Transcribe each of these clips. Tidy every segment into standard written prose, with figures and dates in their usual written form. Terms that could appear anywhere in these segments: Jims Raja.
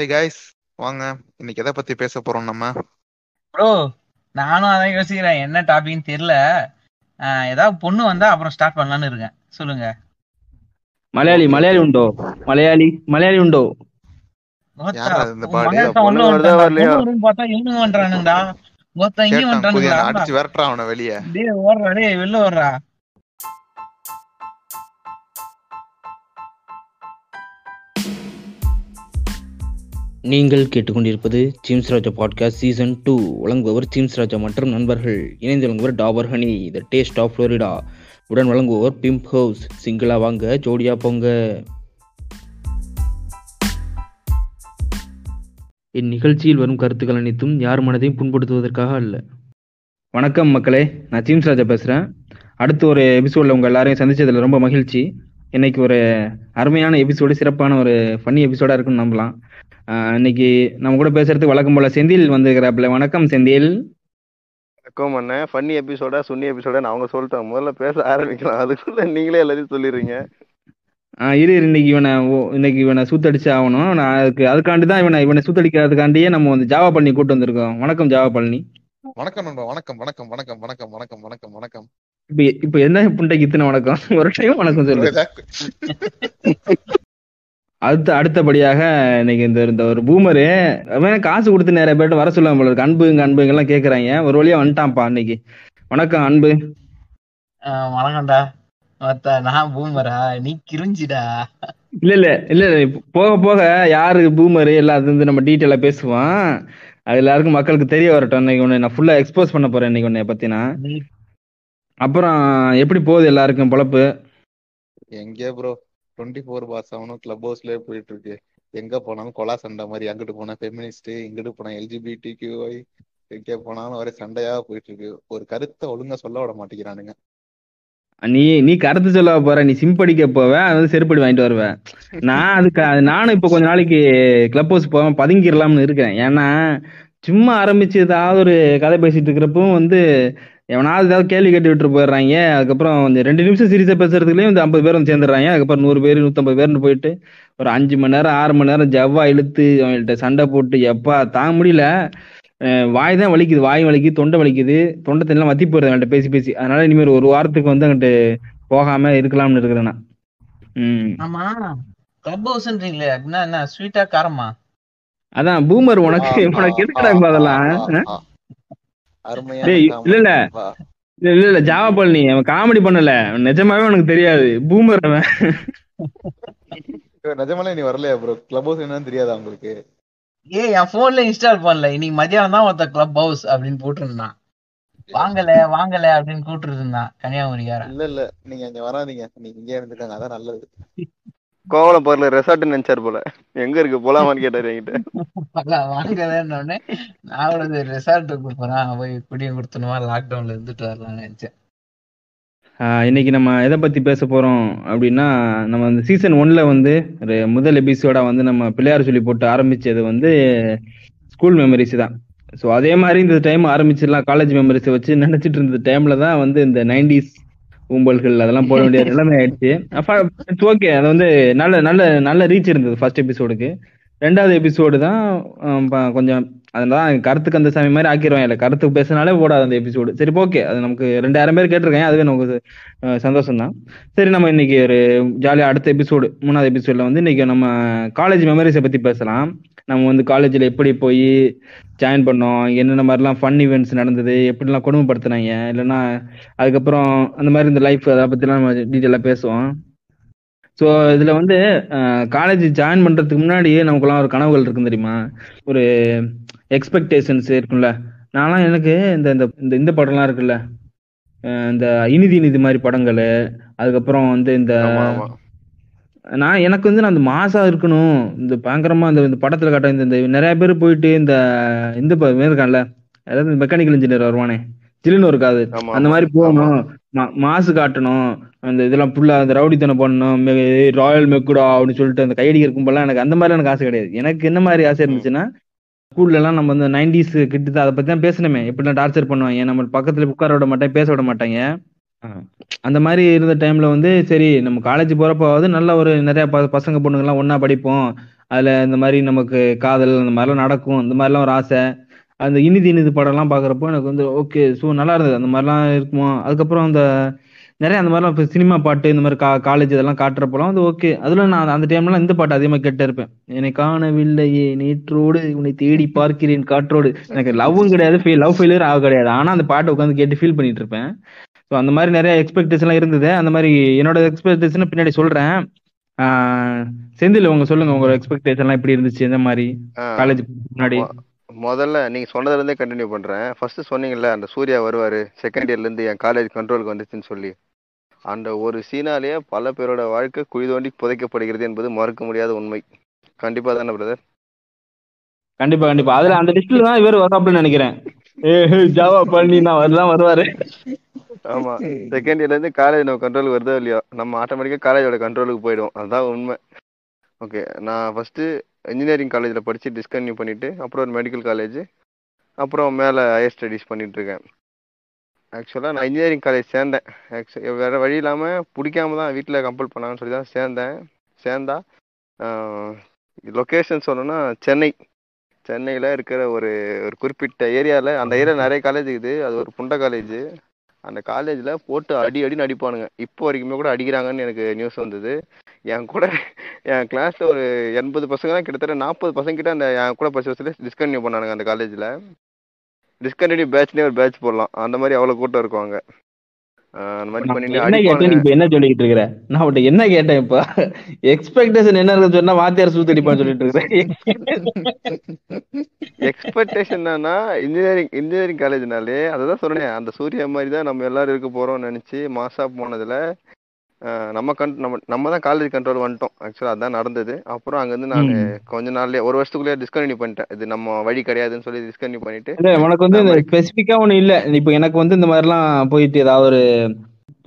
Hey guys, வாங்க இன்னைக்கு எதை பத்தி பேச போறோம் நம்ம? ப்ரோ நானும் அதான் யோசிக்கிறேன், என்ன டாபிக்னு தெரியல. ஏதாவது பொண்ணு வந்தா அப்புறம் ஸ்டார்ட் பண்ணலான்னு இருக்கேன். சொல்லுங்க. மலையாளி உண்டோ? மலையாளி உண்டோ? வெளில வர்றா. நீங்கள் கேட்டுக்கொண்டிருப்பது ஜிம்ஸ் ராஜா பாட்காஸ்ட் சீசன் 2. வழங்குபவர் ஜிம்ஸ் ராஜா மற்றும் நண்பர்கள். இணைந்து வழங்குவர் Dabur honey, the taste of Florida. உடன் வழங்குவோர் பிம்ப் ஹவுஸ். சிங்கிளா வாங்க, ஜோடியா போங்க. இந்நிகழ்ச்சியில் வரும் கருத்துக்கள் அனைத்தும் யார் மனதையும் புண்படுத்துவதற்காக அல்ல. வணக்கம் மக்களே, நான் ஜிம்ஸ் ராஜா பேசுகிறேன். அடுத்து ஒரு எபிசோடில் உங்கள் எல்லாரையும் சந்தித்ததில் ரொம்ப மகிழ்ச்சி. இன்னைக்கு ஒரு அருமையான எபிசோடு, சிறப்பான ஒரு ஃபன்னி எபிசோடாக இருக்குன்னு நம்பலாம். இன்னைக்கு நம்ம கூட பேசுறதுக்கு வழக்கம் போல செந்தில் வந்துருக்கிறாப்புல. வணக்கம் செந்தில். வணக்கம் அண்ணே. ஃபன்னி எபிசோடா சுன்னி எபிசோடா அவங்க சொல்லிட்டாங்க, முதல்ல பேச ஆரம்பிக்கலாம், அதுக்குள்ள நீங்களே எல்லாத்தையும் சொல்லிடுறீங்க. இன்னைக்கு இவனை சூத்தடிச்சு ஆகணும். நான் அதுக்காண்டி தான் இவனை சூத்தடிக்கிறதுக்காண்டியே நம்ம வந்து ஜாவா பழனி கூட்டு வந்திருக்கோம். வணக்கம் ஜாவா பழனி. வணக்கம் நண்பா. வணக்கம் வணக்கம் வணக்கம் வணக்கம் வணக்கம் வணக்கம் வணக்கம். இப்ப என்ன புண்டைக்கு இத்தனை வணக்கம்? ஒரு டைம் வணக்கம் சொல்லுங்க. அடுத்தபடியாக இன்னைக்கு இந்த ஒரு பூமரு காசு கொடுத்து நிறைய பேர்ட்டு வர சொல்லுவாங்க போல இருக்கு. அன்புங்கெல்லாம் கேக்குறாங்க. ஒரு வழியா வந்துட்டான்ப்பா இன்னைக்கு. வணக்கம் அன்பு. வணக்கம்டா. நான் பூமரா, நீ கிரிஞ்சிடா. இல்ல போக போக யாரு பூமரு எல்லாத்து வந்து நம்ம டீட்டெயிலா பேசுவோம். அது எல்லாருக்கும் மக்களுக்கு தெரிய வரட்டும். இன்னைக்கு ஒண்ணு நான் ஃபுல்லா எக்ஸ்போஸ் பண்ண போறேன் இன்னைக்கு ஒன்னு பத்தினா. அப்புறம் எப்படி போகுது எல்லாருக்கும் பொழப்பு? எங்கே ப்ரோ 24/7 கிளப் ஹவுஸ்லயே போயிட்டு இருக்கு. எங்க போனாலும் கொலா சண்டை மாதிரி. அங்கிட்டு போனா ஃபெமினிஸ்ட், இங்கிட்டு போனா LGBTQI, எங்கே போனாலும் ஒரே சண்டையா போயிட்டு இருக்கு. ஒரு கருத்தை ஒழுங்கா சொல்ல விட மாட்டேங்கிறானுங்க. நீ கருத்து சொல்ல போற, நீ சிம்படிக்க போவேன், அது வந்து செருப்படி வாங்கிட்டு வருவேன். நானும் இப்போ கொஞ்ச நாளைக்கு கிளப் ஹவுஸ் போவேன், பதுங்கிடலாம்னு இருக்கேன். ஏன்னா சும்மா ஆரம்பிச்சு ஏதாவது ஒரு கதை பேசிட்டு இருக்கிறப்பவும் வந்து எவனாவது ஏதாவது கேள்வி கேட்டு விட்டு போயிடுறாங்க. அதுக்கப்புறம் வந்து 2 நிமிஷம் சீரியஸா பேசுறதுக்குள்ளேயும் வந்து 50 பேர் வந்து சேர்ந்துடுறாங்க. அதுக்கப்புறம் 100 பேர் 150 பேர்னு போயிட்டு ஒரு 5 மணி நேரம் 6 மணி நேரம் ஜவ்வா இழுத்து அவங்கள்ட்ட சண்டை போட்டு எப்பா தாங்க முடியல. வாய் தான் வலிக்குது, வாய் வலிக்குது, தொண்டை வலிக்குது, தொண்டை தண்ணெல்லாம் வத்தி போயிடுது அவங்கள்ட்ட பேசி. அதனால இனிமேல் ஒரு வாரத்துக்கு வந்து அங்கிட்டு போகாம இருக்கலாம்னு இருக்கிறேன் நான். ஆமா, கிளப் ஹவுஸ்ன்றீங்களே, அப்படின்னா என்ன ஸ்வீட்டா காரமா? அதான் பூமர், உனக்கு எதுக்குறாங்க அதெல்லாம்? இல்ல ஜாவா பழனி அவன் காமெடி பண்ணல, நிஜமாவே உனக்கு தெரியாது. பூமர் நிஜமாலே நீ வரலையா ப்ரோ? கிளப் ஹவுஸ் என்னன்னு தெரியாதா உங்களுக்கு? என் போன்ல இன்ஸ்டால் பண்ணல. இன்னைக்கு மதியானம் தான் ஒருத்த கிளப் ஹவுஸ் அப்படின்னு போட்டுருந்தான். வாங்கல வாங்கல அப்படின்னு கூப்பிட்டு இருந்தான் கன்னியாகுமரிக்கார. இல்ல நீங்க இங்க வராதீங்க, நீங்க இங்கே இருந்துட்டாங்க அதான் நல்லது. கோவலம் பார்ல ரெசார்ட் நினைச்சார் போல. எங்க இருக்கு போலாமான்னு கேட்டாரு என்கிட்ட. வாங்கலன்னே நான் ரெசார்ட் போறேன், போய் குடியும் கொடுத்தணுமா, லாக்டவுன்ல இருந்துட்டு வரலாம்னு நினைச்சேன். இன்னைக்கு நம்ம எதை பத்தி பேச போறோம் அப்படின்னா, நம்ம அந்த சீசன் 1ல வந்து ஒரு முதல் எபிசோடா வந்து நம்ம பிள்ளையார் சுழி போட்டு ஆரம்பிச்சது வந்து ஸ்கூல் மெமரிஸ் தான். ஸோ அதே மாதிரி இந்த டைம் ஆரம்பிச்சிடலாம் காலேஜ் மெமரிஸை வச்சு நினைச்சிட்டு இருந்த டைம்ல தான் வந்து இந்த 90s ஊம்பல்கள் அதெல்லாம் போட வேண்டிய நிலைமை ஆயிடுச்சு. இட்ஸ் ஓகே, அது வந்து நல்ல நல்ல நல்ல ரீச் இருந்தது ஃபர்ஸ்ட் எபிசோடுக்கு. 2வது எபிசோடு தான் கொஞ்சம் அதெல்லாம் கருத்து கந்தசாமி மாதிரி ஆக்கிடுவாங்க. இல்லை கருத்து பேசினாலே போடாது அந்த எபிசோடு. சரி ஓகே, அது நமக்கு 2000 பேர் கேட்டிருக்கேன், அதுவே நமக்கு சந்தோஷம்தான். சரி, நம்ம இன்னைக்கு ஒரு ஜாலியாக அடுத்த எபிசோடு 3வது எபிசோடில் வந்து இன்னைக்கு நம்ம காலேஜ் மெமரிஸை பற்றி பேசலாம். நம்ம வந்து காலேஜில் எப்படி போய் ஜாயின் பண்ணோம், என்னென்ன மாதிரிலாம் ஃபன் ஈவெண்ட்ஸ் நடந்தது, எப்படிலாம் கொடுமைப்படுத்தினாங்க, இல்லைன்னா அதுக்கப்புறம் அந்த மாதிரி இந்த லைஃப், அதை பற்றிலாம் நம்ம டீட்டெயிலாக பேசுவோம். ஸோ இதில் வந்து காலேஜ் ஜாயின் பண்ணுறதுக்கு முன்னாடியே நமக்குலாம் ஒரு கனவுகள் இருக்குன்னு தெரியுமா, ஒரு எக்ஸ்பெக்டேஷன்ஸ் இருக்கும்ல. நான்லாம் எனக்கு இந்த இந்த இந்த படம்லாம் இருக்குல்ல, இந்த இனிதி மாதிரி படங்கள், அதுக்கப்புறம் வந்து இந்த எனக்கு வந்து நான் இந்த மாசா இருக்கணும், இந்த பயங்கரமாக இந்த படத்தில் காட்ட இந்த நிறைய பேர் போயிட்டு இந்த இருக்கான்ல, அதாவது மெக்கானிக்கல் இன்ஜினியர் வருவானே ஜில்லுன்னு இருக்காது, அந்த மாதிரி போகணும், மாசு காட்டணும், அந்த இதெல்லாம் புல்லா அந்த ரவுடித்தனை பண்ணணும், ராயல் மெக்குடா அப்படின்னு சொல்லிட்டு அந்த கையடி இருக்கும்போதெல்லாம் எனக்கு அந்த மாதிரிலாம் எனக்கு ஆசை கிடையாது. எனக்கு என்ன மாதிரி ஆசை இருந்துச்சுன்னா, ஸ்கூல்லலாம் நம்ம வந்து 90s கிட்ட தான் அதை பற்றி தான் பேசணுமே, எப்படிலாம் டார்ச்சர் பண்ணுவாங்க, நம்ம பக்கத்தில் உட்கார விட மாட்டாங்க, பேச விட மாட்டாங்க. அந்த மாதிரி இருந்த டைமில் வந்து சரி நம்ம காலேஜ் போகிறப்பாவது நல்ல ஒரு நிறையா பசங்க பொண்ணுங்கள்லாம் ஒன்றா படிப்போம், அதுல இந்த மாதிரி நமக்கு காதல் அந்த மாதிரிலாம் நடக்கும், அந்த மாதிரிலாம் ஒரு ஆசை. அந்த இனிது இனிது படம்லாம் பாக்குறப்போ எனக்கு வந்து ஓகே ஸோ நல்லா இருந்தது, அந்த மாதிரிலாம் இருக்குமா. அதுக்கப்புறம் அந்த நிறைய அந்த மாதிரிலாம் இப்போ சினிமா பாட்டு இந்த மாதிரி காலேஜ் இதெல்லாம் காட்டுறப்போலாம் வந்து ஓகே. அதில் நான் அந்த டைம்லாம் இந்த பாட்டு அதிகமாக கேட்டே இருப்பேன், என்னை காணவில்லையே நேற்றோடு உன்னை தேடி பார்க்கிறேன் காற்றோடு. எனக்கு லவ்வும் கிடையாது, லவ் ஃபெயிலியர் ஆக கிடையாது, ஆனால் அந்த பாட்டை உட்காந்து கேட்டு ஃபீல் பண்ணிட்டு இருப்பேன். ஸோ அந்த மாதிரி நிறைய எக்ஸ்பெக்டேஷன்லாம் இருந்தது. அந்த மாதிரி என்னோட எக்ஸ்பெக்டேஷன் பின்னாடி சொல்கிறேன். செந்தில் உங்க சொல்லுங்க, உங்களோட எக்ஸ்பெக்டேஷன்லாம் எப்படி இருந்துச்சு இந்த மாதிரி காலேஜ் முன்னாடி? முதல்ல நீங்கள் சொன்னதுலேருந்தே கண்டினியூ பண்ணுறேன். ஃபர்ஸ்ட் சொன்னீங்கல்ல அந்த சூர்யா வருவார் செகண்ட் இயர்லேருந்து என் காலேஜ் கண்ட்ரோலுக்கு வந்துச்சுன்னு சொல்லி, அந்த ஒரு சீனாலேயே பல பேரோட வாழ்க்கை குழி தோண்டி புதைக்கப்படுகிறது என்பது மறக்க முடியாத உண்மை. கண்டிப்பா தானே பிரதர்? கண்டிப்பா கண்டிப்பா. அதுல அந்த லிஸ்ட்ல தான் இவர் வராப்லன்னு நினைக்கிறேன். ஜாவா பண்ணி நான் வரலாம் வருவாரு. ஆமா, செகண்ட் இயர்ல இருந்து காலேஜ் நம்ம கண்ட்ரோலுக்கு வருதோ இல்லையோ நம்ம ஆட்டோமேட்டிக்கா காலேஜோட கண்ட்ரோலுக்கு போயிடும், அதுதான் உண்மை. ஓகே, நான் ஃபர்ஸ்ட் இன்ஜினியரிங் காலேஜ்ல படிச்சு டிஸ்கன்யூ பண்ணிட்டு அப்புறம் ஒரு மெடிக்கல் காலேஜ், அப்புறம் மேல ஹையர் ஸ்டடிஸ் பண்ணிட்டு இருக்கேன். ஆக்சுவலாக நான் இன்ஜினியரிங் காலேஜ் சேர்ந்தேன் வேறு வழி இல்லாமல், பிடிக்காம தான் வீட்டில் கம்பல் பண்ணாங்கன்னு சொல்லி தான் சேர்ந்தா. லொக்கேஷன் சொன்னோன்னா சென்னையில் இருக்கிற ஒரு ஒரு குறிப்பிட்ட ஏரியாவில், அந்த ஏரியாவில் நிறைய காலேஜ் இருக்குது, அது ஒரு புண்டை காலேஜ். அந்த காலேஜில் போட்டு அடின்னு அடிப்பானுங்க, இப்போ வரைக்குமே கூட அடிக்கிறாங்கன்னு எனக்கு நியூஸ் வந்தது. என் கூட என் கிளாஸில் ஒரு 80% தான், கிட்டத்தட்ட 40% கிட்ட அந்த என் கூட பச்சை வருஷத்துல டிஸ்கன்யூ பண்ணானுங்க. அந்த காலேஜில் டிஸ்கண்டினியூ பேட்ச்னே ஒரு பேட்ச் போடலாம், அந்த மாதிரி அவ்வளோ கூட்டம் இருக்குவாங்க. அந்த மாதிரி பண்ணிட்டு என்ன சொல்லிக்கிட்டு இருக்கிறேன் நான் அவட்ட என்ன கேட்டேன், இப்போ எக்ஸ்பெக்டேஷன் என்ன இருக்குன்னு சொன்னா வாத்தியார் சூழ்த்து அடிப்பான்னு சொல்லிட்டு இருக்கிறேன். எக்ஸ்பெக்டேஷன் என்னன்னா இன்ஜினியரிங் காலேஜ்னாலே அதுதான் சொன்னேன், அந்த சூர்யா மாதிரி தான் நம்ம எல்லாரும் இருக்க போறோம்னு நினைச்சு மாசா போனதுல நம்ம தான் காலேஜ் கண்ட்ரோல் வந்துட்டோம். ஆக்சுவலாக அதுதான் நடந்தது. அப்புறம் அங்கேருந்து நான் கொஞ்ச நாள்லேயே ஒரு வருஷத்துக்குள்ளேயே டிஸ்கன்டினியூ பண்ணிட்டேன், இது நம்ம வழி கிடையாதுன்னு சொல்லி டிஸ்கன்டினியூ பண்ணிட்டு. இல்லை உனக்கு வந்து ஸ்பெசிஃபிக்காக ஒன்றும் இல்லை, இப்போ எனக்கு வந்து இந்த மாதிரிலாம் போயிட்டு ஏதாவது ஒரு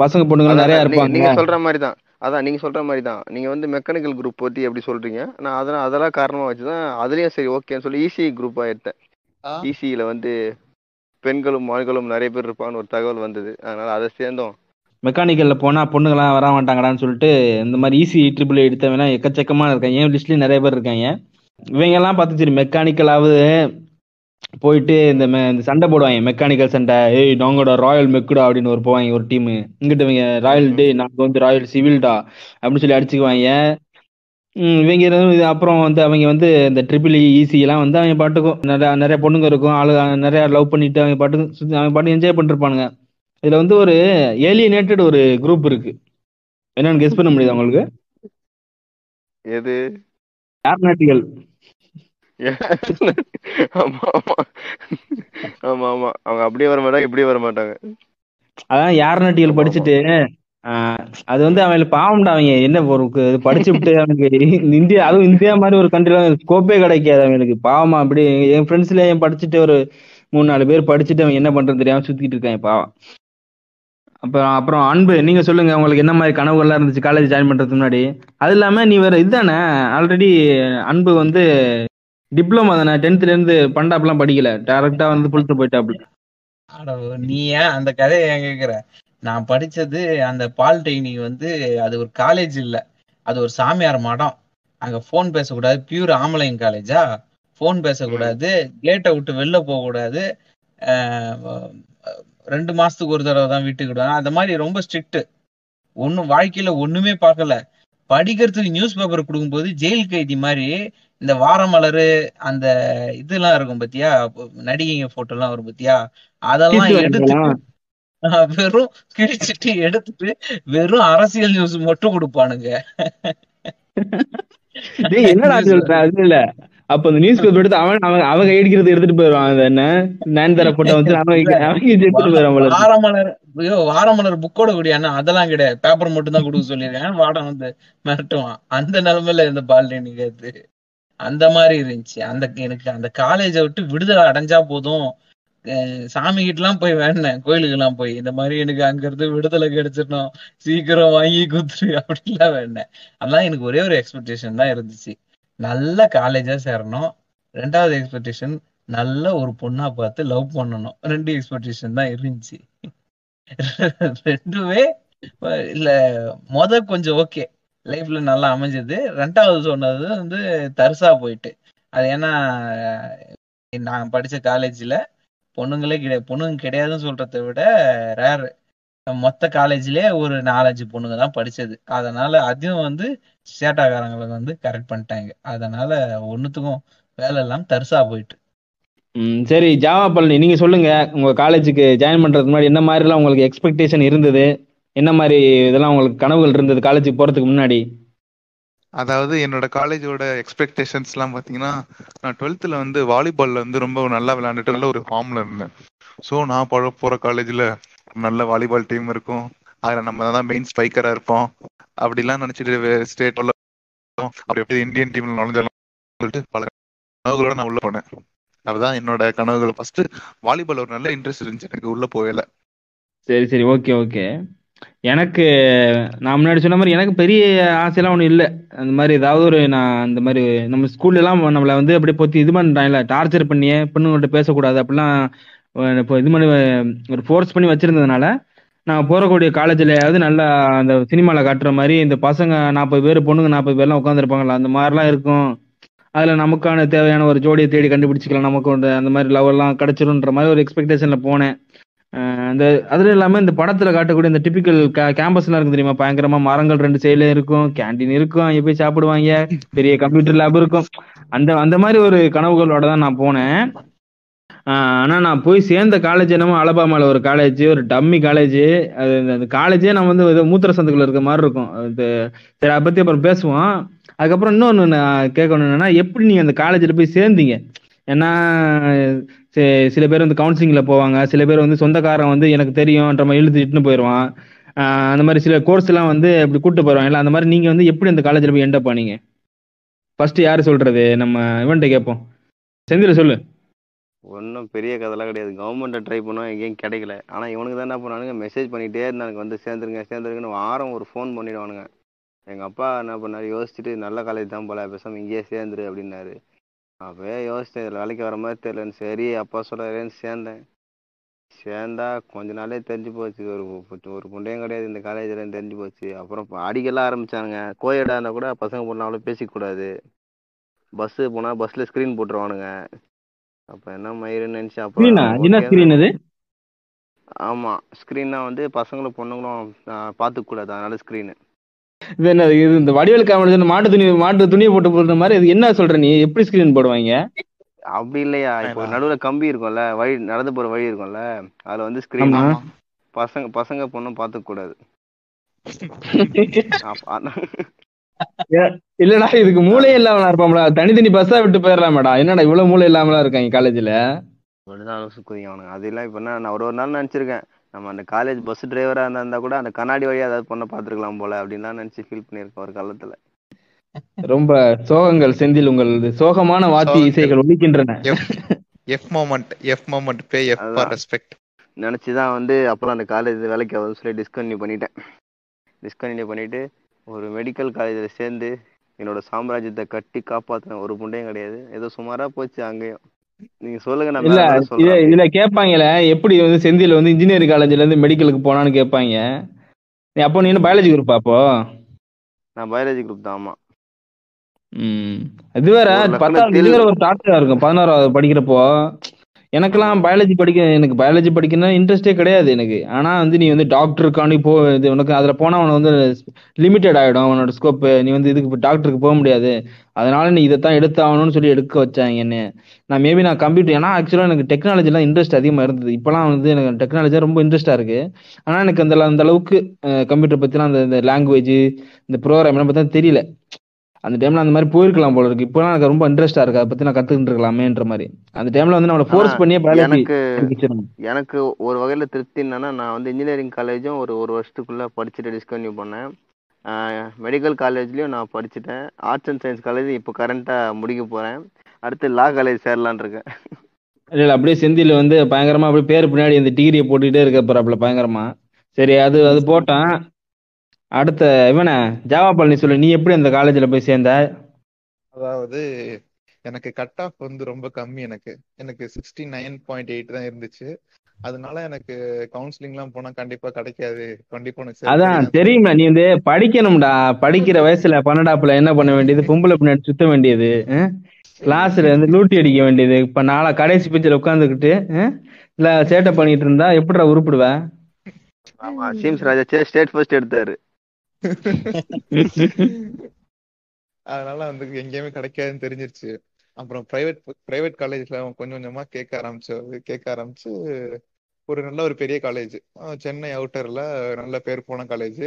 பசங்க பொண்ணுங்க நிறையா இருப்பாங்க. நீங்கள் சொல்கிற மாதிரி தான் நீங்கள் வந்து மெக்கானிக்கல் குரூப் பற்றி எப்படி சொல்கிறீங்க, நான் அதெல்லாம் காரணமாக வச்சு தான் அதுலேயும் சரி ஓகேன்னு சொல்லி ஈசி குரூப்பாக எடுத்தேன். ஈசியில் வந்து பெண்களும் ஆண்களும் நிறைய பேர் இருப்பான்னு ஒரு தகவல் வந்தது, அதனால் அதை சேர்ந்தோம். மெக்கானிக்கலில் போனால் பொண்ணுங்களாம் வர மாட்டாங்கடான்னு சொல்லிட்டு இந்த மாதிரி ஈஸி ட்ரிபிள் எடுத்தவனா எக்கச்சக்கமாக இருக்காங்க, என் லிஸ்ட்லேயும் நிறைய பேர் இருக்காங்க. இவங்கெல்லாம் பார்த்து சரி மெக்கானிக்கலாவது போயிட்டு இந்த சண்டை போடுவாங்க, மெக்கானிக்கல் சண்டை, ஏய் நாங்களோட ராயல் மெக்குடா அப்படின்னு ஒரு போவாங்க ஒரு டீமு, இங்கிட்ட இவங்க ராயல் டே நாங்கள் வந்து ராயல் சிவில்டா அப்படின்னு சொல்லி அடிச்சுக்குவாங்க இவங்க. அப்புறம் வந்து அவங்க வந்து இந்த ட்ரிபிள் ஈஸியெல்லாம் வந்து அவங்க பாட்டுக்கும் நிறைய பொண்ணுங்க இருக்கும், ஆளு நிறையா லவ் பண்ணிட்டு அவங்க பாட்டு என்ஜாய் பண்ணிருப்பானுங்க. இதுல வந்து ஒரு ஏலியனேட்டட் ஒரு குரூப் இருக்கு, என்னன்னு கெஸ் பண்ண முடியுது உங்களுக்கு? எது? ஏர்நாட்டிகள். ஆமா, அவங்க அப்படியே வர மாட்டாங்க, இப்படியே வர மாட்டாங்க. அதான் ஏர்நாட்டிகள் படிச்சுட்டு அது வந்து அவங்க பாவம்டா, அவங்க என்ன ஒரு படிச்சு விட்டு அவனுக்கு இந்தியா, அதுவும் இந்தியா மாதிரி ஒரு கண்ட்ரில ஸ்கோப்பே கிடைக்காது அவங்களுக்கு, பாவமா. அப்படி என் ஃப்ரெண்ட்ஸ்ல படிச்சுட்டு ஒரு 3-4 பேர் படிச்சுட்டு அவன் என்ன பண்றது தெரியாம சுத்திட்டு இருக்கான் பாவம். அப்புறம் அன்பு நீங்க சொல்லுங்க, உங்களுக்கு என்ன மாதிரி கனவுகள்லாம் இருந்துச்சு காலேஜ் ஜாயின் பண்றதுக்கு முன்னாடி? அது இல்லாம நீ வேற இதுதானே ஆல்ரெடி, அன்பு வந்து டிப்ளமா தானே, 10th-லேருந்து பண்டாப்லாம் படிக்கல, டைரக்டா வந்து புலத்து போயிட்டாப்ல. நீ ஏன் அந்த கதையை ஏன் கேட்கிற? நான் படிச்சது அந்த பாலிடெக்னிக் வந்து அது ஒரு காலேஜ் இல்ல, அது ஒரு சாமியார் மடம். அங்க போன் பேசக்கூடாது, பியூர் ஆன்லைன் காலேஜா, ஃபோன் பேசக்கூடாது, கேட்டை விட்டு வெளில போகக்கூடாது, 2 மாசத்துக்கு ஒரு தடவை தான் வீட்டுக்கு விடுவாங்க, அந்த மாதிரி ரொம்ப ஸ்ட்ரிக்ட்டு. ஒன்றும் வாழ்க்கையில் ஒன்றுமே பார்க்கல. படிக்கிறதுக்கு நியூஸ் பேப்பர் கொடுக்கும்போது ஜெயில் கைதி மாதிரி இந்த வாரமலர் அந்த இதெல்லாம் இருக்கும் பார்த்தியா, நடிகைங்க ஃபோட்டோலாம் வரும் பார்த்தியா, அதெல்லாம் எடுத்துட்டு வெறும் கிழிச்சிட்டு எடுத்துட்டு வெறும் அரசியல் நியூஸ் மட்டும் கொடுப்பானுங்க. என்னடா சொல்ற? அப்ப அந்த நியூஸ் பேப்பர் எடுத்து அவங்க எடுக்கிறது எடுத்துட்டு போயிடுவான். என்ன நயன்தாரா போட்டோ வந்து வாரமலர் புக்கோட கூடியான அதெல்லாம் கிடையாது, பேப்பர் மட்டும் தான் கொடுக்க சொல்லிருக்கேன். வாடம் வந்து மிரட்டுவான். அந்த நிலைமையில இருந்த பால் நினைக்காது, அந்த மாதிரி இருந்துச்சு. அந்த எனக்கு அந்த காலேஜை விட்டு விடுதலை அடைஞ்சா போதும், சாமி கிட்ட எல்லாம் போய் வேணேன், கோயிலுக்கு எல்லாம் போய் இந்த மாதிரி எனக்கு அங்க இருந்து விடுதலை கிடைச்சிடணும், சீக்கிரம் வாங்கி குத்துரு அப்படின்லாம் வேணேன். அதெல்லாம் எனக்கு ஒரே ஒரு எக்ஸ்பெக்டேஷன் தான் இருந்துச்சு, நல்ல காலேஜா சேரணும். ரெண்டாவது எக்ஸ்பெக்டேஷன் நல்ல ஒரு பொண்ணா பார்த்து லவ் பண்ணணும். 2 எக்ஸ்பெக்டேஷன் தான் இருந்துச்சு. ரெண்டுமே இல்ல, கொஞ்சம் ஓகே, லைஃப்ல நல்லா அமைஞ்சது. ரெண்டாவது சொன்னது வந்து தர்சா போயிட்டு, அது ஏன்னா நான் படித்த காலேஜில் பொண்ணுங்களே கிடையாது, பொண்ணுங்க கிடையாதுன்னு சொல்கிறத விட ரேரு, மொத்த காலேஜ்லேயே ஒரு 4-5 பொண்ணுங்க தான் படித்தது. அதனால் அதுவும் வந்து சேட்டாக்காரங்களுக்கு வந்து கரெக்ட் பண்ணிட்டாங்க. அதனால் ஒன்றுத்துக்கும் வேலை இல்லாமல் தர்சா போயிட்டு. சரி ஜாவா பழனி, நீங்கள் சொல்லுங்கள், உங்கள் காலேஜுக்கு ஜாயின் பண்ணுறதுக்கு முன்னாடி என்ன மாதிரிலாம் உங்களுக்கு எக்ஸ்பெக்டேஷன் இருந்தது, என்ன மாதிரி இதெல்லாம் உங்களுக்கு கனவுகள் இருந்தது காலேஜுக்கு போகிறதுக்கு முன்னாடி? அதாவது என்னோட காலேஜோட எக்ஸ்பெக்டேஷன்ஸ்லாம் பார்த்தீங்கன்னா, நான் 12th வந்து வாலிபாலில் வந்து ரொம்ப நல்லா விளையாண்டுட்டு நல்ல ஒரு ஃபார்மில் இருந்தேன். ஸோ நான் போகிற காலேஜில் நல்ல வாலிபால் டீம் இருக்கும், அதில் நம்ம தான் மெயின் ஸ்ட்ரைக்கராக இருப்போம் அப்படிலாம் நினச்சிட்டு ஸ்டேட் அப்படி எப்படி இந்தியன் டீமில் நுழைஞ்சாலும் சொல்லிட்டு பல கனவுகளோடு நான் உள்ளே போனேன். அதுதான் என்னோட கனவுகள். ஃபர்ஸ்ட் வாலிபால் ஒரு நல்ல இன்ட்ரெஸ்ட் இருந்துச்சு எனக்கு, உள்ளே போகலை. சரி சரி, ஓகே ஓகே. எனக்கு நான் முன்னாடி சொன்ன மாதிரி எனக்கு பெரிய ஆசையெல்லாம் ஒன்றும் இல்லை. அந்த மாதிரி ஏதாவது ஒரு நான் அந்த மாதிரி நம்ம ஸ்கூல்லலாம் நம்மளை வந்து அப்படியே பொத்தி இது பண்ணுறாங்களே, டார்ச்சர் பண்ணியே பொண்ணுங்கள்ட்ட பேசக்கூடாது அப்படிலாம் இப்போ இது பண்ணி ஒரு ஃபோர்ஸ் பண்ணி வச்சுருந்ததுனால நான் போகக்கூடிய காலேஜ்லையாவது நல்லா அந்த சினிமாவில் காட்டுற மாதிரி இந்த பசங்க 40 பேர் பொண்ணுங்க 40 பேர்லாம் உட்காந்துருப்பாங்களா, அந்த மாதிரிலாம் இருக்கும். அதில் நமக்கான தேவையான ஒரு ஜோடியை தேடி கண்டுபிடிச்சிக்கலாம், நமக்கு அந்த மாதிரி லவ்வெல்லாம் கிடச்சிருன்ற மாதிரி ஒரு எக்ஸ்பெக்டேஷனில் போனேன். இந்த அதுல இல்லாமல் இந்த படத்தில் காட்டக்கூடிய இந்த டிப்பிக்கல் கேம்பஸ்லாம் இருக்கு தெரியுமா, பயங்கரமா மரங்கள் 2 சைட்ல இருக்கும், கேண்டீன் இருக்கும், அங்கே போய் சாப்பிடுவாங்க, பெரிய கம்ப்யூட்டர் லேப் இருக்கும். அந்த அந்த மாதிரி ஒரு கனவுகளோட தான் நான் போனேன். ஆனால் நான் போய் சேர்ந்த காலேஜ் என்னமோ அலபாமால ஒரு காலேஜ், ஒரு டம்மி காலேஜ். அது அந்த காலேஜே நம்ம வந்து மூத்திர சந்துக்குள்ள இருக்க மாதிரி இருக்கும். அது சரி, அதை பற்றி அப்புறம் பேசுவோம். அதுக்கப்புறம் இன்னொன்று நான் கேட்கணும் என்னன்னா, எப்படி நீங்கள் அந்த காலேஜில் போய் சேர்ந்தீங்க? ஏன்னா சில பேர் வந்து கவுன்சிலிங்கில் போவாங்க, சில பேர் வந்து சொந்தக்காரன் வந்து எனக்கு தெரியும்ன்ற மாதிரி இழுத்துட்டுன்னு போயிடுவான், அந்த மாதிரி சில கோர்ஸ்லாம் வந்து இப்படி கூப்பிட்டு போயிடுவாங்க இல்லை. அந்த மாதிரி நீங்கள் வந்து எப்படி அந்த காலேஜில் போய் எண்டப் பண்ணீங்க? ஃபர்ஸ்ட் யார் சொல்கிறது? நம்ம இவன்ட்ட கேட்போம். செந்தில் சொல்லு. ஒன்றும் பெரிய கதைலாம் கிடையாது. கவர்மெண்ட்டை ட்ரை பண்ணோம், எங்கேயும் கிடைக்கல. ஆனால் இவனுக்கு தான் என்ன பண்ணானுங்க, மெசேஜ் பண்ணிகிட்டே இருந்தானுங்க வந்து சேர்ந்துருங்க சேர்ந்துருங்கன்னு வாரம் ஒரு ஃபோன் பண்ணிவிடுவானுங்க. எங்கள் அப்பா என்ன பண்ணார், யோசிச்சுட்டு நல்ல காலேஜ் தான் போல, பேசாமல் இங்கேயே சேர்ந்துரு அப்படின்னாரு. அப்போயே யோசித்தேன், இதில் வேலைக்கு வர மாதிரி தெரியலன்னு. சரி அப்பா சொல்கிறேன்னு சேர்ந்தேன். சேர்ந்தா கொஞ்ச நாளே தெரிஞ்சு போச்சு, ஒரு பொண்டையும் கிடையாது இந்த காலேஜில் தெரிஞ்சு போச்சு. அப்புறம் அடிக்கலாம் ஆரம்பித்தானுங்க. கோயடாக இருந்தால் கூட பசங்க பொண்ணு அவ்வளோ பேசிக்கூடாது, பஸ்ஸு போனால் பஸ்ஸில் ஸ்க்ரீன் போட்டுருவானுங்க. அப்போ என்ன மயிருன்னு நினச்சி அப்புறம் ஆமாம் ஸ்க்ரீன்னா வந்து பசங்களும் பொண்ணுங்களும் பார்த்துக்கூடாது, அதனால ஸ்க்ரீனு இது என்ன இது இந்த வடிவேல் காமெடி மாட்டு துணியை போட்டு போடுற மாதிரி இது என்ன சொல்ற நீ? எப்படி ஸ்கிரீன் போடுவாங்க? அப்படி இல்லையா, இப்போ நடுவுல கம்பி இருக்கும்ல, வழி நடந்து போற வழி இருக்கும்ல, அதுல வந்து ஸ்கிரீன் பசங்க பொண்ணும் பாத்துக்க கூடாது. இல்லடா இதுக்கு மூளை இல்லாம இருப்பாங்களா, தனித்தனி பஸ்ஸா விட்டு போயிடலாம் மேடா, என்னடா இவ்வளவு மூளை இல்லாமலாம் இருக்காங்க காலேஜ்ல அப்படிதான். அது எல்லாம் இப்ப நான் ஒரு நாள் நினைச்சிருக்கேன், நம்ம அந்த காலேஜ் பஸ் டிரைவராக இருந்தா கூட அந்த கண்ணாடி வழியாக ஏதாவது பொண்ணை பார்த்துருக்கலாம் போல அப்படின்லாம் நினச்சி ஃபீல் பண்ணியிருக்கேன் ஒரு காலத்தில். ரொம்ப சோகங்கள் செந்தில், உங்கள் சோகமான வாத்தி இசைகள் ஒழிக்கின்றன. நினச்சி தான் வந்து அப்புறம் அந்த காலேஜ் வேலைக்கு ஆகுதுன்னு சொல்லி டிஸ்கன்டினியூ பண்ணிவிட்டு ஒரு மெடிக்கல் காலேஜில் சேர்ந்து என்னோடய சாம்ராஜ்யத்தை கட்டி காப்பாற்றின ஒரு புண்டையும் கிடையாது. ஏதோ சுமாராக போச்சு அங்கேயும். நீங்க சொல்லுங்க. இல்ல இதுல கேட்பாங்கல்ல, எப்படி வந்து செந்தில் வந்து இன்ஜினியரிங் காலேஜ்ல இருந்து மெடிக்கலுக்கு போனான்னு கேட்பாங்க. அப்போ நீ என்ன பயாலஜி குரூப்பா? அப்போ நான் பயாலஜி குரூப் தான். ஆமா. இது வேற 10th ஒரு டார்ச்சரா இருக்கும். 16வது படிக்கிறப்போ எனக்கெல்லாம் பயாலஜி படிக்கணும்னா இன்ட்ரெஸ்டே கிடையாது எனக்கு. ஆனா வந்து நீ வந்து டாக்டருக்காண்டி போ, இது உனக்கு அதுல போனா உனக்கு வந்து லிமிட்டட் ஆகிடும் உன்னோட ஸ்கோப், நீ வந்து இதுக்கு டாக்டருக்கு போக முடியாது, அதனால நீ இதைத்தான் எடுத்தாகணும்னு சொல்லி எடுக்க வச்சாங்க என்ன. நான் மேபி நான் கம்ப்யூட்டர், ஏன்னா ஆக்சுவலாக எனக்கு டெக்னாலஜிலாம் இன்ட்ரெஸ்ட் அதிகமாக இருந்தது. இப்போலாம் வந்து எனக்கு டெக்னாலஜியாக ரொம்ப இன்ட்ரெஸ்ட்டாக இருக்குது. ஆனால் எனக்கு அந்த அளவுக்கு கம்ப்யூட்டர் பற்றிலாம் அந்த லாங்குவேஜ் இந்த ப்ரோக்ராம்லாம் பார்த்தா தெரியல. அந்த டைமில் அந்த மாதிரி போயிருக்கலாம் போல இருக்குது. இப்போலாம் எனக்கு ரொம்ப இன்ட்ரெஸ்ட்டாக இருக்குது, அதை பற்றி நான் கற்றுக்கிட்டு இருக்கலாமேன்ற மாதிரி. அந்த டைமில் வந்து நம்மளை ஃபோர்ஸ் பண்ணியே எனக்கு ஒரு வகையில் திருப்தி என்னன்னா, நான் வந்து இன்ஜினியரிங் காலேஜும் ஒரு வருஷத்துக்குள்ளே படிச்சுட்டு டிஸ்கன்டினியூ பண்ணேன். மெடிக்கல் காலேஜ்லேயும் நான் படிச்சுட்டேன். ஆர்ட்ஸ் அண்ட் சயின்ஸ் காலேஜ் இப்போ கரண்ட்டாக முடிக்க போகிறேன். அடுத்து லா காலேஜ் சேரலான் இருக்கேன். இல்லை அப்படியே செந்தியில் வந்து பயங்கரமாக அப்படியே பேர் பின்னாடி இந்த டிகிரியை போட்டுக்கிட்டே இருக்க போகிறாப்புல பயங்கரமாக. சரி அது போட்டேன். அடுத்த இவனே ஜாவா பழனி சொல்லு, நீ எப்படி அந்த காலேஜில் போய் சேர்ந்த? அதாவது எனக்கு கட் ஆஃப் வந்து ரொம்ப கம்மி. எனக்கு 69.8 தான் இருந்துச்சு. அதனால எனக்கு கவுன்சிலிங் எல்லாம் போனா கண்டிப்பா கிடைக்காது. கண்டிப்பா அதான் தெரியுமா, நீ வந்து படிக்கணும்டா, படிக்கிற வயசுல 12ஆப்ல என்ன பண்ண வேண்டியது, பொம்பளை பின்னாடி சுத்த வேண்டியது, கிளாஸ்ல வந்து லூட்டி அடிக்க வேண்டியது. இப்ப நாளை கடைசி பிச்சில் உட்காந்துக்கிட்டு இல்ல சேட்டை பண்ணிட்டு இருந்தா எப்படிடா உருப்பிடுவேன். ஆமா, ஜிம்ஸ் ராஜா ஸ்டேட் ஃபர்ஸ்ட் எடுத்தாரு. அதனால வந்து எங்கேயுமே கிடைக்காதுன்னு தெரிஞ்சிருச்சு. அப்புறம் பிரைவேட் காலேஜ்ல கொஞ்சம் கொஞ்சமா கேட்க ஆரம்பிச்சு ஒரு நல்ல ஒரு பெரிய காலேஜ், சென்னை அவுட்டர்ல நல்ல பேர் போன காலேஜ்,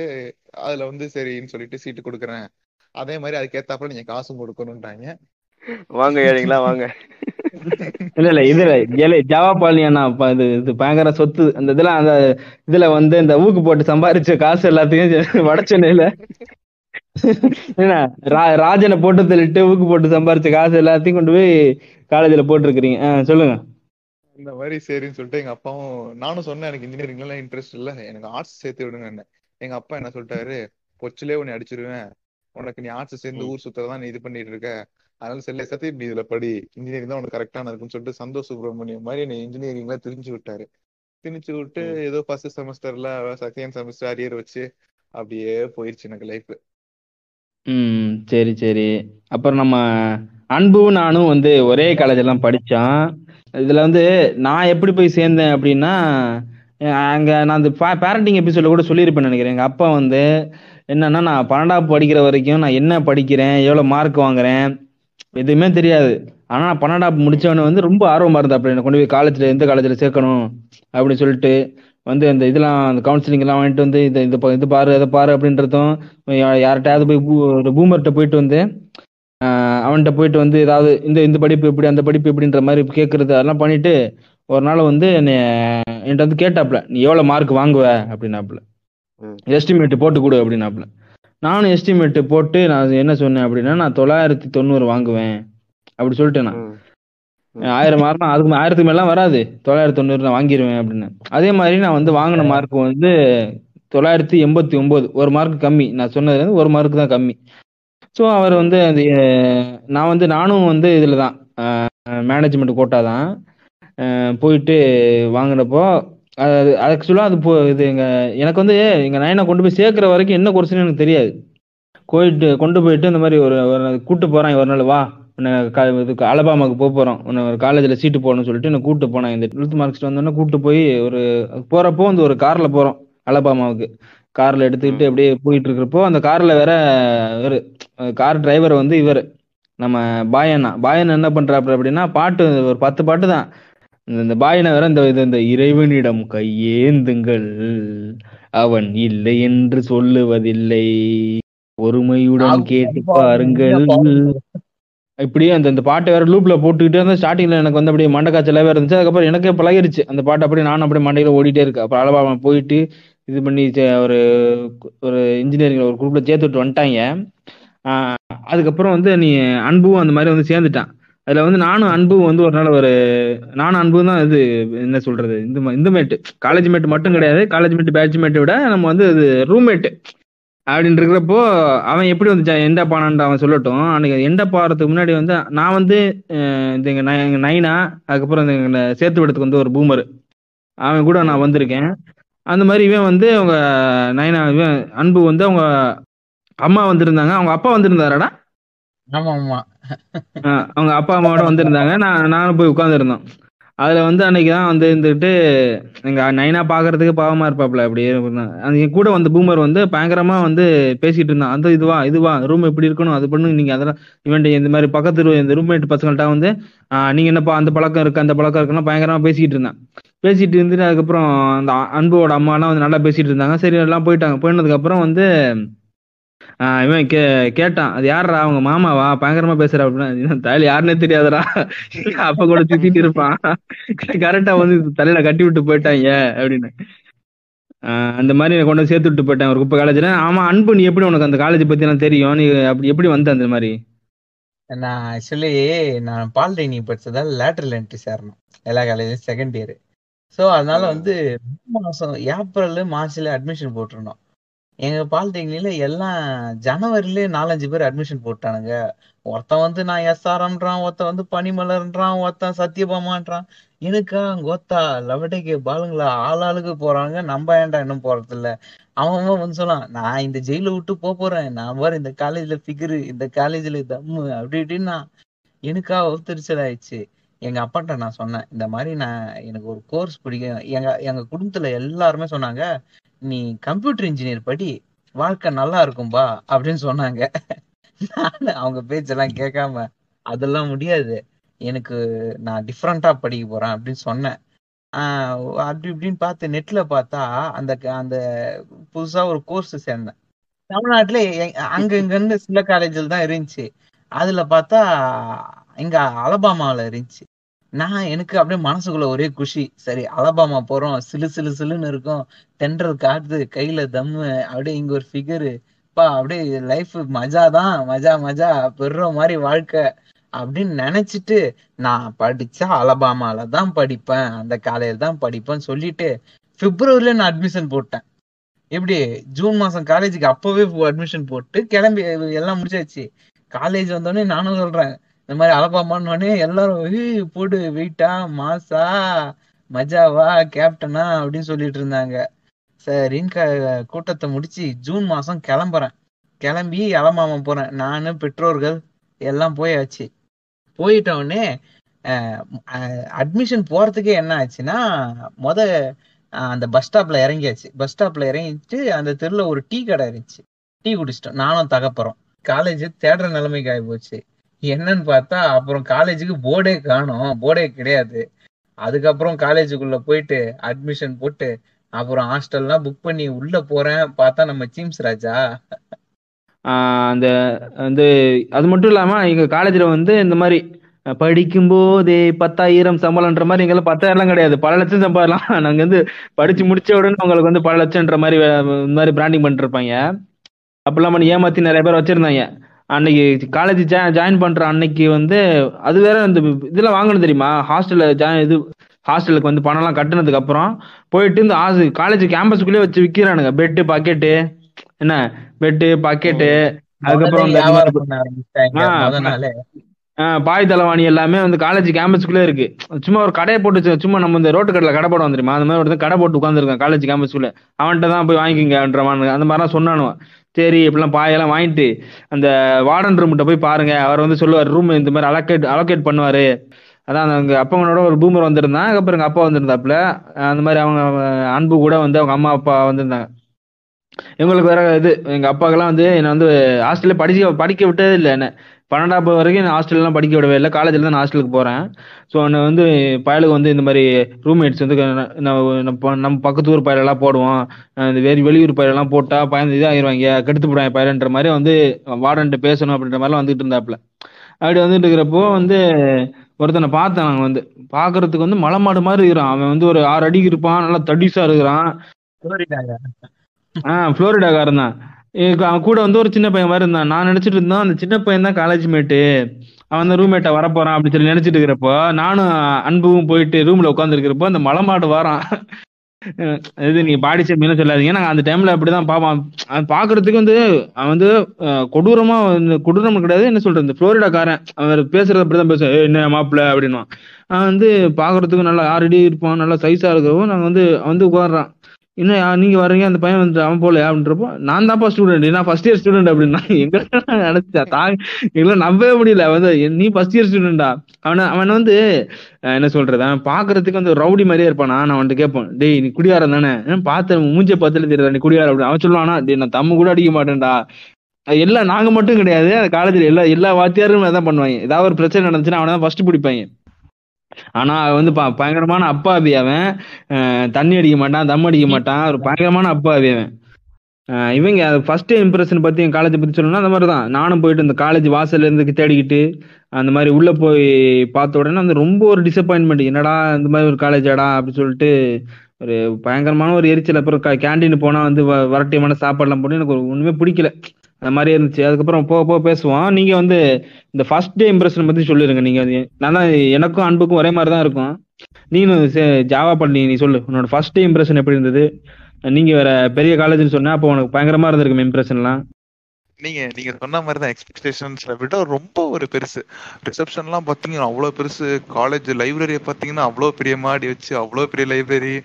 அதுல வந்து சரின்னு சொல்லிட்டு சீட்டு கொடுக்குறேன். அதே மாதிரி அதுக்கேத்தாப்புல நீங்க காசும் கொடுக்கணும்ன்றாங்க. வாங்க ஏழைங்களா வாங்க. இல்ல இதுல ஜவாபாலி அண்ணா இது பயங்கர சொத்து. அந்த இதெல்லாம் அந்த இதுல வந்து இந்த ஊக்கு போட்டு சம்பாரிச்ச காசு எல்லாத்தையும் வட சென்னையில ராஜனை போட்டு தள்ளிட்டு ஊக்கு போட்டு சம்பாரிச்ச காசு எல்லாத்தையும் கொண்டு போய் காலேஜ்ல போட்டு இருக்கிறீங்க, சொல்லுங்க. இந்த மாதிரி சரின்னு சொல்லிட்டு எங்க அப்பாவும் நானும் சொன்னேன், எனக்கு இன்ஜினியரிங்ல எல்லாம் இன்ட்ரெஸ்ட் இல்லை, எனக்கு ஆர்ட்ஸ் சேர்த்து விடுங்கன்னு. எங்க அப்பா என்ன சொல்லிட்டாரு, பொச்சிலே உன்னை அடிச்சிருவேன், உனக்கு நீ ஆர்ட்ஸ் சேர்ந்து ஊர் சுத்ததான் நீ இது பண்ணிட்டு இருக்க, அதனால செல்ல சத்தி இப்படி இதுல படி, இன்ஜினியரிங் தான் உனக்கு கரெக்டான இருக்குன்னு சொல்லிட்டு சந்தோஷ் சுப்ரமணியம் மாதிரி என்னை இன்ஜினியரிங்ல திணிச்சு விட்டாரு. ஏதோ ஃபர்ஸ்ட் செமஸ்டர்ல செகண்ட் செமஸ்டர் அரியர் வச்சு அப்படியே போயிருச்சு எனக்கு லைஃப். சரி சரி. அப்புறம் நம்ம அன்புவும் நானும் வந்து ஒரே காலேஜ் எல்லாம் படித்தோம். இதில் வந்து நான் எப்படி போய் சேர்ந்தேன் அப்படின்னா, அங்கே நான் அந்த பேரண்டிங் எபிசோடில் கூட சொல்லியிருப்பேன்னு நினைக்கிறேன். எங்கள் அப்பா வந்து என்னன்னா, நான் 12ஆம் படிக்கிற வரைக்கும் நான் என்ன படிக்கிறேன், எவ்வளோ மார்க் வாங்குறேன் எதுவுமே தெரியாது. ஆனால் நான் 12ஆம் முடித்தவொடனே வந்து ரொம்ப ஆர்வமாக இருந்தா, அப்படி என்ன கொண்டு போய் காலேஜில் எந்த காலேஜில் சேர்க்கணும் அப்படின்னு சொல்லிட்டு வந்து அந்த இதெல்லாம் அந்த கவுன்சிலிங்லாம் வாங்கிட்டு வந்து இது பாரு அதை பாரு அப்படின்றதும், யார்கிட்டையாவது போய் பூமர்கிட்ட போயிட்டு வந்து அவன்கிட்ட போயிட்டு வந்து ஏதாவது இந்த படிப்பு இப்படி அந்த படிப்பு இப்படின்ற மாதிரி கேட்குறது அதெல்லாம் பண்ணிட்டு ஒரு நாள் வந்து என்கிட்ட வந்து கேட்டாப்புல, நீ எவ்வளோ மார்க் வாங்குவ அப்படின்னாப்புல, எஸ்டிமேட்டு போட்டு கொடு அப்படின்னாப்புல. நானும் எஸ்டிமேட்டு போட்டு நான் என்ன சொன்னேன் அப்படின்னா, நான் 990 வாங்குவேன் அப்படி சொல்லிட்டேன். நான் 1000 மார்க்னா அதுக்கு 1000க்கு மேலாம் வராது, 990 நான் வாங்கிடுவேன் அப்படின்னு. அதே மாதிரி நான் வந்து வாங்கின மார்க் வந்து 989, ஒரு மார்க் கம்மி. நான் சொன்னது வந்து ஒரு மார்க் தான் கம்மி. ஸோ அவர் வந்து அது நானும் வந்து இதில் தான் மேனேஜ்மெண்ட் கோட்டா தான் போயிட்டு வாங்கினப்போ அது ஆக்சுவலாக அது எனக்கு வந்து எங்கள் நயனை கொண்டு போய் சேர்க்குற வரைக்கும் என்ன கோர்ஸ்ன்னு எனக்கு தெரியாது. கொண்டு போயிட்டு இந்த மாதிரி ஒரு கூப்பிட்டு போகிறான், ஒரு நாள் வா உன்னை அலபாமாவுக்கு போகிறோம், உன்னை ஒரு காலேஜில் சீட்டு போகணும்னு சொல்லிட்டு என்னை கூப்பிட்டு போனான். இந்த 12th மார்க்ஸ்ட்டு வந்தோடனே கூப்பிட்டு போய் போகிறப்போ வந்து ஒரு காரில் போகிறோம் அலபாமாவுக்கு. காரில் எடுத்துக்கிட்டு அப்படியே போயிட்டு இருக்கிறப்போ அந்த காரில் வேறு கார் டிரைவர் வந்து இவர் நம்ம பாயண்ணா என்ன பண்ணுறாப்புல அப்படின்னா, பாட்டு ஒரு 10 பாட்டு தான். இந்த பாயின வேற இந்த இறைவனிடம் கையேந்துங்கள், அவன் இல்லை என்று சொல்லுவதில்லை, ஒருமையுடன் கேட்டு பாருங்கள், இப்படியே அந்த பாட்டை வேற லூப்ல போட்டுக்கிட்டே இருந்தா. ஸ்டார்டிங்ல எனக்கு வந்து அப்படியே மண்டக்காய்ச்சலாவே இருந்துச்சு. அதுக்கப்புறம் எனக்கே பழகிடுச்சு அந்த பாட்டு, அப்படியே நானும் அப்படியே மண்டையில ஓடிட்டே இருக்கு. அப்புறம் அலபாமா போயிட்டு இது பண்ணி ஒரு இன்ஜினியரிங்ல ஒரு குரூப்ல சேர்த்துட்டு வந்துட்டாங்க. அதுக்கப்புறம் வந்து நீ அன்பும் அந்த மாதிரி வந்து சேர்ந்துட்டான். அதில் வந்து நானும் அன்பும் தான் இது என்ன சொல்கிறது, இந்த மேட்டு காலேஜ் மேட்டு மட்டும் கிடையாது, காலேஜ் மேட்டு பேட்ச் மேட்டை விட நம்ம வந்து அது ரூம்மேட்டு அப்படின்னு இருக்கிறப்போ அவன் எப்படி வந்து எண்டா பானான்னு அவன் சொல்லட்டும். அன்றைக்கி எண்டா பாடுறதுக்கு முன்னாடி வந்து நான் வந்து இந்த எங்கள் நைனா, அதுக்கப்புறம் இந்த எங்களை சேர்த்து விடத்துக்கு வந்து ஒரு பூமர் அவன் கூட நான் வந்திருக்கேன். அந்த மாதிரி இவன் வந்து அவங்க நைனா இவன் அன்பு வந்து அவங்க அம்மா வந்திருந்தாங்க, அவங்க அப்பா வந்திருந்தாராடா. ஆமா ஆமா, அவங்க அப்பா அம்மாவோட வந்திருந்தாங்க. நானும் போய் உட்காந்துருந்தோம். அதுல வந்து அன்னைக்குதான் வந்து இருந்துகிட்டு எங்க நைனா பாக்குறதுக்கு பாவமா இருப்பாப்ல. அப்படியே அன்னைக்கு கூட வந்து பூமர் வந்து பயங்கரமா வந்து பேசிட்டு இருந்தான். அந்த இதுவா ரூம் எப்படி இருக்கணும் அது பண்ணு நீங்க அதெல்லாம் இவன் இந்த மாதிரி பக்கத்து இந்த ரூம்மேட் பசங்கள்ட்ட வந்து நீங்க என்னப்பா அந்த பழக்கம் இருக்கு அந்த பழக்கம் இருக்குன்னா பயங்கரமா பேசிக்கிட்டு இருந்தான். பேசிட்டு இருந்துட்டு அதுக்கப்புறம் அந்த அன்போட அம்மாலாம் வந்து நல்லா பேசிட்டு இருந்தாங்க. சரி எல்லாம் போயிட்டதுக்கு அப்புறம் வந்து இவன் கேட்டான், அது யாரா அவங்க மாமாவா பயங்கரமா பேசுறா அப்படின்னா, தலையில யாருன்னே தெரியாதரா, அப்ப கூட சுத்திட்டு இருப்பான், கரெக்டா வந்து தலையில கட்டி விட்டு போயிட்டாங்க அப்படின்னு. அந்த மாதிரி கொண்டு வந்து சேர்த்து விட்டு போயிட்டான் ஒரு குப்பை காலேஜ்ல. ஆமா அன்பு, நீ எப்படி உனக்கு அந்த காலேஜ் பத்தி எல்லாம் தெரியும், நீ அப்படி எப்படி வந்த அந்த மாதிரி? நான் ஆக்சுவலி நான் பாலிடெக்னிக் படிச்சதால லேட்டரல் என்ட்ரி சேரணும் எல்லா காலேஜ்லயும் செகண்ட் இயர். ஸோ அதனால வந்து மாசம் ஏப்ரல் மார்ச்ல அட்மிஷன் போட்டிருந்தோம். எங்க பாலிடெக்னிக்ல எல்லாம் ஜனவரிலே 4-5 பேர் அட்மிஷன் போட்டானுங்க. ஒருத்தன் வந்து நான் எஸ்ஆர்எம்ன்றான், ஒருத்தன் வந்து பனிமலர்ன்றான், ஒருத்தன் சத்யபாமான்றான். எனக்கா கோத்தா லவட்டைக்கு பாலுங்களா ஆளாளுக்கு போறாங்க. நம்ம ஏன்டா இன்னும் போறது இல்ல. அவன் வந்து சொல்லலாம் நான் இந்த ஜெயில விட்டு போறேன், நான் பாரு இந்த காலேஜ்ல ஃபிகரு, இந்த காலேஜ்ல தம்மு அப்படி இப்படின்னு நான் எனக்கா ஒத்துரிச்சல் ஆயிடுச்சு. எங்க அப்பாட்ட நான் சொன்னேன் இந்த மாதிரி நான் எனக்கு ஒரு கோர்ஸ் பிடிக்கும். எங்க எங்க குடும்பத்துல எல்லாருமே சொன்னாங்க நீ கம்ப்யூட்டர் இன்ஜினியர் படி வாழ்க்கை நல்லா இருக்கும்பா அப்படின்னு சொன்னாங்க. நான் அவங்க பேச்செல்லாம் கேட்காம அதெல்லாம் முடியாது, எனக்கு நான் டிஃப்ரெண்டா படிக்க போறேன் அப்படின்னு சொன்னேன். அப்படி இப்படின்னு பார்த்து நெட்ல பார்த்தா அந்த அந்த புதுசா ஒரு கோர்ஸ் சேர்ந்தேன். தமிழ்நாட்டுல அங்க இங்கன்னு சில காலேஜில் தான் இருந்துச்சு. அதுல பார்த்தா இங்க அலபாமாவில இருந்துச்சு. நான் எனக்கு அப்படியே மனசுக்குள்ள ஒரே குஷி, சரி அலபாமா போறோம், சிலு சிலு சிலுன்னு இருக்கும், தென்றல் காத்து, கையில தம்மு, அப்படியே இங்க ஒரு ஃபிகரு, பா அப்படியே லைஃப் மஜாதான், மஜா மஜா பெற மாதிரி வாழ்க்கை அப்படின்னு நினைச்சிட்டு நான் படிச்சா அலபாமால தான் படிப்பேன், அந்த காலேஜ் தான் படிப்பேன்னு சொல்லிட்டு பிப்ரவரியில நான் அட்மிஷன் போட்டேன். எப்படி ஜூன் மாசம் காலேஜுக்கு அப்பவே அட்மிஷன் போட்டு கிளம்பி எல்லாம் முடிச்சாச்சு. காலேஜ் வந்தோடனே நானும் சொல்றேன் இந்த மாதிரி அலபாமான்னு. எல்லாரும் போடு வெயிட்டா மாசா மஜாவா கேப்டனா அப்படின்னு சொல்லிட்டு இருந்தாங்க. சரின்னு கூட்டத்தை முடிச்சு ஜூன் மாசம் கிளம்புறேன். கிளம்பி அலபாமா போறேன். நானு பெற்றோர்கள் எல்லாம் போயாச்சு. போயிட்டவுடனே அட்மிஷன் போறதுக்கே என்ன ஆச்சுன்னா அந்த பஸ் ஸ்டாப்ல இறங்கியாச்சு. பஸ் ஸ்டாப்ல இறங்கிட்டு அந்த தெருல ஒரு டீ கடை இருந்துச்சு. டீ குடிச்சிட்டோம் நானும் தகப்பறோம். காலேஜ் தேடுற நிலைமைக்கு ஆகி போச்சு. என்னன்னு பார்த்தா அப்புறம் காலேஜுக்கு போர்டே காணும், போர்டே கிடையாது. அதுக்கப்புறம் காலேஜுக்குள்ள போயிட்டு அட்மிஷன் போட்டு அப்புறம் ஹாஸ்டல்லாம் புக் பண்ணி உள்ள போறேன். பார்த்தா நம்ம ஜிம்ஸ் ராஜா. அந்த வந்து அது மட்டும் இல்லாம எங்க காலேஜ்ல வந்து இந்த மாதிரி படிக்கும் போதே 10,000 சம்பளம்ன்ற மாதிரி எங்களால் 10,000 கிடையாது, பல லட்சம் சம்பளம்லாம். நாங்க வந்து படிச்சு முடிச்ச உடனே அவங்களுக்கு வந்து பல லட்சம்ன்ற மாதிரி இந்த மாதிரி பிராண்டிங் பண்ணிட்டு இருப்பாங்க. அப்பெல்லாம் பண்ணி ஏமாத்தி நிறைய பேர் வச்சிருந்தாங்க. அன்னைக்கு காலேஜ் ஜாயின் பண்ற அன்னைக்கு வந்து அது வேற அந்த இதெல்லாம் வாங்கணும் தெரியுமா, ஹாஸ்டல்ல இது ஹாஸ்டலுக்கு வந்து பணம் எல்லாம் கட்டினதுக்கு அப்புறம் போயிட்டு இந்த காலேஜ் கேம்பஸ்க்குள்ளேயே வச்சு விற்கிறானுங்க. பெட்டு பாக்கெட்டு, என்ன பெட்டு பாக்கெட்டு, அதுக்கப்புறம் பாய் தலைவாணி எல்லாமே வந்து காலேஜ் கேம்பஸ்க்குள்ளே இருக்கு. சும்மா ஒரு கடையை போட்டு, சும்மா நம்ம இந்த ரோட்டு கடையில கடை போட வந்துருமா, அந்த மாதிரி ஒரு கடை போட்டு உட்காந்துருக்கான் காலேஜ் கேம்பஸ்க்குள்ளே. அவன்கிட்ட தான் போய் வாங்கிக்கங்கன்றவானு அந்த மாதிரிலாம் சொன்னானுவான். சரி இப்படிலாம் பாயெல்லாம் வாங்கிட்டு அந்த வார்டன் ரூம்கிட்ட போய் பாருங்க, அவர் வந்து சொல்லுவார் ரூம் இந்த மாதிரி அலோகேட் பண்ணுவாரு. அதான் அவங்க அப்பங்களோட ஒரு பூமர் வந்திருந்தான், அதுக்கப்புறம் எங்க அப்பா வந்திருந்தாப்புல. அந்த மாதிரி அவங்க அன்பு கூட வந்து அவங்க அம்மா அப்பா வந்திருந்தாங்க. இவங்களுக்கு வேற இது எங்க அப்பாக்கெல்லாம் வந்து என்னை வந்து ஹாஸ்டல்ல படிக்க விட்டதே இல்லை. என்ன 12ஆம் வரைக்கும் நான் ஹாஸ்டல்லாம் படிக்க விடவே இல்லை. காலேஜில் தான் நான் ஹாஸ்டலுக்கு போகிறேன். ஸோ நான் வந்து பயலுக்கு வந்து இந்த மாதிரி ரூம்மேட்ஸ் வந்து நம்ம பக்கத்து ஊர் பயலெல்லாம் போடுவோம், இந்த வெளியூர் பயலெல்லாம் போட்டால் பயந்து இதாகிடுவாங்க, கெடுத்து போடுவாங்க பயலன்ற மாதிரி வந்து வார்டன்ட்டு பேசணும் அப்படின்ற மாதிரிலாம் வந்துகிட்டு இருந்தாப்புல. அப்படி வந்துட்டு இருக்கிறப்போ வந்து ஒருத்தனை பார்த்தேன். நாங்கள் வந்து பார்க்கறதுக்கு வந்து மலை மாடு மாதிரி இருக்கிறான். அவன் வந்து ஒரு 6 அடிக்கு இருப்பான், நல்லா தடிசாக இருக்கிறான். ஃப்ளோரிடாக்காரன் தான். அவன் கூட வந்து ஒரு சின்ன பையன் மாதிரி இருந்தான். நான் நினைச்சிட்டு இருந்தேன் அந்த சின்ன பையன் தான் காலேஜ் மேட்டு, அவன் தான் ரூம்மேட்டை வரப்போறான் அப்படின்னு சொல்லி நினைச்சிட்டு இருக்கிறப்போ நானும் அன்பும் போயிட்டு ரூம்ல உட்காந்துருக்கிறப்போ அந்த மலை மாடு வாரான். இது நீங்க பாடி ஷேமிங்னு சொல்லாதீங்க, நாங்கள் அந்த டைம்ல அப்படிதான் பார்ப்பான். அவன் பாக்குறதுக்கு வந்து அவன் வந்து கொடூரமா, கொடூரம் கிடையாது, என்ன சொல்றது, இந்த ஃப்ளோரிடாக்காரன். அவன் பேசுறது அப்படிதான் பேசுவான், என்ன மாப்பிள்ள அப்படின்னுவான். அவன் வந்து பாக்குறதுக்கு நல்லா 6 அடி இருப்பான், நல்லா சைஸா இருக்கிறப்போ நாங்கள் வந்து உட்காடுறான். இன்னும் நீங்க வர்றீங்க, அந்த பையன் வந்து அவன் போல அப்படின்றப்போ நான் தான்ப்பா ஸ்டூடெண்ட், நான் ஃபர்ஸ்ட் இயர் ஸ்டூடெண்ட் அப்படின்னா எங்களால் நினைச்சேன். எங்களால் நம்பவே முடியல. வந்து நீ ஃபர்ஸ்ட் இயர் ஸ்டூடெண்டா? அவன் வந்து என்ன சொல்றது, அவன் பாக்குறதுக்கு வந்து ரவுடி மாதிரியே இருப்பான். நான் அவன்ட்டு கேட்பேன், டேய் நீ குடியாரம் தானே, பார்த்து மூஞ்ச பார்த்துல தெரியாதா நீ குடியாரம் அப்படின்னு. அவன் சொல்லுவானா, டே நான் தம்மு கூட அடிக்க மாட்டேன்டா. எல்லாம் நாங்க மட்டும் கிடையாது, அந்த காலேஜ்ல எல்லா வாத்தியாரும் அதான் பண்ணுவாங்க. ஏதாவது ஒரு பிரச்சனை நடந்துச்சுன்னா அவனை தான் ஃபர்ஸ்ட் பிடிப்பாங்க. ஆனா அவன் வந்து பயங்கரமான அப்பாவி. அவன் தண்ணி அடிக்க மாட்டான், தம் அடிக்க மாட்டான், ஒரு பயங்கரமான அப்பாவி அவன். இவங்க ஃபர்ஸ்ட் இம்ப்ரெஷன் பத்தி என் காலேஜை பத்தி சொல்லணும்னா அந்த மாதிரி தான். நானும் போயிட்டு இந்த காலேஜ் வாசல்ல இருந்து தேடிக்கிட்டு அந்த மாதிரி உள்ள போய் பார்த்த உடனே வந்து ரொம்ப ஒரு டிசப்பாயின்மெண்ட், என்னடா இந்த மாதிரி ஒரு காலேஜாடா அப்படின்னு சொல்லிட்டு ஒரு பயங்கரமான ஒரு எரிச்சல். அப்புறம் கேண்டீன் போனா வந்து வரட்டியமான சாப்பாடுலாம் போட்டு எனக்கு ஒண்ணுமே பிடிக்கல, அந்த மாதிரி இருந்துச்சு. அதுக்கப்புறம் போக போக பேசுவோம். நீங்க வந்து இந்த ஃபர்ஸ்ட் டே இம்ப்ரெஷன் பத்தி சொல்லிருங்க. நீங்க நான் தான் எனக்கும் அன்புக்கும் ஒரே மாதிரி தான் இருக்கும். நீ ஜாவா பண்ணி நீ சொல்லு, உன்னோட ஃபர்ஸ்ட் டே இம்ப்ரெஷன் எப்படி இருந்தது, நீங்க வேற பெரிய காலேஜ்னு சொன்னா அப்போ உனக்கு பயங்கரமா இருந்திருக்கும் இம்ப்ரெஷன்லாம். நீங்க சொன்ன மாதிரி தான் எக்ஸ்பெக்டேஷன்ஸில் விட ரொம்ப ஒரு பெருசு. ரிசப்ஷன்லாம் பார்த்தீங்கன்னா அவ்வளோ பெருசு, காலேஜ் லைப்ரரியை பார்த்தீங்கன்னா அவ்வளோ பெரிய மாடி வச்சு அவ்வளோ பெரிய லைப்ரரி,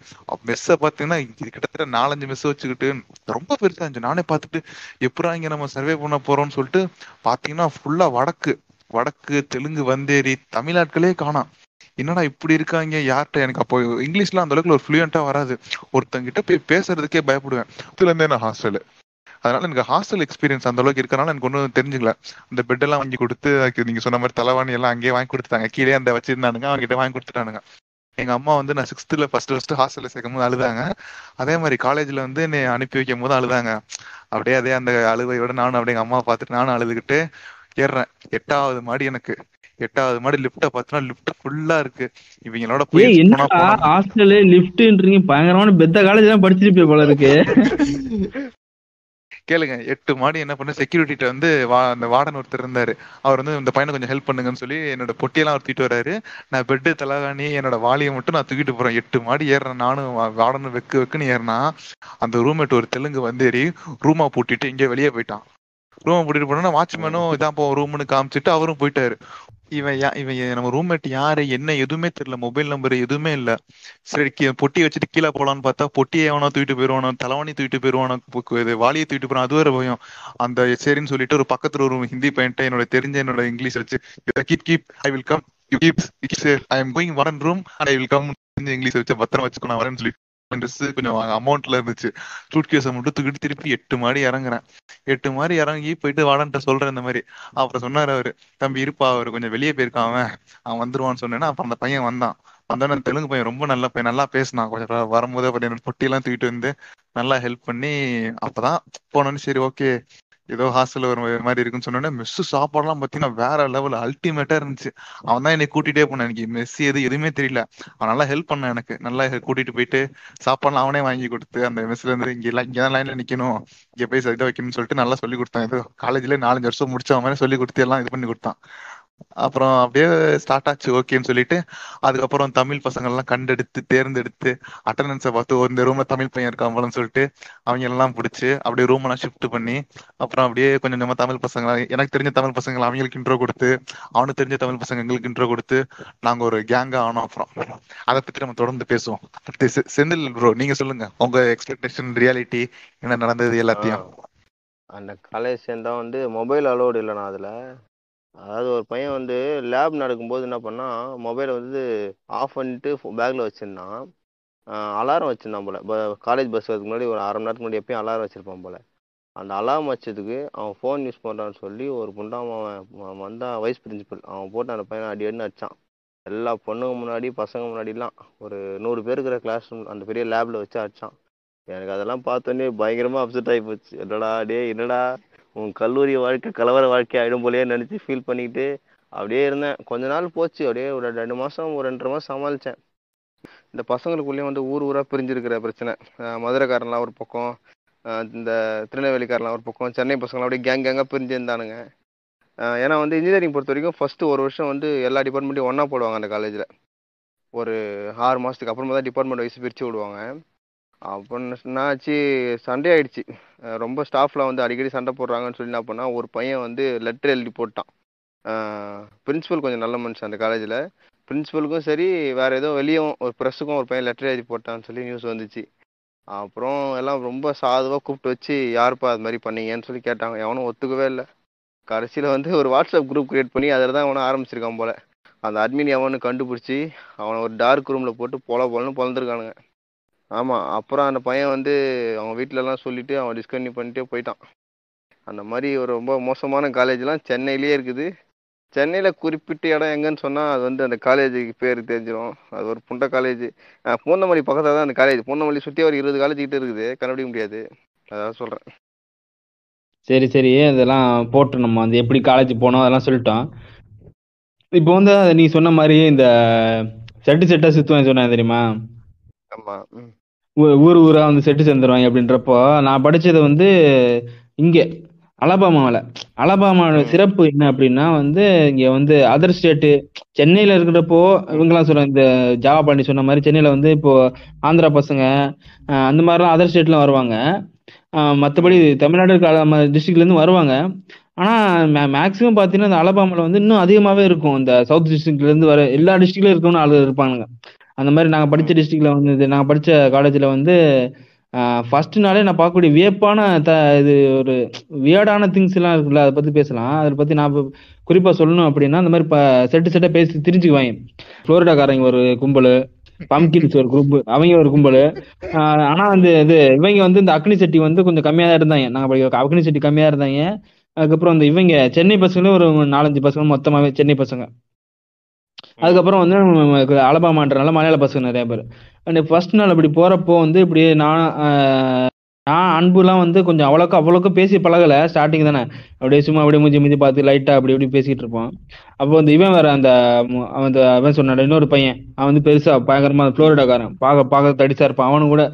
மெஸ்ஸை பார்த்தீங்கன்னா கிட்டத்தட்ட 4-5 மெஸ்ஸை வச்சுக்கிட்டு ரொம்ப பெருசாக இருந்துச்சு. நானே பார்த்துட்டு எப்படா இங்கே நம்ம சர்வே பண்ண போகிறோம்னு சொல்லிட்டு பார்த்தீங்கன்னா ஃபுல்லாக வடக்கு தெலுங்கு வந்தேரி தமிழ்நாட்களே காணாம். என்னடா இப்படி இருக்காங்க யார்கிட்ட, எனக்கு அப்போ இங்கிலீஷ்லாம் அந்த அளவுக்கு ஒரு ஃப்ளூயண்ட்டாக வராது, ஒருத்தங்கிட்ட போய் பேசுறதுக்கே பயப்படுவேன். இதுலேருந்தே நான் ஹாஸ்டலு, அதனால எனக்கு ஹாஸ்டல் எக்ஸ்பீரியன்ஸ் அந்த அளவுக்கு இருக்கனால எனக்கு ஒன்றும் தெரிஞ்சுக்கல. இந்த பெட் எல்லாம் வாங்கி கொடுத்து, நீங்க சொன்ன மாதிரி தலைவாணி எல்லாம் அங்கேயே வாங்கி கொடுத்துட்டாங்க, கீழே அந்த வச்சிருந்தானுங்க அவங்க கிட்ட வாங்கி கொடுத்துட்டானுங்க. எங்க அம்மா வந்து நான் 6th ஃபர்ஸ்ட் ஹாஸ்டல்ல சேர்க்கும் போது அழுதாங்க, அதே மாதிரி காலேஜ்ல வந்து என்னை அனுப்பி வைக்கும் போது அழுதாங்க. அப்படியே அதே அந்த அழுவையோட நானும் அப்படியே எங்க அம்மா பார்த்துட்டு நானும் அழுதுகிட்டு ஏறேன். 8வது மாடி, எனக்கு 8வது மாடி லிப்ட பார்த்தா லிப்ட் ஃபுல்லா இருக்கு. இவங்களோட போய் என்ன ஹாஸ்டல் லிப்ட்ன்றீங்க, பயங்கரமான பெத்த காலேஜ் தான் படிச்சிருப்பே போல இருக்கு. கேளுங்க, 8 மாடி என்ன பண்ண, செக்யூரிட்டிட்ட வந்து அந்த வார்டன் ஒருத்தர் இருந்தாரு, அவர் வந்து இந்த பையனை கொஞ்சம் ஹெல்ப் பண்ணுங்கன்னு சொல்லி என்னோட பொட்டியெல்லாம் அவர் தூக்கிட்டு வர்றாரு. நான் பெட்டு தலைகாணி என்னோட வாலியை மட்டும் நான் தூக்கிட்டு போறேன். 8 மாடி ஏறேன் நானும் வார்டனும் வெக்குன்னு ஏறினா, அந்த ரூம்மேட் ஒரு தெலுங்கு வந்தேறி ரூமா பூட்டிட்டு இங்கே வெளியே போயிட்டான். ரூமை பூட்டிட்டு போனோன்னா வாட்ச்மேனும் இதான் இப்போ ரூம்னு காமிச்சிட்டு அவரும் போயிட்டாரு. இவன் நம்ம ரூம்மேட் யாரு என்ன எதுவுமே தெரியல, மொபைல் நம்பர் எதுவுமே இல்ல. சரி பொட்டி வச்சுட்டு கீழே போலான்னு பார்த்தா பொட்டியை எவனோ தூக்கிட்டு போயிடுவானோ, தலைவனி தூக்கிட்டு போயிடுவானோ, வாலியை தூக்கிட்டு போறான், அது வேற பயம். அந்த சரின்னு சொல்லிட்டு ஒரு பக்கத்துல ஒரு ஹிந்தி பையன்ட்ட என்னோட தெரிஞ்ச என்னோட இங்கிலீஷ் வச்சு keep I will come I am going வரன் room I will come English வச்சு பத்திரம் வச்சுக்கோ நான் வரேன்னு சொல்லி கொஞ்சம் அமௌண்ட்ல இருந்துச்சு சூட் கேஸை மட்டும் தூக்கிட்டு திருப்பி 8 மாடி இறங்குறேன். 8 மாடி இறங்கி போயிட்டு வாடன்ட்ட சொல்றேன் இந்த மாதிரி. அப்புறம் சொன்னாரு அவரு, தம்பி இருப்பா அவரு கொஞ்சம் வெளியே போயிருக்கான் அவன் வந்துருவான்னு சொன்னேன்னா அப்புறம் அந்த பையன் வந்தோடனே தெலுங்கு பையன் ரொம்ப நல்ல பையன், நல்லா பேசினான். கொஞ்சம் வரும்போது அப்புறம் என்னோட பொட்டியெல்லாம் தூக்கிட்டு வந்து நல்லா ஹெல்ப் பண்ணி அப்பதான் போனோன்னு சரி ஓகே ஏதோ ஹாஸ்டல்ல ஒரு மாதிரி இருக்குன்னு சொன்னோன்னே மெஸ்ஸு சாப்பாடுலாம் பார்த்தீங்கன்னா வேற லெவல் அல்டிமேட்டா இருந்துச்சு. அவன் தான் என்னை கூட்டிகிட்டே போனான், எனக்கு மெஸ் எதுவுமே தெரியல, அவன் நல்லா ஹெல்ப் பண்ணான் எனக்கு, நல்லா கூட்டிட்டு போயிட்டு சாப்பாடுலாம் அவனே வாங்கி கொடுத்து அந்த மெஸ்ல இருந்து இங்கேதான் லைன்ல நிக்கணும் இங்கே போய் சரிதான் வைக்கணும்னு சொல்லிட்டு நல்லா சொல்லி கொடுத்தான். ஏதோ காலேஜ்ல 4-5 வருஷம் முடிச்ச மாதிரி சொல்லி கொடுத்து எல்லாம் இது பண்ணி கொடுத்தான். அப்புறம் அப்படியே ஸ்டார்ட் ஆச்சு ஓகேன்னு சொல்லிட்டு அதுக்கப்புறம் தமிழ் பசங்கள்லாம் கண்டெடுத்து தேர்ந்தெடுத்து அட்டண்டன்ஸை பார்த்து இந்த ரூம்ல தமிழ் பையன் இருக்கான் போலன்னு சொல்லிட்டு அவங்க எல்லாம் பிடிச்சி அப்படியே ரூம் எல்லாம் ஷிஃப்ட் பண்ணி அப்புறம் அப்படியே கொஞ்சம் நம்ம தமிழ் பசங்க எனக்கு தெரிஞ்ச தமிழ் பசங்களை அவங்களுக்கு இன்ட்ரோ கொடுத்து அவனுக்கு தெரிஞ்ச தமிழ் பசங்க எங்களுக்கு இன்ட்ரோ கொடுத்து நாங்க ஒரு கேங்கா ஆனோம். அப்புறம் அதை பத்தி நம்ம தொடர்ந்து பேசுவோம். செந்தில் ப்ரோ நீங்க சொல்லுங்க உங்க எக்ஸ்பெக்டேஷன் ரியாலிட்டி என்ன நடந்தது எல்லாத்தையும். அந்த காலேஜ் சேர்ந்தா வந்து மொபைல் அலோடு இல்லைண்ணா அதுல, அதாவது ஒரு பையன் வந்து லேப் நடக்கும்போது என்ன பண்ணால் மொபைலை வந்து ஆஃப் பண்ணிட்டு பேக்கில் வச்சுருந்தான், அலாரம் வச்சுருந்தான் போல். காலேஜ் பஸ் வரதுக்கு முன்னாடி ஒரு 1/2 மணி நேரத்துக்கு முன்னாடி எப்பயும் அலாரம் வச்சுருப்பான் போல். அந்த அலாரம் வச்சதுக்கு அவன் ஃபோன் யூஸ் பண்ணுறான்னு சொல்லி ஒரு புண்டாமன் வந்தால் வைஸ் பிரின்சிபல் அவன் போட்டு அந்த பையனை அடின்னு அடித்தான். எல்லா பொண்ணுங்க முன்னாடி பசங்க முன்னாடிலாம் ஒரு 100 பேர் இருக்கிற கிளாஸ் ரூம் அந்த பெரிய லேபில் வச்சு அடித்தான். எனக்கு அதெல்லாம் பார்த்தோன்னே பயங்கரமாக அப்செட் ஆகி போச்சு. என்னடா உன் கல்லூரி வாழ்க்கை கலவர வாழ்க்கை ஆகிடும் போலேயே நினச்சி ஃபீல் பண்ணிக்கிட்டு அப்படியே இருந்தேன். கொஞ்ச நாள் போச்சு, அப்படியே ஒரு 2 மாதம் 1-2 மாதம் சமாளித்தேன். இந்த பசங்களுக்குள்ளேயும் வந்து ஊராக பிரிஞ்சிருக்கிற பிரச்சனை, மதுரைக்காரன்லாம் ஒரு பக்கம், இந்த திருநெல்வேலிக்காரன்லாம் ஒரு பக்கம், சென்னை பசங்களாம் அப்படியே கேங்காக பிரிஞ்சிருந்தானுங்க. ஏன்னா வந்து இன்ஜினியரிங் பொறுத்த வரைக்கும் ஃபஸ்ட்டு ஒரு வருஷம் வந்து எல்லா டிபார்ட்மெண்ட்டையும் ஒன்றா போடுவாங்க அந்த காலேஜில். ஒரு 6 மாதத்துக்கு அப்புறமா தான் டிபார்ட்மெண்ட் வைஸ் பிரித்து விடுவாங்க. அப்படின்னா ஆச்சு சண்டே ஆகிடுச்சி, ரொம்ப ஸ்டாஃப்லாம் வந்து அடிக்கடி சண்டை போடுறாங்கன்னு சொல்லி என்ன பண்ணால் ஒரு பையன் வந்து லெட்டர் எழுதி போட்டான். பிரின்ஸிபல் கொஞ்சம் நல்ல மனுஷன் அந்த காலேஜில், பிரின்ஸிபலுக்கும் சரி வேறு ஏதோ வெளியும் ஒரு ப்ரெஸ்ஸுக்கும் ஒரு பையன் லெட்டர் எழுதி போட்டான்னு சொல்லி நியூஸ் வந்துச்சு. அப்புறம் எல்லாம் ரொம்ப சாதுவாக கூப்பிட்டு வச்சு யாருப்பா அது மாதிரி பண்ணீங்கன்னு சொல்லி கேட்டாங்க, எவனும் ஒத்துக்கவே இல்லை. கடைசியில் வந்து ஒரு வாட்ஸ்அப் குரூப் க்ரியேட் பண்ணி அதில் தான் அவனை ஆரம்பிச்சிருக்கான் போல். அந்த அட்மின் எவனு கண்டுபிடிச்சி அவனை ஒரு டார்க் ரூமில் போட்டு போலன்னு பிறந்திருக்கானுங்க. ஆமாம், அப்புறம் அந்த பையன் வந்து அவங்க வீட்டிலலாம் சொல்லிவிட்டு அவன் டிஸ்கன்யூ பண்ணிட்டே போயிட்டான். அந்த மாதிரி ஒரு ரொம்ப மோசமான காலேஜ்லாம் சென்னையிலே இருக்குது. சென்னையில் குறிப்பிட்ட இடம் எங்கன்னு சொன்னால் அது வந்து அந்த காலேஜுக்கு பேர் தெரிஞ்சிடும். அது ஒரு புண்டை காலேஜ், பூந்தமல்லி பக்கத்தில் தான் அந்த காலேஜ். பூந்தமல்லி சுற்றி ஒரு 20 காலேஜ் கிட்டே இருக்குது, கண்டுபிடிக்க முடியாது, அதான் சொல்கிறேன். சரி சரி, அதெல்லாம் போட்டு நம்ம அந்த எப்படி காலேஜ் போனோம் அதெல்லாம் சொல்லிட்டோம். இப்போ வந்து நீ சொன்ன மாதிரி இந்த செட்டாக சுற்றுவேன் சொன்னேன் தெரியுமா, ஆமாம் ஊர் ஊரா வந்து செட்டு சேர்ந்துருவாங்க. அப்படின்றப்போ நான் படித்தது வந்து இங்கே அலபாமாவில். அலபாமாவோட சிறப்பு என்ன அப்படின்னா வந்து இங்கே வந்து அதர் ஸ்டேட்டு சென்னையில் இருக்கிறப்போ இவங்கெல்லாம் சொல்கிறேன், இந்த ஜாவா பாண்டி சொன்ன மாதிரி சென்னையில் வந்து இப்போது ஆந்திரா பசங்க அந்த மாதிரிலாம் அதர் ஸ்டேட்லாம் வருவாங்க. மற்றபடி தமிழ்நாடு டிஸ்ட்ரிக்ட்லேருந்து வருவாங்க. ஆனால் மேக்ஸிமம் பார்த்தீங்கன்னா இந்த அலபாமாவில் வந்து இன்னும் அதிகமாகவே இருக்கும். இந்த சவுத் டிஸ்ட்ரிக்ட்லேருந்து வர எல்லா டிஸ்ட்ரிக்ட்லேயும் இருக்கணும்னு ஆள் இருப்பாங்க. அந்த மாதிரி நாங்கள் படித்த டிஸ்ட்ரிக்டில் வந்து நாங்கள் படித்த காலேஜில் வந்து ஃபர்ஸ்ட் நாளே நான் பார்க்கக்கூடிய வியப்பான இது ஒரு வியர்டான திங்ஸ் எல்லாம் இருக்குல்ல, அதை பற்றி பேசலாம். அதை பற்றி நான் குறிப்பாக சொல்லணும் அப்படின்னா அந்த மாதிரி செட்டு செட்டாக பேசி திரிஞ்சுக்குவாங்க. ஃப்ளோரிடாக்காரங்க ஒரு கும்பல், பம்கின்ஸ் ஒரு குரூப், அவங்க ஒரு கும்பல். ஆனால் வந்து இது இவங்க வந்து இந்த அக்னி செட்டி வந்து கொஞ்சம் கம்மியாக தான் இருந்தாங்க. நாங்கள் படிக்க அக்னி செட்டி கம்மியாக இருந்தாங்க. அதுக்கப்புறம் அந்த இவங்க சென்னை பசங்களும் ஒரு 4-5 பசங்க மொத்தமாகவே சென்னை பசங்க. அதுக்கப்புறம் வந்து அலபாமான்றனால மலையாள பசங்க நிறைய பேர். அண்ட் ஃபர்ஸ்ட் நாள் அப்படி போகிறப்போ வந்து இப்படி நான் அன்புலாம் வந்து கொஞ்சம் அவ்வளோக்கு பேசி பழகலை. ஸ்டார்டிங் தானே அப்படியே சும்மா அப்படியே மூஞ்சி பார்த்து லைட்டாக அப்படி இப்படி பேசிகிட்டு இருப்போம். அப்போ வந்து இவன் வேறு அந்த அவன் சொன்னான் இன்னொரு பையன், அவன் வந்து பெருசாக பயங்கரமாக ஃப்ளோரிடாக்காரன், பார்க்க தடிச்சா இருப்பான். அவனு கூட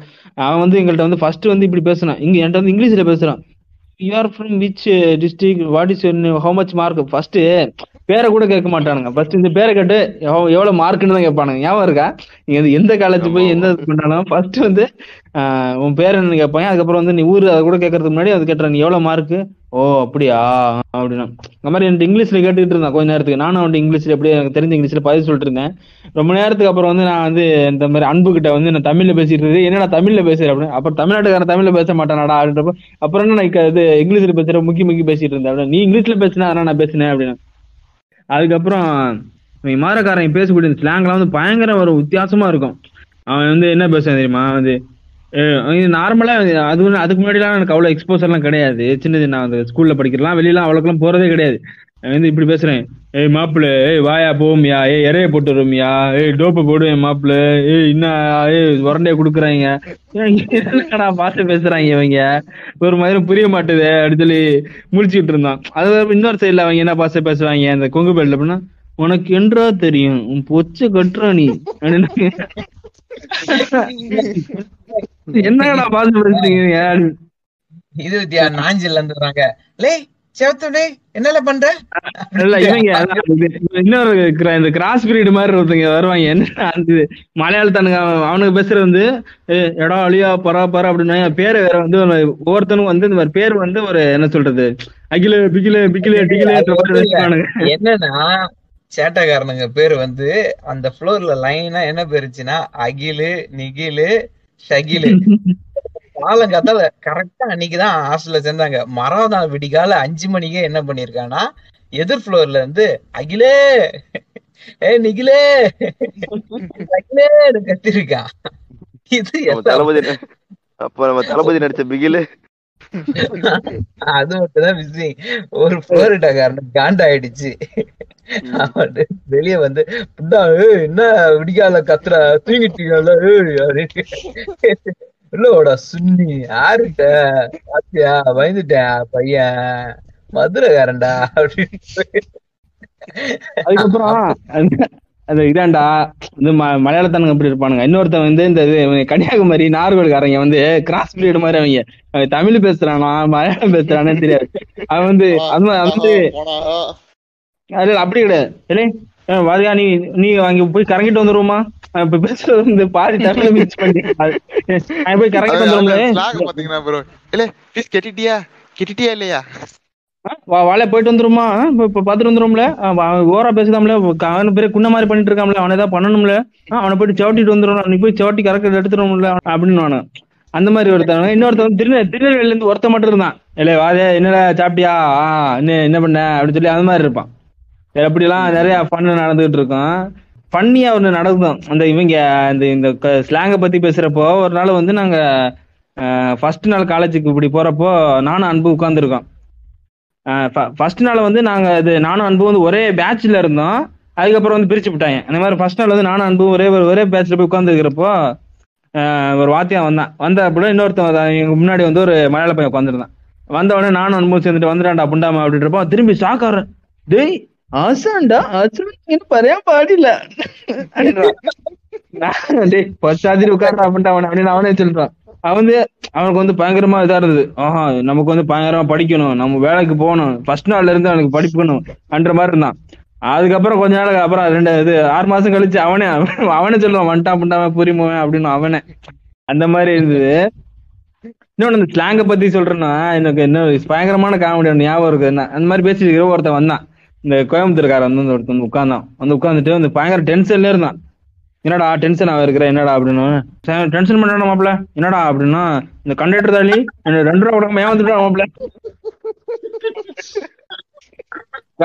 அவன் வந்து எங்கள்கிட்ட வந்து ஃபர்ஸ்ட் வந்து இப்படி பேசினான். இங்கே என்கிட்ட வந்து இங்கிலீஷில் பேசுகிறான். You are from which district, what is how much mark. First பேரை கூட கேட்க மாட்டானுங்க. ஃபர்ஸ்ட் இந்த பேரை கேட்டு எவ்வளோ மார்க்குன்னு தான் கேட்பானுங்க. ஞாபகம் இருக்கா? நீங்கள் எந்த காலேஜ் போய் எந்த பண்ணாலும் ஃபர்ஸ்ட் வந்து உன் பேர் என்னன்னு கேட்பாங்க. அதுக்கப்புறம் வந்து நீ ஊர் அதை கூட கேட்கறதுக்கு முன்னாடி அது கேட்டுற நீ எவ்வளோ மார்க்கு, ஓ அப்படியா அப்படின்னா. அந்த மாதிரி என்கிட்ட இங்கிலீஷில் கேட்டுக்கிட்டு இருந்தான் கொஞ்ச நேரத்துக்கு. நானும் அவன்ட்டு இங்கிலீஷில் எப்படியே எனக்கு தெரிஞ்ச இங்கிலீஷில் பதிவு சொல்லிட்டு இருந்தேன். ரொம்ப நேரத்துக்கு அப்புறம் வந்து நான் வந்து இந்த மாதிரி அன்புக்கிட்ட வந்து நான் தமிழில் பேசிகிட்டு இருந்தது. என்னடா தமிழில் பேசுகிறேன் அப்படின்னு. அப்புறம் தமிழ்நாட்டுக்காரன் தமிழில் பேச மாட்டானாடா அப்படின்றப்போ அப்புறம் என்ன நான் இது இங்கிலீஷில் பேசுகிற முக்கி பேசிகிட்டு இருந்தேன் அப்படின்னா. நீ இங்கிலீஷில் பேசினா அதனால் நான் பேசினேன் அப்படின்னா. அதுக்கப்புறம் மாதக்காரன் பேசக்கூடிய ஸ்லாங்லாம் வந்து பயங்கர ஒரு வித்தியாசமாக இருக்கும். அவன் வந்து என்ன பேசுவான் தெரியுமா, வந்து நார்மலாக அது வந்து அதுக்கு முன்னாடிலாம் எனக்கு அவ்வளோ எக்ஸ்போசர்லாம் கிடையாது. சின்னது நான் அந்த ஸ்கூலில் படிக்கிறலாம் வெளியெலாம் அவ்வளோக்கெல்லாம் போகிறதே கிடையாது. வந்து இப்படி பேசுகிறேன், ஏய் மாப்பிள்ளை, ஏய் வாயா போவோம்யா, ஏய் இறைய போட்டு வரும்யா, ஏய் டோப்பை போடுவேன் மாப்பிள்ளை, ஏய் இன்னும் ஏய் உரண்டையை கொடுக்குறாங்க. என்னக்கடா பார்த்து பேசுகிறாங்க இவங்க, ஒரு மாதிரி புரிய மாட்டுது அப்படின்னு சொல்லி முடிச்சுக்கிட்டு இருந்தான். அது இன்னொரு சைடில் அவங்க என்ன பாச பேசுவாங்க அந்த கொங்கு பேட்டில் அப்படின்னா, உனக்கு என்றா தெரியும் உன் பொச்சை கட்டுற நீ அப்படின்னு. என்னக்கடா பாச பேசுறீங்க இது நாஞ்சில் இருந்துடுறாங்க. என்னல பண்ற இன்னொரு இந்த கிராஸ் பீரியட் மாதிரி ஒருத்தங்க வருவாங்க. என்ன மலையாளத்தானுங்க அவனுக்கு பேசுறது வந்து எடா அழியா பரா பரா அப்படின்னா பேரு வேற வந்து ஒவ்வொருத்தனும் வந்து இந்த மாதிரி பேர் வந்து ஒரு என்ன சொல்றது அகில பிகில பிகிலே டிகிலேன்னு என்னன்னா சேட்டக்காரனுங்க பேரு வந்து அந்த ஃப்ளோர்ல லைனா என்ன பேருச்சுன்னா அகிலு நிகிலு ஷகிலு. காலங்காத்தால கரெக்டா அன்னைக்குதான் ஹாஸ்டல்ல சேர்ந்தாங்க. மறாதான் விடிகால 5 மணிக்கே என்ன பண்ணிருக்கானா எதிர் ஃப்ளோர்ல இருந்து அகிலே ஏ நிகிலே அகிலே கத்திருக்கான். இது அப்ப நம்ம தளபதி நடிச்ச பிகிலு அது மட்டும்தான் விசி. ஒரு ஃப்ளோரிட்டா காரணம் காண்டாயிடுச்சு. வெளியே வந்து என்ன விடிகால கத்துற தூங்கிட்டீங்கல்ல இல்லோட சுன்னி யாருட்ட பாத்தியா பயந்துட்டேன் பையன் மதுரைக்காரன்டா அப்படின்னு. அதுக்கப்புறம் அது இதாண்டா இந்த மலையாளத்தானுங்க எப்படி இருப்பானுங்க. இன்னொருத்தன் வந்து இந்த கன்னியாகுமரி நாகர்கோவில்காரங்க வந்து கிராஸ் பீரியட் மாதிரி அவங்க தமிழ் பேசுறானா மலையாளம் பேசுறானே தெரியாது. அவன் வந்து அது வந்து அது அப்படி கிடையாது. இல்லை வாரியா நீ நீ அங்கே போய் கறங்கிட்டு வந்துருவோமா வாழை போயிட்டு வந்துருமா பாத்துட்டு வந்துரும்ல ஓரா பேசுதாம்ல அவனு பேரு குன்ன மாதிரி பண்ணிட்டு இருக்கான்ல அவனை ஏதாவது பண்ணணும்ல அவனை போயிட்டு சவட்டிட்டு வந்துடும் நீ போய் சவட்டி கறக்க எடுத்துடும்ல அப்படின்னு நானும் அந்த மாதிரி ஒருத்தவங்க. இன்னொருத்தவங்க திருநெல்வேலியில இருந்து ஒருத்த மட்டும் இருந்தான். இல்லை வாதே என்னடா சாப்பிட்டியா என்ன என்ன பண்ண அப்படின்னு சொல்லி அந்த மாதிரி இருப்பான். அப்படிலாம் நிறைய பண்ணு நடந்துகிட்டு இருக்கும். பண்ணியா ஒன்று நடக்கும் அந்த இவங்க இந்த ஸ்லாங்கை பற்றி பேசுகிறப்போ. ஒரு நாள் வந்து நாங்கள் ஃபஸ்ட் நாள் காலேஜுக்கு இப்படி போகிறப்போ நானும் அன்பு உட்காந்துருக்கோம். ஃபஸ்ட் நாள் வந்து நாங்கள் இது நானும் அன்பு வந்து ஒரே பேட்சில் இருந்தோம். அதுக்கப்புறம் வந்து பிரித்து விட்டாங்க. அந்த மாதிரி ஃபஸ்ட் நாள் வந்து நானும் அன்பும் ஒரே பேட்சில் போய் உட்காந்துருக்கிறப்போ ஒரு வாத்தியம் வந்த அப்படின்னா இன்னொருத்தன் எங்கள் முன்னாடி வந்து ஒரு மலையாள பையன் உட்காந்துருந்தான். வந்தவொடனே நானும் அன்பும் சேர்ந்துட்டு வந்துடாண்டா புண்டாமா அப்படின்றப்போ திரும்பி ஷாக்காரன் டேய் ஆசாண்டா ஆசான் பறையா பாடியில அப்படின்றான். டேய் பச்சாதிரி உட்கார்றான் அப்படின்ட்டு அவனை அப்படின்னு அவனே சொல்றான். அவனுக்கு வந்து பயங்கரமா இதா இருந்தது. ஆஹா, நமக்கு வந்து பயங்கரமா படிக்கணும், நம்ம வேலைக்கு போகணும், ஃபர்ஸ்ட் நாள்ல இருந்து அவனுக்கு படிக்கணும் அன்ற மாதிரி இருந்தான். அதுக்கப்புறம் கொஞ்ச நாளுக்கு அப்புறம் 6 மாசம் கழிச்சு அவனே சொல்லுவான், வந்துட்டான் புண்டாம புரியுமோவன் அப்படின்னு. அவனே அந்த மாதிரி இருந்தது. இன்னொன்னு அந்த ஸ்லாங்கை பத்தி சொல்றேன்னா, எனக்கு என்ன பயங்கரமான காமெடி ஞாபகம் இருக்குது. என்ன அந்த மாதிரி பேசிட்டு ஒருத்தன் வந்தான், இந்த கோயம்புத்தூர்காரன் வந்து ஒருத்தன் உட்கார்ந்தான். வந்து உட்காந்துட்டு வந்து பயங்கர டென்ஷன்ல இருந்தான். என்னடா டென்ஷன் ஆக இருக்கிற, என்னடா அப்படின்னு டென்ஷன் பண்ணா மாப்பிள்ள, என்னடா அப்படின்னா இந்த கண்டக்டர் தாலி 2 ரூபா கூட ஏமாந்துட்டா மாப்பிள்ள,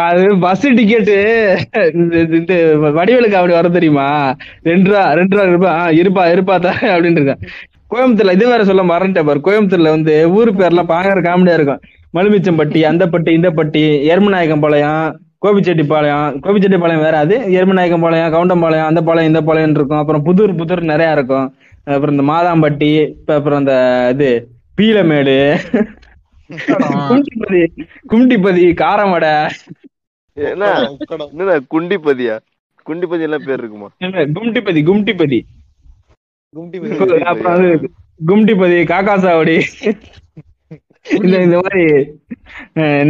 அது பஸ் டிக்கெட்டு இந்த வடிவேலுக்கு அப்படி வர தெரியுமா, 2 ரூபா இருப்பா தானே அப்படின்னு இருக்கேன். கோயம்புத்தூர்ல இது வேற சொல்ல மறந்துட்டேன் பாரு, கோயம்புத்தூர்ல வந்து ஊரு பேர்லாம் பாங்கிற காமெடியா இருக்கும். மலுமிச்சம்பட்டி, அந்த பட்டி, இந்த பட்டி, எருமநாயக்கம்பாளையம், கோபிச்செட்டிப்பாளையம், கோபிச்செட்டிப்பாளையம் வேற, அது எருமநாயக்கம்பாளையம், கவுண்டம்பாளையம், அந்த பாளையம் இந்த பாளையம் இருக்கும். அப்புறம் புதூர் நிறையா இருக்கும். அப்புறம் இந்த மாதாம்பட்டி, அப்புறம் அந்த இது பீலமேடு, குண்டிப்பதி, காரமடை, என்ன குண்டிப்பதியா, குண்டிப்பதி எல்லாம் பேர் இருக்குமா, கும்டிப்பதி, அப்புறம் அது கும்டிப்பதி, காக்காசாவடி, இந்த மாதிரி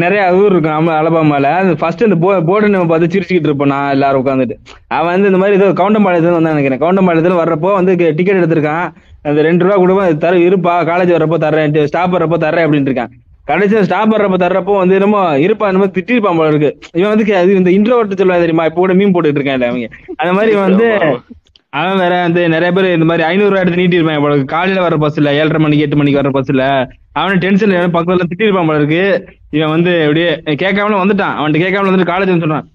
நிறைய ஊர் இருக்கும். ஆமா, அலபாமால ஃபர்ஸ்ட் இந்த போர்டு நம்ம பார்த்து சிரிச்சுக்கிட்டு இருப்போம் நான் எல்லாரும் உட்காந்துட்டு. அவன் வந்து இந்த மாதிரி ஏதோ கவுண்டம்பாளையத்துல வந்து நினைக்கிறேன், கவுண்டம்பாளையத்துல வர்றப்போ வந்து டிக்கெட் எடுத்திருக்கான். அந்த 2 ரூபா கூட தர இருப்பா, காலேஜ் வர்றப்போ தர்றேன், ஸ்டாப் வர்றப்போ தர்றேன் அப்படின்னு இருக்கான். கடைசியில் ஸ்டாப் வர்றப்போ தர்றப்போ வந்து என்னமோ இருப்பா என்னமோ திட்டிருப்பான் போல இருக்கு. இவன் வந்து இந்த இன்ட்ரோவர்ட் சொல்லுவாங்க தெரியுமா, இப்ப கூட மீன் போட்டுட்டு இருக்கான் இல்ல அவங்க, அந்த மாதிரி வந்து அவன் வேற வந்து நிறைய பேர் இந்த மாதிரி 500 ரூபா எடுத்து நீட்டி இருப்பான் போல இருக்கு. காலையில வர பஸ் இல்ல, 7:30 மணிக்கு 8 மணிக்கு வர பஸ் இல்ல. அவனை டென்ஷன்ல பக்கத்துல திட்டி இருப்பான் போல இருக்கு. இவன் வந்து இப்படியே கேட்காமல வந்துட்டான். அவன்கிட்ட கேட்காமல வந்துட்டு காலேஜ் சொல்றான்,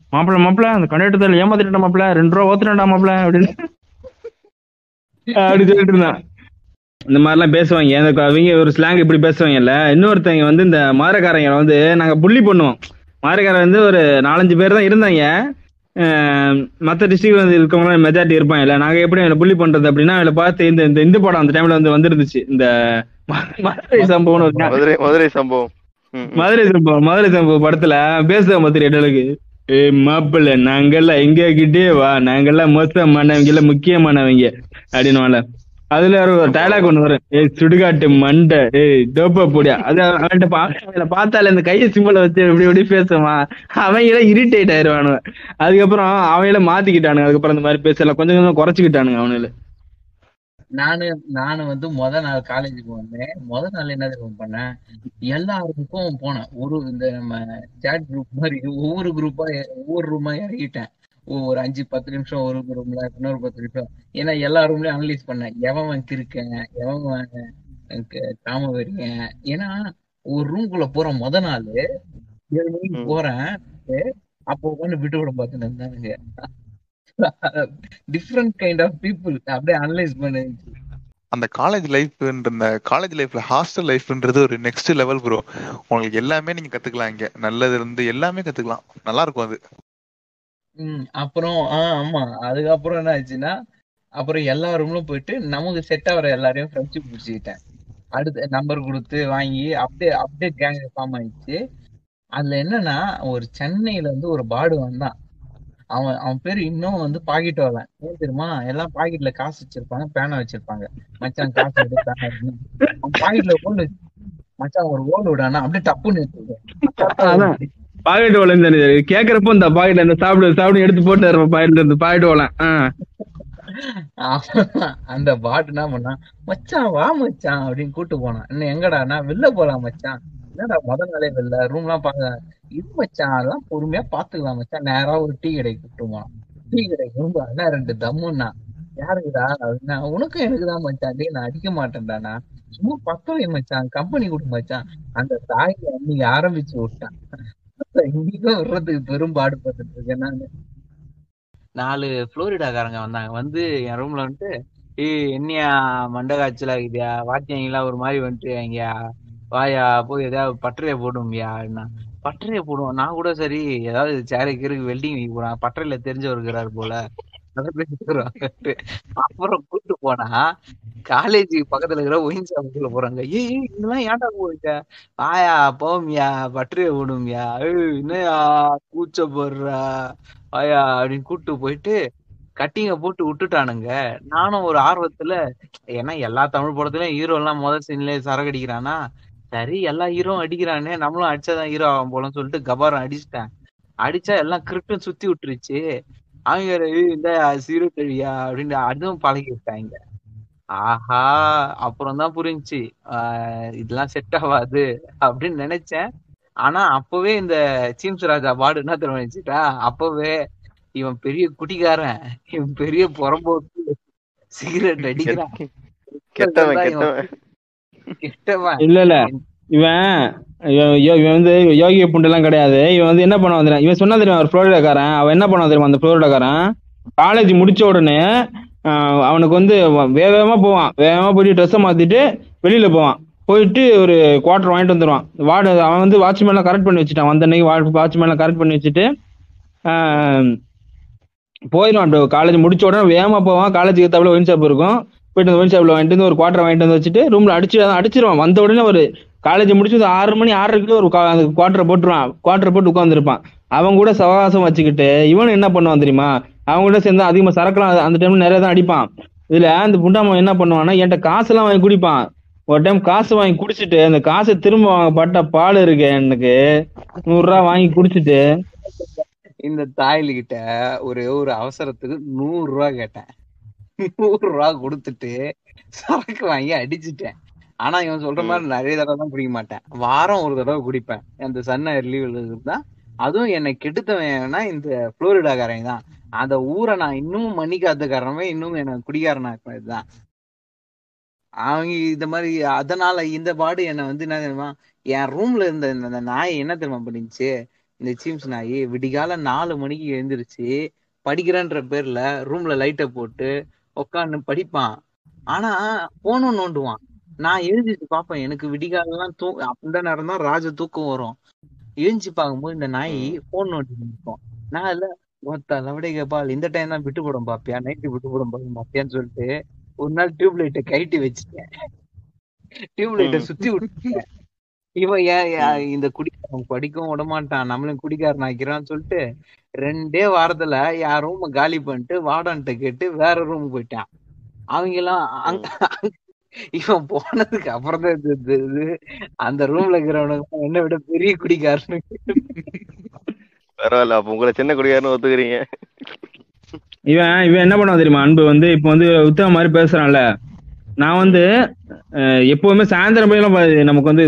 மாப்பிள்ள அந்த கண்டக்டர் ஏமாத்திட்டா மாப்பிள்ள, 2 ரூபா ஓத்துட்டா மாப்பிள்ள அப்படின்னு அப்படி சொல்லிட்டு இருந்தான். இந்த மாதிரிலாம் பேசுவாங்க. எனக்கு அவங்க ஒரு ஸ்லாங் இப்படி பேசுவாங்கல்ல. இன்னொருத்தவங்க வந்து இந்த மாரக்காரங்க வந்து நாங்க புள்ளி பண்ணுவோம். மாரக்கார வந்து ஒரு 4-5 பேர் தான் இருந்தாங்க. மற்ற டிஸ்ட்ரிக்ட் வந்து இருக்கவங்களாம் மெஜாரிட்டி இருப்பாங்க இல்லை. நாங்கள் எப்படி அவளை புள்ளி பண்ணுறது அப்படின்னா, அவளை பார்த்து இந்த இந்த இந்த படம் அந்த டைம்ல வந்து வந்துருந்துச்சு, இந்த மதுரை சம்பவம் படத்துல பேசுவ மாதிரி இடலுக்கு, ஏ மாப்பிள்ள நாங்கெல்லாம் எங்ககிட்டே வா, நாங்கெல்லாம் மோசமானவங்க எல்லாம் முக்கியமானவங்க அப்படின்னு. அதுல ஒரு டைலாக் ஒண்ணு வரும், ஏ சுடுகாட்டு மண்டை, ஏய் தோப்பா பொடியா. அது அவன்கிட்ட பார்த்தால இந்த கையை சிம்பளை வச்சு எப்படி எப்படி பேசுவான். அவங்கள இரிட்டேட் ஆயிடுவானுங்க. அதுக்கப்புறம் அவங்கள மாத்திக்கிட்டானுங்க. அதுக்கப்புறம் இந்த மாதிரி பேசலாம் கொஞ்சம் கொஞ்சம் குறைச்சிக்கிட்டானுங்க அவனுல. நானு வந்து முத நாள் காலேஜுக்கு வந்தேன். முத நாள் என்ன பண்ணேன், எல்லாருக்கும் போனேன். ஒரு இந்த நம்ம சேட் குரூப் மாதிரி ஒவ்வொரு ரூமா இறங்கிட்டேன். ஒரு 5-10 நிமிஷம் ஒரு ரூம்ல, இன்னொரு 10 நிமிஷம். ஏன்னா எல்லா ரூம்லயும் அனலைஸ் பண்ணேன், எவன் இருக்கேன், எவன் தாம வரீங்க. ஏன்னா ஒரு ரூம்குள்ள போற முத நாள் 7 மணிக்கு போறேன். அப்போ உட்காந்து விட்டு விட பார்த்துட்டு இருந்தானுங்க. டிஃப்ரெண்ட் கைண்ட் ஆஃப் பீப்புள் அப்படியே அனலைஸ் பண்ணு. அந்த காலேஜ் லைஃப்ன்ற காலேஜ் லைஃப்ல ஹாஸ்டல் லைஃப்ன்றது ஒரு நெக்ஸ்ட் லெவல் ப்ரோ. உங்களுக்கு எல்லாமே நீங்க கத்துக்கலாம், இங்க நல்லது இருந்து எல்லாமே கத்துக்கலாம், நல்லா இருக்கும் அது. அப்புறம் ஆமா, அதுக்கப்புறம் என்ன ஆச்சுன்னா, அப்புறம் எல்லா ரூம்லும் போயிட்டு நமக்கு செட் ஆகிற எல்லாரையும் ஃப்ரெண்ட்ஷிப் பிடிச்சிக்கிட்டேன். அடுத்த நம்பர் கொடுத்து வாங்கி அப்படியே கேங் ஃபார்ம் ஆயிடுச்சு. அதுல என்னன்னா, ஒரு சென்னையில இருந்து ஒரு பாடு வந்தான். அவன் பேரு இன்னும் வந்து பாக்கெட் வரலாம். ஏன் தெரியுமா, எல்லாம் பாக்கெட்ல காசு வச்சிருப்பாங்க, பேனை வச்சிருப்பாங்க. மச்சான் காசு எடுத்து பாக்கெட்ல ஓடு, மச்சான் ஒரு ஓடு விடானா அப்படியே தப்புன்னு பாக்கெட் ஓலை கேக்குறப்போ இந்த பாக்கெட்ல இருந்து சாப்பிடு சாப்பிடு எடுத்து போட்டு இருப்போம். பாக்கெட்ல இருந்து பாக்கெட் ஓலை அந்த பாட்டுனா பண்ணா, மச்சான் வா மச்சான் அப்படின்னு கூப்பிட்டு போனான். இன்னும் எங்கடானா, வெளில போலாம் மச்சான். என்னடா முதல் நாளே வெளில ரூம் எல்லாம் பாக்க இது மச்சான், அதெல்லாம் பொறுமையா பாத்துக்கலாம் மச்சான். நேரா ஒரு டீ கடைக்கு கூப்பிட்டு போனான். டீ கடைக்கு ரொம்ப 2 தம்முன்னா, யாருக்குடா அப்படின்னா, உனக்கும் எனக்குதான் மச்சான். டே நான் அடிக்க மாட்டேன்டாண்ணா, சும்மா பக்கவே மச்சான், கம்பெனி கூட்டு மச்சான். அந்த தாய் அன்னைக்கு ஆரம்பிச்சு விட்டான். இங்கேயும் வர்றதுக்கு பெரும் பாடுபட்டு இருக்கேன் நானு. 4 புளோரிடாக்காரங்க வந்தாங்க. வந்து என் ரூம்ல வந்துட்டு, ஏ என்னையா மண்டை காய்ச்சலா இருக்குதியா, வாத்தியெல்லாம் ஒரு மாதிரி வந்துட்டு எங்கயா வாயா, போய் ஏதாவது பட்டறைய போடுவியா அப்படின்னா, பட்டறைய போடுவோம். நான் கூட சரி ஏதாவது சேரைக்கு வெல்டிங் வைக்க போறான், பட்டறையில தெரிஞ்சவருக்கிறாரு போல, அப்புறம் கூப்பிட்டு போனா காலேஜுக்கு பக்கத்துல இருக்கிற ஒயின் சாப்பிட போறாங்க. ஏய் இதெல்லாம் ஏன்டா போயிட்ட, வாயா போமியா, பட்டறைய போடுமியா, ஏய் என்னையா கூச்சப்படுறா வாயா அப்படின்னு கூப்பிட்டு போயிட்டு கட்டிங்க போட்டு விட்டுட்டானுங்க. நானும் ஒரு ஆர்வத்துல, ஏன்னா எல்லா தமிழ் படத்துலயும் ஹீரோ எல்லாம் முதல் சீன்ல சரகடிக்கிறானா, சரி எல்லா ஹீரோவும் அடிக்கிறானே நம்மளும் அடிச்சாதான் ஹீரோ ஆகும் போலன்னு சொல்லிட்டு கபாரம் அடிச்சுட்டேன். அடிச்சா எல்லாம் கிரிப்டன் சுத்தி விட்டுருச்சு. அவங்க இந்த சீரோ தெழியா அப்படின்னு அதுவும் பழகி விட்டாங்க. ஆஹா, அப்புறம் தான் புரிஞ்சு இதெல்லாம் செட் ஆகாது அப்படின்னு நினைச்சேன். ஆனா அப்பவே இந்த ஜிம்ஸ் ராஜா பாடு என்ன தெரிஞ்சுட்டா, அப்பவே இவன் பெரிய குட்டிக்காரன், இவன் பெரிய புறம்போக்கு, சிகரெட் அடிக்கிறான், கெட்டவன். இல்ல இவன் வந்து யோகி புண்டு எல்லாம் கிடையாது. இவன் வந்து என்ன பண்ண வந்துடுறான், இவன் சொன்னா தெரியும், ஒரு புளோரிடாக்காரன். அவன் என்ன பண்ண தெரியுமா, அந்த புளோரிடாக்காரன் காலேஜ் முடிச்ச உடனே அவனுக்கு வந்து வேகமா போவான். வேகமா போயிட்டு ட்ரெஸ்ஸை மாத்திட்டு வெளியில போவான். போயிட்டு ஒரு குவார்டர் வாங்கிட்டு வந்துடுவான். வார்டு அவன் வந்து வாட்ச்மேன்லாம் கரெக்ட் பண்ணி வச்சுட்டான். வந்த அன்னைக்கு வாட்ச்மேன்லாம் கரெக்ட் பண்ணி வச்சுட்டு போயிடுவான். காலேஜ் முடிச்ச உடனே வேகமா போவான். காலேஜுக்கு தவிர ஒயின் ஷாப் இருக்கும். போயிட்டு அந்த ஒயின் ஷாப்ல வாங்கிட்டு வந்து ஒரு குவார்டர் வாங்கிட்டு வந்து வச்சுட்டு ரூம்ல அடிச்சிருவான். வந்த உடனே ஒரு காலேஜ் முடிச்சு 6 மணி 6:30 ஒரு குவார்டரை போட்டுருவான். குவார்டரை போட்டு உட்காந்துருப்பான். அவங்க கூட சவகாசம் வச்சுக்கிட்டு இவன் என்ன பண்ணுவான் தெரியுமா, அவங்க கூட சேர்ந்து அதிகமா சரக்குலாம் அந்த டைம்ல நிறைய தான் அடிப்பான். இதுல அந்த புண்டாமன் என்ன பண்ணுவான்னா, என்கிட்ட காசு எல்லாம் வாங்கி குடிப்பான். ஒரு டைம் காசு வாங்கி குடிச்சிட்டு அந்த காசை திரும்ப பட்ட பால் இருக்கு, எனக்கு 100 ரூபா வாங்கி குடிச்சிட்டு இந்த தாயில்கிட்ட ஒரே ஒரு அவசரத்துக்கு 100 ரூபா கேட்டேன். 100 ரூபா கொடுத்துட்டு சரக்கு வாங்கி அடிச்சுட்டேன். ஆனா இவன் சொல்ற மாதிரி நிறைய தடவை தான் குடிக்க மாட்டேன், வாரம் ஒரு தடவை குடிப்பேன். அந்த சன் லீவ் தான். அதுவும் என்னை கெடுத்தவன்னா இந்த புளோரிடாக்காரன் தான். அந்த ஊரை நான் இன்னமும் மன்னிக்காத காரணமே இன்னும் என்ன குடிக்காரனா இருப்பேன். இதுதான் அவங்க இந்த மாதிரி. அதனால இந்த பாடு என்னை வந்து என்ன தெரியுமா, என் ரூம்ல இருந்த அந்த நாய் என்ன தெரியுமா பண்ணிச்சு, இந்த ஜிம்ஸ் நாய் விடிகால 4 மணிக்கு எழுந்திருச்சு படிக்கிறன்ற பேர்ல ரூம்ல லைட்டை போட்டு உக்காந்து படிப்பான். ஆனா போனும் நோண்டுவான். நான் எழுந்திரிச்சு பார்ப்பேன், எனக்கு விடிகாலெல்லாம் அந்த நேரம் தான் ராஜ தூக்கம் வரும். எழுந்திச்சு பார்க்கும்போது இந்த நாய் போன் நோண்டிட்டு இருப்போம். நான் இல்ல லவடேகபால் இந்த டைம் தான் விட்டு போடும் பாப்பியா, நைட்டு விட்டு போடும் பாப்பியான்னு சொல்லிட்டு ஒரு நாள் டியூப்லைட்டை கைட்டி வச்சுட்டேன். டியூப்லைட்டை சுத்தி விட்டுட்டேன். இவன் ஏன் இந்த குடிக்காரன் படிக்கவும் விடமாட்டான், நம்மளும் குடிக்காரன் ஆக்கிறான்னு சொல்லிட்டு 2 வாரத்துல யாரும் காலி பண்ணிட்டு வாடான்ட்டு கேட்டு வேற ரூம் போயிட்டான். அவங்க எல்லாம் இவன் போனதுக்கு அப்புறம் தான் அந்த ரூம்ல இருக்கிறவனுக்கு என்னை விட பெரிய குடிக்காரனு. பரவாயில்ல, அப்ப உங்களை சின்ன குடிக்காரன்னு ஒத்துக்கிறீங்க. இவன் என்ன பண்ணுவான் தெரியுமா, அன்பு வந்து இப்ப வந்து உத்தம மாதிரி பேசுறான்ல, நான் வந்து எப்பவுமே சாயந்தரம் போய் நமக்கு வந்து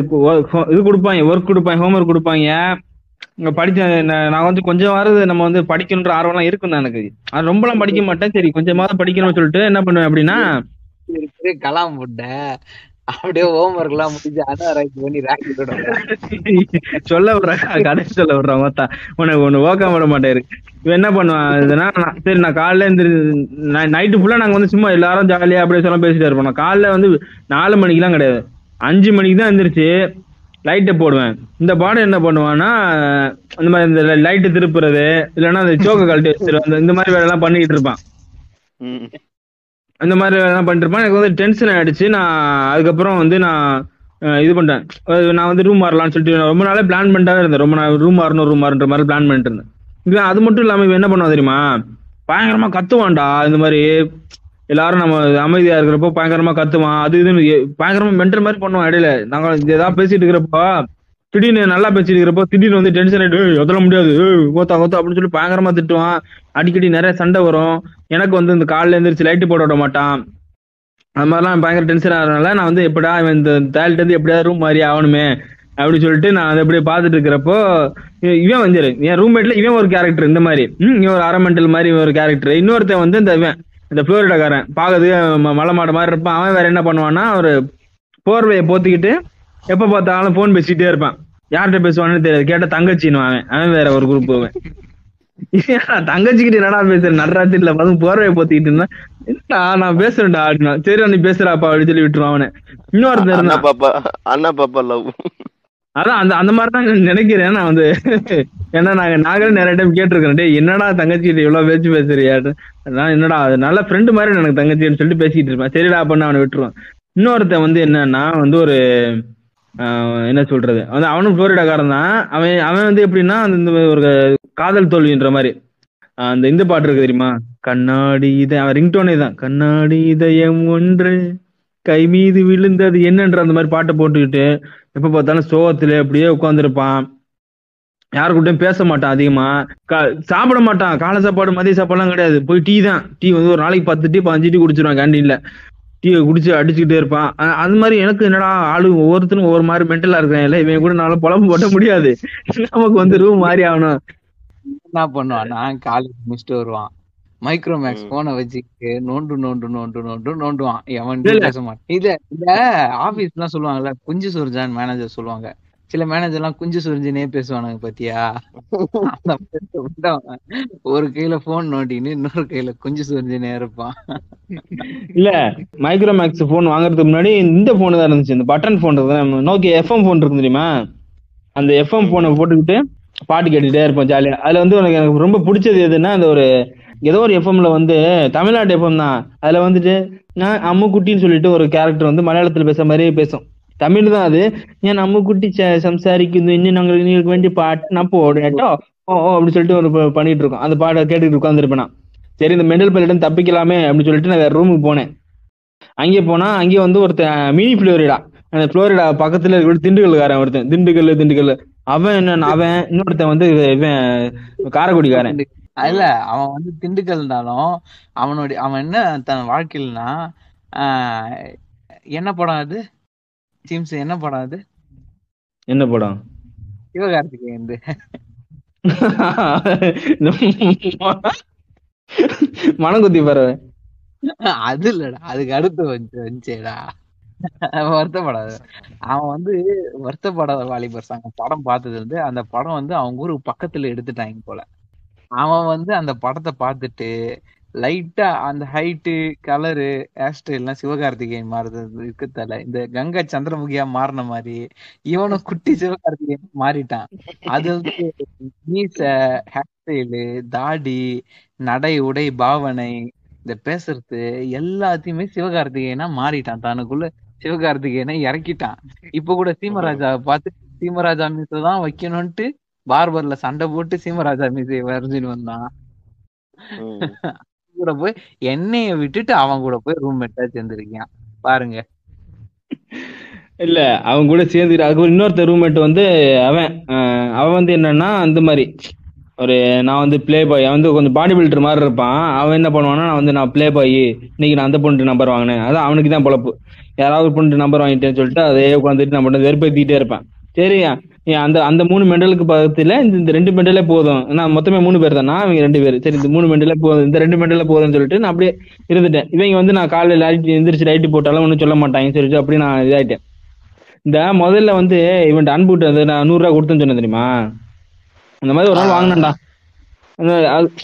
இது கொடுப்பாங்க, ஒர்க் கொடுப்பாங்க, ஹோம்ஒர்க் கொடுப்பாங்க. இங்க படிச்ச நான் வந்து கொஞ்சம் வாரது நம்ம வந்து படிக்கணுன்ற ஆர்வம்லாம் இருக்கும் தான் எனக்கு. அது ரொம்ப எல்லாம் படிக்க மாட்டேன். சரி கொஞ்சமாவது படிக்கணும்னு சொல்லிட்டு என்ன பண்ணுவேன் அப்படின்னா, கலாம் போட்ட அப்படியே ஹோம்ஒர்க் எல்லாம் முடிஞ்சு அனாராய்ச்சி பண்ணி ராக்கி சொல்ல விடுறாங்க, கதை சொல்ல விடுறான். மொத்தா உனக்கு ஒண்ணு ஓக்காம விட மாட்டேரு. இவன் என்ன பண்ணுவான், சரி நான் காலையில இருந்து நைட்டு ஃபுல்லா நாங்க வந்து சும்மா எல்லாரும் ஜாலியா அப்படியே சொல்ல பேசிட்டே இருப்போம். நான் காலைல வந்து 4 மணிக்கெல்லாம் கிடையாது, 5 மணிக்கு தான் எந்திரிச்சு லைட்டை போடுவேன். இந்த பாடம் என்ன பண்ணுவான்னா, அந்த மாதிரி இந்த லைட்டு திருப்புறது இல்லைன்னா அந்த சோக்க கழட்டி வச்சிருவேன். இந்த மாதிரி வேலை எல்லாம் பண்ணிக்கிட்டு இருப்பான். அந்த மாதிரி வேலை எல்லாம் பண்ணிட்டு இருப்பான். எனக்கு வந்து டென்ஷன் ஆயிடுச்சு. நான் அதுக்கப்புறம் வந்து இது பண்ணிட்டேன், நான் வந்து ரூம் மாறலான்னு சொல்லிட்டு ரொம்ப நாளே பிளான் பண்ணிட்டாவே இருந்தேன். ரொம்ப நாள் ரூம் மாறுன்ற மாதிரி பிளான் பண்ணிட்டு இருந்தேன். இவன் அது மட்டும் இல்லாம இவன் என்ன பண்ணுவான் தெரியுமா, பயங்கரமா கத்துவான்டா. இந்த மாதிரி எல்லாரும் நம்ம அமைதியா இருக்கிறப்போ பயங்கரமா கத்துவான். அது இதுன்னு பயங்கரமா மென்டல் மாதிரி பண்ணுவான். இடையில நாங்க ஏதாவது பேசிட்டு இருக்கிறப்போ திடீர்னு நல்லா பேசிட்டு இருக்கிறப்போ திடீர்னு வந்து டென்ஷன் ஆயிட்டு எதெல்லாம் முடியாது கோத்தா அப்படின்னு சொல்லி பயங்கரமா திட்டுவான். அடிக்கடி நிறைய சண்டை வரும். எனக்கு வந்து இந்த காலில் எழுந்திரிச்சு லைட்டு போட விட மாட்டான். அது மாதிரிலாம் பயங்கர டென்ஷன் ஆகிறதுனால நான் வந்து எப்படா இவன் இந்த தேல்ட்டு வந்து எப்படியா ரூம் மாதிரி ஆகணுமே அப்படின்னு சொல்லிட்டு நான் அதை அப்படியே பார்த்துட்டு இருக்கிறப்போ இவன் வந்து என் ரூம்மேட்ல இவன் ஒரு கேரக்டர், இந்த மாதிரி இவன் ஒரு அரமெண்டல் மாதிரி ஒரு கேரக்டர். இன்னொருத்தன் வந்து இந்த இவன் இந்த புளோரிடாக்காரன் பாக்குறது மலை மாட மாதிரி இருப்பான். அவன் வேற என்ன பண்ணுவான்னா, ஒரு போர்வையை போத்திக்கிட்டு எப்ப பார்த்தாலும் போன் பேசிட்டே இருப்பான். யார்கிட்ட பேசுவான்னு தெரியாது, கேட்ட தங்கச்சின்னு அவன் வேற ஒரு குரூப். அவன் தங்கச்சிக்கிட்டு என்னடா பேசுறேன் நடராத்திரில பார்த்து போர்வையை போத்திக்கிட்டு இருந்தா, என்னடா நான் பேசுறேன்டா அப்படின்னா, சரி நீ பேசுறாப்பா அப்படின்னு சொல்லி விட்டுருவான். அவனை இன்னொருத்தன் அதான் அந்த மாதிரிதான் நினைக்கிறேன் நான் வந்து. ஏன்னா நாங்களே நிறைய டைம் கேட்டிருக்கேன், டே என்னடா தங்கச்சிக்கிட்ட இவ்வளவு பேச்சு பேசுறியாட்டு, அதான் என்னடா அது நல்ல ஃப்ரெண்டு மாதிரி எனக்கு தங்கச்சின்னு சொல்லிட்டு பேசிக்கிட்டு இருப்பேன். சரிடா அப்படின்னு அவனை விட்டுருவான். இன்னொருத்த வந்து என்னன்னா வந்து ஒரு என்ன சொல்றது, அவனும் புளோரிடாக்காரன் தான். அவன் வந்து எப்படின்னா ஒரு காதல் தோல்வின்ற மாதிரி அந்த இந்த பாட்டு இருக்கு தெரியுமா, கண்ணாடி இத ரிங்டோனே தான், கண்ணாடி இதயம் ஒன்று கை மீது விழுந்தது என்னன்ற அந்த மாதிரி பாட்டை போட்டுக்கிட்டு எப்ப பார்த்தாலும் சோகத்துல அப்படியே உட்காந்துருப்பான். யாருக்கிட்டையும் பேச மாட்டான், அதிகமா சாப்பிட மாட்டான், காலை சாப்பாடு மதிய சாப்பாடுலாம் கிடையாது, போய் டீ தான். டீ வந்து ஒரு நாளைக்கு 10 டீ 15 டீ குடிச்சிருவான் கேண்டீன்ல, டீயை குடிச்சு அடிச்சுக்கிட்டே இருப்பான். அது மாதிரி எனக்கு என்னடா ஆளு ஒவ்வொருத்தரும் ஒவ்வொரு மாதிரி மென்டலா இருக்கிறேன், இல்லை இவன் கூட நானும் பழம்பு போட்ட முடியாது, நமக்கு வந்து ரூம் மாதிரி ஆகணும். என்ன பண்ணுவான், நான் காலேஜ் முடிச்சுட்டு வருவான், மைக்ரோமேக்ஸ் போனை வச்சுட்டு நோண்டு நோண்டு நோண்டு நோண்டு நோண்டுவான். எவன் பேச மாட்டான். இதை இதை ஆபீஸ் எல்லாம் சொல்லுவாங்கல்ல, குஞ்சு சுர்ஜான் மேனேஜர் சொல்லுவாங்க, சில மேனேஜர் எல்லாம் குஞ்சு சுரிஞ்சுனே பேசுவானுங்க பாத்தியா. ஒரு கையில போன் நோட்டின்னு இன்னொரு கையில குஞ்சு சுரிஞ்சுனே இருப்பான். இல்ல மைக்ரோமேக்ஸ் போன் வாங்கறதுக்கு முன்னாடி இந்த போன் தான் இருந்துச்சு, இந்த பட்டன் போன் இருக்கு, நோக்கியா எஃப்எம் போன் இருக்கு தெரியுமா, அந்த எஃப்எம் போனை போட்டுக்கிட்டு பாட்டு கேட்டுக்கிட்டே இருப்போம் ஜாலியா. அதுல வந்து எனக்கு ரொம்ப பிடிச்சது எதுன்னா, அந்த ஒரு ஏதோ ஒரு எஃப்எம்ல வந்து தமிழ்நாடு எஃப்எம் தான், அதுல வந்துட்டு நான் அம்முக்குட்டின்னு சொல்லிட்டு ஒரு கேரக்டர் வந்து மலையாளத்துல பேசுற மாதிரியே பேசும், தமிழ் தான் அது. ஏன் நம்ம குட்டி சம்சாரிக்கும் இன்னும் நாங்களுக்கு வேண்டி பாட்டு நான் போடட்டோ ஓ அப்படின்னு சொல்லிட்டு ஒரு பண்ணிட்டு இருக்கோம். அந்த பாட்டை கேட்டுக்கிட்டு உட்காந்துருப்பேன் நான். சரி இந்த மெண்டல் பல்லிடம் தப்பிக்கலாமே அப்படின்னு சொல்லிட்டு நான் வேற ரூமுக்கு போனேன். அங்கே போனா அங்கே வந்து ஒருத்தன் மினி புளோரிடா, அந்த புளோரிடா பக்கத்துல இருக்கிற திண்டுக்கல்காரன் ஒருத்தன், திண்டுக்கல் அவன் என்ன, அவன் இன்னொருத்தன் வந்து இவன் காரைக்குடிக்காரன். இல்ல அவன் வந்து திண்டுக்கல்னாலும் அவனுடைய அவன் என்ன தன் வாழ்க்கையிலனா என்ன படம் அது ஜிம்ஸ், என்ன படம் அது, என்ன படம், சிவகார்த்திகேயன் மனங்குத்தி பறவை, அது இல்லடா அதுக்கு அடுத்து வந்துச்சேடா, வருத்தப்படாது. அவன் வந்து வருத்தப்படாத வாலிபர் சங்க படம் பார்த்தது வந்து, அந்த படம் வந்து அவங்க ஊருக்கு பக்கத்துல எடுத்துட்டாங்க போல. அவன் வந்து அந்த படத்தை பார்த்துட்டு லைட்டா அந்த ஹைட்டு கலரு ஹேர் ஸ்டைல் எல்லாம் சிவகார்த்திகேயன் மாறுறது இருக்கத்தால இந்த கங்கா சந்திரமுகியா மாறின மாதிரி இவனும் குட்டி சிவகார்த்திகேயன் மாறிட்டான். அது வந்து மீச ஹேர் ஸ்டைலு தாடி நடை உடை பாவனை இந்த பேசுறது எல்லாத்தையுமே சிவகார்த்திகேயனா மாறிட்டான், தனக்குள்ள சிவகார்த்திகேயனை இறக்கிட்டான். இப்ப கூட சீமராஜாவை பார்த்து சீமராஜா மீசை தான் வைக்கணும்ட்டு பார்பர்ல சண்டை போட்டு சீமராஜா மீசை வரைஞ்சின்னு வந்தான். கூட போய் என்னைய விட்டுட்டு அவன் கூட போய் ரூம்மேட்டா சேர்ந்துருக்கான் பாருங்க. இல்ல அவன் கூட சேர்ந்து அதுக்கு இன்னொருத்த ரூம்மேட் வந்து அவன் வந்து என்னன்னா அந்த மாதிரி ஒரு நான் வந்து பிளே பாய், அவன் வந்து கொஞ்சம் பாடி பில்டர் மாதிரி இருப்பான். அவன் என்ன பண்ணுவான்னா, நான் வந்து நான் பிளே பாய் இன்னைக்கு நான் அந்த பொண்ணு நம்பர் வாங்கினேன், அதான் அவனுக்கு தான் பொழப்பு, யாராவது பொண்ணு நம்பர் வாங்கிட்டேன்னு சொல்லிட்டு அதே உட்காந்துட்டு நான் பண்ண வெறுப்பேத்திட்டே இருப்பேன். சரியா அந்த அந்த 3 மெண்டலுக்கு பக்கத்துல இந்த 2 மெண்டலே போதும், நான் மொத்தமே 3 பேர் தானா, இவங்க 2 பேர். சரி இந்த 3 மெண்டலே போதும், இந்த 2 மெண்டலே போதும்னு சொல்லிட்டு நான் அப்படியே இருந்துட்டேன். இவங்க வந்து நான் காலையில் எந்திரிச்சு லைட்டு போட்டாலும் ஒன்றும் சொல்ல மாட்டாங்க சொல்லிட்டு அப்படியே நான் இதாகிட்டேன். இந்த முதல்ல வந்து இவன்ட்டு அன்புட்டு அது நான் 100 ரூபா கொடுத்தேன்னு சொன்னேன் தெரியுமா, அந்த மாதிரி ஒரு நாள் வாங்கினேன்டா.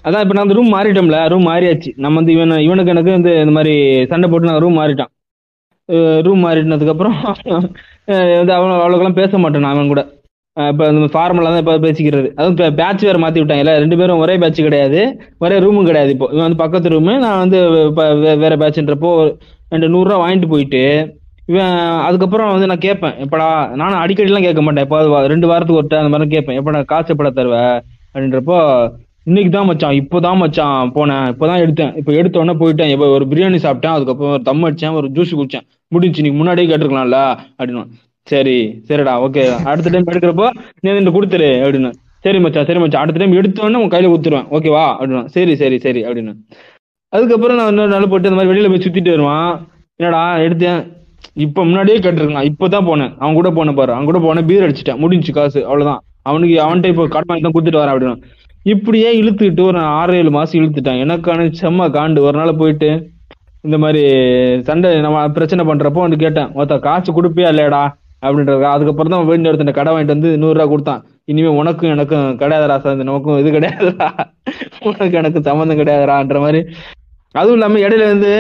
அதான் இப்போ நான் அந்த ரூம் மாறிட்டோம்ல, ரூம் மாறியாச்சு. நம்ம வந்து இவனுக்கு எனக்கு வந்து இந்த மாதிரி சண்டை போட்டு நான் ரூம் மாறிட்டான். ரூம் மாறினதுக்கப்புறம் வந்து அவன் அவ்வளோக்கெல்லாம் பேச மாட்டேன் நான் அவன் கூட. இப்போ இந்த ஃபார்மலாக தான் இப்போ பேசிக்கிறது, அதுவும் பேட்ச் வேறு மாற்றி விட்டாங்க. இல்லை 2 பேரும் ஒரே பேட்ச் கிடையாது, ஒரே ரூமும் கிடையாது. இப்போ இவன் வந்து பக்கத்து ரூமு, நான் வந்து வேற பேட்ச்ன்றப்போ 200 ரூபா வாங்கிட்டு போயிட்டு இவன் அதுக்கப்புறம் வந்து நான் கேட்பேன், எப்படா, நானும் அடிக்கடிலாம் கேட்க மாட்டேன், இப்போ 2 வாரத்துக்கு ஒருத்தர் அந்த மாதிரி கேட்பேன், எப்படா காசு எப்படா தருவேன் அப்படின்றப்போ, இன்னைக்கு தான் மச்சான், இப்போதான் மச்சான் போனேன், இப்போதான் எடுத்தேன், இப்போ எடுத்தோடனே போயிட்டேன், இப்போ ஒரு பிரியாணி சாப்பிட்டேன், அதுக்கப்புறம் ஒரு தம் அடித்தேன், ஒரு ஜூஸ் குடித்தேன், முடிஞ்சு, நீ முன்னாடியே கேட்டிருக்கலாம்ல அப்படின்னு. சரி சரிடா ஓகே, அடுத்த டைம் எடுக்கிறப்போ நீ வந்து கொடுத்துரு அப்படின்னு. சரி மச்சா சரி மச்சா, அடுத்த டைம் எடுத்தோன்னு உன் கையில கொடுத்துருவேன் ஓகேவா அப்படின்னு. சரி சரி சரி அப்படின்னு. அதுக்கப்புறம் நான் இன்னொரு நாள் போட்டு அந்த மாதிரி வெளியில போய் சுத்திட்டு வருவான். என்னடா எடுத்தேன், இப்ப முன்னாடியே கேட்டிருக்கலாம், இப்பதான் போனேன், அவன் கூட போன பாரு, அவன் கூட போனேன், பீர் அடிச்சுட்டேன், முடிஞ்சு காசு அவ்வளவுதான், அவனுக்கு அவன்கிட்ட இப்போ காட் வாங்கி தான் கொடுத்துட்டு வரேன் அப்படின்னு. இப்படியே இழுத்துக்கிட்டு ஒரு 6-7 மாசம் இழுத்துட்டான். எனக்கான செம்ம காண்டு. ஒரு நாள் போயிட்டு இந்த மாதிரி சண்டை நம்ம பிரச்சனை பண்றப்போ வந்து கேட்டேன், ஒருத்த காசு கொடுப்பியா இல்லையடா அப்படின்றதுக்கா. அதுக்கப்புறம் தான் வேண்டிய இடத்துல கடை வாங்கிட்டு வந்து 100 ரூபா கொடுத்தான். இனிமே உனக்கும் எனக்கும் கிடையாதுரா சார், நமக்கும் இது கிடையாதுரா, உனக்கு எனக்கு சம்மந்தம் கிடையாதுரான்ற மாதிரி. அதுவும் இல்லாம இடையில வந்து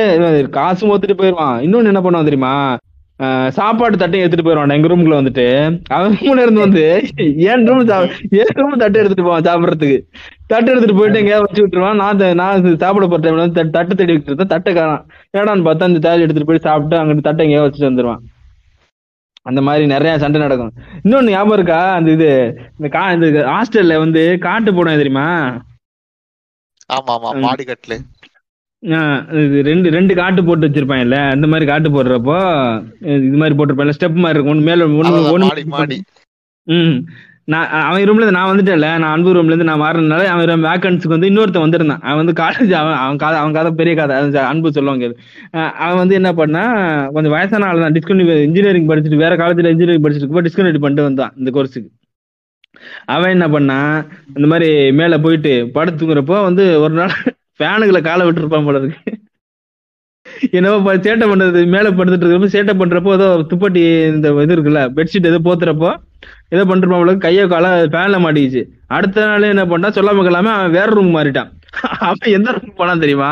காசும் ஒத்துட்டு போயிடுவான். இன்னொன்னு என்ன பண்ணுவான் தெரியுமா, சாப்பாடு தட்டையும் எடுத்துட்டு போயிடுவான் எங்க ரூம்குள்ள வந்துட்டு. அவன் ரூம்ல இருந்து வந்து என் ரூம் தட்டை எடுத்துட்டு போவான் சாப்பிட்றதுக்கு. தட்டை எடுத்துட்டு போயிட்டு எங்கேயாவது வச்சு விட்டுருவான். நான் சாப்பிட போற டைம்ல வந்து தட்டை தேடி விட்டுருந்தேன், தட்டை காணாம். ஏடான்னு பார்த்தா அந்த தேடி எடுத்துட்டு போய் சாப்பிட்டு அங்கிட்டு தட்டை எங்கேயாவது வச்சுட்டு வந்துருவான். அந்த மாதிரி நிறைய சண்டை நடக்கும். இன்னொன்னு ஞாபகம் இருக்கா, அந்த இது இந்த ஹாஸ்டல்ல வந்து காட்டு போடுவேன் தெரியுமா, ரெண்டு ரெண்டு காட்டு போட்டு வச்சிருப்பாங்க இல்ல, அந்த மாதிரி காட்டு போடுறப்போ இது மாதிரி போட்டிருப்பாங்க ஸ்டெப் மாதிரி இருக்கும். ஒன்று மேல ஒன்று நான் அவன் ரூம்ல இருந்து நான் வந்துட்டேன்ல, நான் அன்பு ரூம்ல இருந்து நான் மாறினால அவன் வேக்கன்ஸுக்கு வந்து இன்னொருத்தன் வந்திருந்தான். அவன் வந்து காலேஜ் அவன் கதை பெரிய கதை அன்பு சொல்லுவாங்க. அவன் வந்து என்ன பண்ணா கொஞ்சம் வயசான ஆள் தான், டிஸ்கன்டினியூ இன்ஜினியரிங் படிச்சுட்டு வேற காலேஜ்ல இன்ஜினியரிங் படிச்சுட்டு டிஸ்கன்டினியூ பண்ணிட்டு வந்தான் இந்த கோர்ஸுக்கு. அவன் என்ன பண்ணா இந்த மாதிரி மேல போயிட்டு படுத்து தூங்குறப்போ வந்து ஒரு நாள் ஃபேனுக்குள்ள காலை விட்டுருப்பான் போல இருக்கு. என்னவோ சேட்டை பண்றது, மேல படுத்துட்டு இருக்கிறப்ப சேட்டை பண்றப்போ ஏதோ துப்பாட்டி இந்த இது இருக்குல்ல பெட்ஷீட் ஏதோ போத்துறப்போ ஏதோ பண்றப்பா அவளுக்கு கையை கால ஃபேன்ல மாட்டிக்கிச்சு. அடுத்த நாள் என்ன பண்ணா சொல்லாம கலாம அவன் வேற ரூம் மாறிட்டான். அவன் எந்த ரூம் போனா தெரியுமா,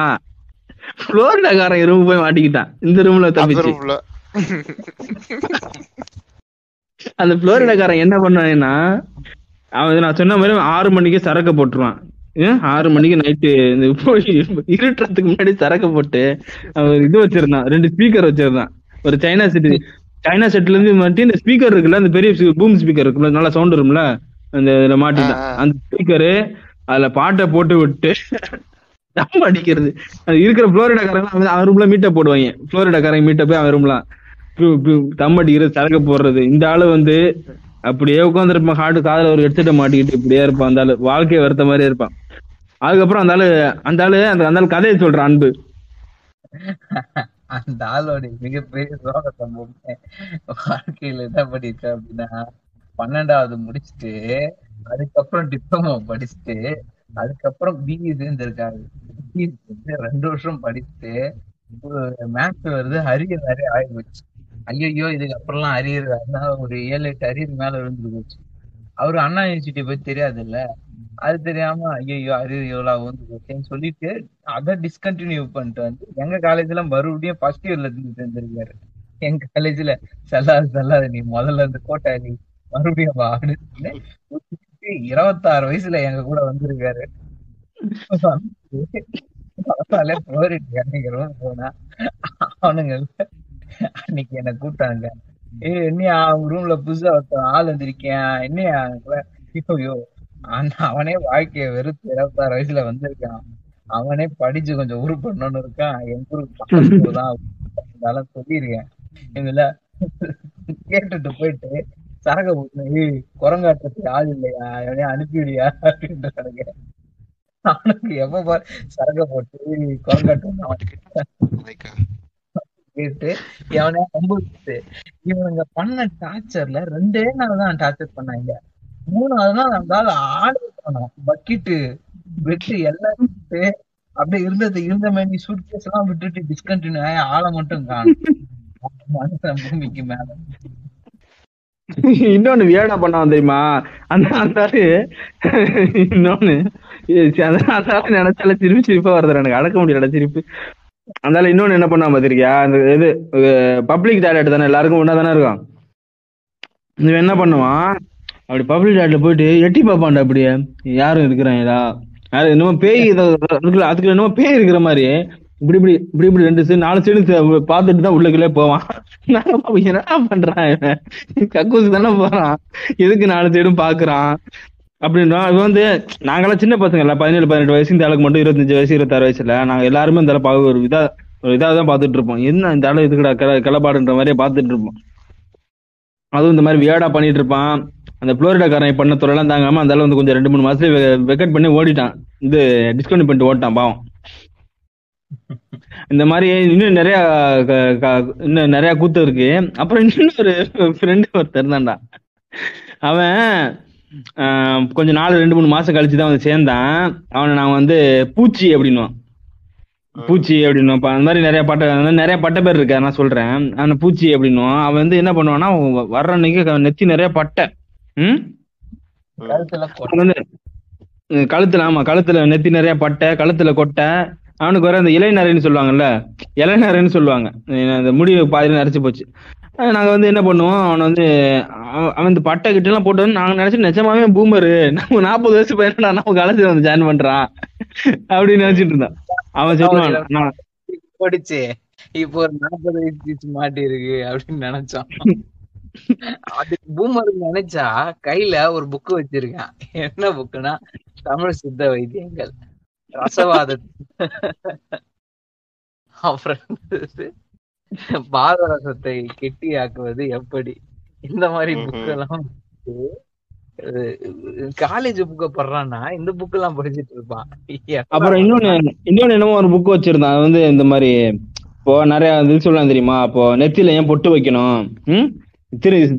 புளோரிடாக்காரன் ரூம் போய் மாட்டிக்கிட்டான். இந்த ரூம்ல தப்பிச்சு அந்த புளோரிடாக்காரன் என்ன பண்ணான்னா அவன் நான் சொன்ன மாதிரி 6 மணிக்கு சரக்கு போட்டுருவான். 6 மணிக்கு நைட்டு இந்த இருட்டுறதுக்கு முன்னாடி சரக்கு போட்டு அவன் இது வச்சிருந்தான், 2 ஸ்பீக்கர் வச்சிருந்தான். ஒரு சைனா செட்ல இருந்து மாட்டி இந்த ஸ்பீக்கர் இருக்குல்ல, அந்த பெரிய பூம் ஸ்பீக்கர் இருக்குல்ல, நல்லா சவுண்ட் வரும்ல, அந்த இதுல மாட்டிட்டான். அந்த ஸ்பீக்கரு அதுல பாட்டை போட்டு விட்டு தம் அடிக்கிறது. அது இருக்கிற புளோரிடாக்காரங்க அவன் ரூம்ல மீட்டை போடுவாங்க, புளோரிடாக்காரங்க மீட்டை போய் அவன் ரூம்லாம் தம் அடிக்கிறது சரக்கு போடுறது. இந்த ஆளு வந்து அப்படியே உட்காந்துருப்பான், ஹார்டு காதல ஒரு எடுத்துட்ட மாட்டிக்கிட்டு இப்படியே இருப்பான். அந்த ஆளு வாழ்க்கையை வருத்த மாதிரியே இருப்பான். அதுக்கப்புறம் அந்த ஆளு கதையை சொல்றான் அன்பு. அந்த ஆளோட மிகப்பெரிய வாழ்க்கையில என்ன பண்ணிருக்கேன் அப்படின்னா 12வது முடிச்சுட்டு அதுக்கப்புறம் டிப்ளமோ படிச்சுட்டு அதுக்கப்புறம் பிஇ இருந்திருக்காரு. 2 வருஷம் படிச்சுட்டு மேக்ஸ் வருது, அரியர் நிறைய ஆயிடுச்சு. ஐயோ இதுக்கு அப்புறம்லாம் அரியர் அதனால ஒரு 7-8 அரியர் மேல விழுந்து போச்சு. அவரு அண்ணா யூனிவர்சிட்டி போய் தெரியாது இல்ல, அது தெரியாம ஐயோ அரியர் எவ்வளோ விழுந்து போச்சேன்னு சொல்லிட்டு அதை டிஸ்கண்டினியூ பண்ணிட்டு வந்து எங்க காலேஜ்ல மறுபடியும் ஃபர்ஸ்ட் இயர்ல இருந்து தெரிஞ்சிருக்காரு. எங்க காலேஜ்ல செல்லாத நீ முதல்ல இருந்து கோட்டை நீ மறுபடியும் அப்படின்னு 26 வயசுல எங்க கூட வந்திருக்காரு. போனா அவனுங்க அன்னைக்கு என்ன கூப்பிட்டாங்க, ஏ என்னையா அவங்க ரூம்ல புதுசா ஆள் வந்திருக்கேன் என்னையா ஐயோ. ஆனா அவனே வாழ்க்கைய வெறுத்து 26 வயசுல வந்திருக்கான். அவனே படிச்சு கொஞ்சம் ஊரு பண்ணணும்னு இருக்கான். என் ஊருக்கு தான் சொல்லியிருக்கேன். இதுல கேட்டுட்டு போயிட்டு சரக போட்டு குரங்காட்டத்துக்கு ஆள் இல்லையா எவனையா அனுப்பிவிடியா அப்படின்ற கணக்கு. அவனுக்கு எப்ப சரக போட்டு குரங்காட்டம் கேட்டு எவனையா நம்பிச்சு. இவனுங்க பண்ண டார்ச்சர்ல 2 நாள் தான் டார்ச்சர் பண்ணாங்க. 3வது நாள் நம்மளால ஆடு போனோம், பக்கெட்டு வெட்டு எல்லாரும் விட்டு அப்படியே இருந்த மாதிரி சூட்கேஸ் எல்லாம் விட்டுட்டு டிஸ்கண்டினியூ ஆகி ஆளை மட்டும் காணும் பூமிக்கு மேல. இன்னொன்னு வியர்டா பண்ணான் தெரியுமா இன்னொன்னு நினைச்சால சிரிப்பு சிரிப்பா வருது, எனக்கு அடக்க முடியல சிரிப்பு. அதனால இன்னொன்னு என்ன பண்ணா பாத்திருக்கியா, அந்த இது பப்ளிக் டாய்லெட் தானே எல்லாருக்கும் ஒன்னா தானே இருக்கும். இவன் என்ன பண்ணுவான் அப்படி பப்ளிக் டாய்லெட்ல போயிட்டு எட்டி பாப்பான்டா அப்படியே யாரும் இருக்கிறாங்களா யாரும் என்னமோ பேய் இருக்குல்ல, அதுக்குள்ள என்னமோ பேய் இருக்கிற மாதிரி இப்படி 4 சைடு பாத்துட்டு தான் உள்ளக்குள்ளே போவான். என்ன பண்றான் கக்கூசு தானே போறான், எதுக்கு 4 சைடும் பாக்குறான் அப்படின்னா. இவன் வந்து நாங்களாம் சின்ன பசங்க இல்ல, 17-18 வயசு, இந்த ஆளுக்கு மட்டும் 25 வயசு 26 வயசுல நாங்க எல்லாருமே இந்த அளவு ஒரு இதாதான் பாத்துட்டு இருப்போம். என்ன இந்த அளவு இதுக்குடா கிளப்பாடுன்ற மாதிரியே பாத்துட்டு இருப்போம். அதுவும் இந்த மாதிரி வியாடா பண்ணிட்டு இருப்பான். அந்த புளோரிடாக்காரன் பண்ண துறையெல்லாம் தாங்காம அந்த அளவு வந்து கொஞ்சம் 2-3 மாசத்துல வெக்கட் பண்ணி ஓடிட்டான். இது டிஸ்கவுண்ட் பண்ணிட்டு ஓட்டான் பாவம். இந்த மாதிரி இன்னும் நிறைய கூத்து இருக்கு. அப்புறம் இன்னொரு ஃப்ரெண்டு ஒருத்தர் தான்டா, அவன் கொஞ்சம் நாள் 2-3 மாசம் கழிச்சு தான் வந்து சேர்ந்தான். அவனை நான் வந்து பூச்சி அப்படின்னும் அந்த மாதிரி நிறைய பட்ட பேர் இருக்காரு நான் சொல்றேன். அவனை பூச்சி அப்படின்னும் அவன் வந்து என்ன பண்ணுவான்னா வர்ற அன்னைக்கு நெத்தி நிறைய பட்டை கழுத்துல நெத்தி நிறைய பட்டை கழுத்துல கொட்டை. அவனுக்கு வர அந்த இலைநரைன்னு சொல்லுவாங்கல்ல, இலைநரைன்னு சொல்லுவாங்க, அந்த முடி பாதி நரைச்சு போச்சு. நாங்க வந்து என்ன பண்ணுவோம், அவனை வந்து அவன் பட்டை கிட்ட எல்லாம் போட்டு நாங்க நினைச்சிட்டு நிஜமாவே பூமரு நம்ம 40 வயசு பையனா நம்ம காலேஜ்ல வந்து ஜாயின் பண்றான் அப்படின்னு நினைச்சிட்டு இருந்தான். அவன் சொல்லுவான் படிச்சு இப்போ ஒரு 40 வயசு மாட்டி இருக்கு அப்படின்னு நினைச்சான். அது பூமரு நினைச்சா கையில ஒரு புக்கு வச்சிருக்கான். என்ன புக்குன்னா தமிழ் சித்த வைத்தியங்கள். ரசவாதம் பாதரசத்தை கெட்டியாக்குவது எப்படி, இந்த மாதிரி புக்கெல்லாம் காலேஜ் புக்க படுறான்னா இந்த புக் எல்லாம் படிச்சுட்டு இருப்பான். அப்புறம் இன்னொன்னு என்னமோ ஒரு புக் வச்சிருந்தான். அது வந்து இந்த மாதிரி இப்போ நிறைய இது சொல்லலாம் தெரியுமா, இப்போ நெத்தில ஏன் பொட்டு வைக்கணும்,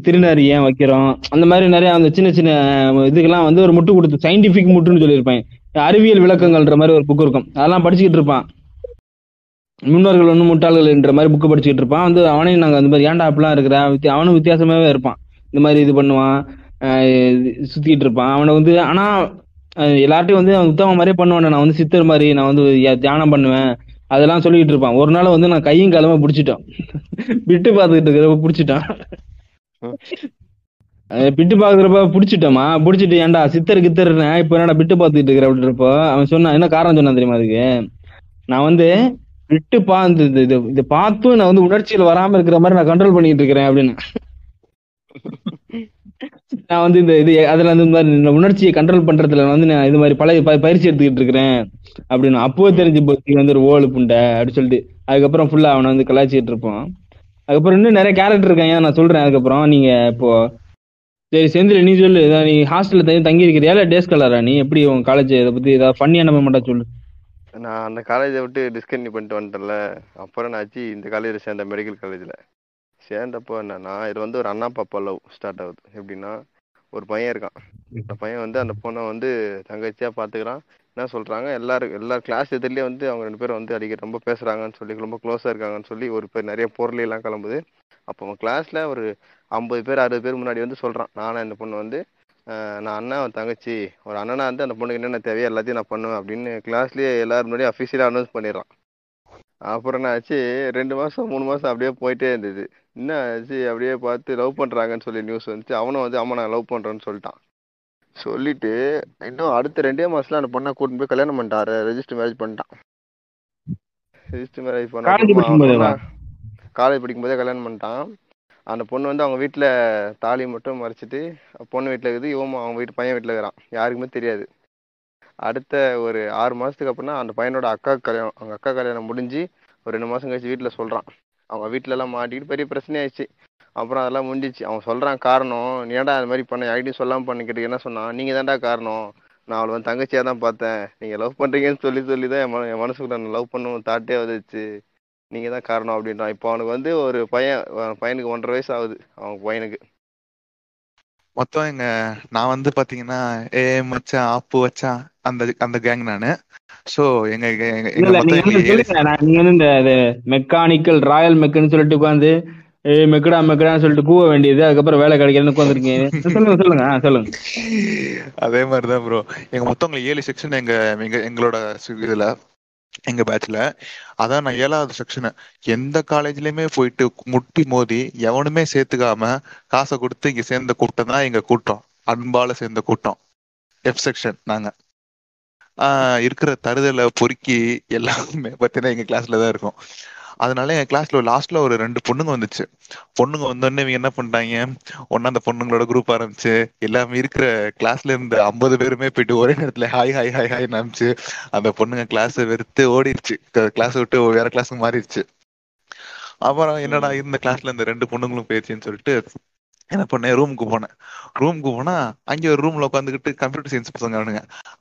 திருநறி ஏன் வைக்கிறோம், அந்த மாதிரி நிறைய அந்த சின்ன சின்ன இதுக்கெல்லாம் வந்து ஒரு முட்டு கொடுத்து சயின்டிபிக் முட்டுன்னு சொல்லியிருப்பேன், அறிவியல் விளக்கங்கள்ன்ற மாதிரி ஒரு புக் இருக்கும், அதெல்லாம் படிச்சுக்கிட்டு இருப்பான். முன்னோர்கள் ஒன்றும் முட்டாள்கள் என்ற மாதிரி புக்கு படிச்சுக்கிட்டு இருப்பான். வந்து அவனையும் நாங்கள் அந்த மாதிரி ஏன்டா அப்படிலாம் இருக்கிற, அவனும் வித்தியாசமாவே இருப்பான், இந்த மாதிரி இது பண்ணுவான், சுத்திக்கிட்டு இருப்பான். அவனை வந்து ஆனா எல்லார்ட்டையும் வந்து அவன் உத்தம மாதிரியே பண்ணுவானே, நான் வந்து சித்தர் மாதிரி நான் வந்து தியானம் பண்ணுவேன் அதெல்லாம் சொல்லிக்கிட்டு இருப்பான். ஒரு நாள் வந்து நான் கையும் காலமா பிடிச்சிட்டான், விட்டு பார்த்துக்கிட்டு இருக்கிறப்ப பிடிச்சிட்டான், பிட்டு பாக்குறப்ப பிடிச்சிட்டோமா, பிடிச்சிட்டு ஏன்டா சித்தர் கித்தர்னு இப்ப என்னடா பிட்டு பார்த்துக்கிட்டு இருக்கிற அப்படின்றப்போ அவன் சொன்னான், என்ன காரணம் சொன்னான் தெரியுமா, அதுக்கு நான் வந்து விட்டு இதை பார்த்தும் நான் வந்து உணர்ச்சியில் வராம இருக்கிற மாதிரி நான் கண்ட்ரோல் பண்ணிட்டு இருக்கிறேன் அப்படின்னு. நான் வந்து இந்த இது அதுல வந்து இந்த மாதிரி உணர்ச்சியை கண்ட்ரோல் பண்றதுல வந்து நான் இது மாதிரி பழைய பயிற்சி எடுத்துக்கிட்டு இருக்கிறேன் அப்படின்னு அப்போ தெரிஞ்சு போச்சு வந்து ஒரு ஓலு புண்டை அப்படின்னு சொல்லிட்டு அதுக்கப்புறம் ஃபுல்லா அவனை வந்து கலாய்ச்சிட்டு இருப்போம். அதுக்கப்புறம் இன்னும் நிறைய கேரக்டர் இருக்காங்க, நான் சொல்றேன். அதுக்கப்புறம் நீங்க இப்போ சரி செந்தில் நீ சொல்லு, நீ ஹாஸ்டல்ல தங்கி இருக்கிறியா இல்ல டேஸ் கலரா, நீ எப்படி உங்க காலேஜ் இதை பத்தி ஏதாவது பண்ணியான மாட்டா சொல்லு. நான் அந்த காலேஜை விட்டு டிஸ்கன்டினியூ பண்ணிட்டு வந்துட்டேன்ல, அப்புறம் நான் ஆச்சு இந்த காலேஜில் சேர்ந்தேன், மெடிக்கல் காலேஜில் சேர்ந்தப்போ என்னன்னா இது வந்து ஒரு அண்ணா பாப்பா லவ் ஸ்டார்ட் ஆகுது. எப்படின்னா ஒரு பையன் இருக்கான், அந்த பையன் வந்து அந்த பொண்ணை வந்து தங்கச்சியாக பார்த்துக்கிறான். என்ன சொல்கிறாங்க எல்லாரும் எல்லா கிளாஸ் எதிரிலேயே வந்து அவங்க ரெண்டு பேரும் வந்து அடிக்க ரொம்ப பேசுகிறாங்கன்னு சொல்லி ரொம்ப க்ளோஸாக இருக்காங்கன்னு சொல்லி ஒரு பேர் நிறைய பொருளையெல்லாம் கிளம்புது. அப்போ அவன் கிளாஸில் ஒரு 50 பேர் 60 பேர் முன்னாடி வந்து சொல்கிறான், நானும் இந்த பொண்ணு வந்து நான் அண்ணா அவன் தங்கச்சி, ஒரு அண்ணனா வந்து அந்த பொண்ணுக்கு என்னென்ன தேவையோ எல்லாத்தையும் நான் பண்ணுவேன் அப்படின்னு கிளாஸ்லேயே எல்லாரும் முன்னாடியும் அஃபிஷியலாக அனௌன்ஸ் பண்ணிடுறான். அப்புறம் என்ன ஆச்சு, 2 மாதம் 3 மாதம் அப்படியே போயிட்டே இருந்தது. என்ன ஆச்சு அப்படியே பார்த்து லவ் பண்ணுறாங்கன்னு சொல்லி நியூஸ் வந்துச்சு. அவனும் வந்து ஆமாம் நான் லவ் பண்ணுறேன்னு சொல்லிட்டான். சொல்லிட்டு இன்னும் அடுத்த 2 மாதத்துல அந்த பொண்ணை கூட்டிட்டு போய் கல்யாணம் பண்ணிட்டாரு, ரெஜிஸ்டர் மேரேஜ் பண்ணிட்டான். ரெஜிஸ்டர் மேரேஜ் பண்ண காலேஜ் படிக்கும்போதே கல்யாணம் பண்ணிட்டான். அந்த பொண்ணு வந்து அவங்க வீட்டில் தாலி மட்டும் மறைச்சிட்டு பொண்ணு வீட்டில் இருக்குது, இவன் அவங்க வீட்டு பையன் வீட்டில் இருக்கிறான், யாருக்குமே தெரியாது. அடுத்த ஒரு 6 மாதத்துக்கு அப்புறம்னா அந்த பையனோட அக்காவுக்கு கல்யாணம், அவங்க அக்கா கல்யாணம் முடிஞ்சு ஒரு 2 மாதம் கழிச்சு வீட்டில் சொல்கிறான். அவங்க வீட்டிலலாம் மாட்டிக்கிட்டு பெரிய பிரச்சனையாயிடுச்சு. அப்புறம் அதெல்லாம் முடிஞ்சிச்சு. அவன் சொல்கிறான் காரணம், நீ ஏன்டா அது மாதிரி பண்ண யார்கிட்டையும் சொல்லாமல் பண்ணிக்கிட்டு, என்ன சொன்னான், நீங்கள் தான்டா காரணம், நான் அவளை வந்து தங்கச்சியாக தான் பார்த்தேன், நீங்கள் லவ் பண்ணுறீங்கன்னு சொல்லி சொல்லி தான் என் மனசுக்குள்ள நான் லவ் பண்ணணும் தாட்டே வந்துச்சு, நீங்கள் தான் காரணம் அப்படின்றான். இப்போ அவனுக்கு வந்து ஒரு பையனுக்கு 1.5 வயசு ஆகுது. அவங்க பையனுக்கு மொத்தம் எங்க நான் வந்து பாத்தீங்கன்னா ஏ மச்சான் ஆப்பு வச்சான் அந்த அந்த கேங் நானு. ஸோ எங்க நீங்க வந்து இந்த மெக்கானிக்கல் ராயல் மெக்குன்னு சொல்லிட்டு உட்காந்து ஏ மெக்கடா மெக்கடான்னு சொல்லிட்டு கூவ வேண்டியது, அதுக்கப்புறம் வேலை கிடைக்கிறதுன்னு உட்காந்துருக்கீங்க. சொல்லுங்க சொல்லுங்க. சொல்லுங்க. அதே மாதிரிதான் ப்ரோ எங்க மொத்தம் 7 செக்ஷன் எங்களோட இதுல எங்க பேட்ச்ல. அதான் நான் 7வது செக்ஷனு. எந்த காலேஜ்லயுமே போயிட்டு முட்டி மோதி எவனுமே சேர்த்துக்காம காசை கொடுத்து இங்க சேர்ந்த கூட்டம் தான் எங்க கூட்டம், அன்பால சேர்ந்த கூட்டம் எஃப் செக்ஷன். நாங்க இருக்கிற தருதலை பொறுக்கி எல்லாமே பார்த்தீங்கன்னா எங்க கிளாஸ்ல தான் இருக்கும். அதனால என் கிளாஸ்ல லாஸ்ட்ல ஒரு 2 பொண்ணுங்க வந்துச்சு. பொண்ணுங்க வந்தோடனே இவங்க என்ன பண்ணிட்டாங்க, ஒன்னா அந்த பொண்ணுங்களோட குரூப் ஆரம்பிச்சு எல்லாமே இருக்கிற கிளாஸ்ல இருந்து 50 பேருமே போயிட்டு ஒரே நேரத்துல ஹாய் ஹாய் ஹாய் ஹாய் ஆரம்பிச்சு அந்த பொண்ணுங்க கிளாஸ் வெறுத்து ஓடிடுச்சு, கிளாஸ் விட்டு வேற கிளாஸுக்கு மாறிடுச்சு. அப்புறம் என்னடா இந்த கிளாஸ்ல இந்த 2 பொண்ணுங்களும் போயிடுச்சுன்னு சொல்லிட்டு என்ன பண்ணேன், ரூமுக்கு போனா அங்கே ஒரு ரூம்ல உட்காந்துக்கிட்டு கம்ப்யூட்டர் சயின்ஸ் பசங்க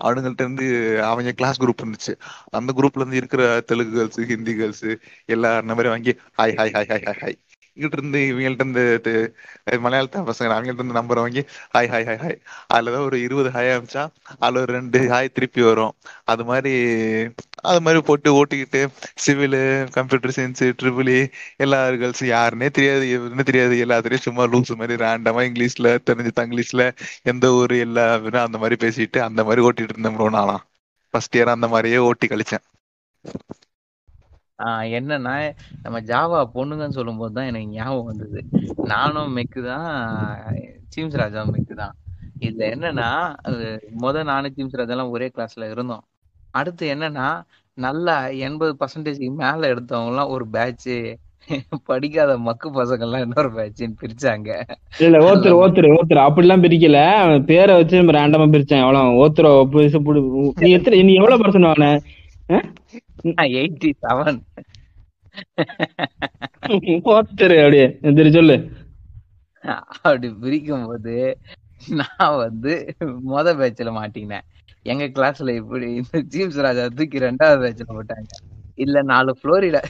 அவனுங்கள்ட்ட இருந்து அவங்க கிளாஸ் குரூப் இருந்துச்சு, அந்த குரூப்ல இருந்து இருக்கிற தெலுங்கு கேர்ள்ஸ் ஹிந்தி கேர்ள்ஸ் எல்லா அந்த மாதிரி வாங்கி hi hi hi hi hi hi இங்கிட்ட இருந்து இவங்கள்ட்ட இருந்து மலையாளத்த பசங்க அவங்கள்ட்ட இருந்து நம்பரை வாங்கி ஹாய் ஹாய் ஹாய் ஹாய் அதுலதான் ஒரு 20 ஹாய் ஆரம்பிச்சா அதுல ஒரு 2 ஹாய் திருப்பி வரும். அது மாதிரி போட்டு ஓட்டிக்கிட்டு சிவில் கம்ப்யூட்டர் சயின்ஸு ட்ரிபிளி எல்லா கேர்ள்ஸும் யாருன்னே தெரியாது எல்லாத்துலேயும் சும்மா லூஸ் மாதிரி ரேண்டமாக இங்கிலீஷில் தெரிஞ்ச தங்கிலீஷில் எந்த ஊர் எல்லா அந்த மாதிரி பேசிட்டு அந்த மாதிரி ஓட்டிகிட்டு இருந்தோம். நானும் ஃபர்ஸ்ட் இயர் அந்த மாதிரியே ஓட்டி கழிச்சேன். என்னன்னா நம்ம ஜாவா பொண்ணுங்கன்னு சொல்லும் போது தான் எனக்கு ஞாபகம் வந்தது. நானும் மெக்கு தான், ஜிம்ஸ் ராஜா மெக்கு தான். இதில் என்னன்னா நானும் ஜிம்ஸ் ராஜாலாம் ஒரே கிளாஸில் இருந்தோம். அடுத்து என்னன்னா நல்லா 80% மேல எடுத்தவங்க எல்லாம் ஒரு பேட்சு, படிக்காத மக்கு பசங்கள்லாம் இன்னொரு பேட்சின்னு பிரிச்சாங்க. இல்ல ஓத்துரு ஓத்துரு ஓத்துரு அப்படிலாம் பிரிக்கல, அவன் பேரை வச்சு நம்ம ரேண்டமா பிரிச்சேன். எவ்வளோ ஓத்துரு வயசு நீ எத்தனை, நீ எவ்வளோ பர்சன்ட் வாங்க? 87 ஓத்துரு அப்படியே எந்திரி சொல்லு. அப்படி பிரிக்கும் போது நான் வந்து மொத பேட்சில மாட்டினேன். எங்க கிளாஸ்ல இப்படி இந்த ஜீம்ஸ் ராஜா தூக்கி ரெண்டாவது பேட்சில போட்டாங்க. இல்ல 4 புளோரிடா,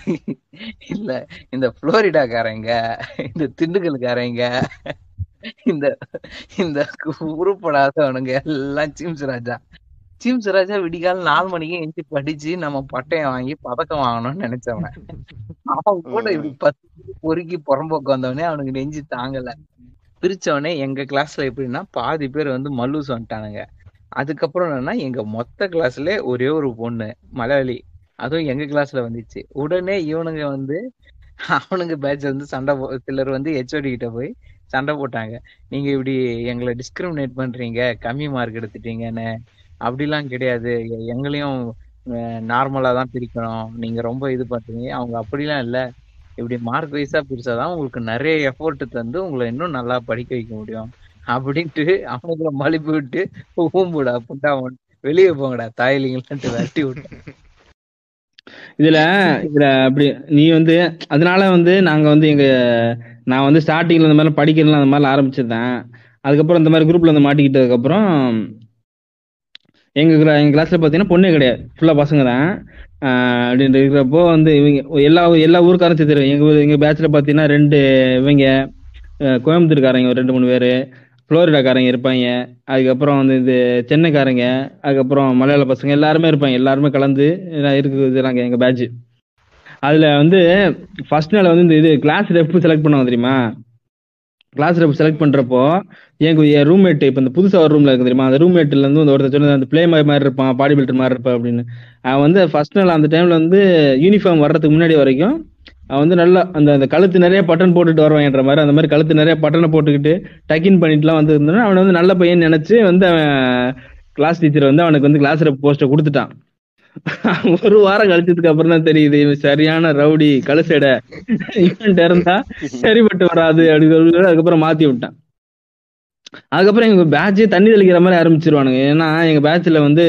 இல்ல இந்த புளோரிடாக்காரங்க, இந்த திண்டுக்கல்காரங்க, இந்த இந்த உருப்படாதவனுங்க எல்லாம் ஜிம்ஸ் ராஜா. ஜிம்ஸ் ராஜா விடிகால 4 மணிக்கு எஞ்சி படிச்சு நம்ம பட்டயம் வாங்கி பதக்கம் வாங்கணும்னு நினைச்சவன். அவன் கூட இப்படி 10 பொறுக்கி புறம்போக்கு வந்தவனே அவனுக்கு நெஞ்சு தாங்கல. பிரிச்சவனே எங்க கிளாஸ்ல எப்படின்னா பாதி பேர் வந்து மல்லூஸ் வந்துட்டானுங்க. அதுக்கப்புறம் என்னன்னா எங்க மொத்த கிளாஸ்ல ஒரே ஒரு பொண்ணு மலையாளி, அதுவும் எங்க கிளாஸ்ல வந்துச்சு. உடனே இவனுங்க வந்து அவனுங்க பேட்ச் வந்து சண்டை சிலர் வந்து ஹெச்ஓடி கிட்ட போய் சண்டை போட்டாங்க. நீங்க இப்படி எங்களை டிஸ்கிரிமினேட் பண்றீங்க, கம்மி மார்க் எடுத்துட்டீங்கன்னு. அப்படிலாம் கிடையாது, எங்களையும் நார்மலா தான் பிரிக்கணும், நீங்க ரொம்ப இது பண்றீங்க. அவங்க அப்படிலாம் இல்லை, இப்படி மார்க் வைஸா பிரிச்சாதான் உங்களுக்கு நிறைய எஃபோர்ட் தந்து உங்களை இன்னும் நல்லா படிக்க வைக்க முடியும் அப்படின்ட்டு அவனுக்குள்ள மலிப்பு விட்டு ஊம்புடா அப்படின்ட்டு அவன் வெளியே போங்கடா தாயிலிங்களான்ட்டு விரட்டி விட்டான். இதுல இதுல அப்படி நீ வந்து அதனால வந்து நாங்க வந்து எங்க நான் வந்து ஸ்டார்டிங்ல இந்த மாதிரி படிக்கிறதுல அந்த மாதிரிலாம் ஆரம்பிச்சிருந்தேன். அதுக்கப்புறம் இந்த மாதிரி குரூப்ல வந்து மாட்டிக்கிட்டதுக்கு அப்புறம் எங்க கிளாஸ்ல பாத்தீங்கன்னா பொண்ணே கிடையாது, ஃபுல்லா பசங்க தான். அப்படின்ட்டு இருக்கிறப்போ வந்து இவங்க எல்லா ஊருக்காரும் சேர்த்துருவாங்க. எங்க பேட்ச்ல பாத்தீங்கன்னா 2 இவங்க கோயம்புத்தூர்காரங்க 2-3 பேரு, புளோரிடாக்காரங்க இருப்பாங்க, அதுக்கப்புறம் வந்து இது சென்னைக்காரங்க, அதுக்கப்புறம் மலையாள பசங்க எல்லாருமே இருப்பாங்க. எல்லாருமே கலந்து இருக்குறாங்க எங்கள் பேட்ச். அதில் வந்து ஃபர்ஸ்ட் நாள் வந்து இந்த இது கிளாஸ் ரெஃப் செலக்ட் பண்ணுவோம் தெரியுமா. கிளாஸ் ரெஃப் செலக்ட் பண்ணுறப்போ எங்கள் ரூம்மேட்டு இப்போ இந்த புதுசாக ஒரு ரூமில் இருக்குது தெரியுமா, அந்த ரூம்மேட்லேருந்து வந்து ஒருத்தர் சொன்னது அந்த பிளே மாதிரி இருப்பான், பாடி பில்டர் மாதிரி இருப்பான் அப்படின்னு. அவன் வந்து ஃபர்ஸ்ட் நாள் அந்த டைமில் வந்து யூனிஃபார்ம் வர்றதுக்கு முன்னாடி வரைக்கும் அவன் வந்து நல்லா அந்த கழுத்து நிறைய பட்டன் போட்டுட்டு வருவான்ற மாதிரி, அந்த மாதிரி கழுத்து நிறைய பட்டனை போட்டுக்கிட்டு டக்கின் பண்ணிட்டுலாம் வந்து இருந்தானே. அவனை வந்து நல்ல பையன் நினைச்சு வந்து அவன் கிளாஸ் டீச்சர் வந்து அவனுக்கு வந்து கிளாஸ் ரெப் போஸ்ட்டை கொடுத்துட்டான். ஒரு வாரம் கழிச்சதுக்கு அப்புறம் தான் தெரியுது இவன் சரியான ரவுடி கழுசட, இவன்ட்டு இருந்தா சரிபட்டு வராது அப்படின்னு சொல்லி அதுக்கப்புறம் மாத்தி விட்டான். அதுக்கப்புறம் எங்க பேட்சே தண்ணி தெளிக்கிற மாதிரி ஆரம்பிச்சிருவானுங்க. ஏன்னா எங்க பேட்சில் வந்து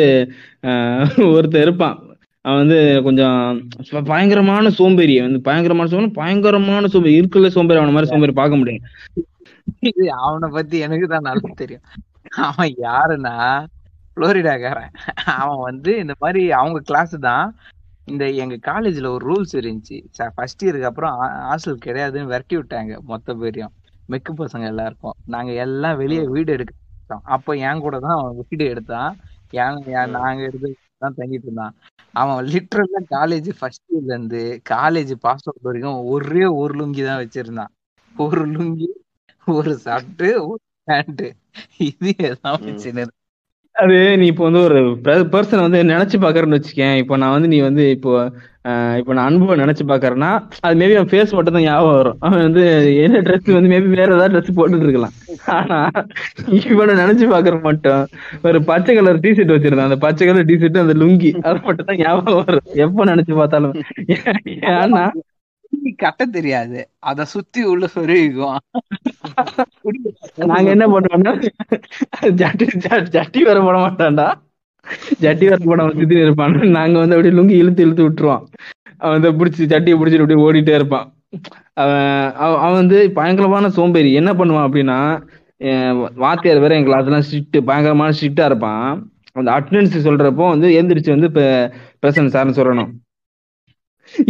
ஒருத்தர் இருப்பான், அவன் வந்து கொஞ்சம் பயங்கரமான சோம்பேறி, வந்து பயங்கரமான சோம்பேறி இருக்குல்ல சோம்பேறி, அவன மாதிரி சோம்பேறி பார்க்க முடியும். அவனை பத்தி எனக்கு தான் நல்லா தெரியும். அவன் யாருன்னா புளோரிடாக்காரன். அவன் வந்து இந்த மாதிரி அவங்க கிளாஸ் தான். இந்த எங்க காலேஜ்ல ஒரு ரூல்ஸ் இருந்துச்சு, ஃபர்ஸ்ட் இயருக்கு அப்புறம் ஹாஸ்டல் கிடையாதுன்னு விரட்டி விட்டாங்க மொத்த பேரையும், மெக்கு பசங்க எல்லாருக்கும். நாங்க எல்லாம் வெளியே வீடு எடுக்கிறோம். அப்போ என் கூட தான் அவன் வீடு எடுத்தான், நாங்க எடுத்து தான் தங்கிட்டு இருந்தான். அவன் லிட்டரலா காலேஜ் ஃபர்ஸ்ட் இயர்ல இருந்து காலேஜ் பாஸ் அவுட் வரைக்கும் ஒரே ஒரு லுங்கி தான் வச்சிருந்தான். ஒரு லுங்கி, ஒரு ஷர்ட், ஒரு பேண்ட், இது எல்லாம் வச்சிருந்தேன். அது நீ இப்போ வந்து ஒரு பர்சன் வந்து நினைச்சு பாக்குறேன்னு வச்சுக்கேன். இப்போ நான் வந்து நீ வந்து இப்போ நான் அன்பு நினைச்சு பாக்குறேன்னா அது மேபி அவன் ஃபேஸ் மட்டும் தான் ஞாபகம் வரும். அவன் வந்து என்ன ட்ரெஸ் வந்து மேபி வேற ஏதாவது ட்ரெஸ் போட்டுட்டு இருக்கலாம். ஆனா இவனை நினைச்சு பாக்குற மட்டும் ஒரு பச்சை கலர் டிஷர்ட் வச்சிருந்தான். அந்த பச்சை கலர் டிஷர்ட், அந்த லுங்கி, அது மட்டும் தான் ஞாபகம் வரும் எப்ப நினைச்சு பார்த்தாலும். ஏன்னா கட்ட தெரியாது, அத சுத்தி உள்ள சொருவிக்கும். நாங்க என்ன பண்ணுவோம்னா ஜட்டி வர போட மாட்டான்டா, ஜட்டி வர போட சுத்தி இருப்பான். நாங்க வந்து அப்படியே லுங்கி இழுத்து விட்டுருவான். அவன் வந்து பிடிச்சி ஜட்டியை பிடிச்சிட்டு அப்படியே ஓடிட்டே இருப்பான். அவன் வந்து பயங்கரமான சோம்பேறி. என்ன பண்ணுவான் அப்படின்னா வாத்தியார் வேற என் கிளாஸ்லாம் ஸ்ட்ரிக்ட், பயங்கரமான ஸ்ட்ரிக்டா இருப்பான். அந்த அட்டண்டன்ஸ் சொல்றப்போ வந்து எந்திரிச்சு வந்து பிரசன்ட் சார்னு சொல்லணும்.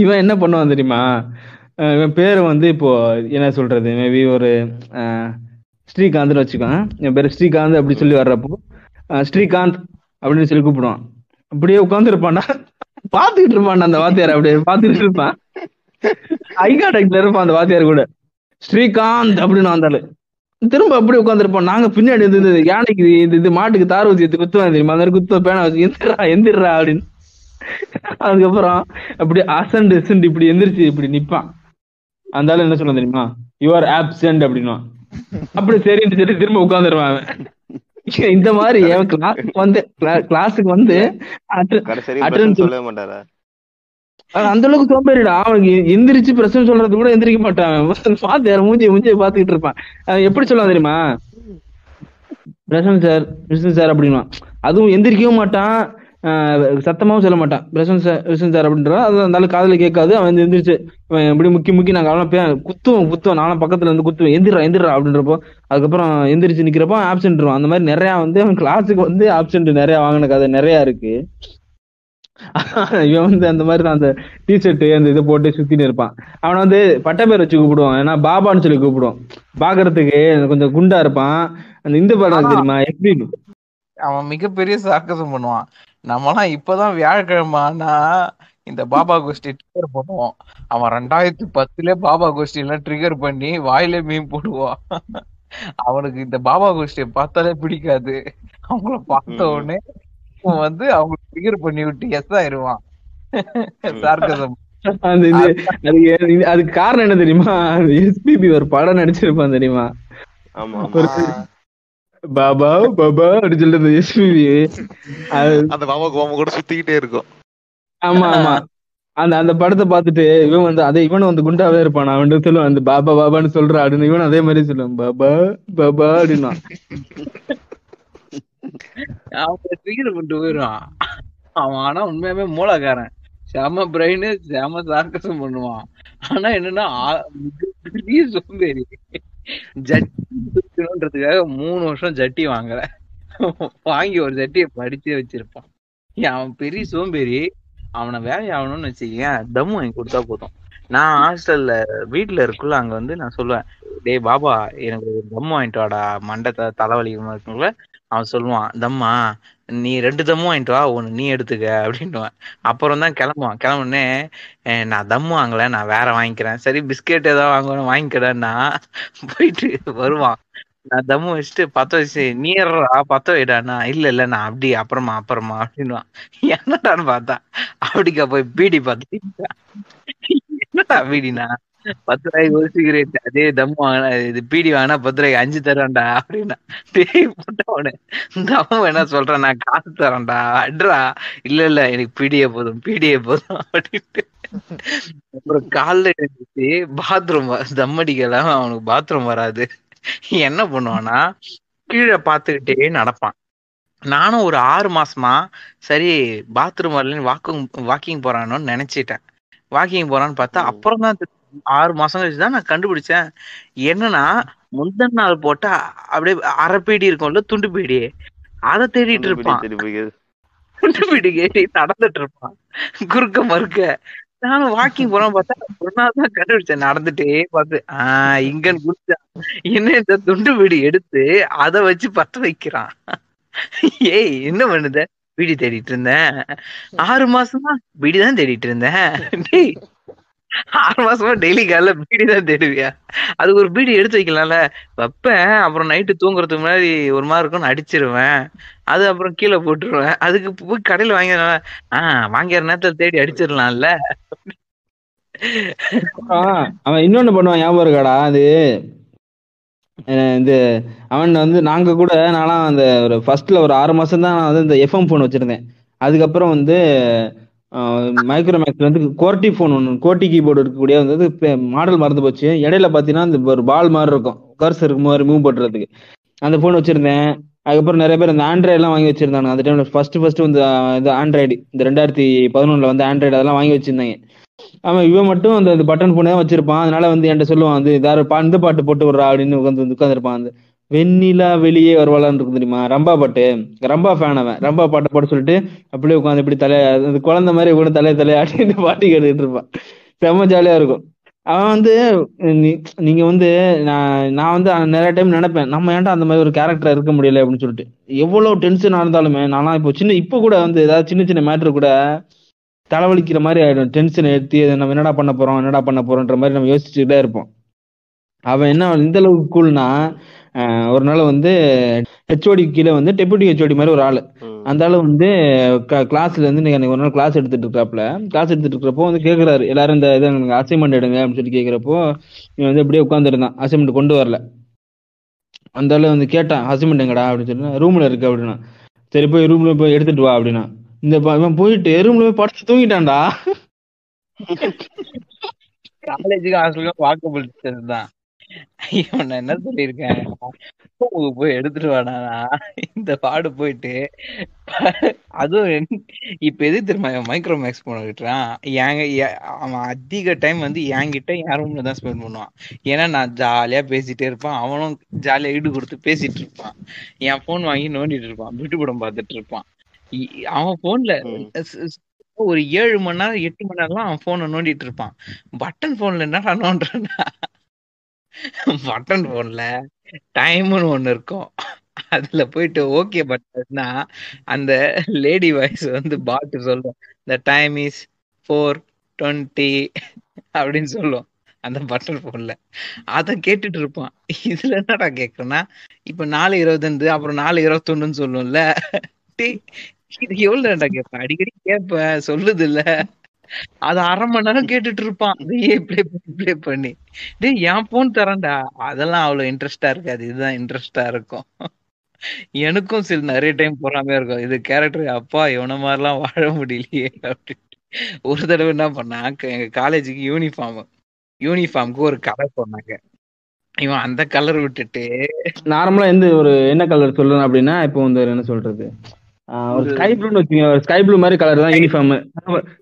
இவன் என்ன பண்ணுவான் தெரியுமா, இவன் பேரு வந்து இப்போ என்ன சொல்றது, மேபி ஒரு ஸ்ரீகாந்த்னு வச்சுக்கோங்க. என் பேரு ஸ்ரீகாந்த் அப்படி சொல்லி வர்றப்போ ஸ்ரீகாந்த் அப்படின்னு சொல்லி கூப்பிடுவான். அப்படியே உட்காந்து இருப்பான்டா, பாத்துக்கிட்டு இருப்பான்டா அந்த வாத்தியார். அப்படியே பாத்துக்கிட்டு இருப்பான், ஐ கான்டாக்ட்ல இருப்பான் அந்த வாத்தியார் கூட. ஸ்ரீகாந்த் அப்படின்னு வந்தாலும் திரும்ப அப்படி உட்காந்துருப்போம். நாங்க பின்னாடி இருந்தது யானைக்கு இது மாட்டுக்கு தார் ஊத்தி குத்துவான் தெரியுமா, அந்த குத்த பேனா வச்சு எந்திரா அப்படின்னு. அதுக்கப்புறம் அப்படி அசண்ட் அசண்ட் இப்படி எந்திரிச்சு இப்படி நிப்பான். அந்தாலும் என்ன சொல்ல தெரியுமா, யூ ஆர் ஆப்சென்ட் அப்படின்னா அப்படி சரின்னு சரி திரும்ப உட்காந்துருவான் அவன். இந்த மாதிரி கிளாஸுக்கு வந்து அந்த அளவுக்கு சோம்பேறிடா. அவனுக்கு எந்திரிச்சு பிரச்சனை சொல்றது கூட எந்திரிக்க மாட்டான். பாத்து மூஞ்சி மூஞ்சியை பாத்துக்கிட்டு இருப்பான். எப்படி சொல்லுவான் தெரியுமா, பிரசன் சார் விஷ்ணு சார் அப்படின்னா, அதுவும் எந்திரிக்கவும் மாட்டான், சத்தமாவும் சொல்ல மாட்டான். பிரசன் சார் விஷ்ணு சார் அப்படின்றான். அது இருந்தாலும் காதல கேட்காது. அவன் எந்திரிச்சு எப்படி முக்கி முக்கி நாங்க அவன் குத்துவோம், நானும் பக்கத்துல இருந்து குத்துவேன், எந்திரா எந்திரா அப்படின்றப்போ அதுக்கப்புறம் எந்திரிச்சு நிக்கிறப்போ ஆப்சென்ட். அந்த மாதிரி நிறைய அவன் கிளாஸுக்கு ஆப்சென்ட் நிறைய வாங்கின கதை நிறையா இருக்கு. இவன் அந்த மாதிரி அந்த டிஷர்ட் அந்த இதை போட்டு சுத்திட்டு இருப்பான். அவனை பட்டை பேர் வச்சு கூப்பிடுவான், ஏன்னா பாபான்னு சொல்லி கூப்பிடுவான். பாக்குறதுக்கு கொஞ்சம் குண்டா இருப்பான். அந்த இந்த படம் தெரியுமா, எப்படி அவன் மிகப்பெரிய சாகசம் பண்ணுவான். நம்மலாம் இப்பதான் வியாழக்கிழமை ஆனா இந்த பாபா கோஷ்டி ட்ரிகர் பண்ணுவோம். அவன் 2010 பாபா கோஷ்டி எல்லாம் ட்ரிகர் பண்ணி வாயிலே மீன் போடுவான். அவனுக்கு இந்த பாபா கோஷ்டியை பார்த்தாலே பிடிக்காது. அவங்கள பார்த்த உடனே அவங்களுக்கு பண்ணி விட்டு எஸ் ஆயிருவான். அதுக்கு காரணம் என்ன தெரியுமா, எஸ்பிபி ஒரு படம் நடிச்சிருப்பான் தெரியுமா, பாபா பாபா அப்படின்னு சொல்லிட்டு எஸ்பிபி அந்த பாபா கோமா கூட சுத்திக்கிட்டே இருக்கும். ஆமா ஆமா, அந்த அந்த படத்தை பார்த்துட்டு இவன் அதே இவனும் குண்டாவே இருப்பான். அவன் சொல்லுவான் அந்த பாபா பாபான்னு சொல்றான் அப்படின்னு. இவன் அதே மாதிரி சொல்லுவான் பாபா பாபா அப்படின்னா. அவன் உண்மையாவே மூலக்காரன், செம பிரெயின், செம சார்கசம் பண்ணுவான். ஆனா என்னன்னா மிகப்பெரிய சோம்பேறி. ஜட்டின்றதுக்காக 3 வருஷம் ஜட்டி வாங்கி ஒரு ஜட்டியை படிச்சே வச்சிருப்பான். அவன் பெரிய சோம்பேறி. அவனை வேலை ஆகணும்னு வச்சுக்கேன், தம் வாங்கி கொடுத்தா போதும். நான் ஹாஸ்டல்ல வீட்டுல இருக்குள்ள அங்க நான் சொல்லுவேன், டே பாபா எனக்கு தம் வாங்கிட்டு வாடா, மண்டை தலைவலிக்குமா இருக்குங்கள. அவன் சொல்லுவான், தம்மா நீ 2 தம்மும் வாங்கிட்டு வா, ஒன்று நீ எடுத்துக்க அப்படின்ட்டுவான். அப்புறம் தான் கிளம்புவான். கிளம்புனே நான் தம்மு வாங்கல, நான் வேற வாங்கிக்கிறேன். சரி பிஸ்கெட் ஏதாவது வாங்கணும் வாங்கிக்கிறேன்னா போயிட்டு வருவான். நான் தம்மு வச்சுட்டு 10 வயசு நீர்றா 10 வைடாண்ணா, இல்லை இல்லை நான் அப்படி அப்புறமா அப்புறமா அப்படின்வான். என்னடான்னு பார்த்தா அப்படிக்கா போய் பீடி பார்த்துட்டா, என்னடா பீடினா 10 ரூபாய்க்கு ஒரு சிகரெட், அதே தம் வாங்கினா இது பீடி வாங்கினா 10 ரூபாய்க்கு 5 தரேன்டா அப்படின்னா. தேய் போட்ட உடனே தம் என்ன சொல்றேன், நான் காசு தரேன்டா அட்ரா, இல்ல இல்ல எனக்கு பீடியே போதும் பீடியே போதும் அப்படின்ட்டு. அப்புறம் காலில் எழுந்துச்சு பாத்ரூம் தம் அடிக்கலாம், அவனுக்கு பாத்ரூம் வராது. என்ன பண்ணுவான்னா கீழே பார்த்துக்கிட்டே நடப்பான். நானும் ஒரு 6 மாசமா சரி பாத்ரூம் வரலன்னு வாக்கிங் போறானோன்னு நினைச்சிட்டேன். வாக்கிங் போறான்னு பார்த்தா அப்புறம் தான் 6 மாசம் கழிச்சுதான் நான் கண்டுபிடிச்சேன். என்னன்னா முந்தன் நாள் போட்டா அப்படியே அரை பீடி இருக்கும்ல துண்டு பீடி, அதை தேடிட்டு இருப்பான். துண்டு பீடி கேட்டி நடந்துட்டு இருப்பான் குறுக்க மறுக்க. நானும் வாக்கிங் போறோம் பார்த்தா ஒன்னாதான் கண்டுபிடிச்சேன். நடந்துட்டே பார்த்து இங்கன்னு குடிச்சா என்ன இந்த துண்டு பீடி எடுத்து அதை வச்சு பற்ற வைக்கிறான். ஏய் என்ன பண்ணுத, பீடி தேடிட்டு இருந்தேன் 6 மாசமா பீடிதான் தேடிட்டு இருந்தேன். 6 மாசமா டெய்லி காலைல பீடி தான் தேடுவியா, அது ஒரு பீடி எடுத்து வைக்கலாம்ல. வைப்பேன், அப்புறம் நைட்டு தூங்குறதுக்கு முன்னாடி ஒரு மாதிரி இருக்கும்னு அடிச்சிருவேன். அது அப்புறம் கீழே போட்டுருவேன். அதுக்கு போய் கடையில் வாங்கினால வாங்கிற நேரத்துல தேடி அடிச்சிடலாம்ல. அவன் இன்னொன்னு பண்ணுவான் ஞாபகம் இருக்காடா, அது இந்த அவன் நாங்க கூட நான்லாம் அந்த ஒரு ஃபர்ஸ்ட்ல ஒரு 6 மாசம் தான் இந்த எஃப்எம் போன் வச்சிருந்தேன். அதுக்கப்புறம் மைக்ரோமேக்ஸ்ல கோர்ட்டி ஃபோன் ஒன்று, கோர்ட்டி கீபோர்டு இருக்கக்கூடிய மாடல் மறந்து போச்சு. இடையில பார்த்தீங்கன்னா இந்த ஒரு பால் மாதிரி இருக்கும், கர்சர் இருக்கு மாதிரி மூவ் பண்ணுறதுக்கு, அந்த ஃபோன் வச்சிருந்தேன். அதுக்கப்புறம் நிறைய பேர் அந்த ஆண்ட்ராய்டெலாம் வாங்கி வச்சிருந்தாங்க. அந்த டைம்ல ஃபர்ஸ்ட் இந்த ஆண்ட்ராய்டு இந்த 2011 ஆண்ட்ராய்டு அதெல்லாம் வாங்கி வச்சிருந்தாங்க. ஆமாம், இவன் மட்டும் அந்த பட்டன் ஃபோனே வச்சிருப்பான். அதனால என்கிட்ட சொல்லுவான் இந்த பாட்டு போட்டு விட்றா அப்படின்னு உட்காந்துருப்பான். அந்த வெண்ணிலா வெளியே வருவாளான்னு இருக்கும் தெரியுமா, ரம்பா பாட்டு, ரம்பா ஃபேன் அவன். ரம்பா பாட்டை போட்டு சொல்லிட்டு அப்படியே உட்காந்து இப்படி தலைய குழந்தை மாதிரி கூட தலையாட்டி இந்த பாட்டி கேட்டுக்கிட்டு இருப்பான். செம்ம ஜாலியா இருக்கும். அவன் நீங்க நான் நிறைய டைம் நினைப்பேன், நம்ம ஏன்டா அந்த மாதிரி ஒரு கேரக்டர் இருக்க முடியல அப்படின்னு சொல்லிட்டு. எவ்வளவு டென்ஷன் ஆனாலுமே நான்லாம் இப்போ கூட ஏதாவது சின்ன சின்ன மேட்டர் கூட தலைவலிக்கிற மாதிரி ஆயிடும். டென்ஷன் ஏற்றி நம்ம என்னடா பண்ண போறோன்ற மாதிரி நம்ம யோசிச்சுக்கிட்டே இருப்போம். அவன் என்ன இந்த அளவுக்கு கூல்னா, ஒரு நாள் ஹெச்ஓடி கீழே டெபுட்டி ஹெச்ஓடி மாதிரி ஒரு ஆள், அந்த ஆள் கிளாஸ்ல ஒரு நாள் கிளாஸ் எடுத்துட்டு இருக்கிறப்போ கேட்கிறாரு, எல்லாரும் இந்த இதை அசைன்மெண்ட் எடுங்க அப்படின்னு சொல்லி கேட்கிறப்போ இவன் இப்படியே உட்காந்துருந்தான். அசைன்மெண்ட் கொண்டு வரல. அந்த ஆள் கேட்டான், அசைன்மெண்ட் எங்கடா அப்படின்னு சொன்னா, ரூம்ல இருக்கு அப்படின்னா. சரி போய் ரூம்ல போய் எடுத்துட்டு வா அப்படின்னா. இவன் போயிட்டு ரூம்ல போய் படுத்து தூங்கிட்டான்டா. காலேஜுக்கு ஹாஸ்டலுக்கு வாக்கபிள் டிஸ்டன்ஸ் தான். ஐயோ நான் என்ன சொல்லியிருக்கேன், போய் எடுத்துட்டு வாடானா இந்த பாடு போயிட்டு. அதுவும் இப்ப எது திரும்ப மைக்ரோமேக்ஸ் போன விட்டுறான். அவன் அதிக டைம் வந்து என்கிட்ட என் ரூம்ல தான் ஸ்பெண்ட் பண்ணுவான். ஏன்னா நான் ஜாலியா பேசிட்டே இருப்பான், அவனும் ஜாலியா ஈடு கொடுத்து பேசிட்டு இருப்பான். என் போன் வாங்கி நோண்டிட்டு இருப்பான், விட்டுப்படம் பார்த்துட்டு இருப்பான். அவன் போன்ல ஒரு 7 மணி நேரம் 8 மணி நேரம்லாம் அவன் போனை நோண்டிட்டு இருப்பான். பட்டன் போன்ல என்னடா நோண்டுறா, பட்டன் போன்ல டைம்னு ஒண்ணு இருக்கும், அதுல போயிட்டு ஓகே பட்டன்னா அந்த லேடி வாய்ஸ் வந்து பாட்டு சொல்லும், த டைம் இஸ் 4:20 அப்படின்னு சொல்லும் அந்த பட்டன் போன்ல. அத கேட்டுட்டு இருப்பான். இதுல என்னடா கேக்குறேன்னா இப்ப 4:20 அப்புறம் 4:21 சொல்லும்ல, இது எவ்வளவு நேரம்டா கேட்பேன், அடிக்கடி கேட்ப சொல்லுது இல்ல. அது அரை மணி நேரம் கேட்டுட்டு இருப்பான் ப்ளே பண்ணி. என் போன் தரேன்டா, அதெல்லாம் அவ்வளவு இன்ட்ரெஸ்டா இருக்காது, இதுதான் இன்ட்ரெஸ்டா இருக்கும். எனக்கும் சில நிறைய டைம் போறாமே இருக்கும் இது கேரக்டர், அப்பா இவன மாதிரிலாம் வாழ முடியலையே அப்படின்ட்டு. ஒரு தடவை என்ன பண்ணா, எங்க காலேஜுக்கு யூனிஃபார்முக்கு ஒரு கலர் போனாங்க. இவன் அந்த கலர் விட்டுட்டு நார்மலா எந்த ஒரு என்ன கலர் சொல்லணும் அப்படின்னா, இப்போ வந்து என்ன சொல்றது, ஒரு ஸ்கை ப்ளூன்னு வச்சுக்கோங்க, ஸ்கை ப்ளூ மாதிரி கலர் தான் uniform,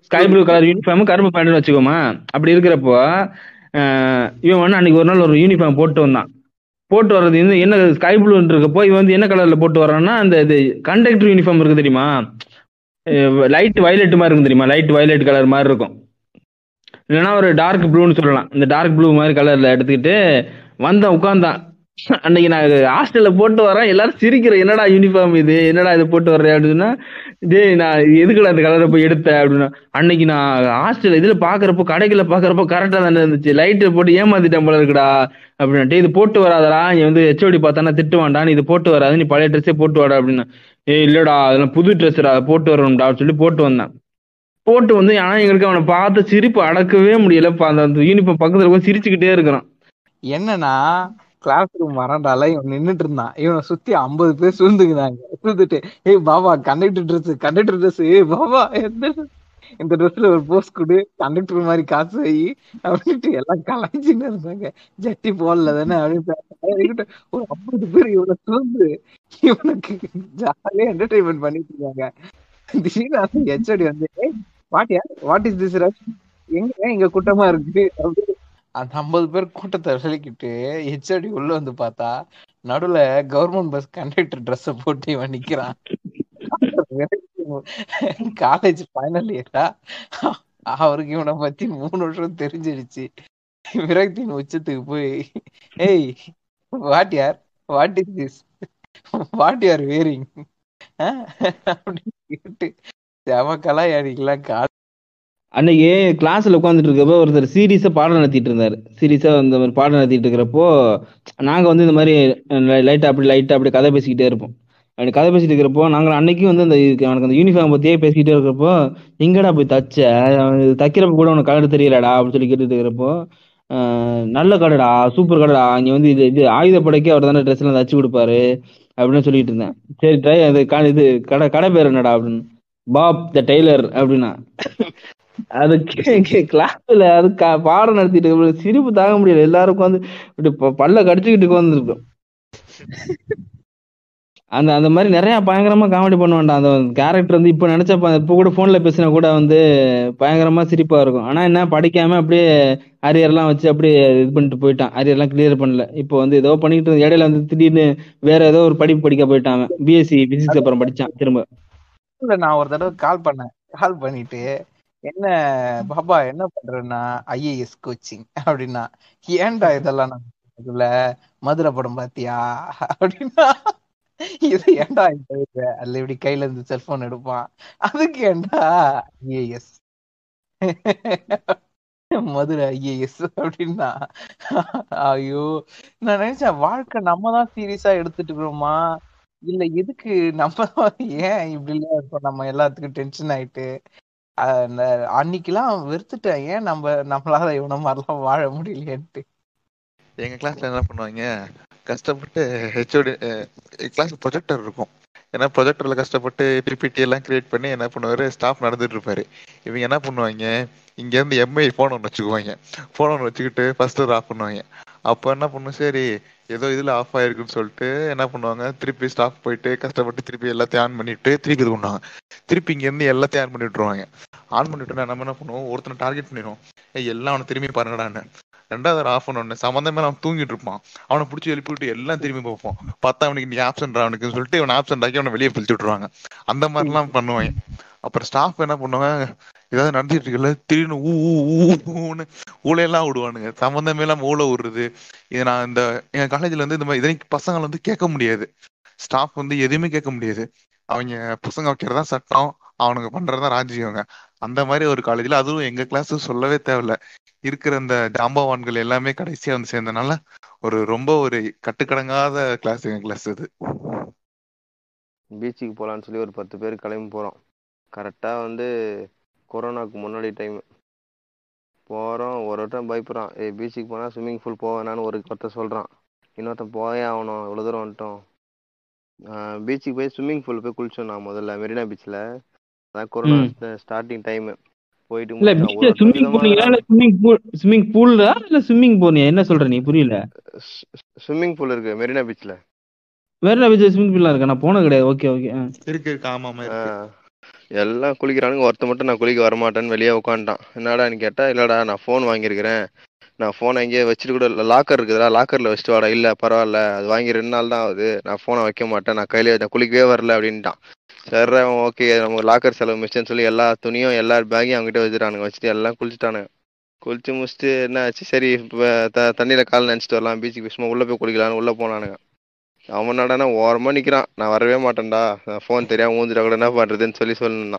sky blue colour uniform, கரும்பு பேண்ட்னு வச்சுக்கோமா. அப்படி இருக்கிறப்போ இவன் வந்து அன்னைக்கு ஒரு நாள் ஒரு யூனிஃபார்ம் போட்டு வந்தான். போட்டு வர்றது வந்து என்ன ஸ்கை ப்ளூன்னு இருக்கப்போ இவன் வந்து என்ன கலர்ல போட்டு வர்றான்னா, அந்த இது கண்டக்டர் யூனிஃபார்ம் இருக்கு தெரியுமா, லைட் வயலட் மாதிரி இருக்கும் தெரியுமா, லைட் வயலட் கலர் மாதிரி இருக்கும், இல்லைன்னா ஒரு டார்க் ப்ளூன்னு சொல்லலாம், இந்த டார்க் ப்ளூ மாதிரி கலர்ல எடுத்துக்கிட்டு வந்தான் உட்காந்தான். அன்னைக்கு நான் ஹாஸ்டல்ல போட்டு வரேன், எல்லாரும் சிரிக்கிறேன், என்னடா யூனிஃபார்ம் இது, என்னடா இது போட்டு வர்றேன் அப்படின்னா, இதே நான் எதுக்குள்ள அந்த கலரை போய் எடுத்தேன் அப்படின்னா, அன்னைக்கு நான் ஹாஸ்டல் இதுல பாக்குறப்போ கடைக்குள்ள பாக்குறப்போ கரெக்டா தானே இருந்துச்சு, லைட்டை போட்டு ஏமாத்திட்டேன் போல இருக்குடா அப்படின்ட்டு. இது போட்டு வராதரா, நீ வந்து ஹெச்ஓடி பார்த்தானா திட்டுவாண்டான்னு, இது போட்டு வராது, நீ பழைய ட்ரெஸ்ஸே போட்டு வாடா அப்படின்னா, ஏ இல்லடா அதெல்லாம் புது ட்ரெஸ்டா போட்டு வரணும்டா அப்படின்னு சொல்லி போட்டு வந்தான். போட்டு வந்து ஆனா எங்களுக்கு அவனை பார்த்து சிரிப்பு அடக்கவே முடியல, அந்த யூனிஃபார்ம் பக்கத்துல போய் சிரிச்சுக்கிட்டே இருக்கிறான். என்னன்னா கிளாஸ் ரூம் வரண்டால இவன் நின்றுட்டு இருந்தான், இவனை சுத்தி 50 பேர் சூழ்ந்துக்குதாங்க. சூழ்ந்துட்டு ஏய் பாபா கண்டக்டர் ட்ரெஸ் ஏ பாபா இந்த ட்ரெஸ்ல ஒரு போஸ்ட் கொடு, கண்டக்டர் மாதிரி காசு வை அப்படின்ட்டு எல்லாம் கலைஞ்சுன்னு இருந்தாங்க. ஜட்டி போடல தானே அப்படின்னு ஒரு 50 பேர் இவனை சூழ்ந்து இவனுக்கு ஜாலியா என்டர்டைன்மெண்ட் பண்ணிட்டு இருக்காங்க. திடீர்னு ஹெச்ஓடி வந்து வாட் இஸ் திஸ் ரஷ், எங்க கூட்டமா இருக்கு அப்படின்னு அந்த 50 பேர் கூட்டத்தை விளக்கிட்டு ஹெச்ஓடி உள்ள வந்து பார்த்தா, நடுவுல கவர்மெண்ட் பஸ் கண்டக்டர் ட்ரெஸ் போட்டு இவன் நிக்கிறான். காலேஜ் ஃபைனல் இயரா, அவருக்கு இவனை பத்தி 3 வருஷம் தெரிஞ்சிடுச்சு. விரக்தியின் உச்சத்துக்கு போய் ஏய் வாட் இஸ் திஸ் வேரிங் அப்படின்னு கேட்டு செமக்கலா யாரிக்கலாம். அன்னைக்கு கிளாஸ்ல உட்காந்துட்டு இருக்கப்போ ஒருத்தர் சீரியஸா பாடம் நடத்திட்டு இருந்தாரு. சீரியஸா இந்த மாதிரி பாடம் நடத்திட்டு இருக்கிறப்போ நாங்க வந்து இந்த மாதிரி லைட்டா அப்படி கதை பேசிக்கிட்டே இருப்போம். அப்படி கதை பேசிட்டு இருக்கிறப்போ நாங்கள் அன்னைக்கு வந்து அந்த எனக்கு அந்த யூனிஃபார்ம் பத்தியே பேசிக்கிட்டே இருக்கிறப்போ, எங்கடா போய் தச்ச தைக்கிறப்ப கூட உனக்கு கலர் தெரியலடா அப்படின்னு சொல்லி கேட்டுட்டு இருக்கிறப்போ, நல்ல கடைடா, சூப்பர் கடைடா, இங்க வந்து இது ஆயுதப்படைக்கு அவர் தானே ட்ரெஸ் எல்லாம் தச்சு கொடுப்பாரு அப்படின்னு சொல்லிட்டு இருந்தேன். சரி ட்ரை இது கடை பேர் என்னடா அப்படின்னு, பாப் த டெய்லர் அப்படின்னா, அது கிளாஸ்ல அது பாடம் நடத்திட்டு சிரிப்பு தாங்க முடியல, எல்லாரும் உட்காந்து பல்ல கடிச்சுக்கிட்டு உட்காந்துருக்கோம். அந்த அந்த மாதிரி நிறைய பயங்கரமா காமெடி பண்ணுவான்டா அந்த கேரக்டர் வந்து. இப்ப நினைச்சா இப்ப கூட போன்ல பேசினா கூட வந்து பயங்கரமா சிரிப்பா இருக்கும். ஆனா என்ன படிக்காம அப்படியே அரியர்லாம் வச்சு அப்படியே இது பண்ணிட்டு போயிட்டான், அரியர்லாம் கிளியர் பண்ணல. இப்போ வந்து ஏதோ பண்ணிட்டு இருந்த இடையில வந்து திடீர்னு வேற ஏதோ ஒரு படிக்க போயிட்டான், பிஎஸ்சி பிசிக்ஸ் அப்புறம் படிச்சான் திரும்ப. இல்ல நான் ஒரு தடவை கால் பண்ணிட்டு என்ன பாபா என்ன பண்றேன்னா ஐஏஎஸ் கோச்சிங் அப்படின்னா, ஏன்டா இதெல்லாம் நான் மதுரை படம் பாத்தியா அப்படின்னா, இது ஏன்டா அதுல இப்படி கையில இருந்து செல்போன் எடுப்பான், அதுக்கு ஏன்டா ஐஏஎஸ் மதுரை ஐஏஎஸ் அப்படின்னா. ஐயோ நான் நினைச்சேன், வாழ்க்கை நம்ம தான் சீரியஸா எடுத்துட்டு இருக்கிறோமா, இல்ல எதுக்கு நம்ம ஏன் இப்படி எல்லாம் இருக்கோம், நம்ம எல்லாத்துக்கும் டென்ஷன் ஆயிட்டு அன்னைக்கெல்லாம் வெறுத்துட்டேன், ஏன் நம்மளால இவன மாதிரிலாம் வாழ முடியலையேன்ட்டு. எங்க கிளாஸ்ல என்ன பண்ணுவாங்க, கஷ்டப்பட்டு ஹெச்ஓடி கிளாஸ் ப்ரொஜெக்டர் இருக்கும், ஏன்னா ப்ரொஜெக்டரில் கஷ்டப்பட்டு பிபிடி எல்லாம் கிரியேட் பண்ணி என்ன பண்ணுவார், ஸ்டாஃப் நடந்துட்டு இருப்பாரு. இவங்க என்ன பண்ணுவாங்க, இங்கேருந்து எம்ஐ ஃபோன் ஒன்று வச்சுக்குவாங்க, ஃபோன் ஒன்று வச்சுக்கிட்டு ஃபர்ஸ்ட் ஆஃப் பண்ணுவாங்க. அப்போ என்ன பண்ணும், சரி ஏதோ இதில் ஆஃப் ஆயிருக்குன்னு சொல்லிட்டு என்ன பண்ணுவாங்க, திருப்பி ஸ்டாஃப் போயிட்டு கஷ்டப்பட்டு திருப்பி எல்லாத்தையும் ஆன் பண்ணிட்டு திருப்பி இது பண்ணுவாங்க. திருப்பி இங்கேருந்து எல்லாத்தையும் ஆன் பண்ணி விட்டுருவாங்க. ஆன் பண்ணிவிட்டு நம்ம என்ன பண்ணுவோம், ஒருத்தனை டார்கெட் பண்ணிடுவோம், எல்லாம் அவனை திரும்பி பாருங்கடான்னு. ரெண்டாவது ஆஃப் பண்ண சம்மந்தமே அவன் தூங்கிட்டு இருப்பான், அவனை பிடிச்சி எழுப்பிவிட்டு எல்லாம் திரும்பி பார்ப்போம், பார்த்தா அவனுக்கு நீ ஆப்சன்ட்ரா அவனுக்குன்னு சொல்லிட்டு இவன் ஆப்சன்ட் ஆக்கி அவனை வெளியே பிடிச்சி விட்டுருவாங்க. அந்த மாதிரிலாம் பண்ணுவாங்க. அப்புறம் ஸ்டாஃப் என்ன பண்ணுவாங்க, ஏதாவது நடந்துட்டு இருக்குல்ல திடீர்னு ஊ ஊன்னு ஊழையெல்லாம் விடுவானுங்க. சம்மந்தமே இல்லாமல் ஊழ விடுறது. இது நான் இந்த என் காலேஜில் வந்து இந்த மாதிரி இதனைக்கு பசங்களை வந்து கேட்க முடியாது, ஸ்டாஃப் வந்து எதுவுமே கேட்க முடியாது. அவங்க பசங்க வைக்கிறதான் சட்டம், அவனுங்க பண்றதுதான் ராஜ்யவங்க. அந்த மாதிரி ஒரு காலேஜில், அதுவும் எங்க கிளாஸ் சொல்லவே தேவையில்ல, இருக்கிற அந்த ஜாம்பவான்கள் எல்லாமே கடைசியா வந்து சேர்ந்தனால ஒரு ரொம்ப ஒரு கட்டுக்கடங்காத கிளாஸ் எங்க கிளாஸ். இது பீச்சுக்கு போகலான்னு சொல்லி ஒரு 10 பேர் கிளம்பி போகிறோம். கரெக்டாக வந்து கொரோனாவுக்கு முன்னாடி டைம் போகிறோம். ஒரு வருடம் பயப்படுறான், ஏ பீச்சுக்கு போனால் ஸ்விம்மிங் பூல் போவேனான்னு ஒருத்தர் சொல்கிறான், இன்னொருத்தன் போயே ஆகணும் இவ்வளோ தூரம் வந்துட்டோம். பீச்சுக்கு போய் ஸ்விம்மிங் பூல் போய் குளிச்சோம். நான் முதல்ல மெரினா பீச்சில், அதான் கொரோனா ஸ்டார்டிங் டைமு போயிட்டு. என்ன சொல்ற நீ புரியல? ஸ்விம்மிங் பூல் இருக்கு மெரினா பீச்சில், மெரினா பீச்சில் ஸ்விம்மிங் பூல்லாம் இருக்கு. நான் போனது கிடையாது. ஓகே ஓகே இருக்கு இருக்கு. ஆமாம் எல்லாம் குளிக்கிறானுங்க. ஒருத்த மட்டும் நான் குளிக்க வரமாட்டேன்னு வெளியே உட்காந்துட்டான். என்னடான்னு கேட்டால், இல்லைடா நான் ஃபோன் வாங்கியிருக்கிறேன், நான் ஃபோனை எங்கேயே வச்சுட்டு கூட இல்லை, லாக்கர் இருக்குதுடா லாக்கரில் வச்சுட்டு வாடா. இல்லை பரவாயில்ல, அது வாங்கி 2 நாள் தான் ஆகுது, நான் ஃபோனை வைக்க மாட்டேன், நான் கையிலே நான் குளிக்கவே வரல அப்படின்ட்டான். சரி ஓகே நமக்கு லாக்கர் செலவு மிச்சன்னு சொல்லி எல்லா துணியும் எல்லா பேக்கையும் அவங்ககிட்ட வச்சுட்டானுங்க. வச்சுட்டு எல்லாம் குளிச்சுட்டானுங்க. குளிச்சு முடிச்சுட்டு என்ன ஆச்சு, சரி இப்போ தண்ணியில் கால் நினச்சிட்டு வரலாம் பீச்சுக்கு விஷயமா உள்ளே போய் குளிக்கலான்னு உள்ளே போனானுங்க. அவன் என்னடானா ஓரமாக நிற்கிறான், நான் வரவே மாட்டேன்டா, ஃபோன் தெரியாமல் ஊந்துட்டா கூட என்ன பண்ணுறதுன்னு சொல்லி சொல்லணும்ண்ணா.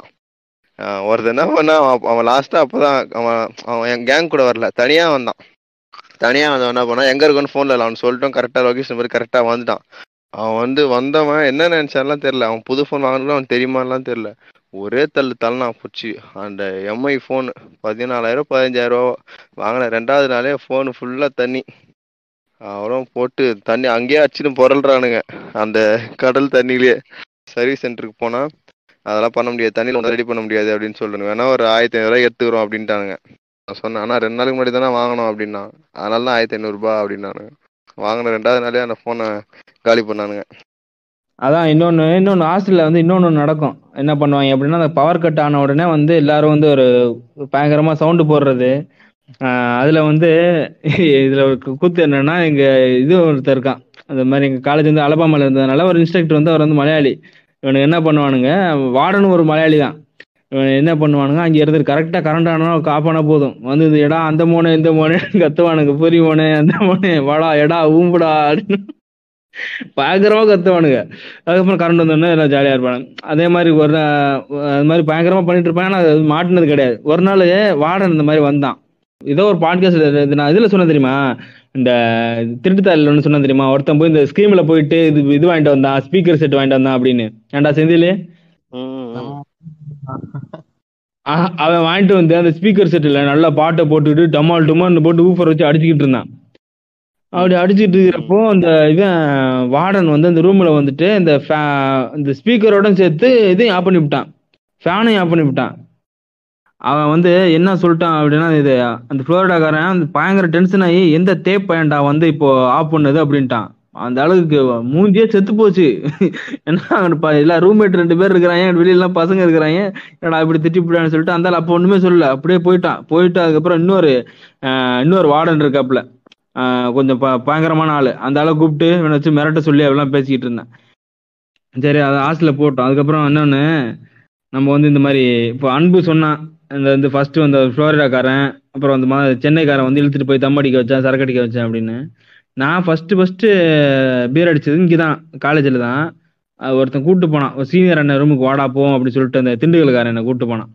ஒருத்தர் என்ன பண்ணா, அவன் லாஸ்ட்டாக அப்போ தான் அவன் என் கேங் கூட வரல, தனியாக வந்தான். தனியாக வந்தவன் என்ன பண்ணான், எங்கே இருக்குன்னு ஃபோனில் இல்லை அவனு சொல்லிட்டோம். கரெக்டாக லொக்கேஷன் போய் கரெக்டாக வந்துட்டான். அவன் வந்து வந்தவன் என்ன நினச்சான்லாம் தெரில, அவன் புது ஃபோன் வாங்கினா அவன் தெரியுமாலாம் தெரில, ஒரே தள்ளுனா போச்சு. அந்த எம்ஐ ஃபோனு 14,000 15,000 வாங்கின. 2வது நாளே ஃபோனு ஃபுல்லாக தண்ணி. அவரும் போட்டு தண்ணி அங்கேயே அடிச்சுட்டு புரள்றானுங்க அந்த கடல் தண்ணியிலேயே. சர்வீஸ் சென்டருக்கு போனால் அதெல்லாம் பண்ண முடியாது, தண்ணியில் ஒன்றும் ரெடி பண்ண முடியாது அப்படின்னு சொல்லுங்க. வேணா ஒரு 1,500 எடுத்துக்கிறோம் அப்படின்ட்டானுங்க. நான் சொன்னேன், ஆனால் 2 நாளுக்கு முன்னாடி தானே வாங்கணும் அப்படின்னா, அதனால தான் 1,500 அப்படின்னானுங்க. வாங்கின 2வது நாளே அந்த ஃபோனை காலி பண்ணானுங்க. அதான் இன்னொன்று ஹாஸ்டலில் வந்து இன்னொன்று நடக்கும். என்ன பண்ணுவாங்க அப்படின்னா, அந்த பவர் கட் ஆன உடனே வந்து எல்லாரும் வந்து ஒரு பயங்கரமாக சவுண்டு போடுறது. அதுல வந்து இதுல ஒரு கூத்து என்னன்னா, எங்க இது ஒருத்தர் இருக்கான், அந்த மாதிரி எங்க காலேஜ் வந்து அலபாமால இருந்ததுனால ஒரு இன்ஸ்ட்ரக்டர் வந்து, அவர் வந்து மலையாளி. இவனுக்கு என்ன பண்ணுவானுங்க, வார்டனும் ஒரு மலையாளி தான். இவன் என்ன பண்ணுவானுங்க, அங்கே இருந்து கரெக்டா கரண்ட் ஆனா காப்பானா போதும் வந்து இந்த இடம் அந்த மோனே இந்த மோனே கத்துவானுங்க, புரி மோனே அந்த மோனே வாடா எடா ஊம்புடா அப்படின்னு பயங்கரமா கத்துவானுங்க. அதுக்கப்புறம் கரண்ட் வந்தோடனே எல்லாம் ஜாலியா இருப்பானுங்க. அதே மாதிரி ஒரு அது மாதிரி பயங்கரமா பண்ணிட்டு இருப்பாங்க. ஆனா அது மாட்டினது கிடையாது. ஒரு நாள் வார்டன் இந்த மாதிரி வந்தான், ஏதோ ஒரு பாட்காஸ்ட் நான் இதுல சொன்ன தெரியுமா, இந்த திருட்டுத்தாள் சொன்ன தெரியுமா, ஒருத்தன் போய் இந்த ஸ்கீம்ல போயிட்டு இது வாங்கிட்டு வந்தான், ஸ்பீக்கர் செட் வாங்கிட்டு வந்தான் அப்படின்னு. ஏண்டா செந்திலே அவன் வாங்கிட்டு வந்து அந்த ஸ்பீக்கர் செட்ல நல்லா பாட்டை போட்டுட்டு டமால் டமால்னு போட்டு ஊஃபர் வச்சு அடிச்சுக்கிட்டு இருந்தான். அப்படி அடிச்சுட்டு இருக்கிறப்போ அந்த இவன் வார்டன் வந்து அந்த ரூம்ல வந்துட்டு இந்த ஸ்பீக்கரோட சேர்த்து இதையும் ஆஃப் பண்ணி விட்டான், ஃபேனையும் ஆஃப் பண்ணி விட்டான். அவன் வந்து என்ன சொல்லிட்டான் அப்படின்னா, இது அந்த ஃப்ளோரிடாக்காரன் அந்த பயங்கர டென்ஷன் ஆகி எந்த தேப் பயன்டா வந்து இப்போ ஆஃப் பண்ணது அப்படின்ட்டான். அந்த அளவுக்கு மூஞ்சியே செத்து போச்சு. ஏன்னா எல்லா ரூம்மேட் 2 பேர் இருக்கிறாங்க, வெளியிலாம் பசங்க இருக்கிறாங்க, என்னடா இப்படி திட்டிப்பிடான்னு சொல்லிட்டு அந்த அப்போ ஒன்றுமே சொல்லலை, அப்படியே போயிட்டு அதுக்கப்புறம் இன்னொரு வார்டன் இருக்காப்புல, கொஞ்சம் பயங்கரமான ஆள், அந்த ஆளை கூப்பிட்டு இவனை வச்சு மிரட்ட சொல்லி அப்படிலாம் பேசிக்கிட்டு இருந்தேன். சரி அதை ஹாஸ்டலில் போட்டோம். அதுக்கப்புறம் என்னென்னு நம்ம வந்து இந்த மாதிரி இப்போ அன்பு சொன்னான், அந்த வந்து ஃபஸ்ட்டு வந்து ஃப்ளோரிடாக்காரன், அப்புறம் அந்த சென்னைக்காரன் வந்து இழுத்துட்டு போய் தம் அடிக்க வச்சேன் சரக்கு அடிக்க வச்சேன் அப்படின்னு. நான் ஃபஸ்ட்டு பீர் அடித்தது இங்கே தான் காலேஜில் தான். ஒருத்தன் கூப்பிட்டு போனான், ஒரு சீனியர் அண்ணன் ரூமுக்கு வாடா போவோம் அப்படின்னு சொல்லிட்டு அந்த திண்டுக்கல்காரன் என்னை கூப்பிட்டு போனான்.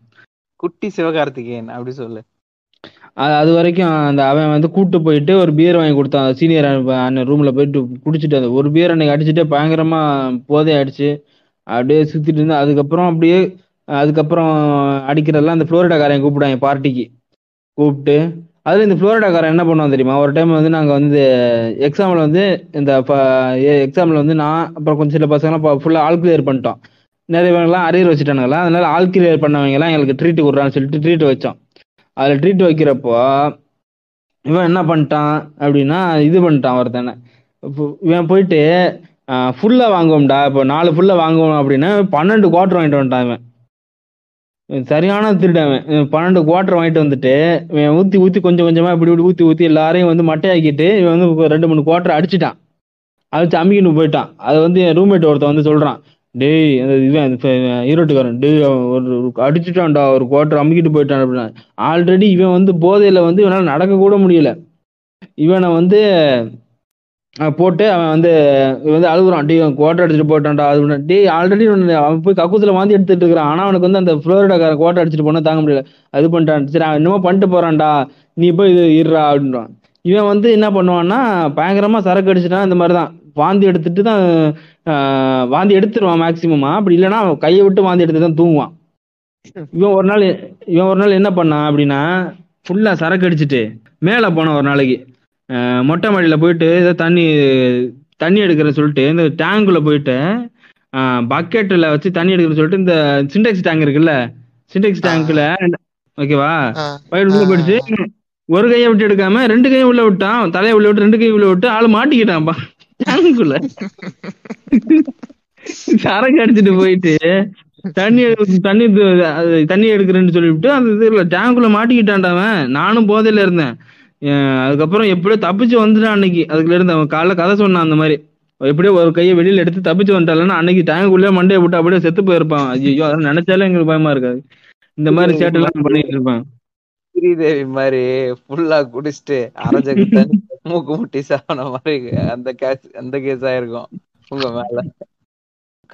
குட்டி சிவகார்த்திகேயன் அப்படி சொல்லு. அது வரைக்கும் அந்த அவன் வந்து கூப்பிட்டு போயிட்டு ஒரு பீர் வாங்கி கொடுத்தான். சீனியர் அண்ணன் ரூமில் போயிட்டு குடிச்சிட்டு அந்த ஒரு பீர் அன்னைக்கு அடிச்சுட்டு பயங்கரமாக போதை ஆயிடுச்சு, அப்படியே சுற்றிட்டு இருந்தேன். அதுக்கப்புறம் அடிக்கிறதெல்லாம் அந்த ஃப்ளோரிடாக்காரன் கூப்பிடுவாங்க பார்ட்டிக்கு. கூப்பிட்டு அதில் இந்த ஃப்ளோரிடாக்காரன் என்ன பண்ணுவோம் தெரியுமா, ஒரு டைம் வந்து நாங்கள் வந்து எக்ஸாமில் வந்து இந்த எக்ஸாமில் வந்து நான் அப்புறம் கொஞ்சம் சில பசங்களாம் இப்போ ஃபுல்லாக ஆல் கிளியர் பண்ணிட்டோம். நிறைய பேருங்களாம் அரியர் வச்சுட்டானுங்களா, அதனால ஆல் கிளியர் பண்ணவங்கலாம் எங்களுக்கு ட்ரீட்டு கொடுறான்னு சொல்லிட்டு ட்ரீட் வச்சோம். அதில் ட்ரீட் வைக்கிறப்போ இவன் என்ன பண்ணிட்டான் அப்படின்னா, இது பண்ணிட்டான் ஒருத்தனை, இவன் போயிட்டு ஃபுல்லாக வாங்குவோம்டா, இப்போ 4 ஃபுல்லாக வாங்குவோம் அப்படின்னா 12 குவார்டர் வாங்கிட்டு வந்துட்டான். இவன் சரியான திருடவன், 12 குவார்டர் வாங்கிட்டு வந்துட்டு இவன் ஊற்றி ஊற்றி கொஞ்சம் கொஞ்சமாக இப்படி இப்படி ஊற்றி ஊற்றி எல்லாரையும் வந்து மட்டையாக்கிட்டு இவன் வந்து 2-3 குவார்டர் அடிச்சிட்டான். அடிச்சு அம்மிக்கின்னு போயிட்டான். அது வந்து என் ரூம்மேட் ஒருத்தன் வந்து சொல்கிறான், டேய் இவன் ஈரோட்டுக்காரன், டேய் ஒரு அடிச்சுட்டான்டா, ஒரு குவார்டர் அம்மிக்கிட்டு போயிட்டான் அப்படின்னா. ஆல்ரெடி இவன் வந்து போதையில் வந்து இவனால் நடக்கக்கூட முடியலை. இவனை வந்து போட்டு அவன் வந்து வந்து அழுகுறான், டீ குவாட்டர் அடிச்சுட்டு போயிட்டான்டா அது. டீ ஆல்ரெடி அவன் போய் கக்கூத்தில் வாந்தி எடுத்துட்டு இருக்கிறான். ஆனால் அவனுக்கு வந்து அந்த ஃப்ளோரிடாக்கார குவாட்டர் அடிச்சுட்டு போனால் தாங்க முடியல, அது பண்ணிட்டான். சரி அவன் என்னமோ பண்ணிட்டு போகிறான்டா, நீ போய் இது இருறா அப்படின்றான். இவன் வந்து என்ன பண்ணுவான்னா, பயங்கரமாக சரக்கு அடிச்சுட்டான், இந்த மாதிரி தான் வாந்தி எடுத்துட்டு தான் வாந்தி எடுத்துருவான் மேக்சிமமா. அப்படி இல்லைன்னா அவன் கையை விட்டு வாந்தி எடுத்துட்டு தான் தூங்குவான். இவன் ஒரு நாள் என்ன பண்ணான் அப்படின்னா, ஃபுல்லாக சரக்கு அடிச்சுட்டு மேலே போனான். ஒரு நாளைக்கு மொட்டை மாடியில் போயிட்டு ஏதோ தண்ணி எடுக்கிறேன்னு சொல்லிட்டு இந்த டேங்குள்ளே போயிட்டு பக்கெட்டில் வச்சு தண்ணி எடுக்கிறேன்னு சொல்லிட்டு இந்த சிண்டெக்ஸ் டேங்க் இருக்குல்ல, சிண்டெக்ஸ் டேங்க்கில் ஓகேவா பயிர் உள்ள போயிடுச்சு. ஒரு கையை விட்டு எடுக்காம 2 கையும் உள்ள விட்டான், தலையை உள்ள விட்டு 2 கையும் உள்ள விட்டு ஆள் மாட்டிக்கிட்டான்ப்பா டேங்குள்ள. சரக்கு அடிச்சுட்டு போயிட்டு தண்ணி எடுக்கிறேன்னு சொல்லிவிட்டு அந்த இதுல டேங்குள்ள மாட்டிக்கிட்டான்டாவன். நானும் போதையில இருந்தேன். அதுக்கப்புறம் எப்படியோ தப்பிச்சு வந்துட்டான் அன்னைக்கு. அதுக்குள்ள இருந்து அவன் காலைல கதை சொன்னான், அந்த மாதிரி எப்படியோ ஒரு கையை வெளியில எடுத்து தப்பிச்சு வந்துட்டாலன்னா அன்னைக்கு டேங்குள்ளே மண்டையை விட்டு அப்படியே செத்து போயிருப்பான். ஐயோ அதெல்லாம் நினைச்சாலே எங்களுக்கு பயமா இருக்காது. இந்த மாதிரி சேட்டெல்லாம் பண்ணிட்டு இருப்பான். ஸ்ரீதேவி மாதிரி ஃபுல்லா குடிச்சிட்டு அரஞ்சக்கு மூக்கு முட்டி சாப்பிட மாதிரி அந்த கேஸ் ஆயிருக்கும் உங்க மேல.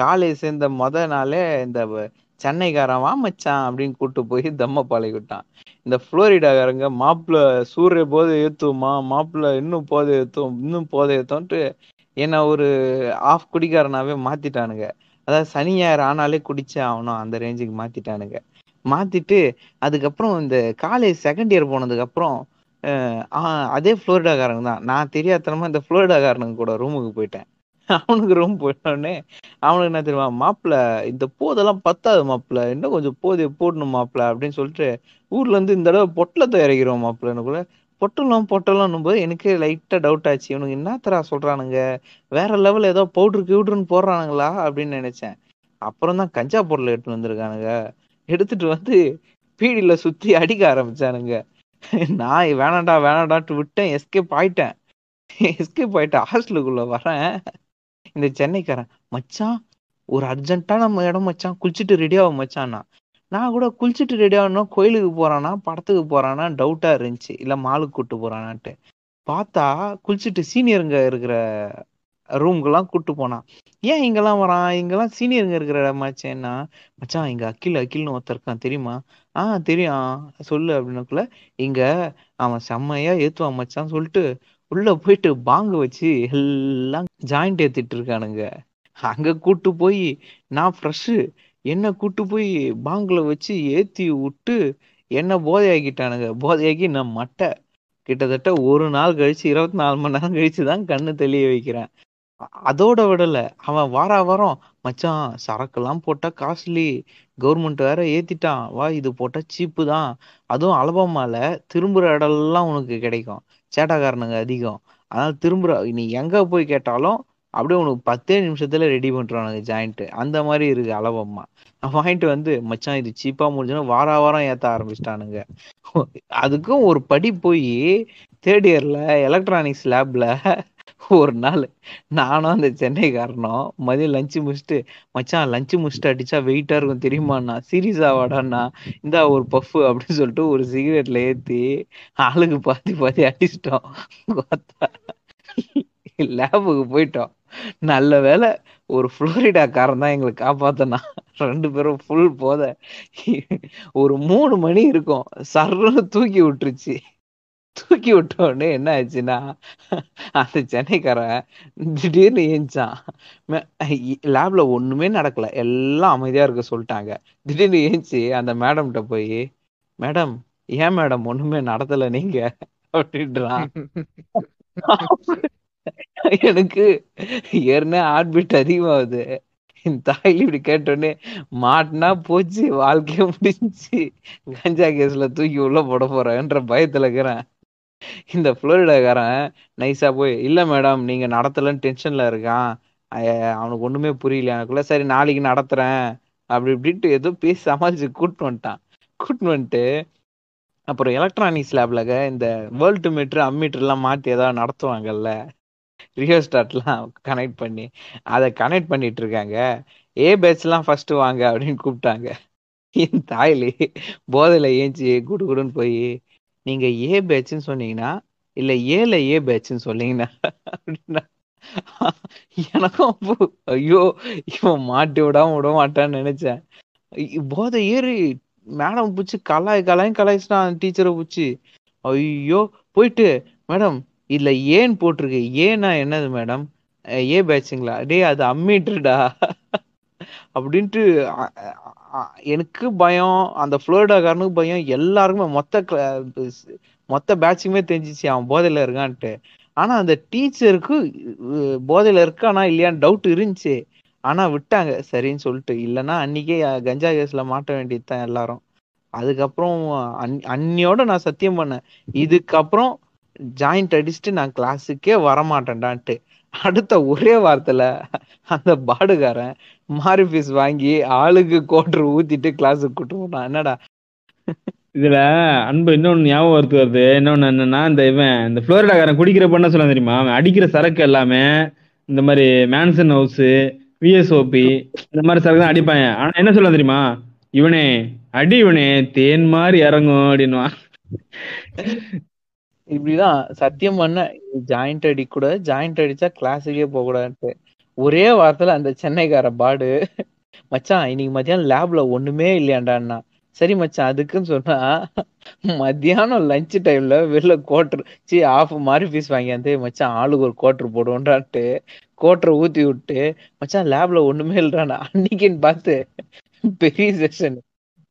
காலேஜ் சேர்ந்த மொதல் நாளே இந்த சென்னைக்காரன் வா மச்சான் அப்படின்னு கூப்பிட்டு போய் தம்ம பழகிவிட்டான். இந்த புளோரிடாக்காரங்க மாப்பிள்ள சூரிய போதை ஏற்றுவோமா, மாப்பிள்ள இன்னும் போதை ஏற்றுவோம், இன்னும் போதை ஏற்றோன்ட்டு என்னை ஒரு ஆஃப் குடிக்காரனாவே மாத்திட்டானுங்க. அதாவது சனி ஞாயிறு ஆனாலே குடிச்சே ஆகணும் அந்த ரேஞ்சுக்கு மாத்திட்டானுங்க. மாத்திட்டு அதுக்கப்புறம் இந்த காலேஜ் செகண்ட் இயர் போனதுக்கப்புறம் அதே புளோரிடாக்காரங்க தான். நான் தெரியாதனமா இந்த புளோரிடாக்காரனுங்க கூட ரூமுக்கு போயிட்டேன். அவனுக்கு ரூம் போயிட்டோடனே அவனுக்கு என்ன தெரியுமா, மாப்பிள்ள இந்த போதெல்லாம் பத்தாது மாப்பிள்ள, இன்னும் கொஞ்சம் போதையை போடணும் மாப்பிள்ள அப்படின்னு சொல்லிட்டு ஊர்ல இருந்து இந்த தடவை பொட்டலத்தை இறக்கிறோம் மாப்பிள்ளன்னு கூட பொட்டலும் போது எனக்கு லைட்டா டவுட் ஆச்சு. இவனுக்கு என்ன தரா சொல்றானுங்க, வேற லெவல்ல ஏதோ பவுடர் கிவுடர்ன்னு போடுறானுங்களா அப்படின்னு நினைச்சேன். அப்புறம் தான் கஞ்சா பொருள் எடுத்துட்டு வந்திருக்கானுங்க. எடுத்துட்டு வந்து பீடியில சுத்தி அடிக்க ஆரம்பிச்சானுங்க. நான் வேணாண்டா வேணாண்டான்ட்டு விட்டேன், எஸ்கேப் ஆயிட்டு ஹாஸ்டலுக்குள்ள வரேன். இந்த சென்னைக்காரன் மச்சான் ஒரு அர்ஜென்ட்டா நம்ம இடம் மச்சான், குளிச்சுட்டு ரெடி ஆகும் மச்சான்னா. நான் கூட குளிச்சுட்டு ரெடி ஆகணும், கோயிலுக்கு போறானா படத்துக்கு போறானா டவுட்டா இருந்துச்சு, இல்லை மாலுக்கு கூப்பிட்டு போறானான்ட்டு பார்த்தா குளிச்சுட்டு சீனியருங்க இருக்கிற ரூம்கெல்லாம் கூப்பிட்டு போனான். ஏன் இங்கெல்லாம் வரான், இங்கெல்லாம் சீனியருங்க இருக்கிற இடமாச்சேன்னா, மச்சான் இங்க அகில்னு ஒருத்தர் இருக்கான் தெரியுமா, தெரியும் சொல்லு அப்படின்னக்குள்ள இங்க அவன் செம்மையா ஏத்துவான் மச்சான் சொல்லிட்டு உள்ள போயிட்டு பாங்கு வச்சு எல்லாம் ஜாயிண்ட் ஏத்திட்டு இருக்கானுங்க. அங்க கூட்டு போய் நான் ஃப்ரெஷ்ஷு என்ன கூட்டு போய் பாங்குல வச்சு ஏத்தி விட்டு என்ன போதையாக்கிட்டானுங்க. போதையாக்கி நான் மட்டை கிட்டத்தட்ட ஒரு நாள் கழிச்சு 24 மணி நேரம் கழிச்சுதான் கண்ணு தெளிய வைக்கிறேன். அதோட விடல, அவன் வாரம் மச்சான் சரக்குலாம் போட்டா காஸ்ட்லி, கவர்மெண்ட் வேற ஏத்திட்டான், வா இது போட்டா சீப்பு தான், அதுவும் அலபாமால திரும்புற இடம்லாம் உனக்கு கிடைக்கும், சேட்டாக்காரனுங்க அதிகம், அதனால திரும்புற நீ எங்க போய் கேட்டாலும் அப்படியே உனக்கு 10 நிமிஷத்துல ரெடி பண்றானுங்க ஜாயிண்ட்டு, அந்த மாதிரி இருக்கு அலபாமா. வாங்கிட்டு வந்து மச்சான் இது சீப்பா முடிஞ்சோன்னா வாரம் ஏத்த ஆரம்பிச்சிட்டானுங்க. அதுக்கும் ஒரு படி போய் தேர்ட் இயர்ல எலக்ட்ரானிக்ஸ் லேப்ல ஒரு நாள் நானும் அந்த சென்னைக்காரனும் மதியம் லஞ்சு முடிச்சுட்டு மச்சான் லஞ்சு முடிச்சுட்டு அடிச்சா வெயிட்டா இருக்கும் தெரியுமாண்ணா, சீரியஸா வாடாண்ணா, இந்தா ஒரு பஃப் அப்படின்னு சொல்லிட்டு ஒரு சிகரெட்ல ஏத்தி ஆளுக்கு பாத்தி அடிச்சிட்டோம். லேபுக்கு போயிட்டோம். நல்ல வேலை ஒரு புளோரிடாக்காரன் தான் எங்களை காப்பாத்தனா. 2 பேரும் ஃபுல் போத ஒரு 3 மணி இருக்கும் சர்ன்னு தூக்கி விட்டோடனே என்ன ஆச்சுன்னா, அந்த சென்னைக்காரன் திடீர்னு ஏஞ்சான். லேப்ல ஒண்ணுமே நடக்கல, எல்லாம் அமைதியா இருக்க சொல்லிட்டாங்க. திடீர்னு ஏஞ்சி அந்த மேடம்கிட்ட போய், மேடம் ஏன் மேடம் ஒண்ணுமே நடத்தல நீங்க அப்படின்றான். எனக்கு ஏற்கனவே ஹார்ட் பீட் அதிகமாகுது, என் தாயில் இப்படி கேட்டோடனே மாட்டினா போச்சு, வாழ்க்கைய முடிஞ்சு, கஞ்சா கேஸ்ல தூக்கி உள்ள போட போறேன்ற பயத்துல இருக்கிறேன். இந்த புளோரிடாக்காரன் நைஸா போய், இல்ல மேடம் நீங்க நடத்தலன்னு டென்ஷன்ல இருக்கான், அவனுக்கு ஒண்ணுமே புரியல, எனக்குள்ள சரி நாளைக்கு நடத்துறேன் அப்படி இப்படின்ட்டு ஏதோ பேசி சமாளிச்சு கூப்பிட்டு வந்துட்டான். கூப்பிட்டு வந்துட்டு அப்புறம் எலக்ட்ரானிக்ஸ் லேப்ல இந்த வேர்ல்டு மீட்டர் அம்மீட்டர் எல்லாம் மாற்றி ஏதாவது நடத்துவாங்கல்ல, ரியோஸ்டாட்லாம் கனெக்ட் பண்ணி அதை கனெக்ட் பண்ணிட்டு இருக்காங்க. ஏ பேட்ச்லாம் ஃபர்ஸ்ட் வாங்க அப்படின்னு கூப்பிட்டாங்க. என் தாயிலே போதையில ஏஞ்சி குடு குடுன்னு போய், நீங்க ஏ பேட்சுன்னு சொன்னீங்கன்னா இல்ல ஏல ஏ பேட்சுன்னு சொன்னீங்கன்னா அப்படின்னா, எனக்கும் ஐயோ இவன் மாட்டி விடாம விட மாட்டான்னு நினைச்சேன். போதை ஏறி மேடம் பிடிச்சி கலாய்ச்சினா டீச்சரை பிடிச்சி, ஐயோ போயிட்டு மேடம் இதுல ஏன் போட்டிருக்கு, ஏன்னா என்னது மேடம், ஏ பேட்சுங்களா, டே அது அம்மிட்டுடா அப்படின்ட்டு. எனக்கு பயம், அந்த புளோரிடாக்காரனுக்கு பயம், எல்லாருக்குமே மொத்த பேட்சுக்குமே தெரிஞ்சிச்சு அவன் போதையில இருக்கான்ட்டு. ஆனா அந்த டீச்சருக்கு போதையில இருக்கானா இல்லையான்னு டவுட் இருந்துச்சு, ஆனா விட்டாங்க சரின்னு சொல்லிட்டு. இல்லைன்னா அன்னைக்கே கஞ்சா கேஸ்ல மாட்ட வேண்டியதுதான் எல்லாரும். அதுக்கப்புறம் அன்னியோட நான் சத்தியம் பண்ணேன், இதுக்கப்புறம் ஜாயிண்ட் அடிச்சுட்டு நான் கிளாஸுக்கே வரமாட்டேன்டான்ட்டு. அடுத்த ஒரே வாரத்துல அந்த பாடுகாரன் மாறி பீஸ் வாங்கி ஆளுக்கு கோட்டர் ஊத்திட்டு கிளாஸுக்கு கூட்டு போனான். என்னடா இதுல அன்பு இன்னொன்னு ஞாபகம் வருது. இன்னொன்னு என்னன்னா, இந்த இவன் இந்த புளோரிடாக்காரன் குடிக்கிற பண்ண சொல்ல தெரியுமா, அவன் அடிக்கிற சரக்கு எல்லாமே இந்த மாதிரி மேன்சன் ஹவுஸ், விஎஸ்ஓபி, இந்த மாதிரி சரக்கு தான் அடிப்பாங்க. ஆனா என்ன சொல்ல தெரியுமா, இவனே அடி இவனே தேன் மாதிரி இறங்கும் அப்படின்வான். இப்படிதான் சத்தியம் பண்ண, ஜாயிண்ட் அடி கூட ஜாயிண்ட் அடிச்சா கிளாஸுக்கே போக கூடாதுன்ட்டு. ஒரே வாரத்துல அந்த சென்னைக்கார பாடு, மச்சான் இன்னைக்கு மத்தியானம் லேப்ல ஒண்ணுமே இல்லையாண்டான்னா, சரி மச்சான் அதுக்குன்னு சொன்னா, மத்தியானம் லஞ்ச் டைம்ல வெளில கோட்டர் ஆஃப் மாதிரி பீஸ் வாங்கியாந்து, மச்சான் ஆளுக்கு ஒரு கோட்டர் போடுவோன்றான்ட்டு கோட்டரை ஊத்தி விட்டு, மச்சான் லேப்ல ஒண்ணுமே இல்லைறானா. அன்னைக்குன்னு பார்த்து பெரிய செஷன்,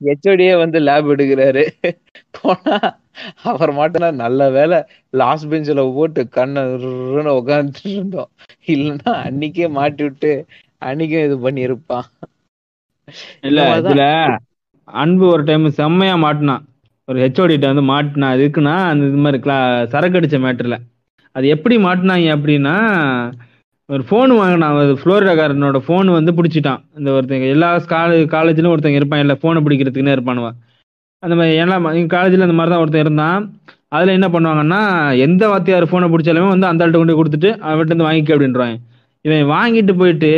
ஹெச்ஓடியே வந்து லேப் எடுக்கிறாரு. போனா அவர் மட்டும் நல்ல வேலை லாஸ்ட் பெஞ்சில் போட்டு கண்ணு உட்காந்துட்டு இருந்தோம், இல்லைன்னா அன்னைக்கே மாட்டி விட்டு அன்னைக்கும் இது பண்ணி இருப்பான். இல்ல அதுல அன்பு ஒரு டைம் செம்மையா மாட்டினான், ஒரு ஹெச்ஓடிட்ட வந்து மாட்டினா. அது இருக்குன்னா அந்த இது மாதிரி சரக்கு அடிச்ச மேட்டர்ல அது எப்படி மாட்டினாங்க அப்படின்னா, ஒரு ஃபோன் வாங்கினான். அது புளோரிடாக்காரனோட ஃபோன் வந்து பிடிச்சிட்டான். இந்த ஒருத்தங்க எல்லா காலேஜ்லையும் ஒருத்தங்க இருப்பான், இல்லை ஃபோனை பிடிக்கிறதுக்குன்னே இருப்பானுவான். அந்த மாதிரி எல்லாம் எங்கள் காலேஜில் அந்த மாதிரி தான் ஒருத்தன் இருந்தான். அதில் என்ன பண்ணுவாங்கன்னா, எந்த வாத்தியார் ஃபோனை பிடிச்சாலுமே வந்து அந்த ஆள்கிட்ட கொண்டு கொடுத்துட்டு அவன்கிட்ட வந்து வாங்கிக்க அப்படின்றான். இவன் வாங்கிட்டு போயிட்டு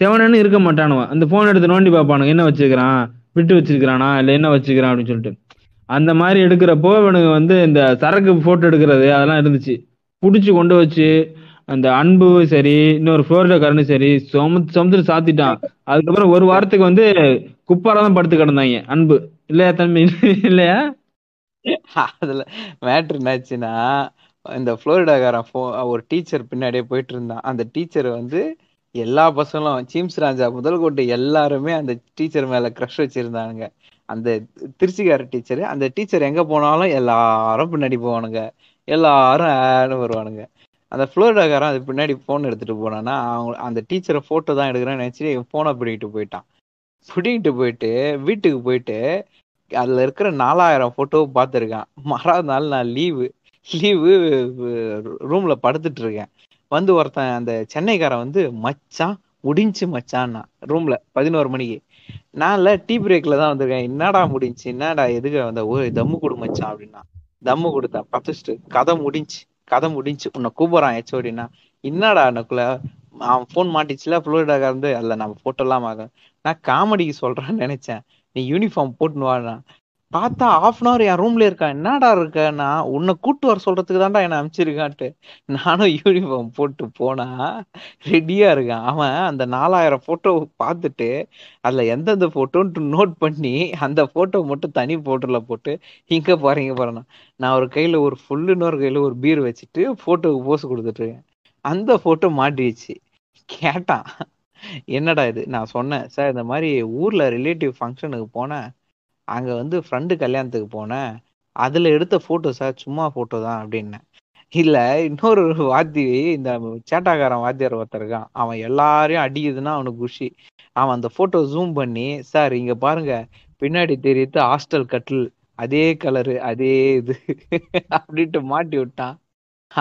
செவனன்னு இருக்க மாட்டானுவான், அந்த ஃபோன் எடுத்து நோண்டி பார்ப்பானுங்க, என்ன வச்சுக்கிறான், விட்டு வச்சிருக்கிறானா, இல்லை என்ன வச்சுக்கிறான் அப்படின்னு சொல்லிட்டு. அந்த மாதிரி எடுக்கிறப்போ இவனுக்கு வந்து இந்த சரக்கு ஃபோட்டோ எடுக்கிறது அதெல்லாம் இருந்துச்சு. பிடிச்சி கொண்டு வச்சு அந்த அன்பு சரி இன்னொரு புளோரிடாக்காரனும் சரி சமுத்திர சாத்திட்டான். அதுக்கப்புறம் ஒரு வாரத்துக்கு வந்து குப்பாரதான் படுத்து கிடந்தாங்க. அன்பு இல்லையா தம்பி இல்லையா. அதுல மேட்ரு என்னாச்சுன்னா, இந்த புளோரிடாக்காரன் ஒரு டீச்சர் பின்னாடியே போயிட்டு இருந்தான். அந்த டீச்சர் வந்து எல்லா பசங்களும் ஜிம்ஸ் ராஜா முதல் கொண்டு எல்லாருமே அந்த டீச்சர் மேல கிரஷ் வச்சிருந்தானுங்க. அந்த திருச்சிக்கார டீச்சரு, அந்த டீச்சர் எங்க போனாலும் எல்லாரும் பின்னாடி போவானுங்க, எல்லாரும் ஆன்னு வருவானுங்க. அந்த புளோரிடாக்காரன் அது பின்னாடி ஃபோன் எடுத்துட்டு போனான்னா, அவங்க அந்த டீச்சரை ஃபோட்டோ தான் எடுக்கிறேன்னு நினச்சிட்டு என் ஃபோனை பிடிக்கிட்டு போயிட்டான். பிடிக்கிட்டு போயிட்டு வீட்டுக்கு போயிட்டு அதில் இருக்கிற 4000 ஃபோட்டோவும் பார்த்துருக்கான். மறாவது நாள் நான் லீவு ரூமில் படுத்துட்டு இருக்கேன். வந்து ஒருத்தன் அந்த சென்னைக்காரன் வந்து, மச்சான் முடிஞ்சு மச்சான்னா, ரூமில் 11 மணிக்கு நான் இல்லை டீ பிரேக்கில் தான் வந்திருக்கேன். என்னடா முடிஞ்சு, என்னடா எதுக்கு வந்த, ஒரு தம்மு கொடு மச்சான் அப்படின்னா. தம்மு கொடுத்தான், பத்துட்டு கதை முடிஞ்சு உன்னை கூப்பிட்றான் ஹெச்ஓடினா. என்னடா எனக்குள்ள அவன் ஃபோன் மாட்டிச்சுல புளோரிடாக்காக இருந்து, அல்ல நம்ம ஃபோட்டோலாம் ஆகும், நான் காமெடிக்கு சொல்கிறான்னு நினச்சேன், நீ யூனிஃபார்ம் போட்டுன்னு வாடான். பார்த்தா 1/2 hour என் ரூம்ல இருக்கான். என்னடா இருக்கேன்னா, உன்னை கூட்டு வர சொல்றதுக்கு தான்டா என்னை அனுப்பிச்சிருக்கான்ட்டு. நானும் யூனிஃபார்ம் போட்டு போனா ரெடியா இருக்கான். அவன் அந்த 4000 போட்டோ பார்த்துட்டு அதுல எந்தெந்த போட்டோன்ட்டு நோட் பண்ணி அந்த போட்டோ மட்டும் தனி போட்டோல போட்டு, இங்க பாருங்க பாருண்ணா, நான் ஒரு கையில ஒரு ஃபுல்லு, இன்னொரு கையில ஒரு பீர் வச்சுட்டு போட்டோவுக்கு போஸ் கொடுத்துட்டு இருக்கேன். அந்த போட்டோ மாட்டிடுச்சு. கேட்டான் என்னடா இது, நான் சொன்னேன் சார் இந்த மாதிரி ஊர்ல ரிலேட்டிவ் ஃபங்க்ஷனுக்கு போனேன், அங்கே வந்து ஃப்ரெண்டு கல்யாணத்துக்கு போனேன், அதில் எடுத்த ஃபோட்டோ சார் சும்மா ஃபோட்டோ தான் அப்படின்னேன். இல்லை இன்னொரு வாத்தி, இந்த சேட்டாக்காரன் வாத்தியார் ஒருத்தர் இருக்கான், அவன் எல்லாரையும் அடிக்குதுன்னா அவனுக்கு குஷி. அவன் அந்த ஃபோட்டோ ஜூம் பண்ணி, சார் இங்கே பாருங்க பின்னாடி தெரியுது ஹாஸ்டல் கட்டில் அதே கலரு அதே இது அப்படின்ட்டு மாட்டி விட்டான்.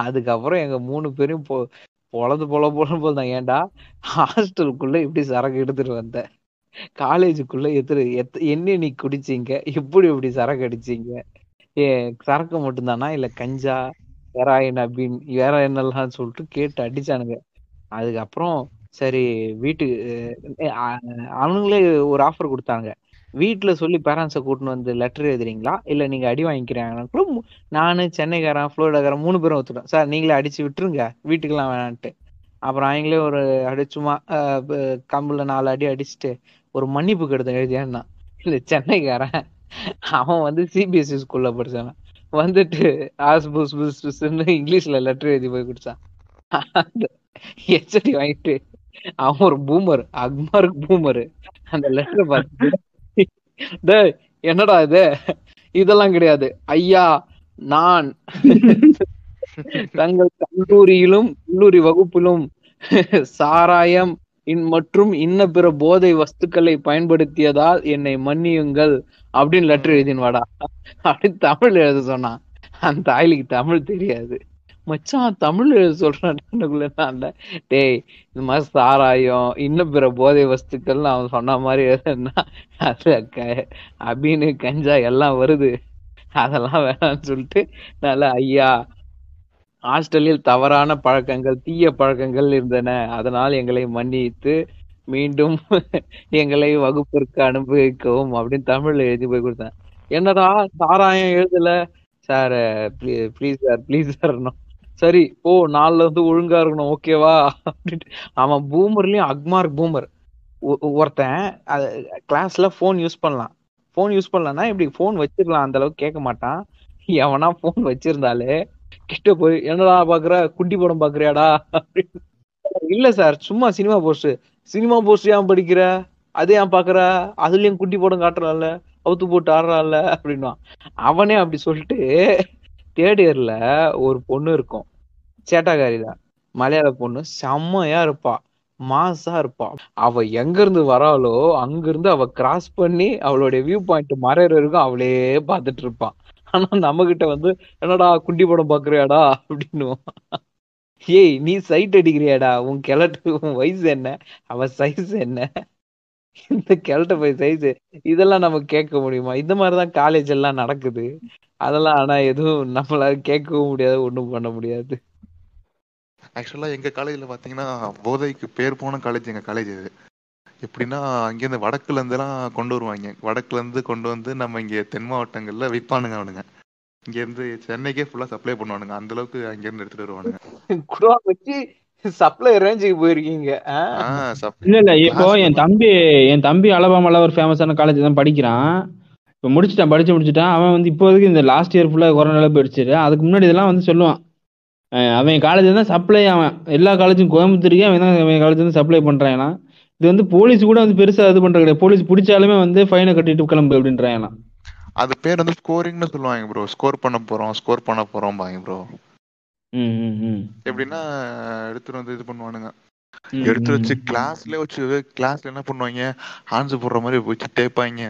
அதுக்கப்புறம் எங்கள் 3 பேரையும் பொழுது போலதான். ஏன்டா ஹாஸ்டலுக்குள்ள இப்படி சரக்கு எடுத்துட்டு வந்த, காலேஜுக்குள்ள என்ன நீ குடிச்சிங்க, இப்படி சரக்கு அடிச்சிங்க, ஏ சரக்கு மட்டும்தானா இல்ல கஞ்சா வேறாயின் அப்படின்னு வேற என்னெல்லாம் சொல்லிட்டு கேட்டு அடிச்சானுங்க. அதுக்கப்புறம் சரி வீட்டுக்கு அவனுங்களே ஒரு ஆஃபர் கொடுத்தாங்க, வீட்டுல சொல்லி பேரண்ட்ஸை கூட்டின்னு வந்து லெட்டர் எழுதுறீங்களா இல்ல நீங்க அடி வாங்கிக்கிறீங்கன்னா கூட. நானு சென்னைக்காரன் ஃப்ளோரிடாக்காரன் 3 பேரும் ஒத்துட்டோம், சார் நீங்களே அடிச்சு விட்டுருங்க வீட்டுக்கெல்லாம் வேணான்ட்டு. அப்புறம் அவங்களே ஒரு அடிச்சுமா கம்புல 4 அடி அடிச்சுட்டு ஒரு மன்னிப்பு கடிதம் எழுதியான்னா. இல்ல சென்னைக்காரன் அவன் வந்து CBSE ஸ்கூல்ல படிச்சான், வந்துட்டு இங்கிலீஷ்ல லெட்டர் எழுதி போய் குடிச்சான். HOD வாங்கிட்டு அவன் ஒரு பூமர், அக்மார்க் பூமர், அந்த லெட்டர் பார்த்து என்னடா இது இதெல்லாம் கிடையாது ஐயா, நான் தங்கள் கல்லூரி வகுப்பிலும் சாராயம் மற்றும் இன்ன பிற போதை வஸ்துக்களை பயன்படுத்தியதால் என்னை மன்னியுங்கள் அப்படின்னு லெட்டர் எழுதின் வாடா அப்படின்னு தமிழ் எழுத சொன்னான். அந்த தாய்லிக்கு தமிழ் தெரியாது, மச்சான் தமிழ் எழுத சொல்றான். டேய் இது மாதிரி சாராயம் இன்னும் பிற போதை வஸ்துக்கள்னு அவன் சொன்ன மாதிரி எழுதுனா அது அப்படின்னு கஞ்சா எல்லாம் வருது, அதெல்லாம் வேணாம்னு சொல்லிட்டு நல்லா ஐயா ஹாஸ்டலில் தவறான பழக்கங்கள் தீய பழக்கங்கள் இருந்தன, அதனால் எங்களை மன்னித்து மீண்டும் எங்களை வகுப்பிற்கு அனுபவிக்கவும் அப்படின்னு தமிழ்ல எழுதி போய் கொடுத்தேன். என்னடா சாராயம் எழுதல சார், ப்ளீஸ் சார் ப்ளீஸ் சார்னும். சரி ஓ 4 வந்து ஒழுங்கா இருக்கணும் ஓகேவா அப்படின்ட்டு. அவன் பூமர்லயும் அக்மார்க் பூமர் ஒருத்தன் கிளாஸ்ல ஃபோன் யூஸ் பண்ணலாம்னா இப்படி ஃபோன் வச்சிடலாம் அந்த அளவுக்கு கேட்க மாட்டான். எவனா ஃபோன் வச்சிருந்தாலே கிட்ட போய் என்னடா பாக்குற, குட்டி படம் பாக்குறியாடா அப்படின்னு. இல்ல சார் சும்மா சினிமா போஸ்ட் ஏன் படிக்கிற, அது ஏன் பாக்குற, அதுலயும் குட்டி படம் காட்டுறான்ல அவுத்து போட்டு ஆடுறான்ல அப்படின்னா. அவனே அப்படி சொல்லிட்டு 3rd இயர்ல ஒரு பொண்ணு இருக்கும், சேட்டாக்காரிதான், மலையாள பொண்ணு, செம்மையா இருப்பா, மாசா இருப்பா. அவ எங்க இருந்து வராளோ அங்க இருந்து அவ கிராஸ் பண்ணி அவளுடைய வியூ பாயிண்ட் மறைற வரைக்கும் அவளே பாத்துட்டு இருப்பான். ஆனா நம்ம கிட்ட வந்து என்னடா குண்டி படம் பாக்குறியாடா அப்படின்னு. ஏய் நீ சைட் அடிக்கிறியாடா, உன் கிழட்டு உன் வயசு என்ன, அவ சைஸ் என்ன, இந்த கிழட்ட போய் சைஸ், இதெல்லாம் நம்ம கேட்க முடியுமா? இந்த மாதிரிதான் காலேஜ் எல்லாம் நடக்குது அதெல்லாம். ஆனா எதுவும் நம்மளால கேட்கவும் முடியாது, ஒண்ணும் பண்ண முடியாது. ஆக்சுவலாக எங்கள் காலேஜில் பார்த்தீங்கன்னா போதைக்கு பேர் போன காலேஜ் எங்கள் காலேஜ். இது எப்படின்னா அங்கேருந்து வடக்குலேருந்துலாம் கொண்டு வருவாங்க, வடக்குலேருந்து கொண்டு வந்து நம்ம இங்கே தென் மாவட்டங்களில் விற்பானுங்க. அவனுங்க இங்கேருந்து சென்னைக்கே ஃபுல்லாக சப்ளை பண்ணுவானுங்க, அந்தளவுக்கு அங்கேருந்து எடுத்துகிட்டு வருவானுங்க. குடா வச்சு சப்ளை ரேஞ்சுக்கு போயிருக்கீங்க. இல்லை இப்போ என் தம்பி அலபாமால ஒரு ஃபேமஸான காலேஜ் தான் படிக்கிறான். இப்போ படிச்சு முடிச்சுட்டான். அவன் வந்து இப்போதைக்கு இந்த லாஸ்ட் இயர் ஃபுல்லாக கொரோனாவில் போயிடுச்சு. அதுக்கு முன்னாடி இதெல்லாம் வந்து சொல்லுவான், அவன் காலேஜ் தான் சப்ளை, அவன் எல்லா காலேஜும் கோயம்புத்தூருக்கே அவன் காலேஜ் வந்து சப்ளை பண்ணுறாங்களாம். இது வந்து போலீஸ் கூட வந்து பெருசாக இது பண்ணுறது கிடையாது, போலீஸ் பிடிச்சாலுமே வந்து ஃபைனை கட்டிட்டு கிளம்பு அப்படின்றாங்களாம். அது பேர் வந்து ஸ்கோரிங்னு சொல்லுவாங்க ப்ரோ, ஸ்கோர் பண்ண போகிறோம் பாங்க ப்ரோ. எப்படின்னா எடுத்துகிட்டு வந்து இது பண்ணுவானுங்க, எடுத்து வச்சு கிளாஸ்ல என்ன பண்ணுவாங்க, ஆன்சர் போடுற மாதிரி வச்சு டேப்பாங்க,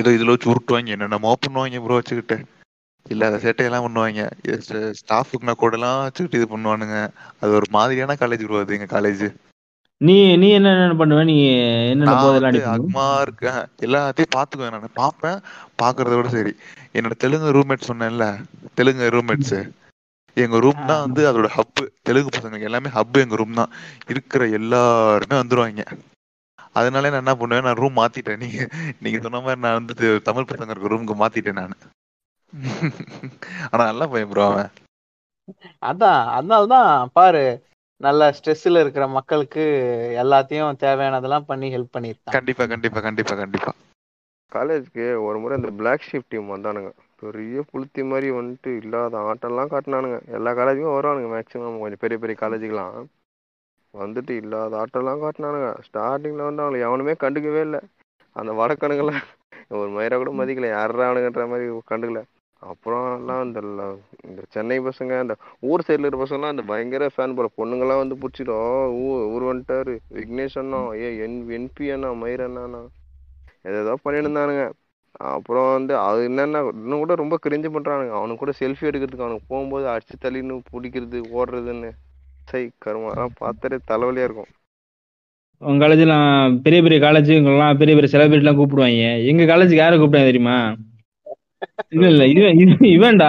ஏதோ இதில் வச்சு உருட்டுவாங்க, என்னென்னமோ பண்ணுவாங்க ப்ரோ வச்சுக்கிட்டு. இல்லாத சேட்டையெல்லாம் பண்ணுவாங்க, ஸ்டாஃபுக்குனா கூட எல்லாம் வச்சுக்கிட்டு இது பண்ணுவானுங்க. அது ஒரு மாதிரியான காலேஜ் ப்ரோ அது எங்க காலேஜ். நீ என்ன பண்ணுவேன், நீ என்ன அக்மார்க் எல்லாத்தையும் பார்த்துக்குவேன். நான் பார்ப்பேன், பார்க்கறத விட சரி என்னோட தெலுங்கு ரூம்மேட்ஸ் எங்க ரூம் தான் வந்து அதோட ஹப்பு. தெலுங்கு பசங்களுக்கு எல்லாமே ஹப்பு எங்க ரூம் தான், இருக்கிற எல்லாருமே வந்துருவாங்க. அதனால நான் என்ன பண்ணுவேன், நான் ரூம் மாத்திட்டேன். நீங்க சொன்ன மாதிரி நான் வந்து தமிழ் பசங்க இருக்க ரூமுக்கு மாத்திட்டேன் நான். ஆனா நல்லா போய் ப்ரோ அவன் அதான், அதனால்தான் பாரு நல்லா ஸ்ட்ரெஸ்ல இருக்கிற மக்களுக்கு எல்லாத்தையும் தேவையானதெல்லாம் பண்ணி ஹெல்ப் பண்ணிருக்கான். கண்டிப்பா காலேஜுக்கு ஒரு முறை இந்த பிளாக் ஷீப் டீம் வந்தானுங்க, பெரிய புளுத்தி மாதிரி வந்துட்டு இல்லாத ஆட்டெல்லாம் காட்டினானுங்க. எல்லா காலேஜுக்கும் வருவானுங்க, மேக்சிமம் கொஞ்சம் பெரிய காலேஜுக்கெல்லாம் வந்துட்டு இல்லாத ஆட்டெல்லாம் காட்டினானுங்க. ஸ்டார்டிங்ல வந்து அவங்களை எவனுமே கண்டுக்கவே இல்லை, அந்த வடக்கணுங்களை ஒரு மயிரா கூட மதிக்கல, யாரா அவனுங்கன்ற மாதிரி கண்டுக்கல. அப்புறம் எல்லாம் இந்த சென்னை பசங்க, அந்த ஊர் சைடில் இருக்கிற பசங்கலாம் அந்த பயங்கர ஃபேன் போல பொண்ணுங்கெல்லாம் வந்து பிடிச்சிடும். ஊர் வந்துட்டாரு விக்னேஷ் அண்ணா, ஏ என்பி அண்ணா, மயிர் அண்ணாண்ணா ஏதோ பண்ணிட்டு இருந்தானுங்க. அப்புறம் வந்து அது என்னென்னா இன்னும் கூட ரொம்ப கிரிஞ்சு பண்ணுறானுங்க. அவனுக்கு கூட செல்ஃபி எடுக்கிறதுக்கு அவனுக்கு போகும்போது அடிச்சு தள்ளின்னு பிடிக்கிறது ஓடுறதுன்னு சை கருமாலாம் பார்த்தாலே தலைவலியாக இருக்கும். உங்கள் காலேஜெலாம் பெரிய பெரிய காலேஜ், இவங்கெல்லாம் பெரிய பெரிய செலிபிரிட்டிலாம் கூப்பிடுவாங்க. எங்கள் காலேஜுக்கு யாரை கூப்பிட்டாங்க தெரியுமா? இல்ல இல்ல இவன்டா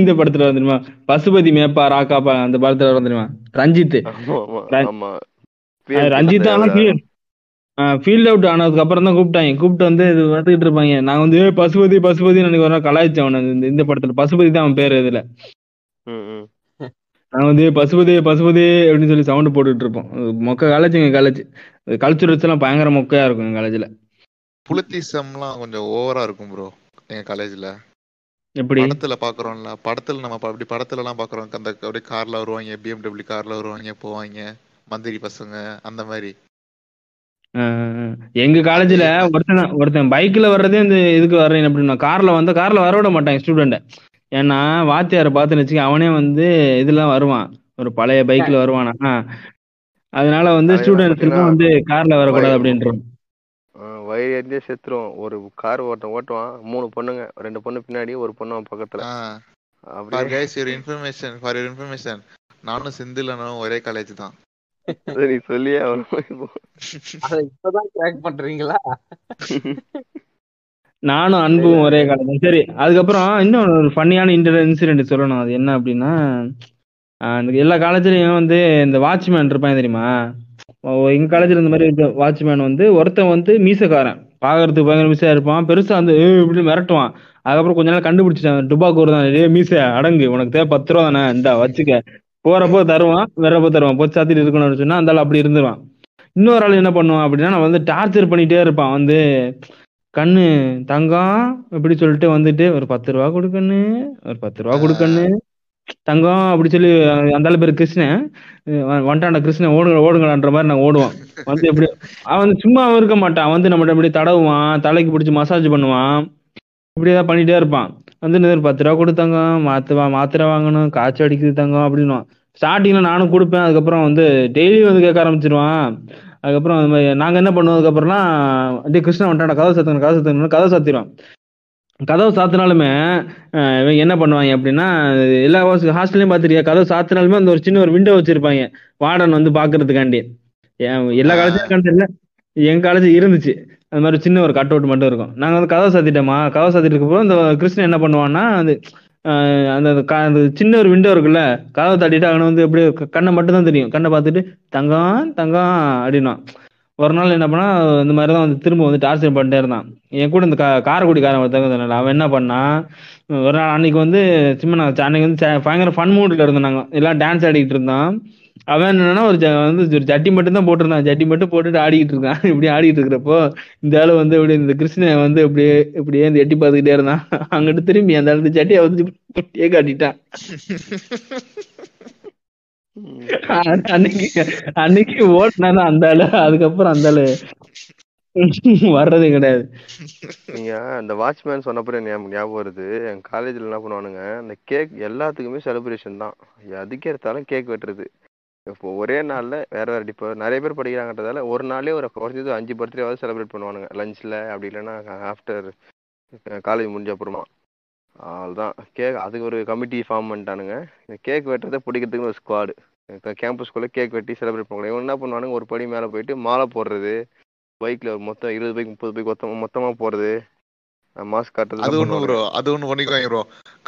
இந்த படத்துல வந்துருமா, பசுபதி மேப்பா ராக்காப்பா அந்த படத்துல வந்துருமா, ரஞ்சித். ரஞ்சித் ஆனா ஃபீல்ட் அவுட் ஆனதுக்கு அப்புறம் தான் கூப்பிட்டாங்க. கூப்பிட்டு வந்து இது வந்துகிட்டு இருப்பாங்க. நாங்க வந்து பசுபதி பசுபதினு எனக்கு ஒரு நாள் கலாய்ச்சோம். அவன் இந்த படத்துல பசுபதி தான் அவன் பேரு. இதுல நாங்க வந்து பசுபதி பசுபதி அப்படின்னு சொல்லி சவுண்ட் போட்டுட்டு இருப்போம். மொக்க காலேஜ் எங்க காலேஜ், கல்ச்சுரல்ஸ் எல்லாம் பயங்கர மொக்கையா இருக்கும் எங்க காலேஜ்ல. புலித்திசம் எல்லாம் கொஞ்சம் ஓவரா இருக்கும் ப்ரோ எங்க காலேஜ்ல. எப்படி படத்துல பாக்குறோம்ல, படத்துல நம்ம அப்படி படத்துல எல்லாம் பாக்குறோம். அந்த அப்படியே கார்ல வருவாங்க, BMW கார்ல வருவாங்க போவாங்க, மந்திரி பசங்க அந்த மாதிரி. எங்க காலேஜ்ல ஒருத்தன் பைக்ல வர்றதே இந்த இதுக்கு வர்றேன் அப்படின்னா கார்ல வந்து கார்ல வர விட மாட்டாங்க ஸ்டூடெண்ட. ஏன்னா வாத்தியாரை பார்த்துன்னு வச்சுக்க அவனே வந்து இதெல்லாம் வருவான், ஒரு பழைய பைக்ல வருவானா, அதனால வந்து ஸ்டூடெண்ட்ஸ்லாம் வந்து கார்ல வரக்கூடாது அப்படின்றான். வயிறு எரிஞ்சே செத்துரும். ஒரு கார் ஒருத்தன் ஓட்டுவான், 3 பொண்ணுங்க, 2 பொண்ணு பின்னாடி, ஒரு பொண்ணு அவன் பக்கத்துல. நானும் செந்திலனும் ஒரே காலேஜ் தான். சரி சொல்லியே இப்பதான் கிராக் பண்றீங்களா? நானும் அன்பும் ஒரே காலேஜ். சரி, அதுக்கப்புறம் இன்னும் ஒரு ஃபன்னியான இன்சிடென்ட் சொல்லணும். அது என்ன அப்படின்னா, எல்லா காலேஜ்லயும் வந்து இந்த வாட்ச்மேன் இருப்பான் தெரியுமா? எங்க காலேஜ்ல இந்த மாதிரி வாட்ச்மேன் வந்து ஒருத்தன் வந்து மீசக்காரன், பாக்குறதுக்கு பயங்கர மீசா இருப்பான், பெருசா வந்து இப்படி மிரட்டுவான். அதுக்கப்புறம் கொஞ்ச நாள் கண்டுபிடிச்சிட்டான், டுபாக்கூர் தான், மீச அடங்கு, உனக்கு தேவை 10 ரூபா தானே, இந்த வச்சுக்க, போறப்போ தருவான் வேறப்போ தருவான், போச்சு சாத்திட்டு இருக்கணும்னு சொன்னா அந்த ஆள் அப்படி இருந்துருவான். இன்னொரு ஆள் என்ன பண்ணுவான் அப்படின்னா, நான் வந்து டார்ச்சர் பண்ணிட்டே இருப்பான். வந்து கண்ணு தங்கம் இப்படி சொல்லிட்டு வந்துட்டு ஒரு 10 ரூபா கொடுக்கணு, ஒரு 10 ரூபா கொடுக்கணு தங்கம் அப்படி சொல்லி. அந்த பேர் கிருஷ்ணன் வண்டாண்ட கிருஷ்ணன், ஓடுங்க ஓடுங்களான்ற மாதிரி நாங்கள் ஓடுவோம். வந்து எப்படி அவன் வந்து சும்மா இருக்க மாட்டான், வந்து நம்மகிட்ட இப்படி தடவுவான், தலைக்கு பிடிச்சி மசாஜ் பண்ணுவான், இப்படி ஏதாவது பண்ணிட்டே இருப்பான். வந்து 10 ரூபா கொடுத்தாங்க, மாத்திரை வாங்கணும், காய்ச்சல் அடிக்குது தாங்க அப்படின்னு. ஸ்டார்டிங்ல நானும் கொடுப்பேன், அதுக்கப்புறம் வந்து டெய்லி வந்து கேட்க ஆரம்பிச்சிருவான். அதுக்கப்புறம் அது மாதிரி நாங்கள் என்ன பண்ணுவோம், அதுக்கப்புறம்லாம் அப்படியே கிருஷ்ணன் வண்டாண்ட கதவை சாத்தணும் கதவை சாத்தணும் கதவை சாத்திடுவான். கதவை சாத்தினாலுமே என்ன பண்ணுவாங்க அப்படின்னா, எல்லா ஹாஸ்டல்லையும் பார்த்துருக்கியா, கதவை சாத்தினாலுமே அந்த ஒரு சின்ன ஒரு விண்டோ வச்சிருப்பாங்க வார்டன் வந்து பார்க்கறதுக்காண்டி. எல்லா காலேஜும் இல்லை, எங்கள் காலேஜ் இருந்துச்சு அது மாதிரி சின்ன ஒரு கட் அவுட் மட்டும் இருக்கும். நாங்கள் வந்து கதவை சாத்திட்டோமா, கதவை சாத்திட்டு இருக்கப்போ இந்த கிருஷ்ணன் என்ன பண்ணுவான்னா, அது அந்த சின்ன ஒரு விண்டோ இருக்குல்ல, கதவை தட்டிட்டு அவனை வந்து எப்படி கண்ணை மட்டும் தான் தெரியும், கண்ணை பார்த்துட்டு தங்கம் தங்கம் அப்படின்னா. ஒரு நாள் என்ன பண்ணா, இந்த மாதிரி தான் வந்து திரும்ப வந்து டார்ச்சர் பண்ணிட்டே இருந்தான். என் கூட இந்த காரைக்குடிக்காரன் ஒருத்தங்க சொன்னால, அவன் என்ன பண்ணான் ஒரு நாள், அன்னைக்கு வந்து சும்மா நாங்கள் அன்னைக்கு வந்து பயங்கர ஃபன் மூடில் இருந்தோம் நாங்கள், எல்லாம் டான்ஸ் ஆடிக்கிட்டு இருந்தான். அவன் என்னன்னா ஒரு ஜட்டி மட்டும் தான் போட்டிருந்தான், ஜட்டி மட்டும் போட்டுட்டு ஆடிக்கிட்டு இருக்கான். இப்படி ஆடிக்கிட்டு இருக்கிறப்போ இந்த ஆள் வந்து இப்படி இந்த கிருஷ்ணன் வந்து இப்படியே இப்படியே இந்த எட்டி பார்த்துக்கிட்டே இருந்தான். அங்கிட்டு திரும்பி அந்த ஆளுக்கு ஜட்டியை வந்து இப்படியே காட்டிட்டான். அன்னைக்கு ஓட்டுனா அந்த ஆளு, அதுக்கப்புறம் அந்த ஆளு வர்றதே கிடையாது. நீங்க அந்த வாட்ச்மேன் சொன்னப்பறம் ஞாபகம் வருது, எங்க காலேஜ்ல என்ன பண்ணுவானுங்க, அந்த கேக் எல்லாத்துக்குமே செலிப்ரேஷன் தான், அதுக்கே எடுத்தாலும் கேக் வெட்டுறது. இப்போ ஒரே நாள்ல வேற வேற, இப்போ நிறைய பேர் படிக்கிறாங்கன்றதால ஒரு நாளே ஒரு குறைஞ்சது 5 பர்த்டேவாவது செலிப்ரேட் பண்ணுவானுங்க, லஞ்ச்ல அப்படி இல்லைன்னா ஆஃப்டர் காலேஜ் முடிஞ்ச அப்புறமா. அதுதான் கேக், அதுக்கு ஒரு கமிட்டி ஃபார்ம் பண்ணிட்டானுங்க, கேக் வெட்டுறதை பிடிக்கிறதுக்குன்னு ஒரு ஸ்குவாடு கேம்பஸ்குள்ளே கேக் வெட்டி செலிப்ரேட் பண்ணுவாங்க. இவங்க என்ன பண்ணுவானுங்க, ஒரு படி மேலே போயிட்டு மாலை போடுறது, பைக்கில் ஒரு மொத்தம் 20 பைக் 30 பைக் மொத்தமாக போடுறது, மாஸ்க் காட்டுறது. அது ஒன்று வரும், அது ஒன்று பண்ணிக்குவாங்க.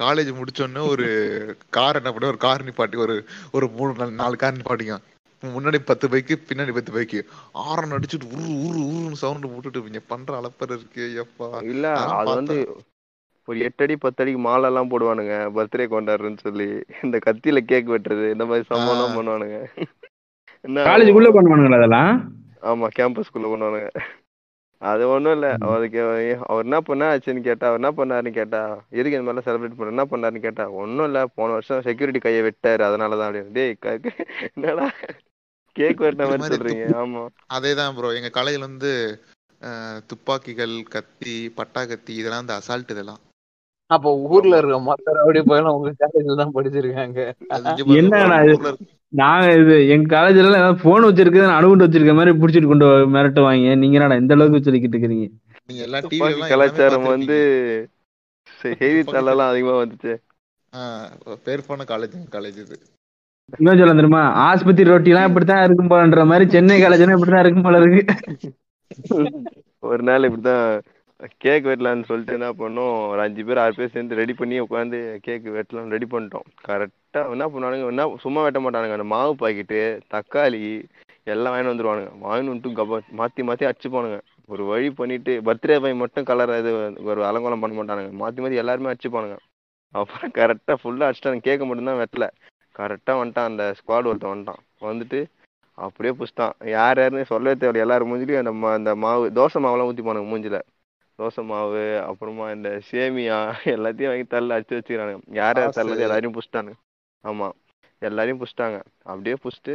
காலேஜ் முடிச்சோன்னு ஒரு கார் என்ன பண்ணி, ஒரு கார் நிப்பாட்டி ஒரு 3-4 கார் நிப்பாட்டிங்க, முன்னாடி 10 பைக்கு பின்னாடி 10 பைக்கு, ஆரன் அடிச்சுட்டு உரு உரு உருன்னு சவுண்டு போட்டுட்டு பண்ற அளப்பர் இருக்கு எப்பா. இல்லை அது வந்து ஒரு 8 அடி 10 அடிக்கு மாலை எல்லாம் போடுவானுங்க பர்த்டே கொண்டாடுறேன்னு சொல்லி, இந்த கத்தியில கேக் வெட்டுறது, இந்த மாதிரி சம்பவம் பண்ணுவானுங்க. காலேஜுக்குள்ள பண்ணுவானுங்களா அதெல்லாம்? ஆமா, கேம்பஸ்குள்ள பண்ணுவானுங்க. அது ஒன்றும் இல்லை, அதுக்கு அவர் என்ன பண்ணா ஆச்சுன்னு கேட்டா, அவர் என்ன பண்ணாருன்னு கேட்டா, எதுக்கு இந்த மாதிரிலாம் செலிப்ரேட் பண்ண என்ன பண்ணாருன்னு கேட்டா, ஒன்றும் இல்லை போன வருஷம் செக்யூரிட்டி கையை வெட்டாரு அதனாலதான் அப்படின்னு. டேய் என்னடா கேக் வெட்டின மாதிரி சொல்றீங்க? ஆமா அதேதான் ப்ரோ. எங்க காலேஜ்ல வந்து துப்பாக்கிகள், கத்தி, பட்டா கத்தி இதெல்லாம் இந்த அசால்ட் இதெல்லாம் அப்ப ஊர்ல இருக்க மொத்தம் அப்படி போயிலும் உங்க காலேஜ்ல தான் படிச்சிருக்காங்க. என்ன நாங்க இது எங்க காலேஜ்ல எல்லாம் போன் வச்சிருக்கேன் அணுகுண்டு வச்சிருக்க மாதிரி புடிச்சிட்டு கொண்டு மிரட்டுவாங்க. நீங்க என்னடா இந்த அளவுக்கு வச்சிருக்கிட்டு இருக்கீங்க? நீங்க எல்லாம் டிவி கலாச்சாரம் வந்து ஹெவி தலலாம் அதிகமா வந்துச்சு. பேர் போன காலேஜ் காலேஜ் இது இன்னும் சொல்ல தெரியுமா? ஆஸ்பத்திரி ரொட்டி எல்லாம் இப்படித்தான் இருக்கும் போலன்ற மாதிரி சென்னை காலேஜ்னா இப்படித்தான் இருக்கும் போல இருக்கு. ஒரு நாள் இப்படிதான் கேக் வெட்டலான்னு சொல்லிட்டு என்ன பண்ணோம், ஒரு 5 பேர் 6 பேர் சேர்ந்து ரெடி பண்ணி உட்காந்து கேக் வெட்டலாம் ரெடி பண்ணிட்டோம். கரெக்டாக என்ன பண்ணுவானுங்க, என்ன சும்மா வெட்ட மாட்டானுங்க, அந்த மாவு பாக்கெட்டு தக்காளி எல்லாம் வாங்கி வந்துடுவானுங்க. வாங்கி வந்துட்டு கபா மாற்றி மாற்றி அடிச்சுப்பானுங்க. ஒரு வழி பண்ணிட்டு பர்த்டே பையன் மட்டும் கலர் இது ஒரு அலங்கோலம் பண்ண மாட்டானுங்க, மாற்றி மாற்றி எல்லாருமே அடிச்சுப்பானுங்க. அப்புறம் கரெக்டாக ஃபுல்லாக அடிச்சிட்டானுங்க, கேட்க மட்டும்தான் வெட்டலை. கரெக்டாக வந்துட்டான் அந்த ஸ்குவாட் ஒருத்தன் வந்துட்டான், வந்துட்டு அப்படியே புஷ்தான். யார் யாருன்னு சொல்லவே தேவையில்லை, எல்லாரும் மூஞ்சிலையும் அந்த மாவு தோசை மாவெல்லாம் ஊற்றிப்பானுங்க மூஞ்சில். தோசை மாவு அப்புறமா இந்த சேமியா எல்லாத்தையும் வாங்கி தள்ள அடிச்சு வச்சுக்கிறானுங்க. யார் யார் தள்ளது எல்லாரையும் புஷ்டானுங்க. ஆமாம், எல்லாரையும் புஷ்டாங்க. அப்படியே புஷ்ட்டு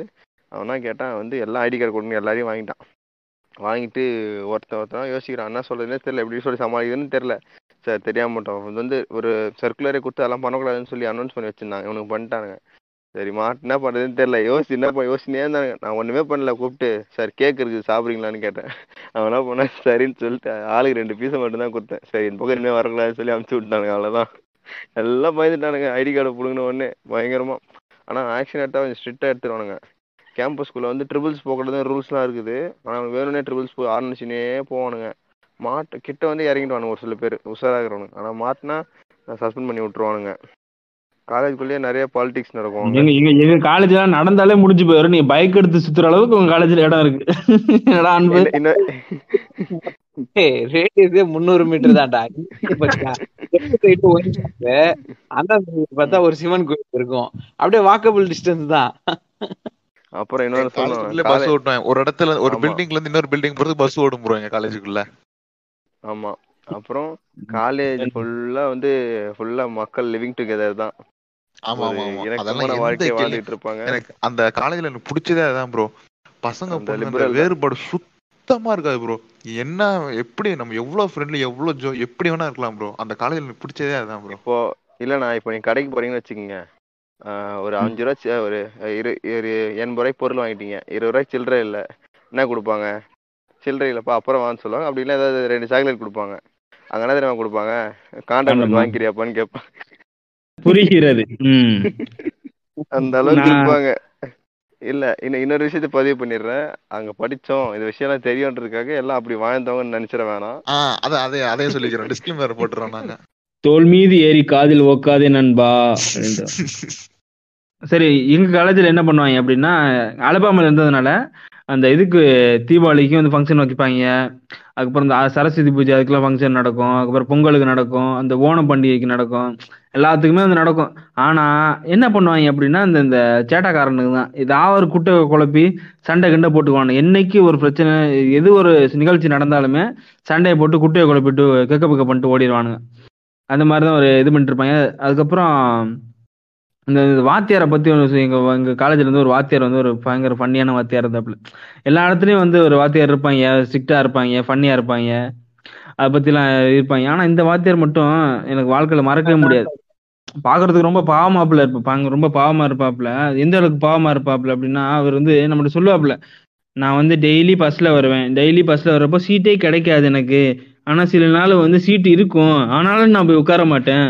அவனா கேட்டான் வந்து எல்லாம் ஐடி கார்டு கொடுங்க எல்லாரையும் வாங்கிட்டான். வாங்கிட்டு ஒருத்தன் யோசிக்கிறான் என்ன சொல்கிறதுனே தெரில, எப்படி சொல்லி சமாளிக்கிறதுன்னு தெரில. சார் தெரியாம மாட்டோம் இது வந்து ஒரு சர்க்குலரே கொடுத்து அதெல்லாம் பண்ணக்கூடாதுன்னு சொல்லி அனௌன்ஸ் பண்ணி வச்சுருந்தாங்க. இவனுக்கு பண்ணிட்டானுங்க. சரி மாட்டு என்ன பண்ணுறதுன்னு தெரில, யோசிச்சுனே இருந்தானுங்க. நான் ஒன்றுமே பண்ணல, கூப்பிட்டு சார் கேக் இருக்குது சாப்பிட்றீங்களான்னு கேட்டேன். அவன் என்ன பண்ணேன் சரின்னு சொல்லிட்டு ஆளுக்கு 2 பீஸை மட்டும்தான் கொடுத்தேன். சரி இந்த பக்கம் இனிமேல் வரக்கூடாதுன்னு சொல்லி அனுப்பிச்சி விட்டானுங்க. அவ்வளோதான், எல்லாம் பயந்துட்டானுங்க. ஐடி கார்டை பிடுங்கின உடனே பயங்கரமாக. ஆனால் ஆக்ஷன் எடுத்தால் கொஞ்சம் ஸ்ட்ரிக்டாக எடுத்துருவானுங்க. கேம்பஸ்குள்ளே வந்து ட்ரிபிள்ஸ் போகக்கூடாது ரூல்ஸ்லாம் இருக்குது. ஆனால் அவனுக்கு வேணும்னே ட்ரிபிள்ஸ் போய் ஆரம்பிச்சுனே போவானுங்க. மாட்டு கிட்ட வந்து இறங்கிடுவானுங்க ஒரு சில பேர் உஷாராகிறவனுங்க. ஆனால் மாட்டினா சஸ்பெண்ட் பண்ணி விட்டுருவானுங்க. காலேஜ்குள்ளேயே நிறைய பாலிடிக்ஸ் நடக்கும். எங்க காலேஜ் எல்லாம் நடந்தாலே முடிஞ்சு போயிடும். நீங்க பைக் எடுத்து சுத்துற அளவுக்கு உங்க காலேஜ்ல இடம் இருக்கு. 300 மீட்டர் தான்டா. அந்த பார்த்தா ஒரு சிவன் கோயில் இருக்கும், அப்படியே வாக்கபிள் டிஸ்டன்ஸ் தான். அப்புறம் இன்னொரு பஸ் ஓட்டுவாங்க ஒரு இடத்துல, ஒரு பில்டிங்ல இருந்து இன்னொரு பில்டிங் போறதுக்கு பஸ் ஓடும் போடுவாங்க காலேஜுக்குள்ள. ஆமா, அப்புறம் காலேஜ் ஃபுல்லா வந்து ஃபுல்லா மக்கள் லிவிங் டுகெதர் தான். ஆமா ஆமா, அதெல்லாம் வாழ்க்கை வாழ்ந்துட்டு இருப்பாங்க. எனக்கு அந்த காலேஜ்ல எனக்கு பிடிச்சதே அதான் ப்ரோ. பசங்க பொண்ணுங்க வேறுபாடு சுத்தமா இருக்காது ப்ரோ. என்ன எப்படி நம்ம எவ்வளவு ஃப்ரெண்ட்லி எவ்வளவு ஜோ எப்படி வேணா இருக்கலாம் ப்ரோ. அந்த காலேஜ்ல எனக்கு பிடிச்சதே அதான் ப்ரோ. இப்போ இல்லண்ணா இப்போ நீங்க கடைக்கு போறீங்கன்னு வச்சுக்கோங்க, ஒரு 5 ரூபா ஒரு 80 ரூபாய்க்கு பொருள் வாங்கிட்டீங்க, 20 ரூபாய்க்கு சில்லறை இல்லை. என்ன கொடுப்பாங்க? சில்லறை இல்லைப்பா அப்புறம் வாங்க சொல்லுவாங்க. அப்படின்னா ஏதாவது 2 சாக்லேட் கொடுப்பாங்க. அங்கே என்ன தெரியுமா கொடுப்பாங்க? காண்டாக்ட் வாங்கிக்கிறியாப்பான்னு கேட்பாங்க. புரிகிறது அந்த அளவுக்கு இருப்பாங்க. இல்லை இன்னொரு விஷயத்த பதிவு பண்ணிடுறேன், அங்கே படித்தோம் இந்த விஷயம்லாம் தெரியுன்றதுக்காக எல்லாம் அப்படி வாழ்ந்தவங்கன்னு நினச்சிட வேணாம். அதே சொல்லிக்கிறோம், டிஸ்க்ளைமர் போட்டுறோம் நாங்கள். தோல் மீது ஏறி காதில் ஓக்காதே நண்பா. சரி, எங்க காலேஜில் என்ன பண்ணுவாங்க அப்படின்னா, அலபாமல் இருந்ததுனால அந்த இதுக்கு தீபாவளிக்கு வந்து ஃபங்க்ஷன் வைப்பாங்க. அதுக்கப்புறம் இந்த சரஸ்வதி பூஜை அதுக்கெல்லாம் ஃபங்க்ஷன் நடக்கும். அதுக்கப்புறம் பொங்கலுக்கு நடக்கும், அந்த ஓணம் பண்டிகைக்கு நடக்கும், எல்லாத்துக்குமே வந்து நடக்கும். ஆனால் என்ன பண்ணுவாங்க அப்படின்னா, இந்த சேட்டாக்காரனுக்கு தான் இதாக ஒரு குட்டை குழப்பி சண்டை கண்டை போட்டுக்குவாங்க. என்னைக்கு ஒரு பிரச்சனை எது ஒரு நிகழ்ச்சி நடந்தாலுமே சண்டையை போட்டு குட்டையை குழப்பிட்டு கெக்க பக்க பண்ணிட்டு ஓடிடுவானுங்க. அந்த மாதிரி தான் ஒரு இது பண்ணிட்டு இருப்பாங்க. அதுக்கப்புறம் இந்த வாத்தியாரை பற்றி எங்கள் காலேஜில் வந்து ஒரு வாத்தியார் வந்து ஒரு பயங்கர ஃபன்னியான வாத்தியார் இருந்தாப்புல. எல்லா இடத்துலையும் வந்து ஒரு வாத்தியார் இருப்பாங்க, ஸ்ட்ரிக்டாக இருப்பாங்க, ஃபன்னியாக இருப்பாங்க, அதை பற்றிலாம் இருப்பாங்க. ஆனால் இந்த வாத்தியார் மட்டும் எனக்கு வாழ்க்கையில் மறக்கவே முடியாது. பார்க்குறதுக்கு ரொம்ப பாவமாப்பில் இருப்பாங்க, ரொம்ப பாவமாக இருப்பாப்புல. எந்த அளவுக்கு பாவமாக இருப்பாப்புல அப்படின்னா, அவர் வந்து நம்மகிட்ட சொல்லுவாப்புல, நான் வந்து டெய்லி பஸ்ஸில் வருவேன், டெய்லி பஸ்ஸில் வர்றப்போ சீட்டே கிடைக்காது எனக்கு. ஆனால் சில நாள் வந்து சீட்டு இருக்கும், ஆனாலும் நான் போய் உட்கார மாட்டேன்.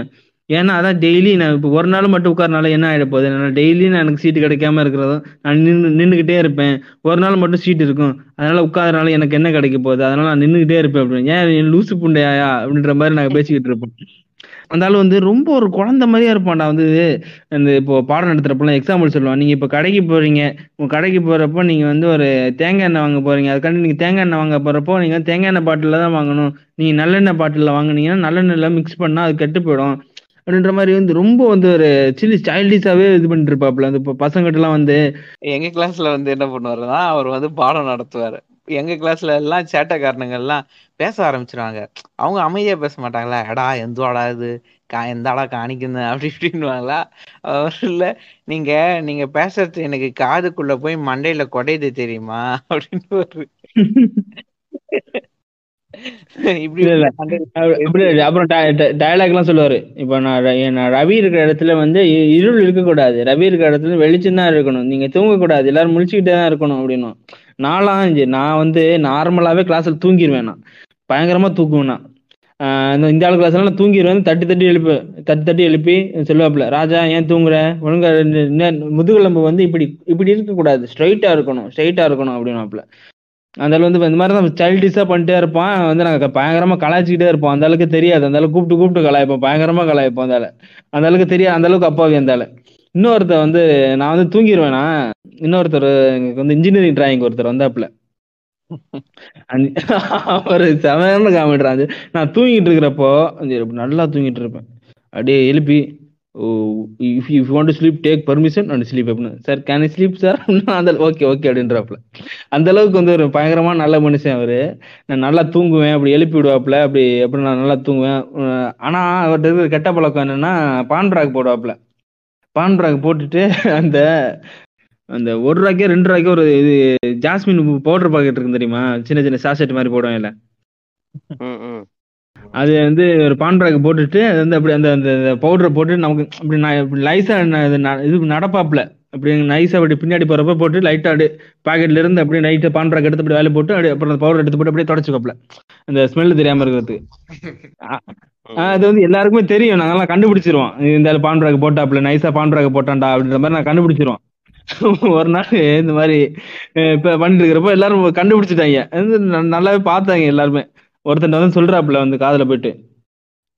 ஏன்னா அதான் டெய்லி நான் இப்போ ஒரு நாள் மட்டும் உட்காரனால என்ன ஆகிடப்போகுது, அதனால் டெய்லி நான் எனக்கு சீட்டு கிடைக்காம இருக்கிறதும் நான் நின்றுக்கிட்டே இருப்பேன். ஒரு நாள் மட்டும் சீட்டு இருக்கும், அதனால் உட்காரனால எனக்கு என்ன கிடைக்க போகுது, அதனால் நான் நின்றுக்கிட்டே இருப்பேன் அப்படின்னு. ஏன் என் லூசு புண்டையாயா அப்படின்ற மாதிரி நாங்கள் பேசிக்கிட்டு இருப்போம். அந்தாலும் வந்து ரொம்ப ஒரு குழந்தை மாதிரியா இருப்பான்டா. வந்து இந்த இப்போ பாடம் நடத்துறப்பெல்லாம் எக்ஸாம்பிள் சொல்லுவான். நீங்கள் இப்போ கடைக்கு போகிறீங்க, உங்கள் கடைக்கு போகிறப்போ நீங்கள் வந்து ஒரு தேங்காய் எண்ணெய் வாங்க போகிறீங்க. அதுக்காண்டி நீங்கள் தேங்காய் எண்ணெய் வாங்க போகிறப்போ நீங்கள் தேங்காய் எண்ணெய் பாட்டிலில் தான் வாங்கணும். நீங்கள் நல்லெண்ணெய் பாட்டிலில் வாங்கினீங்கன்னா நல்லெண்ணெயில் மிக்ஸ் பண்ணால் அது கெட்டு போயிடும் அப்படின்ற மாதிரி வந்து ரொம்ப வந்து ஒரு சில்லி சைல்டிஷாவே இது பண்ணிட்டு இருப்பாப்புல. அந்த இப்போ பசங்கள்கிட்டலாம் வந்து எங்க கிளாஸ்ல வந்து என்ன பண்ணுவாருன்னா, அவர் வந்து பாடம் நடத்துவார். எங்க கிளாஸ்ல எல்லாம் சேட்டைக்காரனுங்கள்லாம் பேச ஆரம்பிச்சிருவாங்க. அவங்க அமைதியா பேச மாட்டாங்களா, எடா எந்தோடா இது எந்தாடா காணிக்குது அப்படி இப்படின்னுவாங்களா. அவர் இல்லை, நீங்க பேசுறது எனக்கு காதுக்குள்ள போய் மண்டையில குடையுது தெரியுமா அப்படின்னு இப்படி அப்புறம் டயலாக் எல்லாம் சொல்லுவாரு. இப்ப நான் ரவி இருக்கிற இடத்துல வந்து இருள் இருக்கக்கூடாது, ரவி இருக்கிற இடத்துல வெளிச்சம் தான் இருக்கணும், நீங்க தூங்க கூடாது, எல்லாரும் முழிச்சுக்கிட்டே தான் இருக்கணும் அப்படின்னும். நான் வந்து நார்மலாவே கிளாஸ்ல தூங்கிடுவேன், நான் பயங்கரமா தூக்குவேன். இந்த ஆள் கிளாஸ் எல்லாம் தூங்கிடுவேன், தட்டி தட்டி எழுப்பி சொல்லுவாப்புல, ராஜா ஏன் தூங்குற, ஒழுங்கா முதுகுலம்பு வந்து இப்படி இருக்கக்கூடாது, ஸ்ட்ரைட்டா இருக்கணும் அப்படின்னாப்புல. அந்த ஆள் வந்து இந்த மாதிரி நம்ம சைல்டிஷா பண்ணிட்டே இருப்பான், வந்து நாங்கள் பயங்கரமா கலாய்ச்சிக்கிட்டே இருப்போம். அந்த அளவுக்கு தெரியாது, அந்த அளவுக்கு கூப்பிட்டு கலாய்ப்போம், பயங்கரமா கலாய்ப்போம். அந்த அளவுக்கு தெரியாது, அந்த அளவுக்கு அப்பாவி. அந்த ஆள் இன்னொருத்தர் வந்து நான் வந்து தூங்கிடுவேனா, இன்னொருத்தர் வந்து இன்ஜினியரிங் டிராயிங் ஒருத்தர் வந்தாப்புல, ஒரு செமையான காமெடி. நான் தூங்கிட்டு இருக்கிறப்போ நல்லா தூங்கிட்டு இருப்பேன், அப்படியே எழுப்பி if you want to sleep take permission and sleep அப்படினு, sir can I sleep sir, அந்த ஓகே ஓகே அப்படின்றாப்புல. அந்த அளவுக்கு வந்து ஒரு பயங்கரமா நல்ல மனுஷன் அவரு. நான் நல்லா தூங்குவேன், அப்படி எழுப்பி விடுவாப்புல, அப்படி நான் நல்லா தூங்குவேன். ஆனா அவர்கிட்ட கெட்ட பழக்கம் என்னன்னா, பான்ராக் போடுவாப்புல. பான்ராக் போட்டுட்டு அந்த ஒரு ரூபாய்க்கே 2 ரூபாய்க்கே ஒரு இது ஜாஸ்மின் பவுடர் பாக்கெட் இருக்கு தெரியுமா, சின்ன சின்ன சாசெட் மாதிரி போடுவேன் இல்ல, அது வந்து ஒரு பான்ராக்கு போட்டுட்டு அது வந்து அப்படி அந்த பவுடரை போட்டு நமக்கு அப்படி இப்படி லைஸா இது நடப்பாப்புல, அப்படி நைஸா அப்படி பின்னாடி போறப்ப போட்டு லைட்டா அப்படி பாக்கெட்ல இருந்து அப்படி நைட்டா பான்ராக் எடுத்து அப்படி வேலை போட்டு அப்படி அப்புறம் பவுடர் எடுத்து போட்டு அப்படியே தொடச்சுக்காப்புல, அந்த ஸ்மெல் தெரியாம இருக்கிறதுக்கு. அது வந்து எல்லாருக்குமே தெரியும், நாங்கெல்லாம் கண்டுபிடிச்சிருவோம், இந்த பான்ராக்கு போட்டாப்புல நைஸா பான்ராக்கு போட்டான்டா அப்படின்ற மாதிரி நான் கண்டுபிடிச்சிருவோம். ஒரு நாள் இந்த மாதிரி பண்ணிட்டு இருக்கிறப்ப எல்லாரும் கண்டுபிடிச்சிட்டாங்க, நல்லாவே பார்த்தாங்க எல்லாருமே. ஒருத்தன் வந்து சொல்றாப்புல வந்து காதுல போயிட்டு,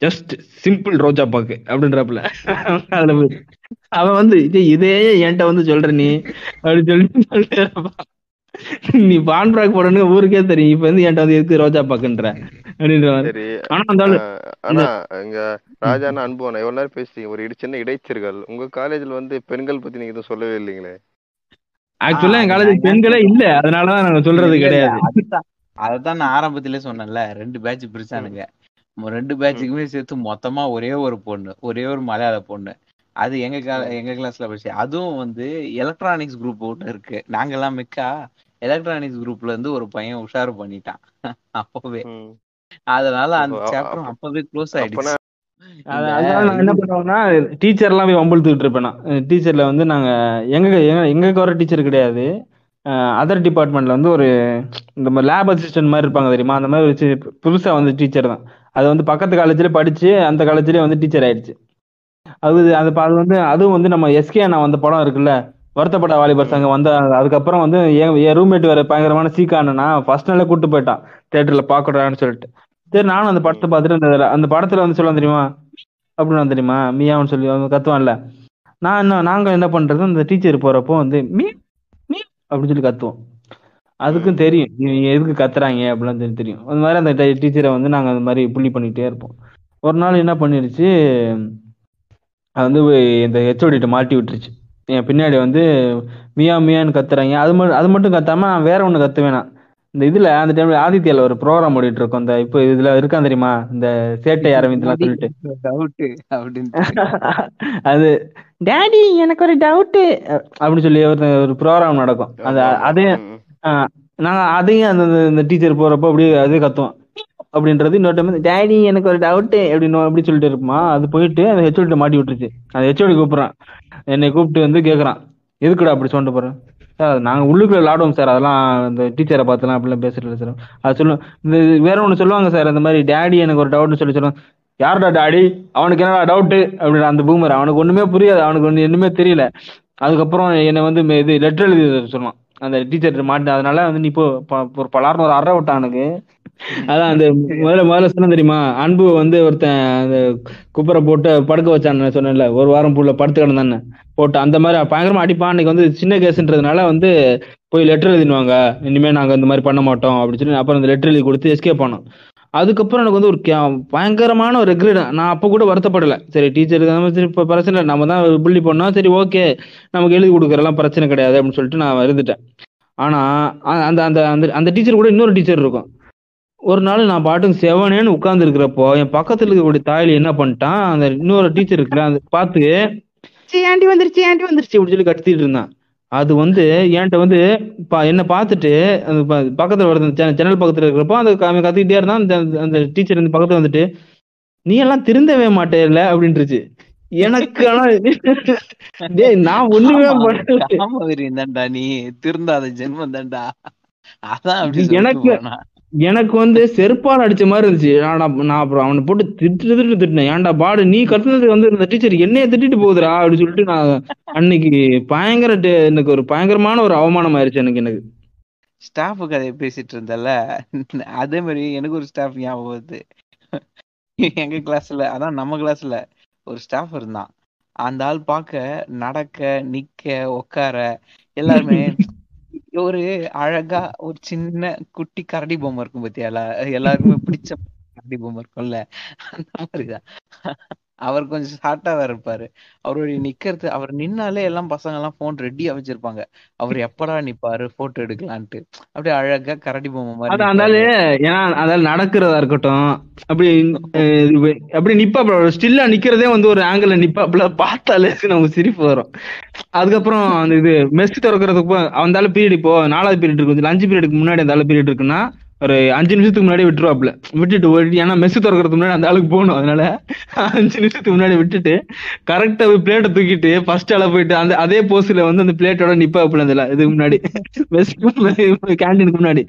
ஜஸ்ட் சிம்பிள் ரோஜா பாக்கு அப்படின்றாப்புல. காதுல போயிட்டு அவன் வந்து இதே என்கிட்ட வந்து சொல்ற நீ அப்படின்னு சொல்லிட்டு, நீ பான்ராக் போடணும் ஊருக்கே தெரியும், இப்ப வந்து என்கிட்ட வந்து எதுக்கு ரோஜா பாக்குன்ற அப்படின்ற. ஆனா அங்க ராஜானா அனுபவம் எவ்வளவு நேரம் பேசுறீங்க, ஒரு சின்ன இடைச்சர்கள். உங்க காலேஜ்ல வந்து பெண்கள் பத்தி நீங்க எதுவும் சொல்லவே இல்லீங்களே? ஆக்சுவலா என் காலேஜ் பெண்களே இல்ல, அதனாலதான் நாங்க சொல்றது கிடையாது. அதான் நான் ஆரம்பத்திலே சொன்னேன்ல, 2 பேட்ச் பிரிச்சானுங்க, 2 பேட்சுக்குமே சேர்த்து மொத்தமா ஒரே ஒரு மலையாள பொண்ணு, அது எங்க கிளாஸ்ல படிச்சு. அதுவும் வந்து எலக்ட்ரானிக்ஸ் குரூப் ஒன்று இருக்கு, நாங்கெல்லாம் மிக்கா எலக்ட்ரானிக்ஸ் குரூப்ல இருந்து ஒரு பையன் உஷாரு பண்ணிட்டான் அப்பவே, அதனால அந்த சாப்டர் அப்பவே க்ளோஸ் ஆயிடுச்சு. அதனால என்ன பண்ணுவோம்னா, டீச்சர் எல்லாம் போய் வம்பழுத்துக்கிட்டு இருப்பேன் நான். டீச்சர்ல வந்து நாங்க எங்களுக்கு வர டீச்சர் கிடையாது, அதர் டிபார்ட்மெண்ட்ல வந்து ஒரு இந்த மாதிரி லேப் அசிஸ்டன்ட் மாதிரி இருப்பாங்க தெரியுமா, அந்த மாதிரி வச்சு புதுசா வந்து டீச்சர் தான். அது வந்து பக்கத்து காலேஜ்ல படிச்சு அந்த காலேஜ்லயே வந்து டீச்சர் ஆயிடுச்சு. அது வந்து அதுவும் வந்து நம்ம எஸ்கே நான் வந்த படம் இருக்குல்ல, வருத்தப்பட்ட வாலிபர் சங்கம் வந்த அதுக்கப்புறம் வந்து என் ரூம்மேட் வேற பயங்கரமான சீக்கானா ஃபர்ஸ்ட் நாளே கூட்டு போயிட்டான் தியேட்டர்ல பாக்கடான்னு சொல்லிட்டு. சரி நானும் அந்த படத்தை பார்த்துட்டு, அந்த படத்துல வந்து சொல்லுவான் தெரியுமா, அப்படின்னு தெரியுமா மியாவுன்னு சொல்லி கத்துவான்ல, நான் என்ன நாங்க என்ன பண்றது, அந்த டீச்சர் போறப்போ வந்து மீ அப்படின்னு சொல்லி கத்துவோம். அதுக்கும் தெரியும் எதுக்கு கத்துறாங்க அப்படிலாம் தெரியும். அது மாதிரி அந்த டீச்சரை வந்து நாங்கள் அந்த மாதிரி புள்ளி பண்ணிக்கிட்டே இருப்போம். ஒரு நாள் என்ன பண்ணிடுச்சு, அது வந்து இந்த ஹெச்ஓடிட்ட மாட்டி விட்டுருச்சு. என் பின்னாடி வந்து மியா மியான்னு கத்துறாங்க. அது மட்டும் கத்தாம நான் வேற ஒன்று கத்து வேணாம். இந்த இதுல அந்த டைம்ல ஆதித்யால ஒரு ப்ரோக்ராம் ஓடிட்டு இருக்கும், இந்த இப்போ இதுல இருக்கான் தெரியுமா, இந்த சேட்டை ஆரம்பித்துலாம் சொல்லிட்டு அது டாடி எனக்கு ஒரு டவுட்டு அப்படின்னு சொல்லி ஒரு ப்ரோக்ராம் நடக்கும். அந்த அதே நாங்கள் அதையும் அந்த டீச்சர் போறப்போ அப்படியே அதே கத்துவோம் அப்படின்றது. இன்னொரு டைம் டாடி எனக்கு ஒரு டவுட்டு அப்படின்னு அப்படி சொல்லிட்டு இருப்போமா, அது போயிட்டு அந்த ஹெச்ஓடி மாட்டி விட்டுருச்சு. அந்த ஹெச்ஓடி கூப்பிட்றான், என்னை கூப்பிட்டு வந்து கேட்குறான், எதுக்குடா அப்படி சொல்லிட்டு போறேன் சார், நாங்கள் உள்ளுக்குள்ள விளாடுவோம் சார், அதெல்லாம் இந்த டீச்சரை பார்த்துலாம் அப்படிலாம் பேசுறது சார். அது சொல்லுவோம், இந்த வேற ஒன்று சொல்லுவாங்க சார், இந்த மாதிரி டாடி எனக்கு ஒரு டவுட்னு சொல்லி சொல்லுவாங்க. யார்டா டாடி, அவனுக்கு என்னடா டவுட்டு அப்படின்னா அந்த பூமர், அவனுக்கு ஒண்ணுமே புரியாது, அவனுக்கு ஒன்று ஒன்றுமே தெரியல. அதுக்கப்புறம் என்னை வந்து இது லெட்டர் எழுதி சொல்லலாம் அந்த டீச்சர் மாட்டேன். அதனால வந்து நீ இப்போ ஒரு பலார்னு ஒரு அற விட்டான் எனக்கு. அதான் அந்த முதல்ல சொன்ன தெரியுமா, அன்பு வந்து ஒருத்தன் அந்த குப்பரை போட்டு படுக்க வச்சான்னு சொன்னேன்ல, ஒரு வாரம் புள்ள படுத்து கிடந்தானே போட்டு, அந்த மாதிரி பயங்கரமா அடிப்பான். அன்னைக்கு வந்து சின்ன கேஸ்ன்றதுனால வந்து போய் லெட்டர் எழுதினுவாங்க, இனிமேல் நாங்கள் இந்த மாதிரி பண்ண மாட்டோம் அப்படின்னு சொல்லி அப்புறம் அந்த லெட்டர் எழுதி கொடுத்து எஸ்கேப் பண்ணோம். அதுக்கப்புறம் எனக்கு வந்து ஒரு பயங்கரமான ஒரு ரெக்ரெட். நான் அப்போ கூட வருத்தப்படலை, சரி டீச்சருக்கு இப்போ பிரச்சனை இல்லை, நம்ம தான் புள்ளி பண்ணோம், சரி ஓகே நமக்கு எழுதி கொடுக்குறலாம் பிரச்சனை கிடையாது அப்படின்னு சொல்லிட்டு நான் இருந்துட்டேன். ஆனால் அந்த அந்த அந்த அந்த டீச்சர் கூட இன்னொரு டீச்சர் இருக்கும். ஒரு நாள் நான் பாட்டுக்கு செவனேன்னு உட்காந்துருக்கிறப்போ என் பக்கத்தில் இருக்கக்கூடிய தாயில் என்ன பண்ணிட்டான், அந்த இன்னொரு டீச்சர் இருக்குல்ல, அந்த பார்த்து ஆண்டி வந்துருச்சு ஆண்டி வந்துருச்சு அப்படின்னு சொல்லி கட்டிட்டு இருந்தான். அது வந்து என்கிட்ட வந்து என்னை பார்த்துட்டு அந்த பக்கத்தில் வருது ஜன்னல் பக்கத்தில் இருக்கிறப்போ அந்த கற்றுக்கிட்டே இருந்தான். அந்த டீச்சர் வந்து பக்கத்தில் வந்துட்டு நீ எல்லாம் திருந்தவே மாட்டேல அப்படின்ட்டுருச்சு. எனக்கு நான் ஒண்ணுமே பண்ணல, நீ திருந்தாத ஜென்மம் தான்டா அதான் அப்படின்னு எனக்கு வந்து செருப்பால் அடிச்ச மாதிரி இருந்துச்சு. நான் அப்புறம் அவனை போட்டு திட்டினேன், ஏன்டா பாடு நீ கத்துனதுக்கு வந்து இந்த டீச்சர் என்னைய திட்டிட்டு போகுதுரா அப்படின்னு சொல்லிட்டு நான் அன்னைக்கு எனக்கு ஒரு பயங்கரமான ஒரு அவமானம் ஆயிடுச்சு. எனக்கு ஸ்டாஃபு கதையை பேசிட்டு இருந்தல, அதே மாதிரி எனக்கு ஒரு ஸ்டாஃப் ஞாபகம் வருது. எங்க கிளாஸ்ல, அதான் நம்ம கிளாஸ்ல ஒரு ஸ்டாஃப் இருந்தான். அந்த ஆள் பார்க்க நடக்க நிக்க உட்கார எல்லாருமே ஒரு அழகா ஒரு சின்ன குட்டி கரடி பொம்மை இருக்கும் பத்தியா, எல்லாருக்குமே பிடிச்ச கரடி பொம்மை இருக்கும்ல அந்த மாதிரிதான். அவர் கொஞ்சம் ஷார்ட்டா வேற இருப்பாரு. அவருடைய நிக்கிறது, அவர் நின்னாலே எல்லாம் பசங்க எல்லாம் போன் ரெடியா வச்சிருப்பாங்க, அவர் எப்படா நிப்பாரு போட்டோ எடுக்கலான்ட்டு. அப்படியே அழகா கரடி பொம்மை மாதிரி அந்தாலே, ஏன்னா அதால நடக்கிறதா இருக்கட்டும் அப்படி நிப்பாப்புல ஸ்டில்லா நிக்கிறதே வந்து ஒரு ஆங்கிள் நிப்பாப்புல பார்த்தாலே நமக்கு சிரிப்பு வரும். அதுக்கப்புறம் அந்த இது மெஸ் திறக்கிறதுக்கு அந்தால பீரியட், இப்போ 4வது பீரியட் இருக்கு, கொஞ்சம் லஞ்ச் பீரியடுக்கு முன்னாடி அந்தால பீரியட் இருக்குன்னா ஒரு 5 நிமிஷத்துக்கு முன்னாடி விட்டுருவாப்புல. விட்டுட்டு ஏன்னா மெஸ் திறக்கிறதுக்கு முன்னாடி அந்த ஆளுக்கு போகணும், அதனால 5 நிமிஷத்துக்கு முன்னாடி விட்டுட்டு கரெக்டா போய் பிளேட்டை தூக்கிட்டு ஃபர்ஸ்ட் ஆள போயிட்டு அந்த அதே போஸ்ட்ல வந்து அந்த பிளேட்டோட நிப்பாப்புல அந்த இதுக்கு முன்னாடி மெஸ்க்கு கேன்டீனுக்கு முன்னாடி.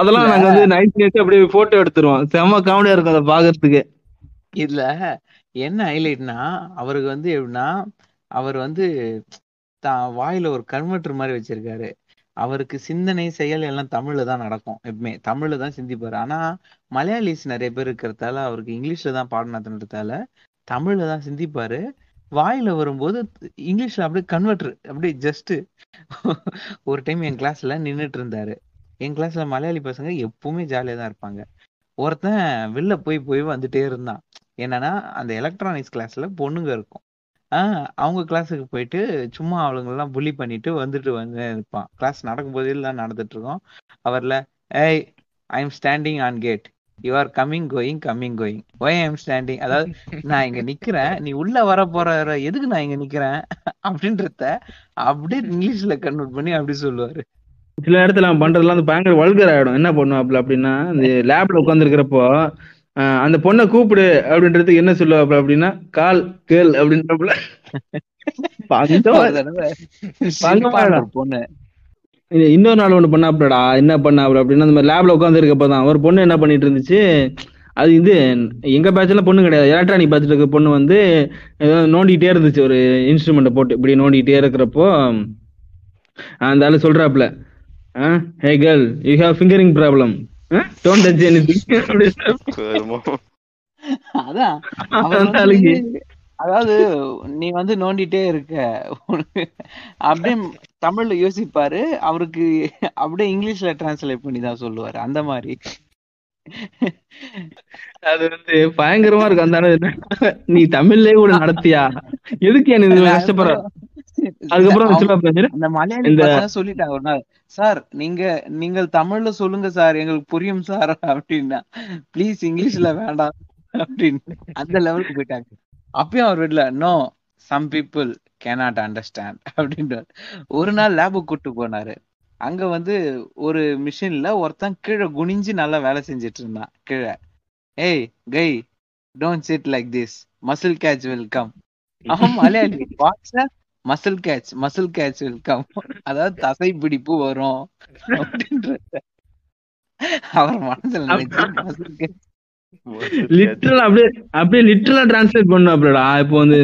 அதெல்லாம் நாங்க வந்து நைட் அப்படியே போட்டோ எடுத்துருவோம். செம்ம காமெடியா இருக்கும் அதை பாக்குறதுக்கு. இதுல என்ன ஹைலைட்னா, அவருக்கு வந்து எப்படின்னா, அவர் வந்து தான் வாயில ஒரு கன்வெர்ட்டர் மாதிரி வச்சிருக்காரு. அவருக்கு சிந்தனை செயல் எல்லாம் தமிழ்ல தான் நடக்கும், எப்பவுமே தமிழ்ல தான் சிந்திப்பாரு. ஆனா மலையாளிஸ் நிறைய பேர் இருக்கிறதால அவருக்கு இங்கிலீஷ்ல தான் பாடம் நடத்துன்றதால தமிழ்ல தான் சிந்திப்பாரு. வாயில வரும்போது இங்கிலீஷ்ல அப்படியே கன்வெர்ட்ரு அப்படியே ஜஸ்ட். ஒரு டைம் என் கிளாஸ்ல நின்றுட்டு இருந்தாரு. என் கிளாஸ்ல மலையாளி பசங்க எப்பவுமே ஜாலியாக தான் இருப்பாங்க. ஒருத்தன் வெளில போய் போய் வந்துட்டே இருந்தான். என்னன்னா அந்த எலக்ட்ரானிக்ஸ் கிளாஸ்ல பொண்ணுங்க இருக்கும், அவங்க கிளாஸுக்கு போயிட்டு சும்மா அவளுங்கெல்லாம் புள்ளி பண்ணிட்டு வந்துட்டு வந்து இருப்பான். கிளாஸ் நடக்கும்போது எல்லாம் நடந்துட்டு இருக்கோம். அவர்ல ஏய் I am standing on gate, you are coming going coming going, why I am standing, அதாவது நான் இங்க நிக்கிறேன் நீ உள்ள வர போற, எதுக்கு நான் இங்க நிக்கிறேன் அப்படின்றத அப்படியே இங்கிலீஷ்ல கன்வெர்ட் பண்ணி அப்படி சொல்லுவாரு. சில இடத்துல அவன் பண்றதுலாம் வந்து பயங்கர வல்கர் ஆயிடும். என்ன பண்ணுவாப்புல அப்படின்னா, இந்த லேப்ல உட்காந்துருக்கிறப்போ அந்த பொண்ணை கூப்பிடு அப்படின்றதுக்கு என்ன சொல்லுவாப்புல அப்படின்னா கால் கேள் அப்படின்றப்பல பொண்ணு. இன்னொரு நாள் ஒண்ணு பண்ணாப்புலடா, என்ன பண்ணாப்புல அப்படின்னா, அந்த மாதிரி லேப்ல உட்காந்து இருக்கப்பதான் ஒரு பொண்ணு என்ன பண்ணிட்டு இருந்துச்சு. அது இது எங்க பேட்ச்ல பொண்ணு கிடையாது, எலக்ட்ரானிக் பேட்ச்ல இருக்க பொண்ணு வந்து ஏதோ நோண்டிக்கிட்டே இருந்துச்சு ஒரு இன்ஸ்ட்ருமெண்ட்டை போட்டு. இப்படி நோண்டிக்கிட்டே இருக்கிறப்போ அந்த ஆளு சொல்றாப்புல hey girl you have fingering problem don't touch anything. அதான் அதாவது நீ வந்து நோண்டிட்டே இருக்க அப்படியே தமிழ்ல யோசிப்பாரு, அவருக்கு அப்படியே இங்கிலீஷ்ல டிரான்ஸ்லேட் பண்ணி தான் சொல்லுவாரு. அந்த மாதிரி அது வந்து பயங்கரமா இருக்கு. அந்த நீ தமிழ்லயே கூட நடத்தியா, எதுக்கு எனக்கு கஷ்டப்படுற. அதுக்கப்புறம் மலையாளி சொல்லிட்டாங்க, சார் நீங்கள் தமிழ்ல சொல்லுங்க சார் எங்களுக்கு புரியும் சார் அப்படின்னா, பிளீஸ் இங்கிலீஷ்ல வேண்டாம் அப்படின்னு அந்த லெவலுக்கு போயிட்டாங்க. அப்பயும் அவர் வீட்டுல no some people cannot understand அப்படின்ற. ஒரு நாள் லேபுக்கு கூட்டு போனாரு. அங்க வந்து ஒரு மிஷின்ல ஒருத்தன் கீழே குனிஞ்சு நல்லா வேலை செஞ்சுட்டு இருந்தான். கீழே ஏய் guy don't sit like this muscle catch welcome. அவன் மலையாளி வாட்ஸ்ல muscle catch muscle catch welcome, அதாவது தசை பிடிப்பு வரும் அப்படின்றத அவர் மனசுல நினைச்சு லிட்டரலா அப்படியே லிட்டரலா டிரான்ஸ்லேட் பண்ணுவாப்லடா. இப்போ வந்து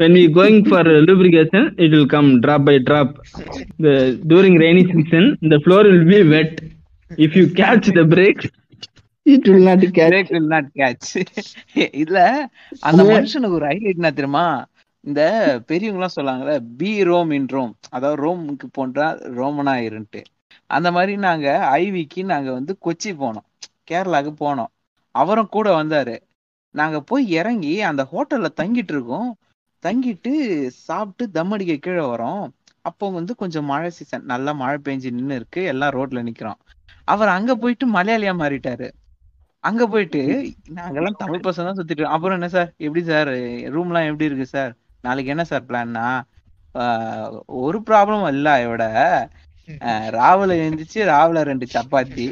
when we going for lubrication it will come drop by drop, the during rainy season the floor will be wet, if you catch the brake it will not catch, brake will not catch. இதுல அந்த மனுஷனுக்கு ஒரு highlight என்ன தெரியுமா, இந்த பெரியவங்க எல்லாம் சொல்லாங்கல்ல பி ரோம் இன் ரோம், அதாவது ரோமுக்கு போன்றா ரோமனா இருந்துட்டு. அந்த மாதிரி நாங்க ஐவிக்கு நாங்க வந்து கொச்சி போனோம், கேரளாவுக்கு போனோம். அவரும் கூட வந்தாரு. நாங்க போய் இறங்கி அந்த ஹோட்டல்ல தங்கிட்டு இருக்கோம். தங்கிட்டு சாப்பிட்டு தம்மடிக்க கீழே வரோம். அப்போ வந்து கொஞ்சம் மழை சீசன், நல்லா மழை பெஞ்சு நின்று இருக்கு, எல்லாம் ரோட்ல நிக்கிறோம். அவர் அங்க போயிட்டு மலையாளியா மாறிட்டாரு. அங்க போயிட்டு நாங்கெல்லாம் தமிழ் பசங்க தான் சுத்திட்டு. அப்புறம் என்ன சார் எப்படி சார் ரூம் எல்லாம் எப்படி இருக்கு சார், நாளைக்கு என்ன சார் பிளான்னா, ஒரு ப்ராப்ளம் இல்ல. இவட ராவில எழுந்திரிச்சு ராவில 2 சப்பாத்தி,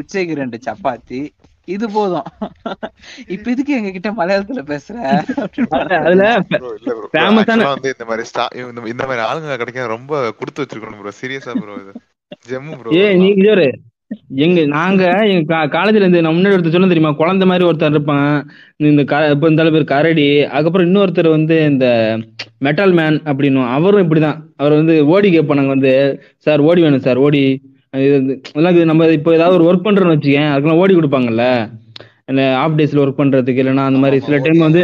உச்சைக்கு 2 சப்பாத்தி, இது போதும். இப்ப இதுக்கு எங்க கிட்ட மலையாளத்துல பேசுற இந்த மாதிரி ஆளுங்க கிடைக்க ரொம்ப குடுத்து வச்சிருக்கணும். எங்க நாங்க எங்க காலேஜ்ல இருந்து நான் முன்னாடி ஒருத்தர் சொல்ல தெரியுமா, குழந்தை மாதிரி ஒருத்தர் இருப்பான், இந்த பேர் கரடி. அதுக்கப்புறம் இன்னொருத்தர் வந்து இந்த மெட்டல் மேன் அப்படின்னு, அவரும் இப்படிதான். அவர் வந்து ஓடி கேட்போம் நாங்க வந்து, சார் ஓடி வேணும் சார் ஓடி, இதெல்லாம் நம்ம இப்போ ஏதாவது ஒரு ஒர்க் பண்றோம்னு வச்சுக்கேன், அதுக்கெல்லாம் ஓடி கொடுப்பாங்கல்ல ஆஃப் டேஸ்ல ஒர்க் பண்றதுக்கு. இல்லைன்னா அந்த மாதிரி சில டைம் வந்து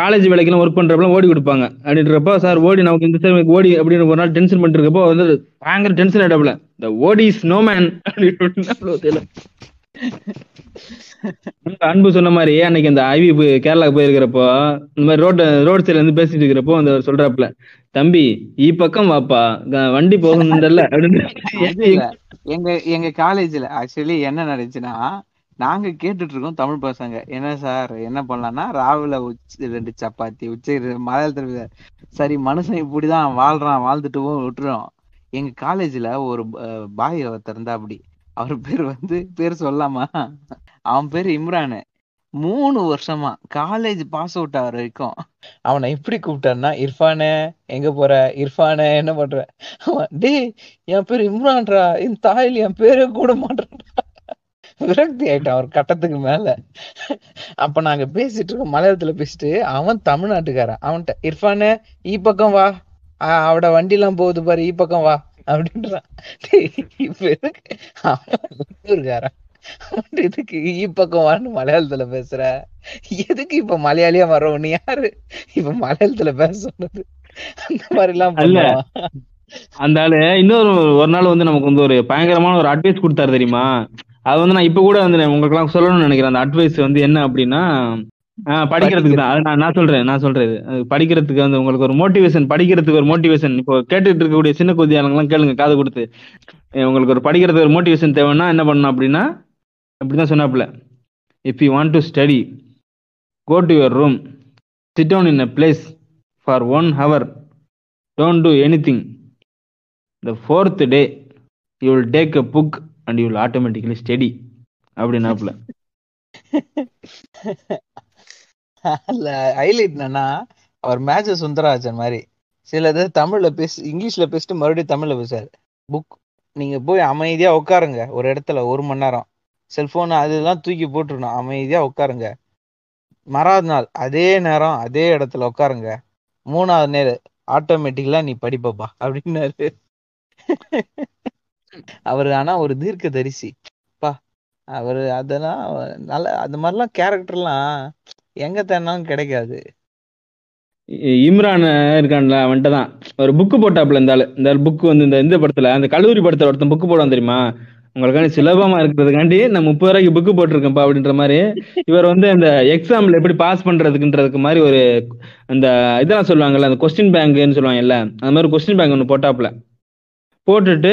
காலேஜ் வேலைக்கெல்லாம் ஒர்க் பண்றப்பெல்லாம் ஓடி கொடுப்பாங்க. அப்படின்றப்ப சார் ஓடி, நமக்கு இந்த சார் ஓடி அப்படின்னு ஒரு நாள் டென்ஷன் பண்ணிட்டு இருக்கப்போ வந்து பயங்கர டென்ஷன் ஆயிடப்பல, இந்த ஓடி ஸ்னோமேன் அப்படின்னு. அன்பு சொன்ன மாதிரி அன்னைக்கு அந்த ஐவி கேரளா போயிருக்கிறப்போ இந்த மாதிரி ரோடு சைட்ல இருந்து பேசிட்டு இருக்கிறப்போ அந்த சொல்றாப்புல, தம்பி இ பக்கம் வாப்பா வண்டி போகணும்ல அப்படின்னு. எங்க காலேஜ்ல ஆக்சுவலி என்ன நடந்துச்சுன்னா, நாங்க கேட்டுட்டு இருக்கோம் தமிழ் பசங்க, என்ன சார் என்ன பண்ணலாம்னா ராவில 2 சப்பாத்தி, உச்சை மலையாளத்துல. சரி மனுஷன் இப்படிதான் வாழ்றான், வாழ்ந்துட்டு விட்டுறோம். எங்க காலேஜ்ல ஒரு பாய் திறந்தா, அப்படி அவர் பேர் வந்து பேர் சொல்லாமா, அவன் பேரு இம்ரானு. 3 வருஷமா காலேஜ் பாஸ் அவுட் ஆகிற வரைக்கும் அவனை இப்படி கூப்பிட்டான்னா, இர்ஃபானே எங்க போற, இர்ஃபானே என்ன பண்ற, டே என் பேரு இம்ரான்றா, என் தாயில் என் பேரே கூட மாட்டான்டா. விரக்தி ஆயிட்டான் ஒரு கட்டத்துக்கு மேல. அப்ப நாங்க பேசிட்டு இருக்கோம் மலையாளத்துல பேசிட்டு, அவன் தமிழ்நாட்டுக்காரன், அவன்கிட்ட இர்ஃபானே இ பக்கம் வா, அவட வண்டி எல்லாம் போகுது பாரு, இ பக்கம் வா அப்படின்றான். அவன் இதுக்கு இ பக்கம் வான்னு மலையாளத்துல பேசுற, எதுக்கு இப்ப மலையாளியா வர்றோம், நீ யாரு இப்ப மலையாளத்துல பேச சொன்னது, அந்த மாதிரி எல்லாம் பண்ணுவான் அந்த ஆளு. இன்னொரு ஒரு நாள் வந்து நமக்கு வந்து ஒரு பயங்கரமான ஒரு அட்வைஸ் கொடுத்தாரு தெரியுமா, அது வந்து நான் இப்ப கூட வந்து உங்களுக்கு எல்லாம் சொல்லணும்னு நினைக்கிறேன். அந்த அட்வைஸ் வந்து என்ன அப்படின்னா, படிக்கிறதுக்கு தான். அது நான் சொல்றேன் படிக்கிறதுக்கு வந்து உங்களுக்கு ஒரு மோட்டிவேஷன், படிக்கிறதுக்கு ஒரு மோட்டிவேஷன். இப்போ கேட்டுட்டு இருக்கக்கூடிய சின்ன குதியாளங்கெல்லாம் கேளுங்க காது கொடுத்து, உங்களுக்கு ஒரு படிக்கிறதுக்கு ஒரு மோட்டிவேஷன் தேவைன்னா என்ன பண்ணணும் அப்படின்னா, அப்படிதான் சொன்னாப்புல, if you want to study go to your room, sit down in a place for 1 hour, don't do anything, the 4th day you will take a book and you will automatically study அப்படின்னாப்புல. அதுல highlight என்னன்னா, அவர் மேஜ சுந்தரராஜன் மாதிரி சிலது தமிழ்ல பேசி இங்கிலீஷ்ல பேசிட்டு மறுபடியும் தமிழ்ல பேசாரு. புக் நீங்க போய் அமைதியா உட்காருங்க ஒரு இடத்துல 1 மணி நேரம், செல்போன் அதெல்லாம் தூக்கி போட்டுருணும், அமைதியா உட்காருங்க. மறாவது நாள் அதே நேரம் அதே இடத்துல உட்காருங்க, 3வது நேரம் ஆட்டோமேட்டிக்கலா நீ படிப்பப்பா அப்படின்னாரு அவரு. ஆனா ஒரு தீர்க்க தரிசி பா அவரு. அதெல்லாம் நல்ல, அந்த மாதிரிலாம் கேரக்டர்லாம் எங்க தானாலும் கிடைக்காது. இம்ரான் இருக்கான்ல அவன்கிட்ட தான் ஒரு புக்கு போட்டாப்புல இருந்தாலும், இந்த புக்கு வந்து இந்த படத்துல அந்த கல்லூரி படத்துல ஒருத்தன் புக்கு போடுவான் தெரியுமா, உங்களுக்காண்டி சுலபமா இருக்கிறதுக்காண்டி நான் 30 ரூபாய்க்கு புக்கு போட்டிருக்கேன்ப்பா அப்படின்ற மாதிரி. இவர் வந்து அந்த எக்ஸாம்ல எப்படி பாஸ் பண்றதுக்குன்றதுக்கு மாதிரி ஒரு அந்த இதெல்லாம் சொல்லுவாங்கல்ல, அந்த கொஸ்டின் பேங்க்னு சொல்லுவாங்கல்ல, அந்த மாதிரி கொஸ்டின் பேங்க் ஒன்று போட்டாப்புல. போட்டுட்டு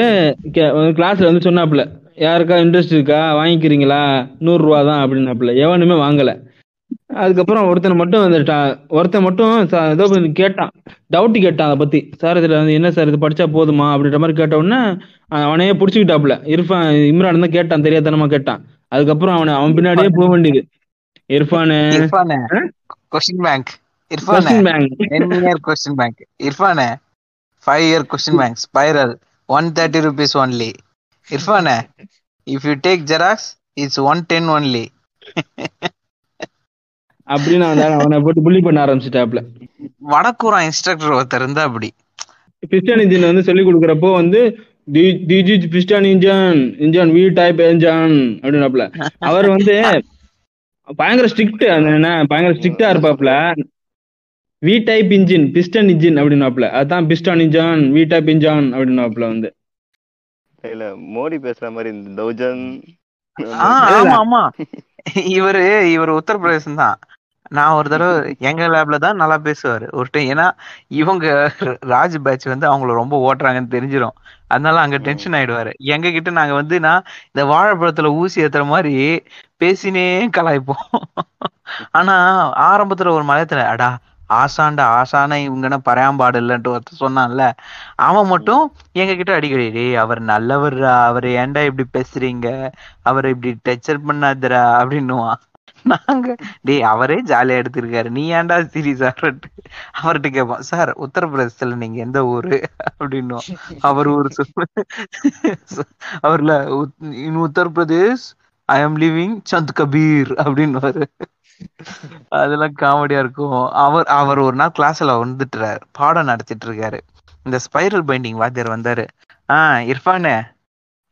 கிளாஸ்ல வந்து சொன்னாப்புல, யாருக்கா இன்ட்ரெஸ்ட் இருக்கா வாங்கிக்கிறீங்களா, 100 ரூபா தான் அப்படின்னாப்புல. எவனுமே வாங்கலை. அதுக்கப்புறம் ஒருத்தன் மட்டும் ஏதோ கேட்டான், டவுட் கேட்டான் அதை பத்தி, சார் இதுல வந்து என்ன சார் இது படிச்சா போதுமா அப்படின்ற மாதிரி கேட்ட உடனே அவனையே புடிச்சுக்கிட்டாப்புல. இர்ஃபான் இம்ரான் தான் கேட்டான், தெரியாதனமா கேட்டான். அதுக்கப்புறம் அவன் பின்னாடியே போக வேண்டியது, இர்ஃபானே கொஸ்டின் பேங்க், இர்ஃபானே 5 year question bank spiral 130 rupees only, இர்ஃபானே if you take xerox it's 110 only அப்படின்னு அவனை போட்டு புள்ளி பண்ண ஆரம்பிச்சுட்டாப்ல. வடக்கூரா இன்ஸ்ட்ரக்டர் ஒருத்தர் இருந்தா அப்படி பிஸ்டன் இன்ஜின் வந்து சொல்லி கொடுக்குறப்போ வந்து piston engine V type engine அப்படின்னாப்ல. அவர் வந்து பயங்கர ஸ்ட்ரிக்ட், என்ன பயங்கர ஸ்ட்ரிக்டா இருப்பாப்ல. V type engine piston engine அப்படின்னாப்ல, அதான் piston engine V type engine அப்படின்னாப்ல. வந்து இல்ல மோடி பேசுற மாதிரி இந்த தௌஜன். ஆமா ஆமா, இவர் உத்தரப்பிரதேசம் தான். நான் ஒரு தடவை எங்க லேப்ல தான் நல்லா பேசுவாரு ஒரு டைம். ஏன்னா இவங்க ராஜ் பேட்ச் வந்து அவங்கள ரொம்ப ஓட்டுறாங்கன்னு தெரிஞ்சிடும், அதனால அங்க டென்ஷன் ஆயிடுவாரு. எங்க கிட்ட நாங்க வந்து நான் இந்த வாழைப்பழத்துல ஊசி ஏத்துற மாதிரி பேசினே கலாய்ப்போம். ஆனா ஆரம்பத்துல ஒரு மலையத்துல, அடா ஆசாண்டா ஆசான இவங்கன்னா பரையாம்பாடு இல்லைன்ட்டு ஒருத்த சொன்னான்ல, அவன் மட்டும் எங்ககிட்ட அடிக்கடி அவர் நல்லவர்ரா, அவர் ஏன்டா இப்படி பேசுறீங்க, அவர் இப்படி டச்சர் பண்ணாதரா அப்படின்னுவான். நாங்க டே அவரே ஜாலியா எடுத்திருக்காரு, நீ ஏன்டா சீரியஸா அவர்கிட்ட கேட்பான், சார் உத்தரப்பிரதேசத்துல நீங்க எந்த ஊரு அப்படின்னுவான். அவர் ஊரு சொல்லு, அவர்ல இன் உத்தரப்பிரதேஷ் ஐ ஆம் லிவிங் சந்த் கபீர் அப்படின்னு. அதெல்லாம் காமெடியா இருக்கும். அவர் ஒரு நாள் கிளாஸ்ல வந்துட்டுறாரு, பாடம் நடத்திட்டு இருக்காரு. இந்த ஸ்பைரல் பைண்டிங் வாத்தியார் வந்தாரு, இர்ஃபானே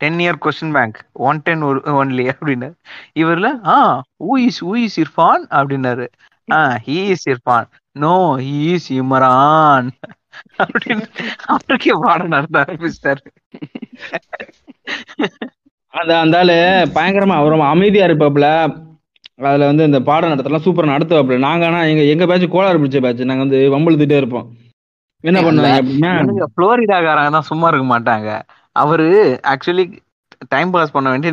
10-year கொஸ்டின் பேங்க் 110 ஒன்லி அப்படின்னாரு. இவர்ல ஹூ இஸ் இர்ஃபான் அப்படின்னாரு. He is Irfan, no he is Imran அப்படின்னு அவருக்கே பாடம் நடத்த ஆரம்பிச்சிட்டாரு. அது அந்தால பயங்கரமா அவரும் அமைதியா இருப்பாப்புல. அதில் வந்து இந்த பாடம் நடத்தலாம் சூப்பராக நடத்துவாப்புல. நாங்கள் ஆனால் எங்கள் பேட்ச் கோளாறு பிடிச்ச பேட்ச், நாங்கள் வந்து வம்பிழுத்துட்டே இருப்போம். என்ன பண்ணுவாங்க அப்படின்னா, புளோரிடாக்காரங்க தான் சும்மா இருக்க மாட்டாங்க. அவர் ஆக்சுவலி டைம் பாஸ் பண்ண வேண்டிய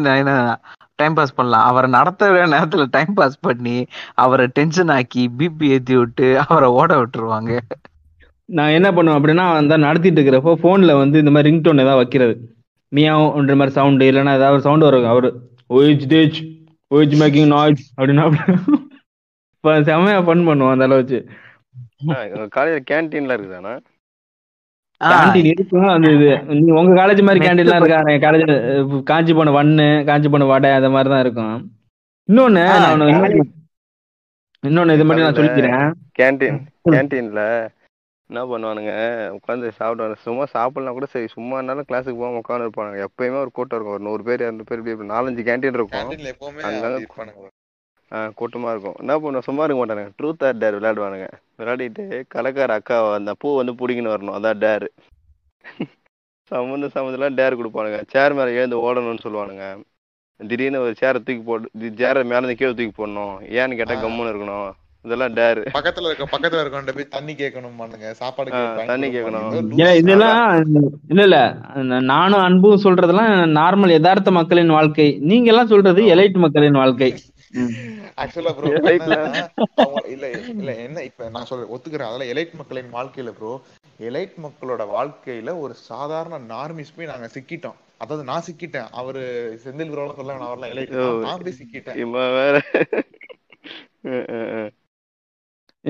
டைம் பாஸ் பண்ணலாம், அவரை நடத்த நேரத்தில் டைம் பாஸ் பண்ணி அவரை டென்ஷன் ஆக்கி பிபி ஏற்றி விட்டு அவரை ஓட விட்டுருவாங்க. நான் என்ன பண்ணுவேன் அப்படின்னா, அந்த நடத்திட்டு இருக்கிறப்போ ஃபோனில் வந்து இந்த மாதிரி ரிங்டோன் ஏதாவது வைக்கிறது, மியாவுன்ற மாதிரி சவுண்டு இல்லைன்னா ஏதாவது ஒரு சவுண்டு வரும். அவர் ஓய்ச் தேஜ் ஒய்ஜ் மேக்கிங் நாய்ஸ் அப்படின்னா செமையா ஃபன் பண்ணுவோம். அந்த அளவு வச்சு காலேஜ் கேன்டீன்ல இருக்குதானா? கேன்டீன் இருக்கும். அந்த இது உங்க காலேஜ் மாதிரி கேன்டீன்லாம் இருக்காங்க காலேஜ்ல. காஞ்சி போன வண்ணு, காஞ்சி போன வடை, அந்த மாதிரி தான் இருக்கும். இன்னொன்னு இது மாதிரி நான் சொல்லிக்கிறேன், கேன்டீன்ல என்ன பண்ணுவானுங்க, உட்காந்து சாப்பிடுவாங்க. சும்மா சாப்பிடலாம் கூட சரி, சும்மா இருந்தாலும் கிளாஸுக்கு போகாம உட்காந்து இருப்பாங்க. எப்பயுமே ஒரு கூட்டம் இருக்கும், ஒரு 100 பேர் 200 பேர் இப்படி 4-5 கேன்டீன் இருக்கும். அங்கே கூட்டமாக இருக்கும். என்ன பண்ணுவோம், சும்மா இருக்க மாட்டானுங்க, ட்ரூத் ஆர் டேர் விளையாடுவானுங்க. விளையாடிட்டு கலக்கார அக்கா அந்த பூ வந்து பிடிக்கணும் வரணும், அதான் டேர். சம்மந்தெல்லாம் டேர் கொடுப்பானுங்க. சேர் மேலே எழுந்து ஓடணும்னு சொல்லுவானுங்க. திடீர்னு ஒரு சேரை தூக்கி போட்டு சேரை மேலே கீழே தூக்கி போடணும், ஏன்னு கேட்டால் கம்முன்னு இருக்கணும், இதெல்லாம் டேர். பக்கத்துல இருக்க போய் தண்ணி கேட்கணும், சாப்பாடு தண்ணி கேட்கணும். இதெல்லாம் இல்ல நானும் அன்பும் சொல்றதெல்லாம் நார்மல் யதார்த்த மக்களின் வாழ்க்கை. நீங்க எல்லாம் சொல்றது எலைட் மக்களின் வாழ்க்கை. ஆக்சுவலா ப்ரோ இல்ல என்ன இப்ப நான் சொல்றேன், ஒத்துக்கிறேன். அதெல்லாம் எலைட் மக்களின் வாழ்க்கையில ப்ரோ, எலைட் மக்களோட வாழ்க்கையில ஒரு சாதாரண நார்மிஸ் போய் நாங்க சிக்கிட்டோம். அதாவது நான் சிக்கிட்டேன், அவரு செந்தில் ப்ரோல சொல்ல, அவர்லாம் எலைட், நான் போய் சிக்கிட்டேன்.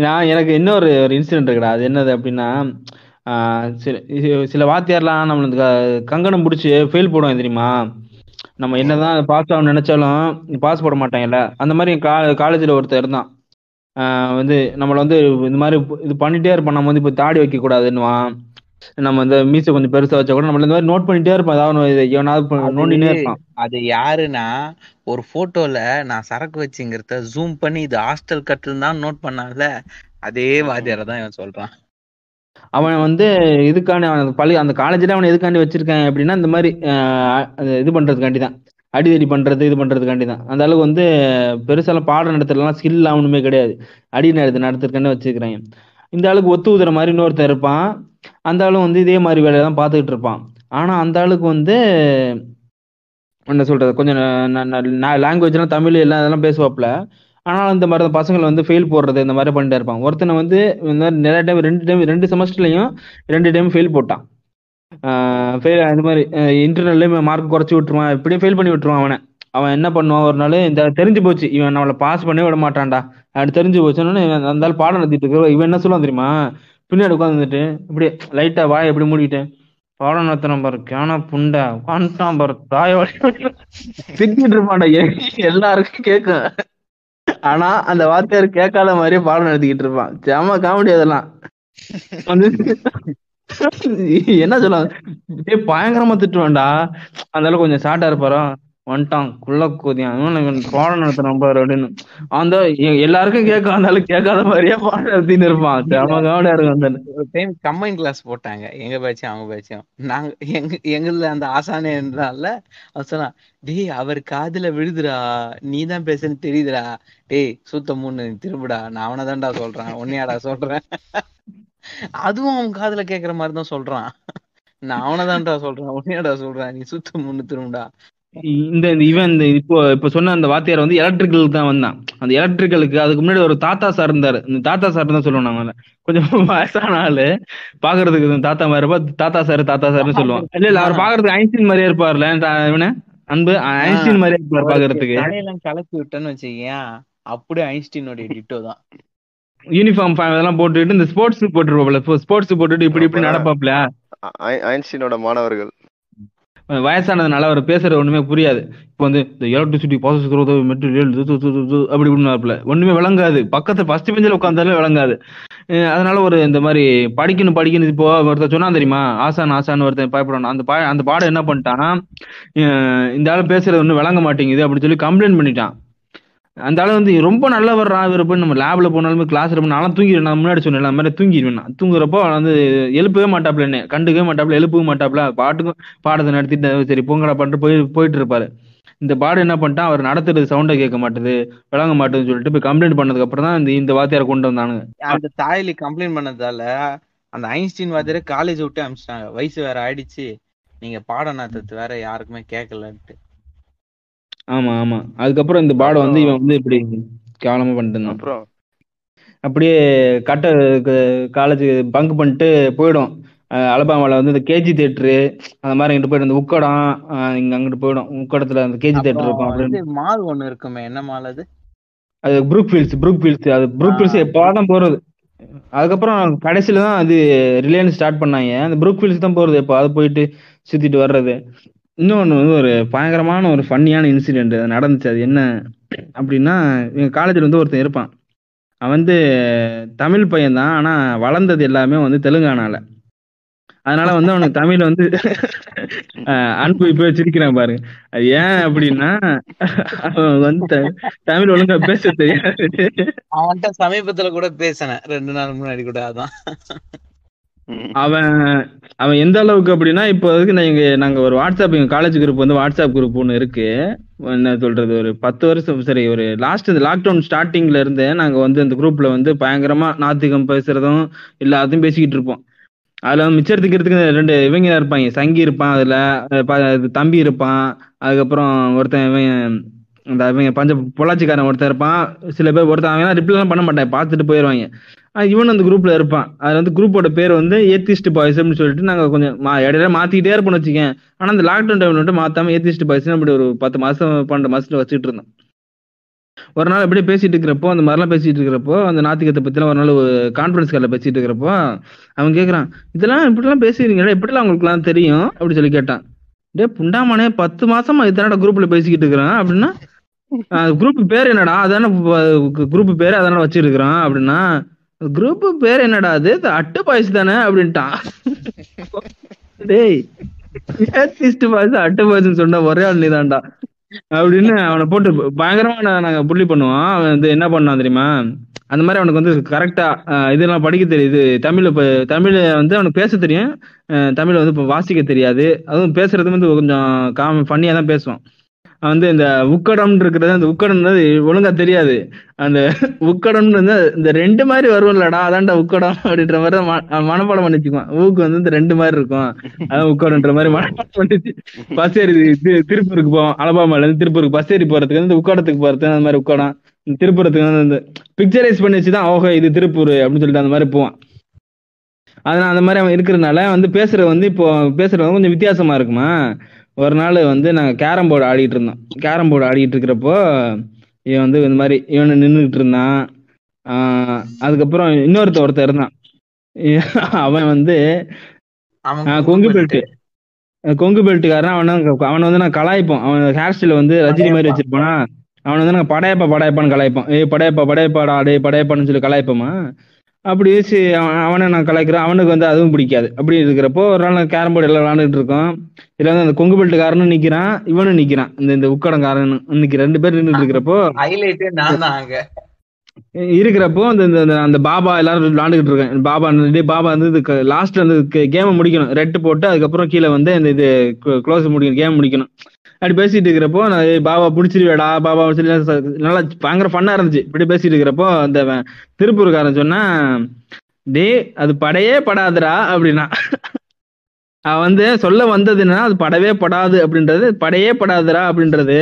நான் எனக்கு இன்னொரு ஒரு இன்சிடென்ட் இருக்குடா. அது என்னது அப்படின்னா, சில வாத்தியார்லாம் நம்மளுக்கு கங்கணம் பிடிச்சி ஃபெயில் போடுவோம் தெரியுமா. நம்ம என்னதான் பாஸ் ஆகணும்னு நினைச்சாலும் பாஸ் போட மாட்டாங்கல்ல. அந்த மாதிரி காலேஜில் ஒருத்தர் தான் வந்து நம்மளை வந்து இந்த மாதிரி இது பண்ணிட்டே இருப்போம். நம்ம வந்து இப்போ தாடி வைக்கக்கூடாதுன்னுவான், நம்ம இந்த மீசை கொஞ்சம் பெருசா வச்சா கூட நம்மள இந்த மாதிரி நோட் பண்ணிட்டே இருப்போம். அதாவது நோண்டினே இருப்பான். அது யாருன்னா, ஒரு போட்டோல நான் சரக்கு வச்சுங்கிறத ஜூம் பண்ணி இது ஹாஸ்டல் கட்டில் தான் நோட் பண்ணால, அதே வாத்தியார தான் இவன் சொல்றான். அவன் வந்து இதுக்காண்டி அந்த காலேஜ்ல அவன் எதுக்காண்டி வச்சிருக்கான் அப்படின்னா, இந்த மாதிரி இது பண்றதுக்காண்டி தான், அடிதடி பண்றது இது பண்றதுக்காண்டி தான். அந்த அளவுக்கு வந்து பெருசாலாம் பாடம் நடத்துறதுலாம் ஸ்கில் அவனுமே கிடையாது, அடி நடத்திருக்கான்னு வச்சிருக்கிறாங்க. இந்த ஆளுக்கு ஒத்து ஊதுற மாதிரி இன்னொருத்தர் இருப்பான். அந்த ஆளும் வந்து இதே மாதிரி வேலையை தான் பார்த்துக்கிட்டு இருப்பான். ஆனால் அந்த ஆளுக்கு வந்து என்ன சொல்கிறது, கொஞ்சம் லாங்குவேஜ்லாம் தமிழ் எல்லாம் அதெல்லாம் பேசுவாப்பில். ஆனால் இந்த மாதிரி பசங்களை வந்து ஃபெயில் போடுறது இந்த மாதிரி பண்ணிட்டே இருப்பாங்க. ஒருத்தனை வந்து இந்த மாதிரி நிறைய டைம், 2 செமஸ்டர்லையும் 2 டைம் ஃபெயில் போட்டான். ஃபெயில் அந்த மாதிரி இன்டர்னல்லையும் மார்க் குறைச்சி விட்டுருவான், இப்படியும் ஃபெயில் பண்ணி விட்டுருவான். அவன் என்ன பண்ணுவான், ஒரு நாள் இந்த தெரிஞ்சு போச்சு இவன் நம்மளை பாஸ் பண்ணி விட மாட்டான்டா அப்படி தெரிஞ்சு போச்சுன்னு அந்த பாடம் நடத்திட்டு இருக்க. இவன் என்ன சொல்லுவான் தெரியுமா, பின்னாடி உட்காந்துட்டு இப்படியே லைட்டா வாய் எப்படி மூடிக்கிட்டேன், பாடம் நடத்தின பாரு கேனா புண்டா உட்காந்துட்டான் பாரு தாயோட திட்டிட்டு இருப்பான்டா. எல்லாருக்கும் கேட்கும், ஆனா அந்த வார்த்தையாரு கேட்காத மாதிரியே பாடம் நடத்திக்கிட்டு இருப்பான். ஜாமா காமெடி. அதெல்லாம் என்ன சொல்லுவாங்க, பயங்கரமா திட்டுவான்டா. அதனால கொஞ்சம் ஷார்ட்டா இருப்பாரோ, வந்துட்டான் குள்ள கோதியான் பாடம் நடத்தின பாரு அப்படின்னு. அந்த எல்லாருக்கும் கேட்க வந்தாலும் கேட்காத மாதிரியே பாடம் நடத்தின்னு இருப்பான். கம்பைன் கிளாஸ் போட்டாங்க, எங்க பேச்சும் அவங்க பேச்சும். நாங்க எங்கல அந்த ஆசானே இருந்தால சொன்னா, டேய் அவர் காதுல விழுதுடா, நீ தான் பேசுன்னு தெரியுதுடா, டேய் சூத்த மூணு திரும்புடா, நான் அவனை தான்டா சொல்றேன், உன்னையாடா சொல்றேன். அதுவும் அவன் காதுல கேக்குற மாதிரிதான் சொல்றான், நான் அவனை தான்டா சொல்றேன், உன்னையாடா சொல்றேன், நீ சூத்த மூணு திரும்புடா இந்த இவன் இந்த இப்போ சொன்ன அந்த வாத்தியார் வந்து எலக்ட்ரிக்கலுக்கு தான் வந்தான். அந்த எலக்ட்ரிக்கலுக்கு அதுக்கு முன்னாடி ஒரு தாத்தா சார் இருந்தாரு. இந்த தாத்தா சார் தான் சொல்லுவோம் நாங்க, கொஞ்சம் வயசான ஆளு, பாக்குறதுக்கு தாத்தா மாதிரி இருப்பா, தாத்தா சார் தாத்தா சார்னு சொல்லுவோம். இல்ல இல்ல, அவர் பாக்குறதுக்கு ஐன்ஸ்டீன் மாதிரியே இருப்பார்ல, இவனே அன்பு ஐன்ஸ்டீன் மாதிரியே இருப்பார் பாக்குறதுக்கு. தலையெல்லாம் கலப்பி விட்டேன்னு வச்சுக்கியா, அப்படியே ஐன்ஸ்டீனோட டிட்டோ தான். யூனிஃபார்ம் இதெல்லாம் போட்டுட்டு இந்த ஸ்போர்ட்ஸ் போட்டுருப்போம்ல, ஸ்போர்ட்ஸ் போட்டுட்டு இப்படி இப்படி நடப்பாப்ல ஐன்ஸ்டீனோட மாணவர்கள். வயசானதுனால அவர் பேசுறது ஒண்ணுமே புரியாது. இப்போ வந்து இந்த எலக்ட்ரிசிட்டி ப்ராசஸ் மெட்டீரியல் அப்படி இப்படின்னு ஒண்ணுமே விளங்காது. பக்கத்துல ஃபர்ஸ்ட் பெஞ்சில் உட்காந்தாலே விளங்காது. அதனால ஒரு இந்த மாதிரி படிக்கணும் படிக்கணும். இப்போ ஒருத்தர் சொன்னா தெரியுமா, ஆசான் ஆசான்னு ஒருத்தன் பயப்படணும். அந்த பாடம் என்ன பண்ணிட்டான்னா, இந்த ஆள் பேசுறது ஒன்றும் விளங்க மாட்டேங்குது அப்படின்னு சொல்லி கம்ப்ளைண்ட் பண்ணிட்டான். அந்த ஆள் வந்து ரொம்ப நல்ல வர்றா இருப்பேன், நம்ம லேப்ல போனாலுமே கிளாஸ் இருப்பேன், நானும் தூங்கிடுவேன். நான் முன்னாடி சொன்னேன் அந்த மாதிரி தூங்கிடுவேன். நான் தூங்குறப்போ வந்து எழுப்பவே மாட்டாப்புல, என்ன கண்டுக்கவே மாட்டாப்புல, எழுப்பவே மாட்டாப்புல, பாட்டுக்கும் பாடத்தை நடத்திட்டு சரி பொங்கலை பண்ணிட்டு போயிட்டு இருப்பாரு. இந்த பாடம் என்ன பண்ணிட்டான், அவர் நடத்துறது சவுண்டை கேட்க மாட்டேது, விளங்க மாட்டேதுன்னு சொல்லிட்டு போய் கம்ப்ளைண்ட் பண்ணதுக்கு அப்புறம் தான் இந்த வாத்தியாரை கொண்டு வந்தானுங்க. அந்த தாயில கம்ப்ளைண்ட் பண்ணதால அந்த ஐன்ஸ்டீன் வாத்தியாரை காலேஜ் விட்டு அனுப்பிச்சிட்டாங்க. வயசு வேற ஆயிடுச்சு, நீங்க பாடம் நடத்துறது வேற யாருக்குமே கேட்கலன்ட்டு. ஆமா ஆமா, அதுக்கப்புறம் இந்த பாடம் வந்து இவன் வந்து இப்படி காலமா பண்ணிட்டு அப்புறம் அப்படியே கட்ட காலேஜ் பங்க் பண்ணிட்டு போயிடும். அலபாமால வந்து இந்த கேஜி தியேட்டரு அந்த மாதிரி அங்கிட்டு போயிடும். இந்த உக்கடம் இங்க அங்கிட்டு போயிடும். உக்கடத்துல அந்த கேஜி தியேட்டர் இருக்கும். மால் ஒண்ணு இருக்குமே, என்ன மால் அது? அது ப்ரூக்ஃபீல்ட்ஸ். அது ப்ரூக்ஃபீல்ட்ஸ் எப்பதான் போறது. அதுக்கப்புறம் கடைசியில தான் அது ரிலையன்ஸ் ஸ்டார்ட் பண்ணாங்க. அந்த ப்ரூக்ஃபீல்ட்ஸ் தான் போறது. இப்போ அது போயிட்டு சுத்திட்டு வர்றது. இன்னொன்று வந்து ஒரு பயங்கரமான ஒரு ஃபன்னியான இன்சிடென்ட் நடந்துச்சு. அது என்ன அப்படின்னா, எங்கள் காலேஜில் வந்து ஒருத்தன் இருப்பான். அவன் வந்து தமிழ் பையன்தான், ஆனால் வளர்ந்தது எல்லாமே வந்து தெலுங்கானால. அதனால வந்து அவனுக்கு தமிழ் வந்து அனுப்பி போய் சிரிக்கிறான் பாருங்க. அது ஏன் அப்படின்னா, அவன் வந்து தமிழ் ஒழுங்கா பேச தெரியாது. அவன்கிட்ட சமீபத்தில் கூட பேசினேன் 2 நாள் முன்னாடி கூட. அதான் அவன் அவன் எந்த அளவுக்கு அப்படின்னா, இப்போ அதுக்கு நாங்க ஒரு வாட்ஸ்அப், எங்க காலேஜ் குரூப் வந்து வாட்ஸ்அப் குரூப் ஒன்று இருக்கு. என்ன சொல்றது, ஒரு 10 வருஷம் சரி, ஒரு லாஸ்ட் இந்த லாக்டவுன் ஸ்டார்டிங்ல இருந்து நாங்க வந்து அந்த குரூப்ல வந்து பயங்கரமா நாத்திகம் பேசுறதும் எல்லாத்தையும் பேசிக்கிட்டு இருப்போம். அதுல வந்து மிச்சத்துக்கிறதுக்கு 2 இவங்க இருப்பாங்க. சங்கி இருப்பான், அதுல தம்பி இருப்பான், அதுக்கப்புறம் ஒருத்தன் இவங்க பொள்ளாச்சிக்காரன் ஒருத்தன் இருப்பான். சில பேர் ஒருத்தன் அவன் ரிப்ளைலாம் பண்ண மாட்டான், பார்த்துட்டு போயிடுவாங்க. இவன் அந்த குரூப்ல இருப்பான். அது வந்து குரூப்போட பேர் வந்து ஏத்திஸ்ட் பாய்ஸ் அப்படின்னு சொல்லிட்டு நாங்க கொஞ்சம் இடையில மாத்திக்கிட்டே இருப்போம் வச்சுக்கேன். ஆனா அந்த லாக்டவுன் டைம்ல மட்டும் மாத்தாம ஏத்திஸ்ட் பாய்ஸ் அப்படி ஒரு 10 மாசம் 12 மாசத்துல வச்சுட்டு இருந்தோம். ஒரு நாள் அப்படியே பேசிட்டு இருக்கிறப்போ, அந்த மாதிரிலாம் பேசிட்டு இருக்கிறப்போ, அந்த நாத்திகத்தை பத்திலாம் ஒரு நாள் ஒரு கான்ஃபரன்ஸ் காலில் பேசிட்டு இருக்கிறப்போ அவன் கேட்கறான், இதெல்லாம் இப்படிலாம் பேசுறீங்களா, எப்படிலாம் அவங்களுக்குலாம் தெரியும் அப்படின்னு சொல்லி கேட்டான். டே புண்டாமானே, 10 மாசமா இதனோட குரூப்ல பேசிக்கிட்டு இருக்கிறான் அப்படின்னா, குரூப் பேர் என்னடா, அதான குரூப் பேரு அதனால வச்சிருக்கிறான் அப்படின்னா, குரூப் பேர் என்னடா அது, அட்டு பாய்ஸ் தானே அப்படின்ட்டான். டேய் பாய்ஸ் அட்டு பாய்ஸ்ன்னு சொன்னா ஒரே ஆள் நீ தான்டா அப்படின்னு அவனை போட்டு பயங்கரமா நாங்க புள்ளி பண்ணுவோம். அவன் வந்து என்ன பண்ணான் தெரியுமா, அந்த மாதிரி அவனுக்கு வந்து கரெக்டா இதெல்லாம் படிக்க தெரியுது, தமிழை வந்து அவனுக்கு பேச தெரியும், தமிழை வந்து வாசிக்க தெரியாது. அதுவும் பேசுறது வந்து கொஞ்சம் பண்ணியா தான் பேசுவான். வந்து இந்த உக்கடம் இருக்கிறது, அந்த உக்கடம் ஒழுங்கா தெரியாது. அந்த உக்கடம் வந்து இந்த 2 மாதிரி வரும் இல்லடா, அதான்டா உக்கடம் அப்படின்ற மாதிரி மனப்பாடம் பண்ணிச்சுக்குவான். ஊக்கு வந்து இந்த 2 மாதிரி இருக்கும், அதான் உக்கடம்ன்ற மாதிரி மனப்பாடம் பண்ணிச்சு. பஸ் ஏறி திருப்பூருக்கு போவோம். அலபாமால இருந்து திருப்பூருக்கு பஸ் ஏறி போறதுக்கு வந்து உக்கடத்துக்கு போறதுக்கு அந்த மாதிரி உக்கடம், திருப்பூரத்துக்கு வந்து இந்த பிக்சரைஸ் பண்ணி வச்சுதான் ஓகே இது திருப்பூர் அப்படின்னு சொல்லிட்டு அந்த மாதிரி போவான். அதனால அந்த மாதிரி அவன் இருக்கிறதுனால வந்து பேசுறது வந்து இப்போ பேசுறது கொஞ்சம் வித்தியாசமா இருக்குமா. ஒரு நாள் வந்து நாங்கள் கேரம் போர்டு ஆடிட்டு இருக்கிறப்போ இவன் வந்து இந்த மாதிரி இவனை நின்றுக்கிட்டு இருந்தான். அதுக்கப்புறம் ஒருத்தர் இருந்தான். அவன் வந்து கொங்கு பெல்ட்டுக்காரன். அவனை வந்து நான் கலாய்ப்போம். அவன் ஹேர் ஸ்டைல் வந்து ரஜினி மாதிரி வச்சிருப்பானா, அவனை வந்து நாங்கள் படையப்பான்னு கலாய்ப்போம். படையப்பாடா அடே படையப்பான்னு சொல்லி கலாய்ப்போமா. அப்படி வச்சு அவனை நான் கலாய்க்கிறேன். அவனுக்கு வந்து அதுவும் பிடிக்காது. அப்படி இருக்கிறப்போ ஒரு நாள் நான் கேரம் போர்டு எல்லாம் விளாண்டுட்டு இருக்கோம். இதுல வந்து அந்த கொங்கு பெல்ட்டுக்காரனும் நிக்கிறான், இவனும் நிக்கிறான், இந்த உக்கடங்காரனும் இன்னைக்கு 2 பேர் நின்றுட்டு இருக்கிறப்போ அந்த பாபா எல்லாரும் விளாண்டுகிட்டு இருக்கேன். பாபா வந்து லாஸ்ட்ல வந்து கேமை முடிக்கணும், ரெட்டு போட்டு அதுக்கப்புறம் கீழே வந்து இந்த இது க்ளோஸ் முடிக்கணும், கேம் முடிக்கணும். அப்படி பேசிட்டு இருக்கிறப்போ நான் பாபா பிடிச்சிருவேடா பாபா சொல்லி நல்லா பயங்கர ஃபன்னா இருந்துச்சு. இப்படி பேசிட்டு இருக்கிறப்போ அந்த திருப்பூர்காரன் சொன்னா, டே அது படையே படாதுடா அப்படின்னா. வந்து சொல்ல வந்ததுன்னா அது படவே படாது அப்படின்றது, படையே படாதுரா அப்படின்றது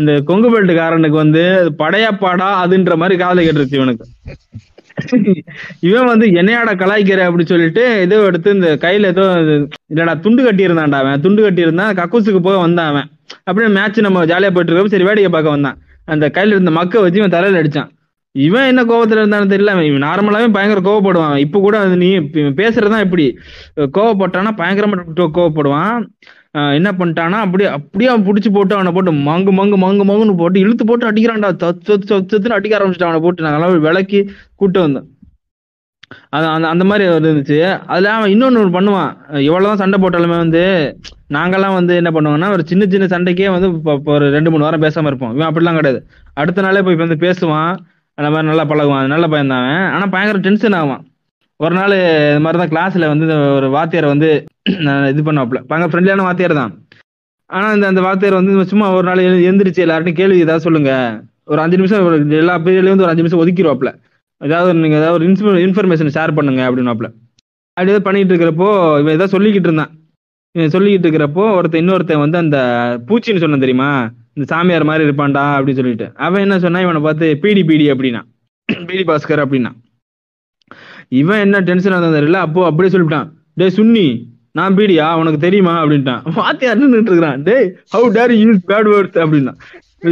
இந்த கொங்கு பெல்ட்டுக்காரனுக்கு வந்து படையா பாடா அதுன்ற மாதிரி காதலை கேட்டுருச்சு இவனுக்கு. இவன் வந்து என்னையாட கலாய்க்கிற அப்படின்னு சொல்லிட்டு ஏதோ எடுத்து இந்த கையில ஏதோ இல்லடா துண்டு கட்டி இருந்தான்டா, அவன் துண்டு கட்டி இருந்தான் கக்கூசுக்கு போக வந்தான் அவன். அப்படியே மேட்ச் நம்ம ஜாலியா போயிட்டு இருக்கோம், சரி வேடிக்கை பார்க்க வந்தான், அந்த கையில இருந்த மக்க வச்சு இவன் தலையில அடிச்சான். இவன் என்ன கோபத்துல இருந்தானு தெரியல, இவன் நார்மலாவே பயங்கர கோவப்படுவான். இப்ப கூட நீ பேசுறதுதான் இப்படி கோவப்பட்டானா பயங்கரமா கோவப்படுவான். என்ன பண்ணிட்டானா அப்படியே அவன் பிடிச்சி போட்டு அவனை போட்டு மங்கு மங்கு மங்கு மங்குன்னு போட்டு இழுத்து போட்டு அடிக்கிறான்டா, சொத்துன்னு அடிக்க ஆரம்பிச்சுட்டான். அவனை போட்டு நாங்களாம் விளக்கி கூட்டு வந்தோம். அது அந்த அந்த மாதிரி இருந்துச்சு. அதுல அவன் இன்னொன்னு பண்ணுவான், எவ்வளவுதான் சண்டை போட்டாலுமே வந்து நாங்கெல்லாம் வந்து என்ன பண்ணுவாங்கன்னா ஒரு சின்ன சின்ன சண்டைக்கே வந்து ஒரு 2-3 வாரம் பேசாம இருப்போம். இவன் அப்படிலாம் கிடையாது, அடுத்த நாளே போய் வந்து பேசுவான், அந்த மாதிரி நல்லா பழகுவான், நல்லா பயந்தான். ஆனா பயங்கர டென்ஷன் ஆவான். ஒரு நாள் இது மாதிரிதான் கிளாஸ்ல வந்து ஒரு வாத்தியார் வந்து இது பண்ணுவாப்புல, பயங்கர ஃப்ரெண்ட்லியான வாத்தியார் தான். ஆனா அந்த வாத்தியார் வந்து சும்மா ஒரு நாள் எழுந்திரிச்சு எல்லார்ட்டும் கேள்வி ஏதாவது சொல்லுங்க, ஒரு 5 நிமிஷம் எல்லா பேர்லயும் வந்து ஒரு 5 நிமிஷம் ஒதுக்கிடுவாப்புல, ஏதாவது நீங்க ஏதாவது ஒரு இன்ஃபர்மேஷன் ஷேர் பண்ணுங்க அப்படின்னாப்புல. அப்படி ஏதாவது பண்ணிட்டு இருக்கிறப்போ இவன் ஏதாவது சொல்லிக்கிட்டு இருந்தான். இவன் சொல்லிக்கிட்டு இருக்கிறப்போ இன்னொருத்தன் வந்து அந்த பூச்சின்னு சொன்ன தெரியுமா, இந்த சாமியார் மாதிரி இருப்பான்டா அப்படின்னு சொல்லிட்டு அவன் என்ன சொன்னா, இவனை பார்த்து பீடி பீடி அப்படின்னா, பீடி பாஸ்கர் அப்படின்னா. இவன் என்ன டென்ஷன் ஆனது தெரியல, அப்போ அப்படியே சொல்லிவிட்டான், டே சுன்னி நான் பீடியா உனக்கு தெரியுமா அப்படின்ட்டான். வாத்தியார்னு நின்னுட்டு இருக்கான், டே how dare you use bad words அப்படின்னா,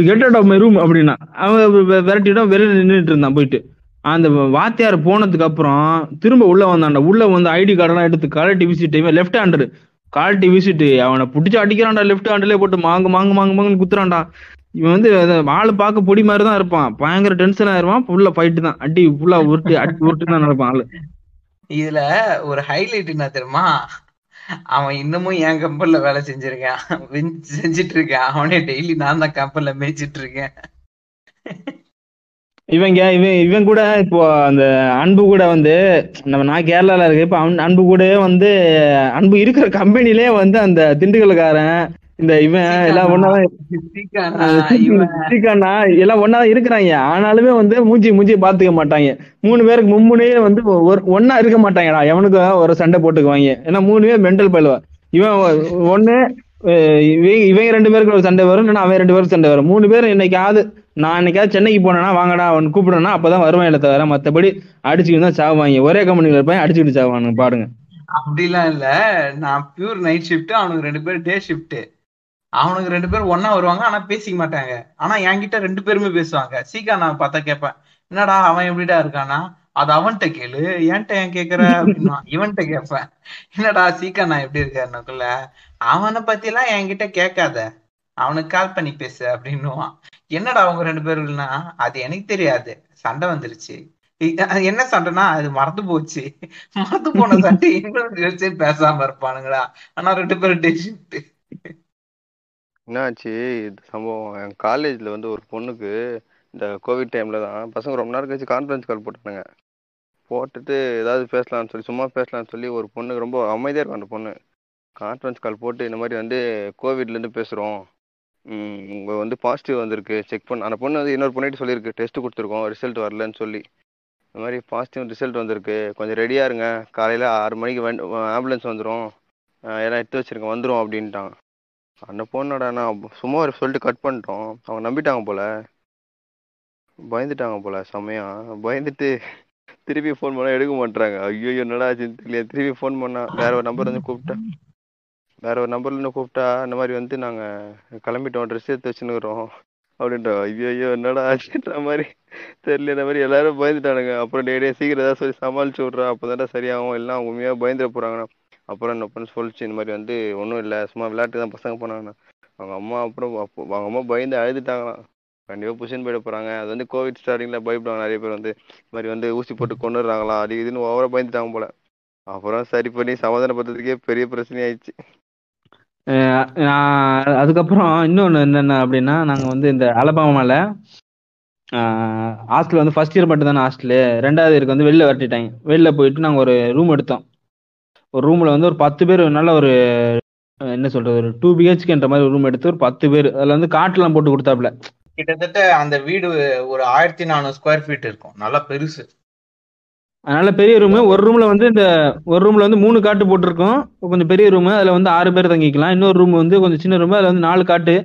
get out of my room அப்படின்னா. அவன் விரட்டிட்டோம், வெளியில நின்றுட்டு இருந்தான் போயிட்டு. அந்த வாத்தியார் போனதுக்கு அப்புறம் திரும்ப உள்ள வந்தான்டா. உள்ள வந்து ஐடி கார்டெல்லாம் எடுத்து கலட்டி விசிட்டு, இவன் லெஃப்ட் ஹேண்டர் கால்ட்டி வீசிட்டு அவனை பிடிச்சி அடிக்கிறான்டா, லெஃப்ட் ஹேண்ட்லேயே போட்டு மாங்கு மாங்கு மாங்கு மாங்குன்னு குத்துறான்டா. இவன் வந்து ஆள் பார்க்க பொடி மாதிரி தான் இருப்பான், பயங்கர டென்ஷன் ஆயிருவான், ஃபுல்லா ஃபைட்டு தான், அடி ஃபுல்லா உருட்டு அடி உருட்டு தான் நடப்பான் ஆளு. இதுல ஒரு ஹைலைட் என்ன தெரியுமா, அவன் இன்னமும் என் கம்பெனில வேலை செஞ்சிருக்கான், செஞ்சிட்டு இருக்கேன், அவனே டெய்லி நான் தான் கம்பெனில மேய்ச்சிட்டு இருக்கேன். இவன் கூட இப்போ அந்த அன்பு கூட வந்து நம்ம நான் கேரளால இருக்கு, இப்போ அன்பு கூட வந்து அன்பு இருக்கிற கம்பெனிலே வந்து அந்த திண்டுக்கல்காரன் இந்த இவன் எல்லாம் ஒன்னாதான் எல்லாம் ஒன்னாதான் இருக்கிறாங்க. ஆனாலுமே வந்து மூஞ்சி பாத்துக்க மாட்டாங்க. 3 பேருக்கு மும்முனே வந்து ஒன்னா இருக்க மாட்டாங்கடா, எவனுக்கு ஒரு சண்டை போட்டுக்குவாங்க. ஏன்னா 3 பேர் மென்டல் பயிலுவா. இவன் ஒண்ணு இவங்க 2 பேருக்கு ஒரு சண்டை வரும், இல்லைன்னா அவன் 2 பேருக்கு சண்டை வரும். 3 பேர் என்னைக்காவது நான் என்னைக்காவது சென்னைக்கு போனேன்னா வாங்கடா அவன் கூப்பிடனா அப்பதான் வருவான். இல்லை தவிர மற்றபடி அடிச்சுக்கிட்டு தான் சாவாங்க. ஒரே கம்பெனில இருப்பான், அடிச்சுக்கிட்டு சாவானுங்க பாருங்க. அப்படிலாம் இல்ல, நான் பியூர் நைட் ஷிப்ட், அவனுக்கு 2 பேர் டே ஷிப்ட். அவனுக்கு 2 பேர் ஒன்னா வருவாங்க, ஆனா பேசிக்க மாட்டாங்க. ஆனா என்கிட்ட 2 பேருமே பேசுவாங்க. சீக்கிரம் நான் பார்த்தா கேட்பேன், என்னடா அவன் எப்படிடா இருக்கானா, அது அவன்கிட்ட கேளு, ஏன்ட்ட ஏன் கேட்கற அப்படின்னா இவன்கிட்ட கேட்பேன், என்னடா சீக்கிரம் நான் எப்படி இருக்காருக்குள்ள அவனை பத்தி எல்லாம் என்கிட்ட கேட்காத, அவனுக்கு கால் பண்ணி பேசு அப்படின்னுவான். என்னடா அவங்க 2 பேருன்னா அது எனக்கு தெரியாது, சண்டை வந்துருச்சு. என்ன சண்டைனா அது மறந்து போச்சு, மறந்து போன சண்டை இன்னொரு பேசாம இருப்பானுங்களா. ஆனா 2 பேரும் டெசிட்டு என்னாச்சு இது சம்பவம். என் காலேஜ்ல வந்து ஒரு பொண்ணுக்கு இந்த கோவிட் டைம்ல தான் பசங்க ரொம்ப நேரம் கழிச்சு கான்ஃபரன்ஸ் கால் போட்டாங்க. போட்டுட்டு ஏதாவது பேசலாம்னு சொல்லி சும்மா பேசலாம்னு சொல்லி ஒரு பொண்ணுக்கு ரொம்ப அமைதியாக இருக்கும் அந்த பொண்ணு. கான்ஃபரன்ஸ் கால் போட்டு இந்த மாதிரி வந்து கோவிட்லேருந்து பேசுகிறோம், உங்கள் வந்து பாசிட்டிவ் வந்திருக்கு செக் பண்ண. அந்த பொண்ணு வந்து இன்னொரு பொண்ணுகிட்ட சொல்லியிருக்கு, டெஸ்ட் கொடுத்துருக்கோம் ரிசல்ட் வரலன்னு சொல்லி, இந்த மாதிரி பாசிட்டிவ் ரிசல்ட் வந்திருக்கு, கொஞ்சம் ரெடியாக இருங்க, காலையில் 6 மணிக்கு ஆம்புலன்ஸ் வந்துடும், எல்லாம் எடுத்து வச்சுருக்கேன் வந்துடும் அப்படின்ட்டான். அந்த பொண்ணோட நான் சும்மா ஒரு சொல்லிட்டு கட் பண்ணிட்டோம். அவங்க நம்பிட்டாங்க போல், பயந்துட்டாங்க போல் செம்மையா. பயந்துட்டு திருப்பி ஃபோன் பண்ணால் எடுக்க மாட்டுறாங்க. ஐயோ என்னடா ஆச்சுன்னு தெரியல. திருப்பி ஃபோன் பண்ணால் வேற ஒரு நம்பர்லேருந்து கூப்பிட்டா இந்த மாதிரி வந்து நாங்கள் கிளம்பிட்டோம், ட்ரெஸ் எடுத்து வச்சுன்னுக்குறோம் அப்படின்றோம். ஐயோ என்னடா ஆச்சுன்ற மாதிரி தெரியல, இந்த மாதிரி எல்லாரும் பயந்துட்டானுங்க. அப்புறம் டேடியே சீக்கிரம் ஏதாவது சொல்லி சமாளிச்சு விட்றா, அப்போ தான்டா சரியாகும், எல்லாம் உண்மையாக பயந்துட போகிறாங்கண்ணா. அப்புறம் என்ன பண்ண சொல்லிச்சு, இந்த மாதிரி வந்து ஒன்றும் இல்லை, சும்மா விளையாட்டு தான் பசங்க போனாங்கண்ணா. அவங்க அம்மா அப்புறம் அவங்க அம்மா பயந்து அழுதுட்டாங்களாம். கண்டிப்பாக புஷன் போயிட போகிறாங்க. அது வந்து கோவிட் ஸ்டார்டிங்கில் பயப்படுவாங்க நிறைய பேர், வந்து இந்த மாதிரி வந்து ஊசி போட்டு கொண்டுடுறாங்களா அது இதுன்னு ஓவராக பயந்துட்டாங்க போல். அப்புறம் சரி பண்ணி சமாதானப்படுத்துறதுக்கே பெரிய பிரச்சனையாயிடுச்சு. அதுக்கப்புறம் இன்னொன்று என்னென்ன அப்படின்னா, நாங்கள் வந்து இந்த அலபாமாவில் ஹாஸ்டல் வந்து 1st இயர் மட்டும் தானே ஹாஸ்டலு, 2வது இயருக்கு வந்து வெளில வரட்டிட்டாங்க. வெளில போயிட்டு நாங்கள் ஒரு ரூம் எடுத்தோம். ஒரு ரூமில் வந்து ஒரு 10 பேர் நல்ல ஒரு என்ன சொல்கிறது ஒரு 2 BHKன்ற மாதிரி ஒரு ரூம் எடுத்து ஒரு 10 பேர். அதில் வந்து காட்டெலாம் போட்டு கொடுத்தாப்புல. கிட்டத்தட்ட அந்த வீடு ஒரு 1400 ஸ்கொயர் ஃபீட் இருக்கும், நல்லா பெருசு. அதனால பெரிய ரூமு. ஒரு ரூம்ல வந்து இந்த ஒரு ரூம்ல வந்து 3 காட்டு போட்டிருக்கோம். கொஞ்சம் பெரிய ரூமு, அதுல வந்து 6 பேர் தங்கிக்கலாம். இன்னொரு ரூம் வந்து கொஞ்சம் சின்ன ரூம், அதுல வந்து 4 காட்டு,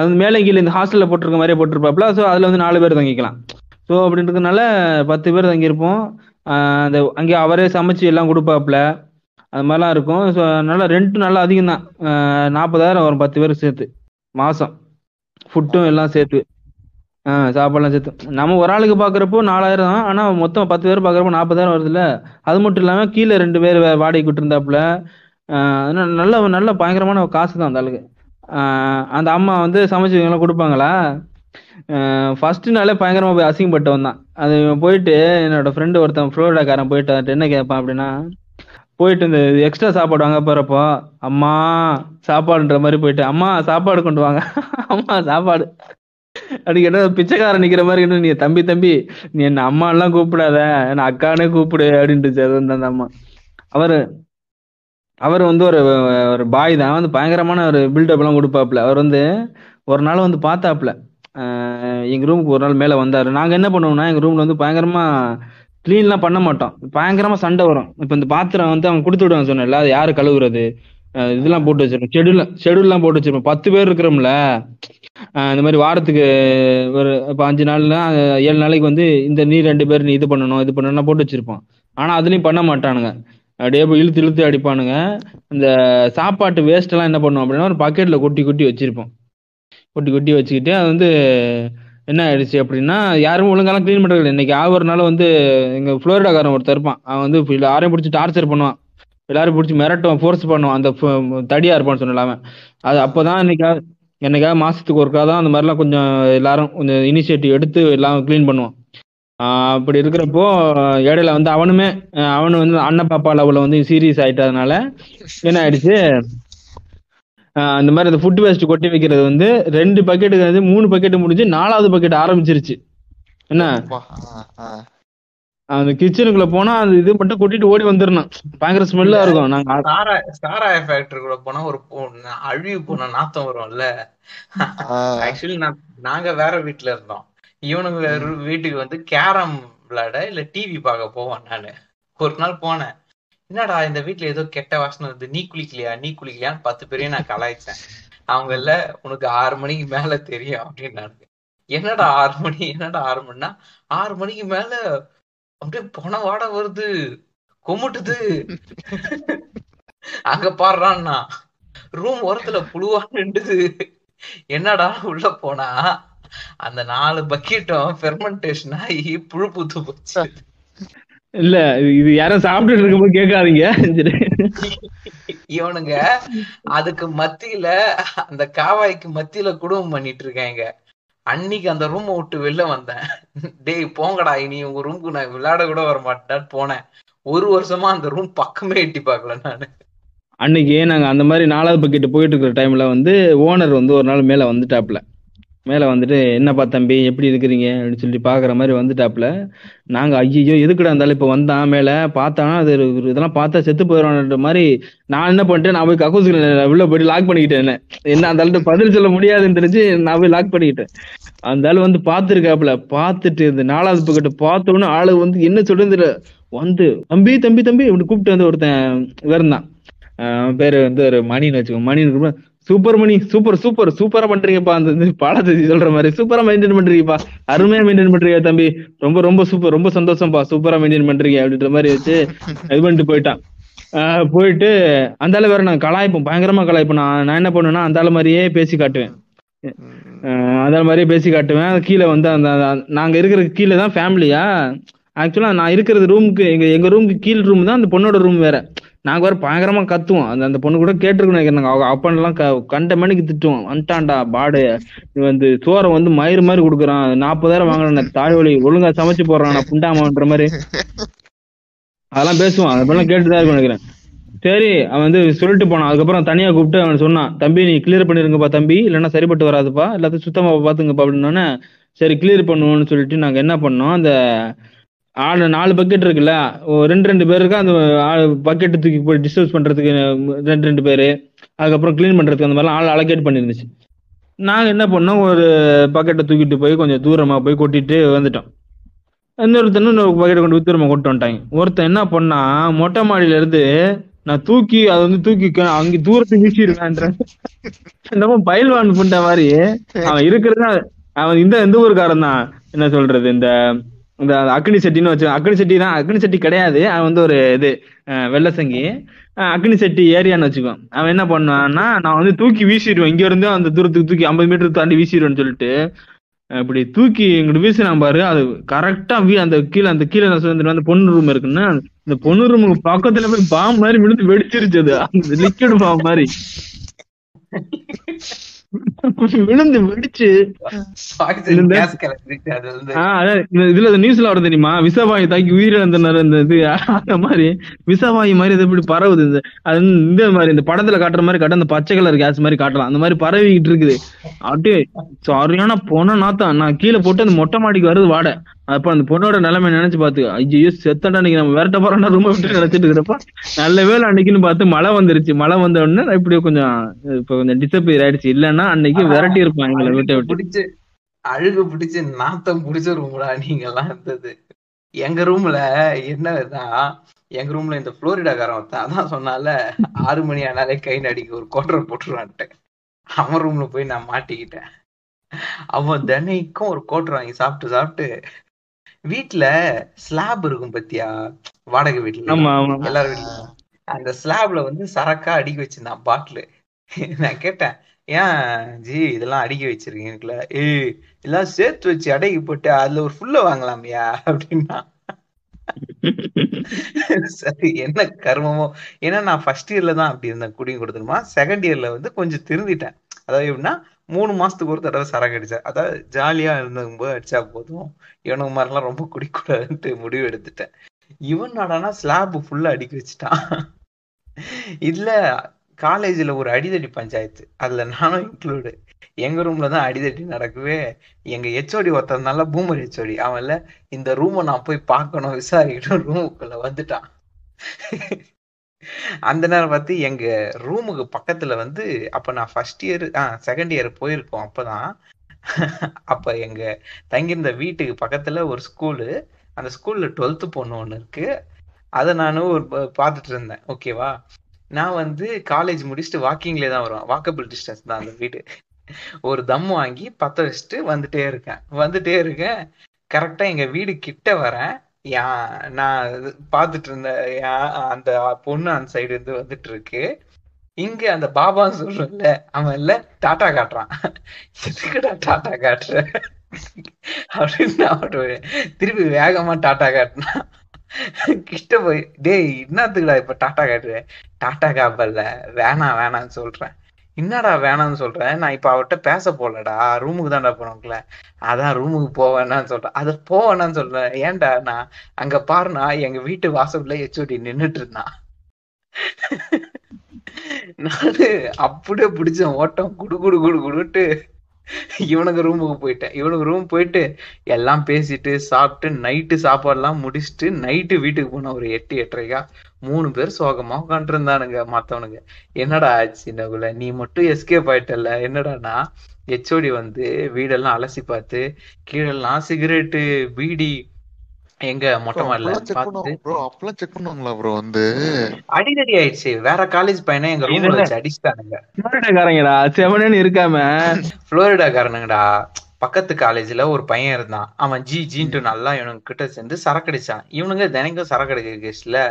அது மேலே கீழே இந்த ஹாஸ்டல்ல போட்டிருக்க மாதிரியே போட்டிருப்பாப்ல. ஸோ அதுல வந்து 4 பேர் தங்கிக்கலாம். ஸோ அப்படின்றதுனால 10 பேர் தங்கியிருப்போம். அந்த அங்கே அவரே சமைச்சு எல்லாம் கொடுப்பாப்புல, அது மாதிரிலாம் இருக்கும். ஸோ நல்லா ரெண்ட்டும் நல்லா அதிகம் தான், 40,000 வரும் 10 பேர் சேர்த்து மாதம், ஃபுட்டும் எல்லாம் சேர்த்து, சாப்பாடுலாம் சேர்த்து. நம்ம ஒரு ஆளுக்கு பார்க்குறப்போ 4,000 தான், ஆனால் மொத்தம் 10 பேர் பார்க்குறப்போ 40,000 வருதுல்ல. அது மட்டும் இல்லாமல் கீழே 2 பேர் வாடகை விட்டுருந்தாப்புல. நல்ல நல்ல பயங்கரமான காசு தான் அந்த ஆளுக்கு. அந்த அம்மா வந்து சமைச்சவங்களாம் கொடுப்பாங்களா. ஃபர்ஸ்ட்டு நாளே பயங்கரமாக அசிங்கப்பட்டவன் தான். அது போயிட்டு என்னோடய ஃப்ரெண்டு ஒருத்தன் ஃப்ளோரிடாக்காரன் போயிட்டு அவர்கிட்ட என்ன கேட்பான் அப்படின்னா, போயிட்டு இந்த எக்ஸ்ட்ரா சாப்பாடு வாங்க போகிறப்போ அம்மா சாப்பாடுன்ற மாதிரி போயிட்டு அம்மா சாப்பாடு கொண்டு வாங்க, அம்மா சாப்பாடு அப்படி கேட்டால் பிச்சைக்காரன் நிற்கிற மாதிரி. இன்னும் நீ தம்பி தம்பி நீ என்ன அம்மாலாம் கூப்பிடாத, என்ன அக்கானே கூப்பிடு அப்படின்ட்டுச்சு. அது வந்து அந்த அம்மா அவர் வந்து ஒரு பாய் தான், வந்து பயங்கரமான ஒரு பில்டப்லாம் கொடுப்பாப்புல. அவர் வந்து ஒரு நாள் வந்து பார்த்தாப்புல, எங்கள் ரூமுக்கு ஒரு நாள் மேலே வந்தார். நாங்கள் என்ன பண்ணுவோம்னா எங்கள் ரூமில் வந்து பயங்கரமாக க்ளீன்லாம் பண்ண மாட்டோம், பயங்கரமாக சண்டை வரும். இப்போ இந்த பாத்திரம் வந்து அவங்க கொடுத்து விடுவாங்க சொன்னல, அது யார் கழுவுறது, இதெல்லாம் போட்டு வச்சிருப்போம், ஷெடியூல்லாம் போட்டு வச்சிருப்போம். 10 பேர் இருக்கிறோம்ல, இந்த மாதிரி வாரத்துக்கு ஒரு இப்போ 5 நாள்னா 7 நாளைக்கு வந்து இந்த நீ 2 பேர் நீ இது பண்ணணும் இது பண்ணணும்னா போட்டு வச்சிருப்போம். ஆனால் அதுலேயும் பண்ண மாட்டானுங்க, அப்படியே போய் இழுத்து இழுத்து அடிப்பானுங்க. இந்த சாப்பாட்டு வேஸ்ட்டெல்லாம் என்ன பண்ணுவோம் அப்படின்னா ஒரு பக்கெட்டில் கொட்டி கொட்டி வச்சிருப்போம். கொட்டி கொட்டி வச்சுக்கிட்டு அது வந்து என்ன ஆயிடுச்சு அப்படின்னா யாரும் ஒழுங்காலாம் க்ளீன் பண்ணுறது. இன்னைக்கு ஒரு நாள் வந்து எங்கள் ஃப்ளோரிடாக்காரன் ஒருத்தர் இருப்பான், அவன் வந்து யாரையும் பிடிச்சி டார்ச்சர் பண்ணுவான், எல்லாரும் பிடிச்சி மிரட்டுவான், ஃபோர்ஸ் பண்ணுவான். அந்த தடியாக இருப்பான்னு சொன்னால அது அப்போ தான் என்னைக்காவது மாதத்துக்கு ஒருக்காக தான் அந்த மாதிரிலாம் கொஞ்சம் எல்லாரும் கொஞ்சம் இனிஷியேட்டிவ் எடுத்து எல்லாம் க்ளீன் பண்ணுவான். அப்படி இருக்கிறப்போ இடையில வந்து அவனு வந்து அண்ணன் பாப்பா லெவலில் வந்து சீரியஸ் ஆகிட்டதுனால என்ன ஆயிடுச்சு, அந்த மாதிரி அந்த ஃபுட் வேஸ்ட் கொட்டி வைக்கிறது வந்து 2 பக்கெட்டுக்கு வந்து 3 பக்கெட்டு முடிஞ்சு 4வது பக்கெட் ஆரம்பிச்சிருச்சு. என்ன அந்த கிச்சனுக்குள்ள போனா அது இது மட்டும் கொட்டிட்டு ஓடி வந்துடணும், பயங்கர ஸ்மெல்லா இருக்கும். நாங்க ஒரு அழிவு போன நாத்தம் வரும்ல. ஆக்சுவலி நாங்க வேற வீட்டுல இருந்தோம், இவனுக்கு வேற வீட்டுக்கு வந்து கேரம் விளையாட இல்ல டிவி பார்க்க போவான். நானு ஒரு நாள் போனேன், என்னடா இந்த வீட்டுல ஏதோ கெட்ட வாசனை வந்து நீ குளிக்கலையான்னு 10 பேரையும் நான் கலாய்ச்சேன். அவங்க இல்ல உனக்கு 6 மணிக்கு மேல தெரியும் அப்படின்னு. என்னடா ஆறு மணின்னா 6 மணிக்கு மேல அப்படியே போன வாட வருது, கொமுட்டுது, அங்க பாடுறான்னா ரூம் ஓரத்துல புழுவா நின்றுது. என்னடா உள்ள போனா அந்த 4 பக்கெட்டும் ஃபெர்மெண்டேஷன் ஆகி புழு பூத்து போச்சு. இல்ல இது யாரும் சாப்பிட்டு இருக்கும்போது கேட்காதீங்க. இவனுங்க அதுக்கு மத்தியில அந்த காவாய்க்கு மத்தியில குடும்பம் பண்ணிட்டு இருக்காங்க. அன்னைக்கு அந்த ரூம் விட்டு வெளில வந்தேன், டேய் போங்கடா இனி உங்க ரூமுக்கு நான் விளையாட கூட வர மாட்டேன்னு போனேன். 1 வருஷமா அந்த ரூம் பக்கமே எட்டி பாக்கல நானு. அன்னைக்கு நாங்க அந்த மாதிரி 4வது பக்கெட்டு போயிட்டு இருக்கிற டைம்ல வந்து ஓனர் வந்து ஒரு நாள் மேல வந்துட்டாப்ல. மேலே வந்துட்டு என்னப்பா தம்பி எப்படி இருக்கிறீங்க அப்படின்னு சொல்லி பார்க்குற மாதிரி வந்துட்டாப்புல. நாங்கள் ஐயோ எதுக்குடா இருந்தாலும் இப்போ வந்தான் மேலே பார்த்தானா அது இதெல்லாம் பார்த்தா செத்து போயிடுவான்ற மாதிரி. நான் என்ன பண்ணிட்டேன், நான் போய் கக்கூஸ் உள்ள போயிட்டு லாக் பண்ணிக்கிட்டேன். என்ன அந்த பதில் சொல்ல முடியாதுன்னு தெரிஞ்சு நான் போய் லாக் பண்ணிக்கிட்டேன். அந்த ஆள் வந்து பார்த்துருக்காப்புல, பார்த்துட்டு இந்த 4வது பக்கெட்டு பார்த்தோன்னு ஆளு வந்து என்ன சொல்லுறது வந்து தம்பி தம்பி தம்பி இப்படி கூப்பிட்டு வந்து ஒருத்தன் வேறுந்தான், பேர் வந்து ஒரு மணின்னு வச்சுக்கோங்க. மணின்னு சூப்பர் மணி, சூப்பரா பண்றீங்கப்பா, அந்த பாடத்தை சொல்ற மாதிரி சூப்பரா மெயின்டைன் பண்றீங்கப்பா, அருமையா மெயின்டைன் பண்றீங்க தம்பி, ரொம்ப ரொம்ப சூப்பர், ரொம்ப சந்தோஷம்ப்பா, சூப்பரா மெயின்டைன் பண்றீங்க அப்படின்ற மாதிரி வச்சு இது பண்ணிட்டு போயிட்டான். போயிட்டு அந்த ஆளு வேற நான் கலாய்ப்போம், பயங்கரமா கலாய்ப்போம். நான் என்ன பண்ணுவேன்னா அந்த ஆளு மாதிரியே பேசி காட்டுவேன், கீழே வந்து அந்த நாங்க இருக்கிற கீழே தான் ஃபேமிலியா. ஆக்சுவலா நான் இருக்கிறது ரூமுக்கு எங்க ரூமுக்கு கீழ் ரூம் தான், அந்த பொண்ணோட ரூம் வேற. நாங்கள் வேறு பயங்கரமாக கத்துவோம், அந்த பொண்ணு கூட கேட்டிருக்கணும். நாங்கள் அவங்க அப்பனெல்லாம் கண்ட மணிக்கு திட்டுவோம், வந்துட்டான்டா பாடு வந்து சோறை வந்து மயிறு மாதிரி கொடுக்குறான், 40,000 வாங்கினேன், தாய்வழி ஒழுங்காக சமைச்சு போடுறான் புண்டாமான்ற மாதிரி அதெல்லாம் பேசுவான். அந்த பொண்ணெலாம் கேட்டு தான் நினைக்கிறேன். சரி அவன் வந்து சொல்லிட்டு போனான். அதுக்கப்புறம் தனியாக கூப்பிட்டு அவன் சொன்னான், தம்பி நீ கிளியர் பண்ணிருங்கப்பா தம்பி, இல்லைன்னா சரிப்பட்டு வராதுப்பா, எல்லாத்தையும் சுத்தமாக பார்த்துங்கப்பா அப்படின்னோன்னே சரி கிளியர் பண்ணுவோன்னு சொல்லிட்டு நாங்கள் என்ன பண்ணோம், அந்த 4 பக்கெட் இருக்குல்ல, 2 பேருக்கு அந்த பக்கெட்டு தூக்கி போய் டிஸ்போஸ் பண்ணுறதுக்கு 2 பேர், அதுக்கப்புறம் க்ளீன் பண்ணுறதுக்கு அந்த மாதிரிலாம் ஆள் அலோகேட் பண்ணியிருந்துச்சு. நாங்கள் என்ன பண்ணோம், ஒரு பக்கெட்டை தூக்கிட்டு போய் கொஞ்சம் தூரமாக போய் கொட்டிட்டு வந்துட்டோம். இன்னொருத்தன்னு இன்னொரு பக்கெட்டை கொண்டு வித்து நம்ம கொண்டு வந்துட்டாங்க. ஒருத்தன் என்ன பண்ணா மொட்டை மாடியில இருந்து நான் தூக்கி அதை வந்து தூக்கி அங்க தூரத்துக்கு வீசிடுவேன்ற என்னமோ பயில்வான் பண்ற மாதிரி அவன் இருக்கிறது. அவன் இந்த ஒரு காரணம் தான் என்ன சொல்றது, இந்த இந்த அக்னி செட்டின்னு வச்சு, அக்னி செட்டி தான், அக்னி செட்டி கிடையாது அவன் வந்து ஒரு இது வெள்ளசங்கி அக்னி செட்டி ஏரியான்னு வச்சுக்குவான். அவன் என்ன பண்ணுவான்னா நான் வந்து தூக்கி வீசிடுவேன் இங்க இருந்து அந்த தூரத்துக்கு தூக்கி 50 மீட்டர் தாண்டி வீசிடுவேன்னு சொல்லிட்டு இப்படி தூக்கி இங்கிட்டு வீசினான் பாரு. அது கரெக்டா அந்த கீழே நான் சொல்லிட்டு அந்த பொண்ணு ரூம் இருக்குன்னா இந்த பொண்ணு ரூமுக்கு பக்கத்துல போய் பாம்பு மாதிரி விழுந்து வெடிச்சிருச்சு. அது அந்த லிக்விட் பாம்பு மாதிரி விழுந்து வெடிச்சு இதுல நியூஸ்ல வருது தெரியுமா, விசவாயு தாக்கி உயிரிழந்தனர் இந்த இது அந்த மாதிரி விசவாயு மாதிரி இது இப்படி பரவுது. இந்த மாதிரி இந்த படத்துல காட்டுற மாதிரி காட்ட அந்த பச்சை கலர் கேஸ் மாதிரி காட்டலாம் அந்த மாதிரி பரவிக்கிட்டு இருக்குது. அப்படியே சரியான பொண்ணை நாத்தான் நான் கீழே போட்டு அந்த மொட்டை மாடிக்கு வருது வாட. அப்ப அந்த பொண்ணோட நிலைமை நினைச்சு பாத்து ஐயோ செத்தடா அன்னைக்கு நம்ம வேறட்ட போறோம்னா ரொம்ப விட்டு நினைச்சிட்டு இருக்கிறப்ப நல்ல வேலை அன்னைக்குன்னு பார்த்து மழை வந்துருச்சு. மழை வந்த உடனே இப்படியே கொஞ்சம் இப்ப கொஞ்சம் டிசப்பியர் ஆயிடுச்சு. இல்லன்னா அன்னைக்கு விரட்டி இருப்பாங்க எங்களை விட்டு விட்டு. அழுகு பிடிச்சு நாத்தம் பிடிச்ச ரூம்டா நீங்க எல்லாம் இருந்தது. எங்க ரூம்ல என்னன்னா எங்க ரூம்ல இந்த புளோரிடாக்காரன் அதான் சொன்னால 6 மணி ஆனாலே கை நடிக்க ஒரு கோட்டரை போட்டுருவான்ட்டு அவன் ரூம்ல போய் நான் மாட்டிக்கிட்டேன். அவன் தினைக்கும் ஒரு கோட்டரை வாங்கி சாப்பிட்டு சாப்பிட்டு வீட்டுல ஸ்லாப் இருக்கும் பத்தியா வாடகை வீட்டுல எல்லாரும் வீட்டுல அந்த ஸ்லாப்ல வந்து சரக்கா அடுக்கி வச்சிருந்தான் பாட்டிலு. நான் கேட்டேன் ஏன் ஜி இதெல்லாம் அடுக்கி வச்சிருக்கீங்களா, இதெல்லாம் சேர்த்து வச்சு அடகி போட்டு அதுல ஒரு ஃபுல்ல வாங்கலாமியா அப்படின்னா. சரி என்ன கர்மமோ, ஏன்னா நான் ஃபர்ஸ்ட் இயர்ல தான் அப்படி இருந்தேன் குடியும் கொடுத்துருமா. செகண்ட் இயர்ல வந்து கொஞ்சம் திருந்திட்டேன். அதாவது எப்படின்னா 3 மாசத்துக்கு ஒரு தடவை சரக்கு அடிச்சா, அதாவது ஜாலியா இருந்தது அடிச்சா போதும், இவனுக்கு மாதிரிலாம் ரொம்ப குடிக்கூடாதுன்ட்டு முடிவு எடுத்துட்டேன். இவன் நாடானா ஸ்லாப் ஃபுல்லா அடிக்க வச்சுட்டான். இதுல காலேஜ்ல ஒரு அடிதடி பஞ்சாயத்து, அதுல நானும் இன்க்ளூடு. எங்க ரூம்ல தான் அடிதடி நடக்கவே எங்க ஹெச்ஓடி ஒருத்தனால பூமர் ஹெச்ஓடி அவன்ல இந்த ரூமை நான் போய் பார்க்கணும் விசாரிக்கணும் ரூமுக்குள்ள வந்துட்டான். அந்த நேரம் பார்த்து எங்க ரூமுக்கு பக்கத்துல வந்து அப்ப நான் ஃபர்ஸ்ட் இயர் செகண்ட் இயர் போயிருக்கோம். அப்பதான் அப்ப எங்க தங்கியிருந்த வீட்டுக்கு பக்கத்துல ஒரு ஸ்கூலு, அந்த ஸ்கூல்ல 12th பொண்ணு ஒண்ணு இருக்கு. அதை நானும் ஒரு பார்த்துட்டு இருந்தேன் ஓகேவா. நான் வந்து காலேஜ் முடிச்சுட்டு வாக்கிங்லேயே தான் வருவேன், வாக்கபிள் டிஸ்டன்ஸ் தான் அந்த வீடு. ஒரு தம் வாங்கி 10 வச்சுட்டு வந்துட்டே இருக்கேன். கரெக்டா எங்க வீடு கிட்ட வரேன். நான் பாத்துட்டு இருந்த அந்த பொண்ணு அந்த சைடு இருந்து வந்துட்டு இருக்கு. இங்க அந்த பாபா சொல்றல அவன் இல்ல டாட்டா காட்டுறான். எதுக்குடா டாட்டா காட்டுற அப்படின்னு அவரு திருப்பி வேகமா டாட்டா காட்டுனான். கிட்ட போய் டேய் என்னத்துக்குடா இப்ப டாட்டா காட்டுறேன், டாட்டா காப்பல்ல வேணான்னு சொல்றேன். என்னடா வேணான்னு சொல்றேன், நான் இப்ப அவர்கிட்ட பேச போலடா, ரூமுக்கு தான்டா போனோம்ல, அதான் ரூமுக்கு போவேன்னான்னு சொல்றேன். அதை போவேன்னான்னு சொல்றேன். ஏன்டா நான் அங்க பாருனா எங்க வீட்டு வாசல்ல ஹெச்ஓடி நின்றுட்டு இருந்தான். நானு அப்படியே பிடிச்சேன் ஓட்டம் குடுட்டு இவனுக்கு ரூமுக்கு போயிட்டேன். இவனுக்கு ரூம் போயிட்டு எல்லாம் பேசிட்டு சாப்பிட்டு நைட்டு சாப்பாடுலாம் முடிச்சுட்டு நைட்டு வீட்டுக்கு போன ஒரு 8-8:30 3 பேர் சோகமா உட்காந்துட்டு இருந்தானுங்க. மத்தவனுங்க என்னடா ஆச்சு நகுல நீ மட்டும் எஸ்கேப் ஆயிட்டல என்னடானா ஹெச்ஓடி வந்து வீடெல்லாம் அலசி பார்த்து கீழெல்லாம் சிகரெட்டு பீடி எங்க மொட்டை மாடல பார்த்து அடிதடி ஆயிடுச்சு. வேற காலேஜ் பையனை எங்க ரூம்ல வச்சு அடிச்சுட்டானுங்க. புளோரிடாக்காரங்கடா செவனேன்னு இருக்காம புளோரிடாக்காரனுங்கடா. பக்கத்து காலேஜ்ல ஒரு பையன் இருந்தான், அவன் ஜின்ட்டு நல்லா இவனுங்க கிட்ட சேர்ந்து சரக்கு அடிச்சான். இவனுங்க தினைக்கும் சரக்கு அடிக்கிற கேஸ்ல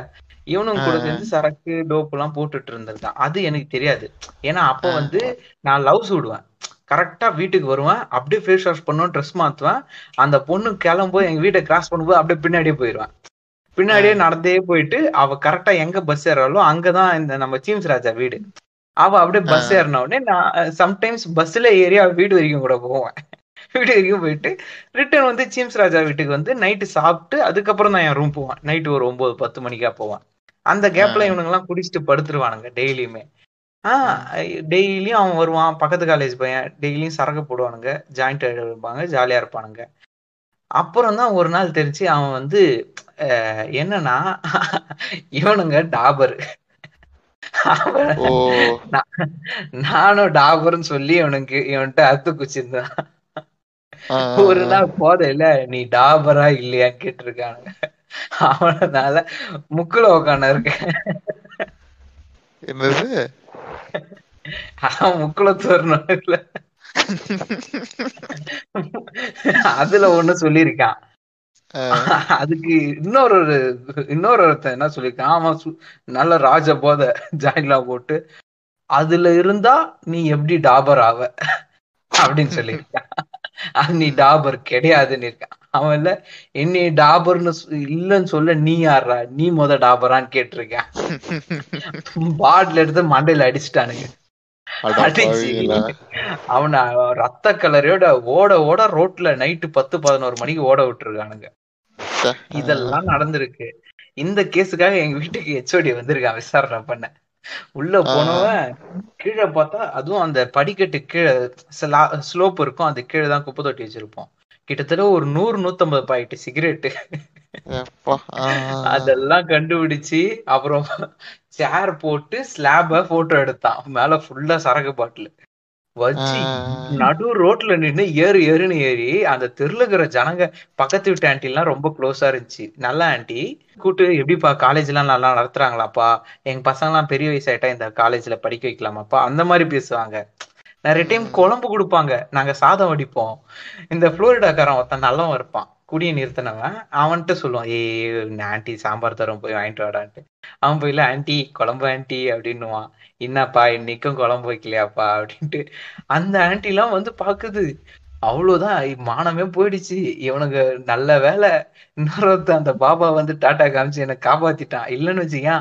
இவனும் கூட சேர்ந்து சரக்கு டோப்பு எல்லாம் போட்டுட்டு இருந்திருந்தான். அது எனக்கு தெரியாது, ஏன்னா அப்ப வந்து நான் லவ்ஸ் விடுவேன். கரெக்டா வீட்டுக்கு வருவேன், அப்படியே ஃபேஸ் வாஷ் பண்ணுவேன், ட்ரெஸ் மாத்துவேன். அந்த பொண்ணு கிளம்பும் எங்க வீட்டை கிராஸ் பண்ணும்போது அப்படியே பின்னாடியே நடந்தே போயிட்டு அவ கரெக்டா எங்க பஸ் ஏறாலும் அங்கதான் இந்த நம்ம ஜிம்ஸ் ராஜா வீடு. அவ அப்படியே பஸ் ஏறின உடனே நான் சம்டைம்ஸ் பஸ்ல ஏறி அவ வீடு வரைக்கும் கூட போவேன். வீடு வரைக்கும் போயிட்டு ரிட்டர்ன் வந்து ஜிம்ஸ் ராஜா வீட்டுக்கு வந்து நைட்டு சாப்பிட்டு அதுக்கப்புறம் தான் என் ரூம் போவேன். நைட்டு ஒரு 9-10 மணிக்கா போவேன். அந்த கேப்ல இவனுங்க எல்லாம் குடிச்சிட்டு படுத்துருவானுங்க டெய்லியுமே. டெய்லியும் அவன் வருவான் பக்கத்து காலேஜ் பையன், டெய்லியும் சரக்கு போடுவானுங்க, ஜாயிண்ட் இருப்பாங்க, ஜாலியா இருப்பானுங்க. அப்புறம் தான் ஒரு நாள் தெரிஞ்சு அவன் வந்து என்னன்னா இவனுங்க டாபர், நானும் டாபர்ன்னு சொல்லி இவனுக்கு இவன்கிட்ட அத்து குச்சிருந்தான். ஒரு நாள் போதும் இல்ல நீ டாபரா இல்லையான்னு கேட்டிருக்காங்க. அவனால முக்குல உக்கான இருக்க என்னது முக்குல தோறணும் இல்ல அதுல ஒண்ணு சொல்லிருக்கான். அதுக்கு இன்னொருத்தன் என்ன சொல்லிருக்கான், ஆமா நல்ல ராஜ போத ஜாயின்லா போட்டு அதுல இருந்தா நீ எப்படி டாபர் ஆவ அப்படின்னு சொல்லிருக்கான். நீ டாபர் கிடையாதுன்னு இருக்கான். அவன் இல்ல என்னை டாபர்னு இல்லன்னு சொல்ல நீ யாரா, நீ மொத டாபரான்னு கேட்டிருக்கான். பாட்டில் எடுத்து மண்டையில அடிச்சுட்டானுங்க. அவன ரத்த கலரையோட ஓட ஓட ரோட்ல நைட்டு 10-11 மணிக்கு ஓட விட்டுருக்கானுங்க. இதெல்லாம் நடந்திருக்கு. இந்த கேஸுக்காக எங்க வீட்டுக்கு ஹெச்ஓடி வந்திருக்கான் விசாரணை பண்ண. உள்ள போனவன் கீழே பார்த்தா, அதுவும் அந்த படிக்கட்டு கீழே ஸ்லோப் இருக்கும், அது கீழே தான் குப்பை தொட்டி வச்சிருப்போம். கிட்டத்தட்ட ஒரு 100-150 பாக்கெட்டு சிகரெட்டு அதெல்லாம் கண்டுபிடிச்சு அப்புறம் சேர் போட்டு ஸ்லாப போட்டோ எடுத்தான். மேல ஃபுல்லா சரக்கு பாட்டில் வச்சு நடு ரோட்ல நின்று ஏறு ஏறுன்னு ஏறி அந்த தெருலுக்குற ஜனங்க. பக்கத்து வீட்டு ஆண்டி எல்லாம் ரொம்ப க்ளோஸா இருந்துச்சு. நல்லா ஆண்டி கூட்டு எப்படிப்பா காலேஜ் எல்லாம் நல்லா நடத்துறாங்களாப்பா, எங்க பசங்க எல்லாம் பெரிய வயசாயிட்டா இந்த காலேஜ்ல படிக்க வைக்கலாமாப்பா அந்த மாதிரி பேசுவாங்க. நிறைய டைம் குழம்பு கொடுப்பாங்க, நாங்க சாதம் வடிப்போம். இந்த புளோரிடாக்காரன் ஒருத்தன் நல்லவன் இருப்பான், குடியை நிறுத்தினவன். அவன்கிட்ட சொல்லுவான், ஏ ஆண்டி சாம்பார் தரம் போய் வாங்கிட்டு வாடான்ட்டு. அவன் போயில ஆண்டி குழம்பு ஆண்டி அப்படின்னுவான். என்னப்பா இன்னைக்கும் குழம்பு வைக்கலையாப்பா அப்படின்ட்டு. அந்த ஆண்டி எல்லாம் வந்து பாக்குது. அவ்வளவுதான், மானமே போயிடுச்சு இவனுக்கு. நல்ல வேலை இன்னொருத்த அந்த பாபா வந்து டாட்டா காமிச்சு என்னை காப்பாத்திட்டான். இல்லைன்னு வச்சுக்கா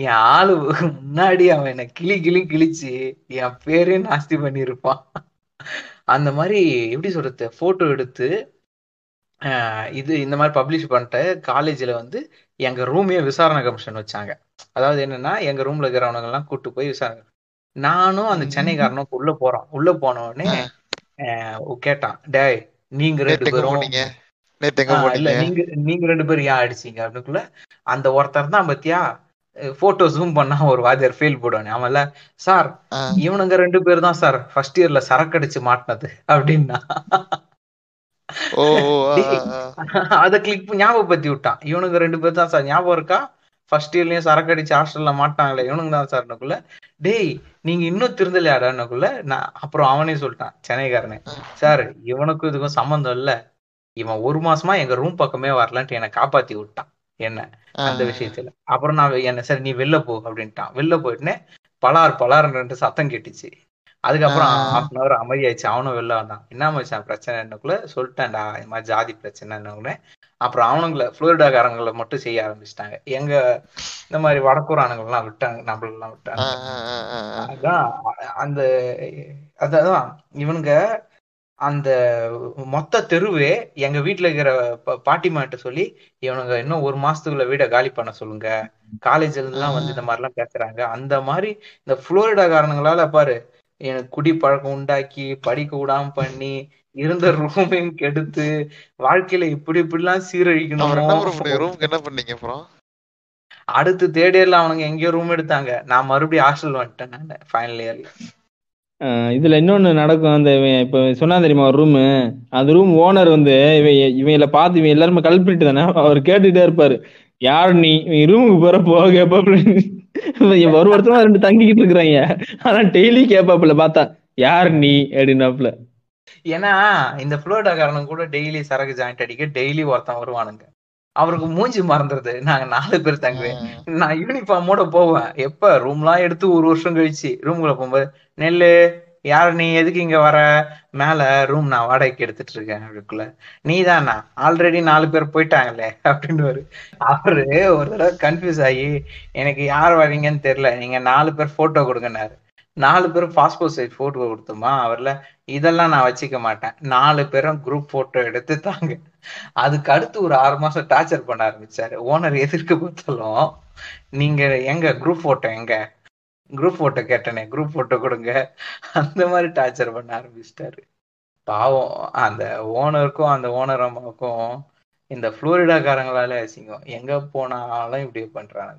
என் ஆளு முன்னாடி அவன் என்னை கிழிச்சு என் பேரே நாஸ்தி பண்ணிருப்பான். அந்த மாதிரி எப்படி சொல்றது, போட்டோ எடுத்து இது இந்த மாதிரி பப்ளிஷ் பண்ணிட்டு காலேஜ்ல வந்து எங்க ரூமையே விசாரணை கமிஷன் வச்சாங்க. அதாவது என்னன்னா எங்க ரூம்ல இருக்கிறவனுங்க எல்லாம் கூட்டு போய் விசாரணை. நானும் அந்த சென்னைக்காரனும் உள்ள போறோம். உள்ள போன உடனே கேட்டான், டேய் நீங்க ரெண்டு பேரும் ஏன் அடிச்சீங்க அப்படின்னுக்குள்ள அந்த ஒருத்தர் தான் பத்தியா போட்டோ ஜூம் பண்ணா ஒரு வாதியார் ஃபெயில் போடுவானே அவன்ல, சார் இவனுங்க ரெண்டு பேர் தான் சார் ஃபர்ஸ்ட் இயர்ல சரக்கு அடிச்சு மாட்டினது அப்படின்னா அத கிளிக் ஞாபகப்படுத்தி விட்டான். இவனுக்கு ரெண்டு பேர் தான் சார், ஞாபகம் இருக்கா ஃபர்ஸ்ட் இயர்லயும் சரக்கு அடிச்சு ஹாஸ்டல்ல மாட்டாங்களே இவனுங்க தான் சார்னுக்குள்ள, டேய் நீங்க இன்னும் திருந்தலையாடான்னுக்குள்ள நான் அப்புறம் அவனே சொல்லிட்டான் சென்னைக்காரனே, சார் இவனுக்கும் இதுக்கும் சம்மந்தம் இல்ல, இவன் 1 மாசமா எங்க ரூம் பக்கமே வரலான்ட்டு என்னை காப்பாத்தி விட்டான் என்ன அந்த விஷயத்துல. அப்புறம் நான் என்ன சார் நீ வெளில போ அப்படின்ட்டான். வெளில போயிட்டுனே பலார் பலார்ன்ட்டு சத்தம் கேட்டுச்சு. அதுக்கப்புறம் 1/2 hour அமைதியாச்சு. அவனும் வெளில வந்தான். என்ன மச்சான் பிரச்சனைக்குள்ள சொல்லிட்டேன்டா இந்த மாதிரி ஜாதி பிரச்சனைன்னு. அப்புறம் அவனுங்களை புளோரிடாக்காரங்களை மட்டும் செய்ய ஆரம்பிச்சுட்டாங்க. எங்க இந்த மாதிரி வடக்கூரானுங்கள்லாம் விட்டாங்க, நம்மளெல்லாம் விட்டாங்க. அதான் அந்த அதான் இவனுங்க அந்த மொத்த தெருவே எங்க வீட்டுல இருக்கிற பாட்டிமாட்ட சொல்லி இவனுங்க இன்னும் 1 மாசத்துக்குள்ள வீட காலி பண்ண சொல்லுங்க, காலேஜ்ல எல்லாம் வந்து இந்த மாதிரி எல்லாம் பேசுறாங்க. அந்த மாதிரி இந்த புளோரிடாக்காரனுங்களால பாரு எனக்கு குடி பழக்கம் உண்டாக்கி படிக்க விடாம பண்ணி இருந்த ரூமையும் கெடுத்து வாழ்க்கையில இப்படி இப்படிலாம் சீரழிக்கணும். அடுத்து தேர்ட் இயர்ல அவனுங்க எங்கேயோ ரூம் எடுத்தாங்க. நான் மறுபடியும் ஹாஸ்டல் வந்துட்டேன் நான் ஃபைனல் இயர்ல. இதுல இன்னொன்னு நடக்கும். அந்த இப்ப சொன்னா தெரியுமா ஒரு ரூமு, அந்த ரூம் ஓனர் வந்து இவங்களை பார்த்து இவன் எல்லாருமே கல்பிட்டு தானே அவர் கேட்டுட்டே இருப்பாரு, யாரு நீ ரூமுக்கு போற போகப்பா ஒரு வருஷமா 2 தங்கிக்கிட்டு இருக்கிறாங்க. ஆனா டெய்லி கேப்பாப்புல பார்த்தா யார் நீ அப்படின்னாப்புல. ஏன்னா இந்த புளோரிடா காரணம் கூட டெய்லி சரக்கு ஜாயிண்ட் அடிக்க டெய்லி ஒருத்தன் வருவானுங்க. அவருக்கு மூஞ்சி மறந்துடுது நாங்க 4 பேர் தங்குவேன். நான் யூனிஃபார்மோட போவேன். எப்ப ரூம் எல்லாம் எடுத்து 1 வருஷம் கழிச்சு ரூம்ல போகும்போது, நெல்லு யார் நீ எதுக்கு இங்க வர, மேல ரூம் நான் வாடகைக்கு எடுத்துட்டு இருக்கேன் அதுக்குள்ள, நீ தானா ஆல்ரெடி 4 பேர் போயிட்டாங்களே அப்படின்னு. அவரு ஒரு தடவை கன்ஃபியூஸ் ஆகி எனக்கு யார் வரீங்கன்னு தெரியல, நீங்க 4 பேர் போட்டோ கொடுங்கன்னாரு. 4 பேர் பாஸ்போர்ட் சைஸ் போட்டோ கொடுத்தோமா, அவர்ல இதெல்லாம் நான் வச்சுக்க மாட்டேன், 4 பேரும் குரூப் போட்டோ எடுத்து தாங்க. அதுக்கு அடுத்து ஒரு 6 மாசம் டார்ச்சர் பண்ண ஆரம்பிச்சாரு. ஓனர் எதிர்க்கு பார்த்தாலும் நீங்க எங்க குரூப் போட்டோ, எங்க குரூப் போட்டோ கேட்டனே குரூப் போட்டோ கொடுங்க அந்த மாதிரி டார்ச்சர் பண்ண ஆரம்பிச்சிட்டாரு. பாவம் அந்த ஓனருக்கும் அந்த ஓனர் அம்மாவுக்கும் இந்த புளோரிடாக்காரங்களால அசிங்கம். எங்க போனாலும் இப்படி பண்றாங்க.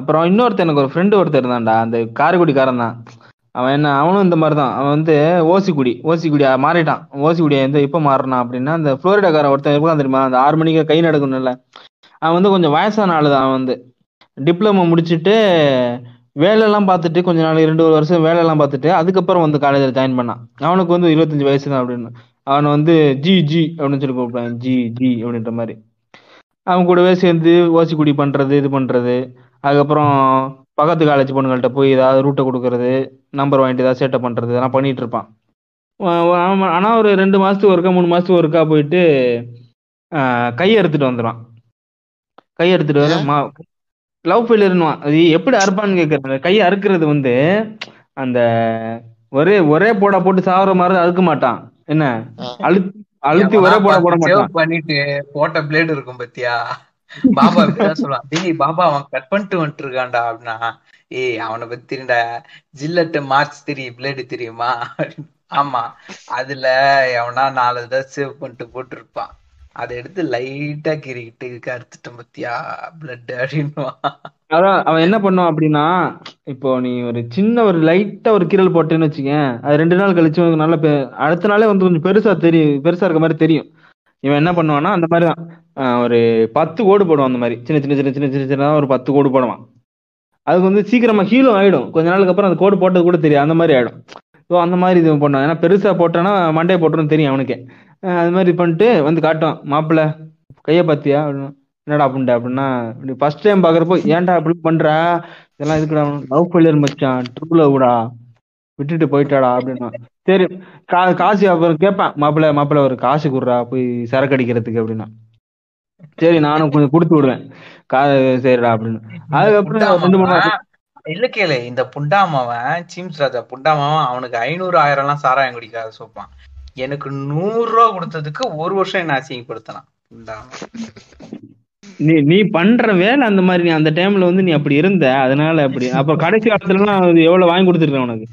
அப்புறம் இன்னொருத்தர் எனக்கு ஒரு ஃப்ரெண்டு ஒருத்தர் தான்டா, அந்த காரைக்குடிக்காரன் தான். அவன் என்ன அவனும் இந்த மாதிரி தான். அவன் வந்து ஓசிக்குடியா மாறிட்டான். ஓசிக்குடியா வந்து எப்போ மாறினா அப்படின்னா, அந்த புளோரிடாக்கார ஒருத்தன் இருக்கான் தெரியுமா, அந்த 6 மணிக்கு கை நடக்கணும்ல, அவன் வந்து கொஞ்சம் வயசான ஆளு தான். அவன் வந்து டிப்ளமோ முடிச்சுட்டு வேலையெல்லாம் பார்த்துட்டு கொஞ்ச நாள் 2 வருஷம் வேலையெல்லாம் பார்த்துட்டு அதுக்கப்புறம் வந்து காலேஜில் ஜாயின் பண்ணான். அவனுக்கு வந்து 25 வயசு தான் அப்படின்னு. அவனை வந்து ஜி ஜி அப்படின்னு சொல்லி கூப்பிட்டான், ஜி ஜி அப்படின்ற மாதிரி. அவன் கூடவே சேர்ந்து ஓசிக்குடி பண்ணுறது, இது பண்ணுறது, அதுக்கப்புறம் பக்கத்து காலேஜ் பொண்ணுங்கள்கிட்ட போய் ஏதாவது ரூட்டை கொடுக்கறது, நம்பர் வாங்கிட்டு ஏதாவது சேட்டை பண்ணுறது, இதெல்லாம் பண்ணிகிட்டு இருப்பான். ஆனால் ஒரு 2 மாதத்துக்கு ஒருக்கா 3 மாதத்துக்கு ஒருக்கா போயிட்டு கையை எடுத்துகிட்டு வந்துடுவான். கையை எடுத்துகிட்டு வர லவ் ஃபெயிலியர்னுவான். அது எப்படி அறுப்பான்னு கேட்குறேன். கையை அறுக்கிறது வந்து அந்த ஒரே போட போட்டு சாகுற மாதிரி அறுக்க மாட்டான், என்ன அழுத்தி ஒரே போட போட மாட்டான் பண்ணிட்டு போட்ட பிளேடு இருக்கும் பத்தியா. பாபா இப்படிதான் சொல்லுவான், டேய் பாபா அவன் கட் பண்ணிட்டு வந்துட்டு இருக்கான்டா அப்படின்னா, ஏய் அவனை பத்தி தெரியும்டா, ஜில்லட்டு மார்ச் தெரியும், பிளேடு தெரியுமா, ஆமா அதுல எவனா 4 சேவ் பண்ணிட்டு போட்டிருப்பான், அதை எடுத்து லைட்டா கீறிக்கிட்டு கருத்துட்ட பத்தியா பிளட் அப்படின்னுவான். அதான் அவன் என்ன பண்ணுவான் அப்படின்னா, இப்போ நீ ஒரு சின்ன ஒரு லைட்டா ஒரு கீரல் போட்டேன்னு வச்சுக்கேன், அது 2 நாள் கழிச்சு நல்ல அடுத்த நாளே வந்து கொஞ்சம் பெருசா இருக்க மாதிரி தெரியும். இவன் என்ன பண்ணுவான்னா, அந்த மாதிரி தான் ஒரு 10 கோடு போடுவான். அந்த மாதிரி சின்ன சின்ன சின்ன சின்ன சின்ன சின்ன ஒரு 10 கோடு போடுவான். அதுக்கு வந்து சீக்கிரமா ஹீலும் ஆயிடும், கொஞ்ச நாளுக்கு அப்புறம் அந்த கோடு போட்டது கூட தெரியும், அந்த மாதிரி ஆயிடும். ஸோ அந்த மாதிரி இது பண்ணுவான். ஏன்னா பெருசா போட்டான்னா மண்டே போட்டுன்னு தெரியும் அவனுக்கு. அது மாதிரி பண்ணிட்டு வந்து காட்டுவான், மாப்பிள்ள கையை பார்த்தியா அப்படின்னா, என்னடா அப்படின்ட்டு அப்படின்னா, இப்படி ஃபர்ஸ்ட் டைம் பார்க்குறப்போ ஏன்டா அப்படி பண்ணுறா, இதெல்லாம் இதுக்குடா லவ் ஃபெயிலியர் மச்சான், ட்ரூல விடா விட்டுட்டு போயிட்டாடா அப்படின்னா. சரி காசு அப்புறம் கேட்பேன், மாப்பிள்ள ஒரு காசு கொடுறா போய் சரக்கு அடிக்கிறதுக்கு அப்படின்னா, சரி நானும் கொஞ்சம் கொடுத்து விடுவேன் காசு, சரிடா அப்படின்னு. அதுக்கப்புறம் 2 மணி நேரம் இல்ல கேளு, இந்த புண்டாமாவன் ஜிம்ஸ் ராஜா புண்டாமாவன் அவனுக்கு 500 1000 சாராயம் குடிக்காத சோப்பான். எனக்கு 100 ரூபா கொடுத்ததுக்கு 1 வருஷம் என்ன ஆசைப்படுத்தலாம். நீ பண்ற வேலை அந்த மாதிரி, நீ அந்த டைம்ல வந்து நீ அப்படி இருந்த, அதனால அப்படி. அப்ப கடைசி காலத்துல எவ்வளவு வாங்கி கொடுத்துருக்கேன் உனக்கு.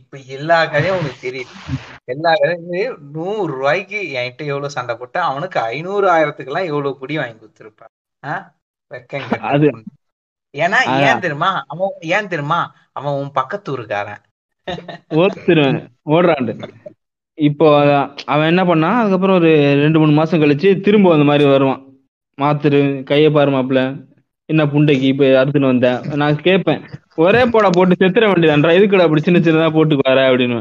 இப்ப எல்லா கதையும் உனக்கு தெரியுது, எல்லா கதையும் 100 ரூபாய்க்கு என்கிட்ட எவ்வளவு சண்டை போட்ட அவனுக்கு 500 1000க்கு எவ்வளவு பொடி வாங்கி கொடுத்துருப்பான். அது ஏன்னா ஏன் தெரியுமா, அவன் ஏன் தெரியுமா, அவன் உன் பக்கத்து ஊருக்காரன். ஓடுறாண்டு இப்போ அவன் என்ன பண்ணா, அதுக்கப்புறம் ஒரு 2 3 மாசம் கழிச்சு திரும்ப அந்த மாதிரி வருவான். மாத்திரு கையை பாரு மாப்பிள்ள, என்ன புண்டைக்கு இப்ப அறுத்துன்னு வந்தேன். நான் கேட்பேன், ஒரே போட போட்டு செத்துற வேண்டியதான்றா, இதுக்குடா அப்படி சின்ன சின்னதா போட்டுக்கு வர அப்படின்னு.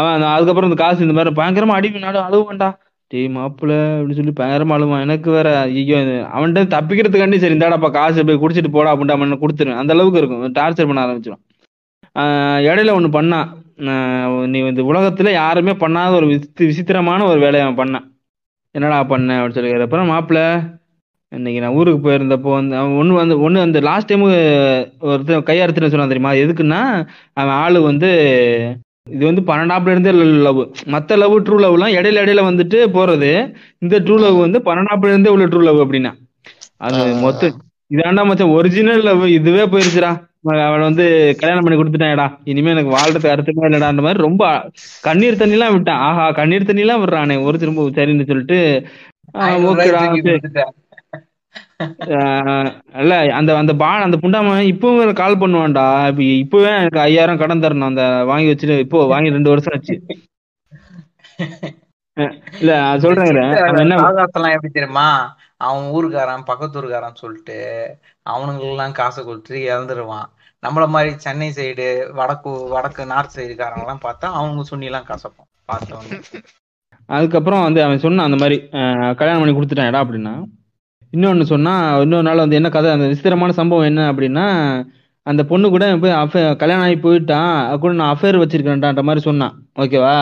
அவன் அதுக்கப்புறம் இந்த காசு இந்த மாதிரி பயங்கரமா அடிக்க நாடும் அழுவான்டா, டேய் மாப்பிள்ள அப்படின்னு சொல்லி பயங்கரமா அழுவான். எனக்கு வேற ஐயோ, அவன்கிட்ட தப்பிக்கிறதுக்காண்டி சரி இந்தாடாப்பா காசு போய் குடிச்சிட்டு போடா அப்படின்ட்டு அவன் கொடுத்துருவேன். அந்த அளவுக்கு இருக்கும், டார்ச்சர் பண்ண ஆரம்பிச்சிடும். இடையில ஒன்று பண்ணான், நீ வந்து உலகத்தில் யாருமே பண்ணாத ஒரு விசித்திரமான ஒரு வேலையை அவன் பண்ணான். என்னடா பண்ணேன் அப்படின்னு சொல்லி கேட்குறப்பறம், மாப்பிள்ள இன்னைக்கு நான் ஊருக்கு போயிருந்தப்போ வந்து அவன் ஒன்று அந்த லாஸ்ட் டைமு ஒருத்தர் கையறுத்துன்னு சொன்னான் தெரியுமா, எதுக்குன்னா அவன் ஆள் வந்து இது வந்து 12ஆப்லேருந்தே லவ், மற்ற லவ் ட்ரூ லவ்லாம் இடையில வந்துட்டு போகிறது, இந்த ட்ரூ லவ் வந்து 12ஆப்லேருந்தே உள்ள ட்ரூ லவ் அப்படின்னா அது மொத்தம் இதாண்டா மச்சான் ஒரிஜினல் லவ் இதுவே போயிருச்சுடா, அவளை வந்து கல்யாணம் பண்ணி கொடுத்துட்டான்டா, இனிமே எனக்கு வாழ்றதுக்கு அர்த்தமே இல்லடான்ற மாதிரி ரொம்ப கண்ணீர் தண்ணி எல்லாம் விட்டான். ஆஹா கண்ணீர் தண்ணி எல்லாம் விடுறானே ஒரு திரும்ப சரின்னு சொல்லிட்டு இல்ல அந்த அந்த பான் அந்த புண்டாம இப்பவும் கால் பண்ணுவான்டா. இப்பவே எனக்கு 5000 கடன் தரணும், அந்த வாங்கி வச்சுட்டு இப்போ வாங்கி 2 வருஷம் ஆச்சு. இல்ல சொல்றேன் எப்படி தெரியுமா, அவன் ஊருக்காரன் பக்கத்து ஊருக்காரான்னு சொல்லிட்டு அவனுங்களுக்கெல்லாம் காசை கொடுத்துட்டு இறந்துருவான். நம்மள மாதிரி சென்னை சைடு வடக்கு நார்த் சைடுக்காரங்கெல்லாம் பார்த்தா அவங்க சுண்ணிலாம் காசப்பான் பார்த்தவங்க. அதுக்கப்புறம் வந்து அவன் சொன்னான் அந்த மாதிரி கல்யாணம் பண்ணி கொடுத்துட்டான் இடா அப்படின்னா. இன்னொன்று சொன்னா இன்னொரு நாள் வந்து என்ன கதை, அந்த விசித்திரமான சம்பவம் என்ன அப்படின்னா, அந்த பொண்ணு கூட கல்யாணம் ஆகி போயிட்டான் கூட நான் அஃபேர் வச்சிருக்கேன்டான்ற மாதிரி சொன்னான். ஓகேவா,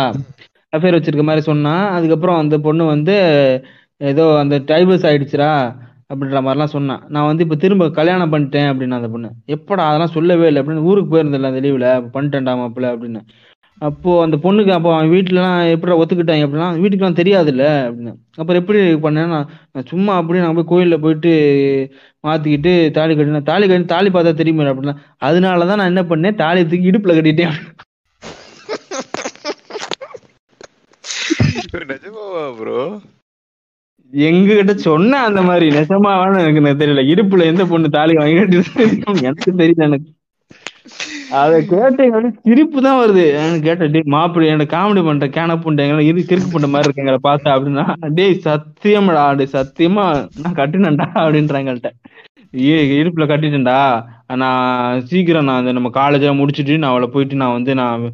அஃபேர் வச்சிருக்க மாதிரி சொன்னான். அதுக்கப்புறம் அந்த பொண்ணு வந்து ஏதோ அந்த டைவர்ஸ் ஆயிடுச்சுரா அப்படின்ற மாதிரிலாம் சொன்னான். நான் வந்து இப்போ திரும்ப கல்யாணம் பண்ணிட்டேன் அப்படின்னு. அந்த பொண்ணு எப்படா அதெல்லாம் சொல்லவே இல்லை அப்படின்னு, ஊருக்கு போயிருந்தில்ல அந்த லீவில் பண்ணிட்டேன்டா மாப்பிள்ள அப்படின்னு. அப்போது அந்த பொண்ணுக்கு அப்போ அவன் வீட்டிலலாம் எப்படா ஒத்துக்கிட்டாங்க அப்படின்னா, வீட்டுக்குலாம் தெரியாதுல்ல அப்படின்னு. அப்புறம் எப்படி பண்ணேன் நான் சும்மா அப்படின்னு நான் போய் கோயிலில் போயிட்டு மாற்றிக்கிட்டு தாலி கட்டினேன், தாலி பார்த்தா தெரியுமா அப்படின்னா, அதனால தான் நான் என்ன பண்ணேன் தாலி தூக்கி இடுப்பில் கட்டிட்டேன். ப்ரோ எங்ககிட்ட சொன்ன அந்த மாதிரி நிஜமாவான்னு எனக்கு தெரியல. இடுப்புல எந்த பொண்ணு தாலி வாங்கி கட்டிட்டு எனக்கு தெரியல. எனக்கு அதை கேட்டீங்க திருப்பு தான் வருது. கேட்டே மாப்பிள்ளை என்ன காமெடி பண்ற கேன புண்டைங்க இது திருப்பு பண்ற மாதிரி இருக்குங்கிற பாத்தா அப்படின்னா டே சத்தியமாடா டே சத்தியமா நான் கட்டினேன்டா அப்படின்றாங்கள்ட்ட. இடுப்புல கட்டிட்டேன்டா நான் சீக்கிரம் நான் நம்ம காலேஜா முடிச்சுட்டு நான் அவளை போயிட்டு நான் வந்து நான்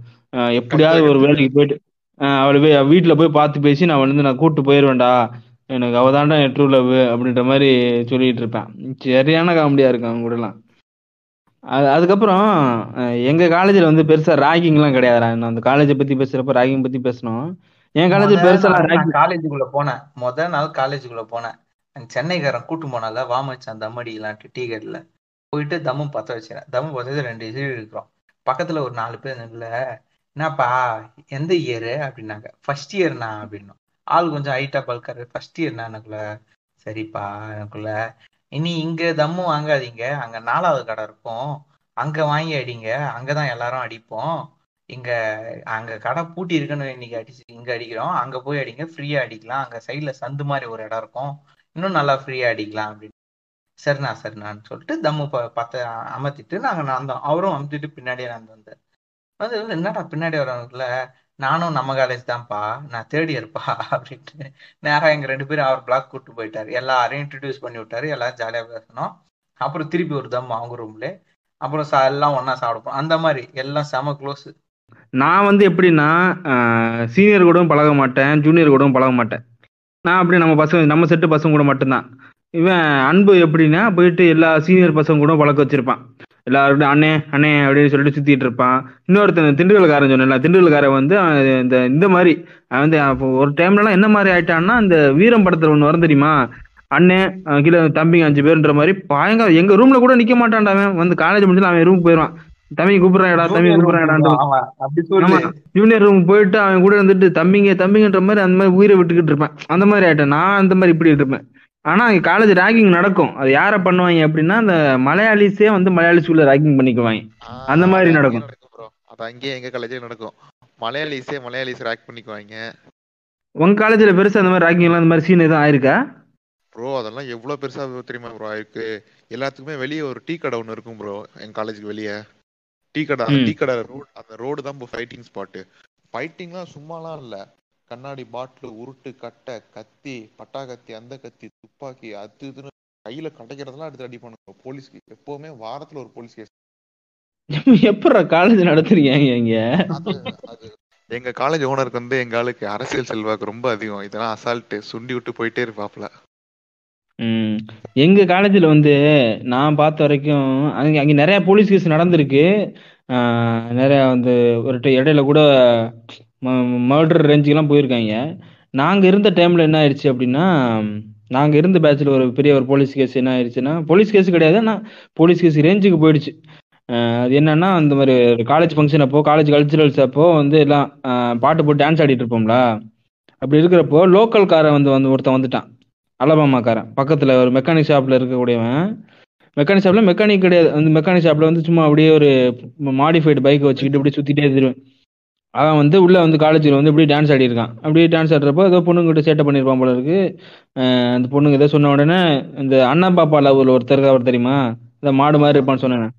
எப்படியாவது ஒரு வேலைக்கு போயிட்டு அவளை போய் வீட்டுல போய் பார்த்து பேசி நான் வந்து நான் கூப்பிட்டு போயிடுவேன்டா எனக்கு அவதாண்டா என் ட்ரூ லவ் அப்படின்ற மாதிரி சொல்லிட்டு இருப்பேன். சரியான காமெடியா இருக்கு அவங்க கூட எல்லாம். அதுக்கப்புறம் எங்க காலேஜ்ல வந்து பெருசா ராகிங் எல்லாம் கிடையாதுடா. அந்த காலேஜை பத்தி பேசுறப்ப ராகிங் பத்தி பேசணும். என் காலேஜ் பெருசா காலேஜுக்குள்ள போனேன் முதல் நாள் காலேஜுக்குள்ள போனேன் சென்னைக்காரன் கூட்டு போனால வாமச்சான் தம் அடிக்கலான்ட்டு டீ கடையில் போயிட்டு தம்மும் பற்ற வச்சுக்கிறேன். தம்மும் பற்ற வச்சு 2 இயர் இருக்கிறோம். பக்கத்தில் ஒரு 4 பேர் இல்லை என்னப்பா எந்த இயரு அப்படின்னாங்க. ஃபர்ஸ்ட் இயர்ண்ணா அப்படின்னும். ஆள் கொஞ்சம் ஹைட்டாக பல்காரு. ஃபர்ஸ்ட் இயர்ண்ணா எனக்குள்ள சரிப்பா எனக்குள்ள இனி இங்கே தம்மும் வாங்காதீங்க அங்கே 4வது கடை இருக்கும் அங்கே வாங்கி அடிங்க அங்கே தான் எல்லாரும் அடிப்போம். இங்கே அங்கே கடை பூட்டி இருக்குன்னு இன்னைக்கு அடிச்சு இங்கே அடிக்கிறோம் அங்கே போய் அடிங்க ஃப்ரீயாக அடிக்கலாம். அங்கே சைடில் சந்து மாதிரி ஒரு இடம் இருக்கும் இன்னும் நல்லா ஃப்ரீயா அடிக்கலாம் அப்படின்னு. சரிண்ணா சரிண்ணான்னு சொல்லிட்டு தம்மு பார்த்த அமர்த்திட்டு நாங்கள் நடந்தோம். அவரும் அமுத்திட்டு பின்னாடியே நடந்து வந்தார். அது என்னடா பின்னாடி வரவங்கள நானும் நம்ம காலேஜ் தான்ப்பா நான் 3rd இயர்ப்பா அப்படின்ட்டு நேராக எங்கள் 2 பேரும் அவர் பிளாக் கூப்பிட்டு போயிட்டார். எல்லாரையும் இன்ட்ரடியூஸ் பண்ணி விட்டாரு. எல்லாரும் ஜாலியாக பேசணும். அப்புறம் திருப்பி ஒரு தம் அவங்க ரூம்ல அப்புறம் எல்லாம் ஒன்னா சாப்பிடுவோம். அந்த மாதிரி எல்லாம் செம க்ளோஸ். நான் வந்து எப்படின்னா சீனியர் கூடவும் பழக மாட்டேன் ஜூனியர் கூடவும் பழக மாட்டேன். நான் அப்படி நம்ம பசங்க நம்ம செட்டு பசங்க கூட மட்டும்தான். இவன் அன்பு எப்படின்னா போயிட்டு எல்லா சீனியர் பசங்க கூட பழக்க வச்சிருப்பான். எல்லாருக்கும் அண்ணே அண்ணே அப்படின்னு சொல்லிட்டு சுத்திட்டு இருப்பான். இன்னொருத்தன் திண்டுக்கல்காரன் சொன்ன திண்டுக்கல்காரன் வந்து இந்த மாதிரி வந்து ஒரு டைம்லலாம் என்ன மாதிரி ஆயிட்டான்னா அந்த வீரம் படத்துல ஒன்று வரும் தெரியுமா அண்ணே கீழே தம்பிங்க 5 பேருன்ற மாதிரி பாயங்க எங்க ரூம்ல கூட நிக்க மாட்டான்டா. அவன் வந்து காலேஜ் முடிஞ்சு அவன் ரூமுக்கு போயிடுவான். தம்பி கூப்பிடறாடா தம்பி கூப்பிடறாடான் ஜூனியர் ரூம் போயிட்டு அவன் கூட இருந்துட்டு தம்பிங்க தம்பிங்கன்ற மாதிரி அந்த மாதிரி உயிரை விட்டுக்கிட்டு இருப்பேன். அந்த மாதிரி ஆயிட்டேன் நான். அந்த மாதிரி இப்படி இருப்பேன். ஆனா காலேஜ் ராகிங் நடக்கும். அது யார பண்ணுவாங்க அப்படின்னா அந்த மலையாளிஸே வந்து மலையாளிஸ்குள்ள ராகிங் பண்ணிக்குவாங்க. அந்த மாதிரி நடக்கும். அது அங்கேயே எங்க காலேஜ்ல நடக்கும். மலையாளிஸே மலையாளிஸ் ராக் பண்ணிக்குவாங்க. உங்க காலேஜ்ல பெருசா அந்த மாதிரி ராகிங் எல்லாம் அந்த மாதிரி சீன் எதுவும் ஆயிருக்கா? ப்ரோ அதெல்லாம் எவ்வளவு பெருசா தெரியுமா ப்ரோ ஆயிருக்கு. எல்லாத்துக்குமே வெளியே ஒரு டீ கடை ஒன்று இருக்கும் ப்ரோ எங்க காலேஜுக்கு வெளியே. டீ கடை ரோடு அந்த ரோடு தான் ஃபைட்டிங் ஸ்பாட்டு. ஃபைட்டிங்லாம் சும்மாலாம் இல்லை. கண்ணாடி பாட்டில் உருட்டு கட்டை கத்தி பட்டா கத்தி அந்த கத்தி துப்பாக்கி அது இதுன்னு கையில கிடைக்கிறதெல்லாம் எடுத்து அடி பண்ணுங்க. போலீஸ்க்கு எப்பவுமே வாரத்துல ஒரு போலீஸ் கேஸ். எப்படா காலேஜ் நடத்துறீங்க? அது எங்க காலேஜ் ஓனருக்கு வந்து எங்க ஆளுக்கு அரசியல் செல்வாக்கு ரொம்ப அதிகம். இதெல்லாம் அசால்ட்டு சுண்டி விட்டு போயிட்டே இருப்பாப்ல. எங்க காலேஜ்ல வந்து நான் பார்த்த வரைக்கும் அங்க நிறைய போலீஸ் கேஸ் நடந்திருக்கு. நிறைய வந்து ஒரு இடையில கூட மர்டர் ரேஞ்சுக்கெல்லாம் போயிருக்காங்க. நாங்க இருந்த டைம்ல என்ன ஆயிடுச்சு அப்படின்னா நாங்க இருந்த பேட்ச்ல ஒரு பெரிய ஒரு போலீஸ் கேஸ் என்ன ஆயிடுச்சுன்னா போலீஸ் கேஸ் கிடையாது ஆனா போலீஸ் கேஸ் ரேஞ்சுக்கு போயிடுச்சு. அது என்னன்னா அந்த மாதிரி காலேஜ் ஃபங்க்ஷன் அப்போ காலேஜ் கல்ச்சுரல்ஸ் அப்போ வந்து எல்லாம் பாட்டு போட்டு டான்ஸ் ஆடிட்டு இருப்போம்ல. அப்படி இருக்கிறப்போ லோக்கல் காரை வந்து ஒருத்தன் வந்துட்டான். அலபாமாக்காரன் பக்கத்தில் ஒரு மெக்கானிக் ஷாப்பில் இருக்கக்கூடியவன். மெக்கானிக் கிடையாது. அந்த மெக்கானிக் ஷாப்பில் வந்து சும்மா அப்படியே ஒரு மாடிஃபைடு பைக்கை வச்சுக்கிட்டு அப்படியே சுற்றிட்டே இருந்துருவேன். அவன் வந்து உள்ளே வந்து காலேஜில் வந்து இப்படி டான்ஸ் ஆடிருக்கான். அப்படியே டான்ஸ் ஆடுறப்போ ஏதோ பொண்ணுங்கிட்ட சேட்டை பண்ணியிருப்பான் போல இருக்கு. அந்த பொண்ணுங்க ஏதோ சொன்ன உடனே இந்த அண்ணா பாப்பா லவ்வில் ஒருத்தருக்கு அவர் தெரியுமா இந்த மாடு மாதிரி இருப்பான்னு சொன்னேன்.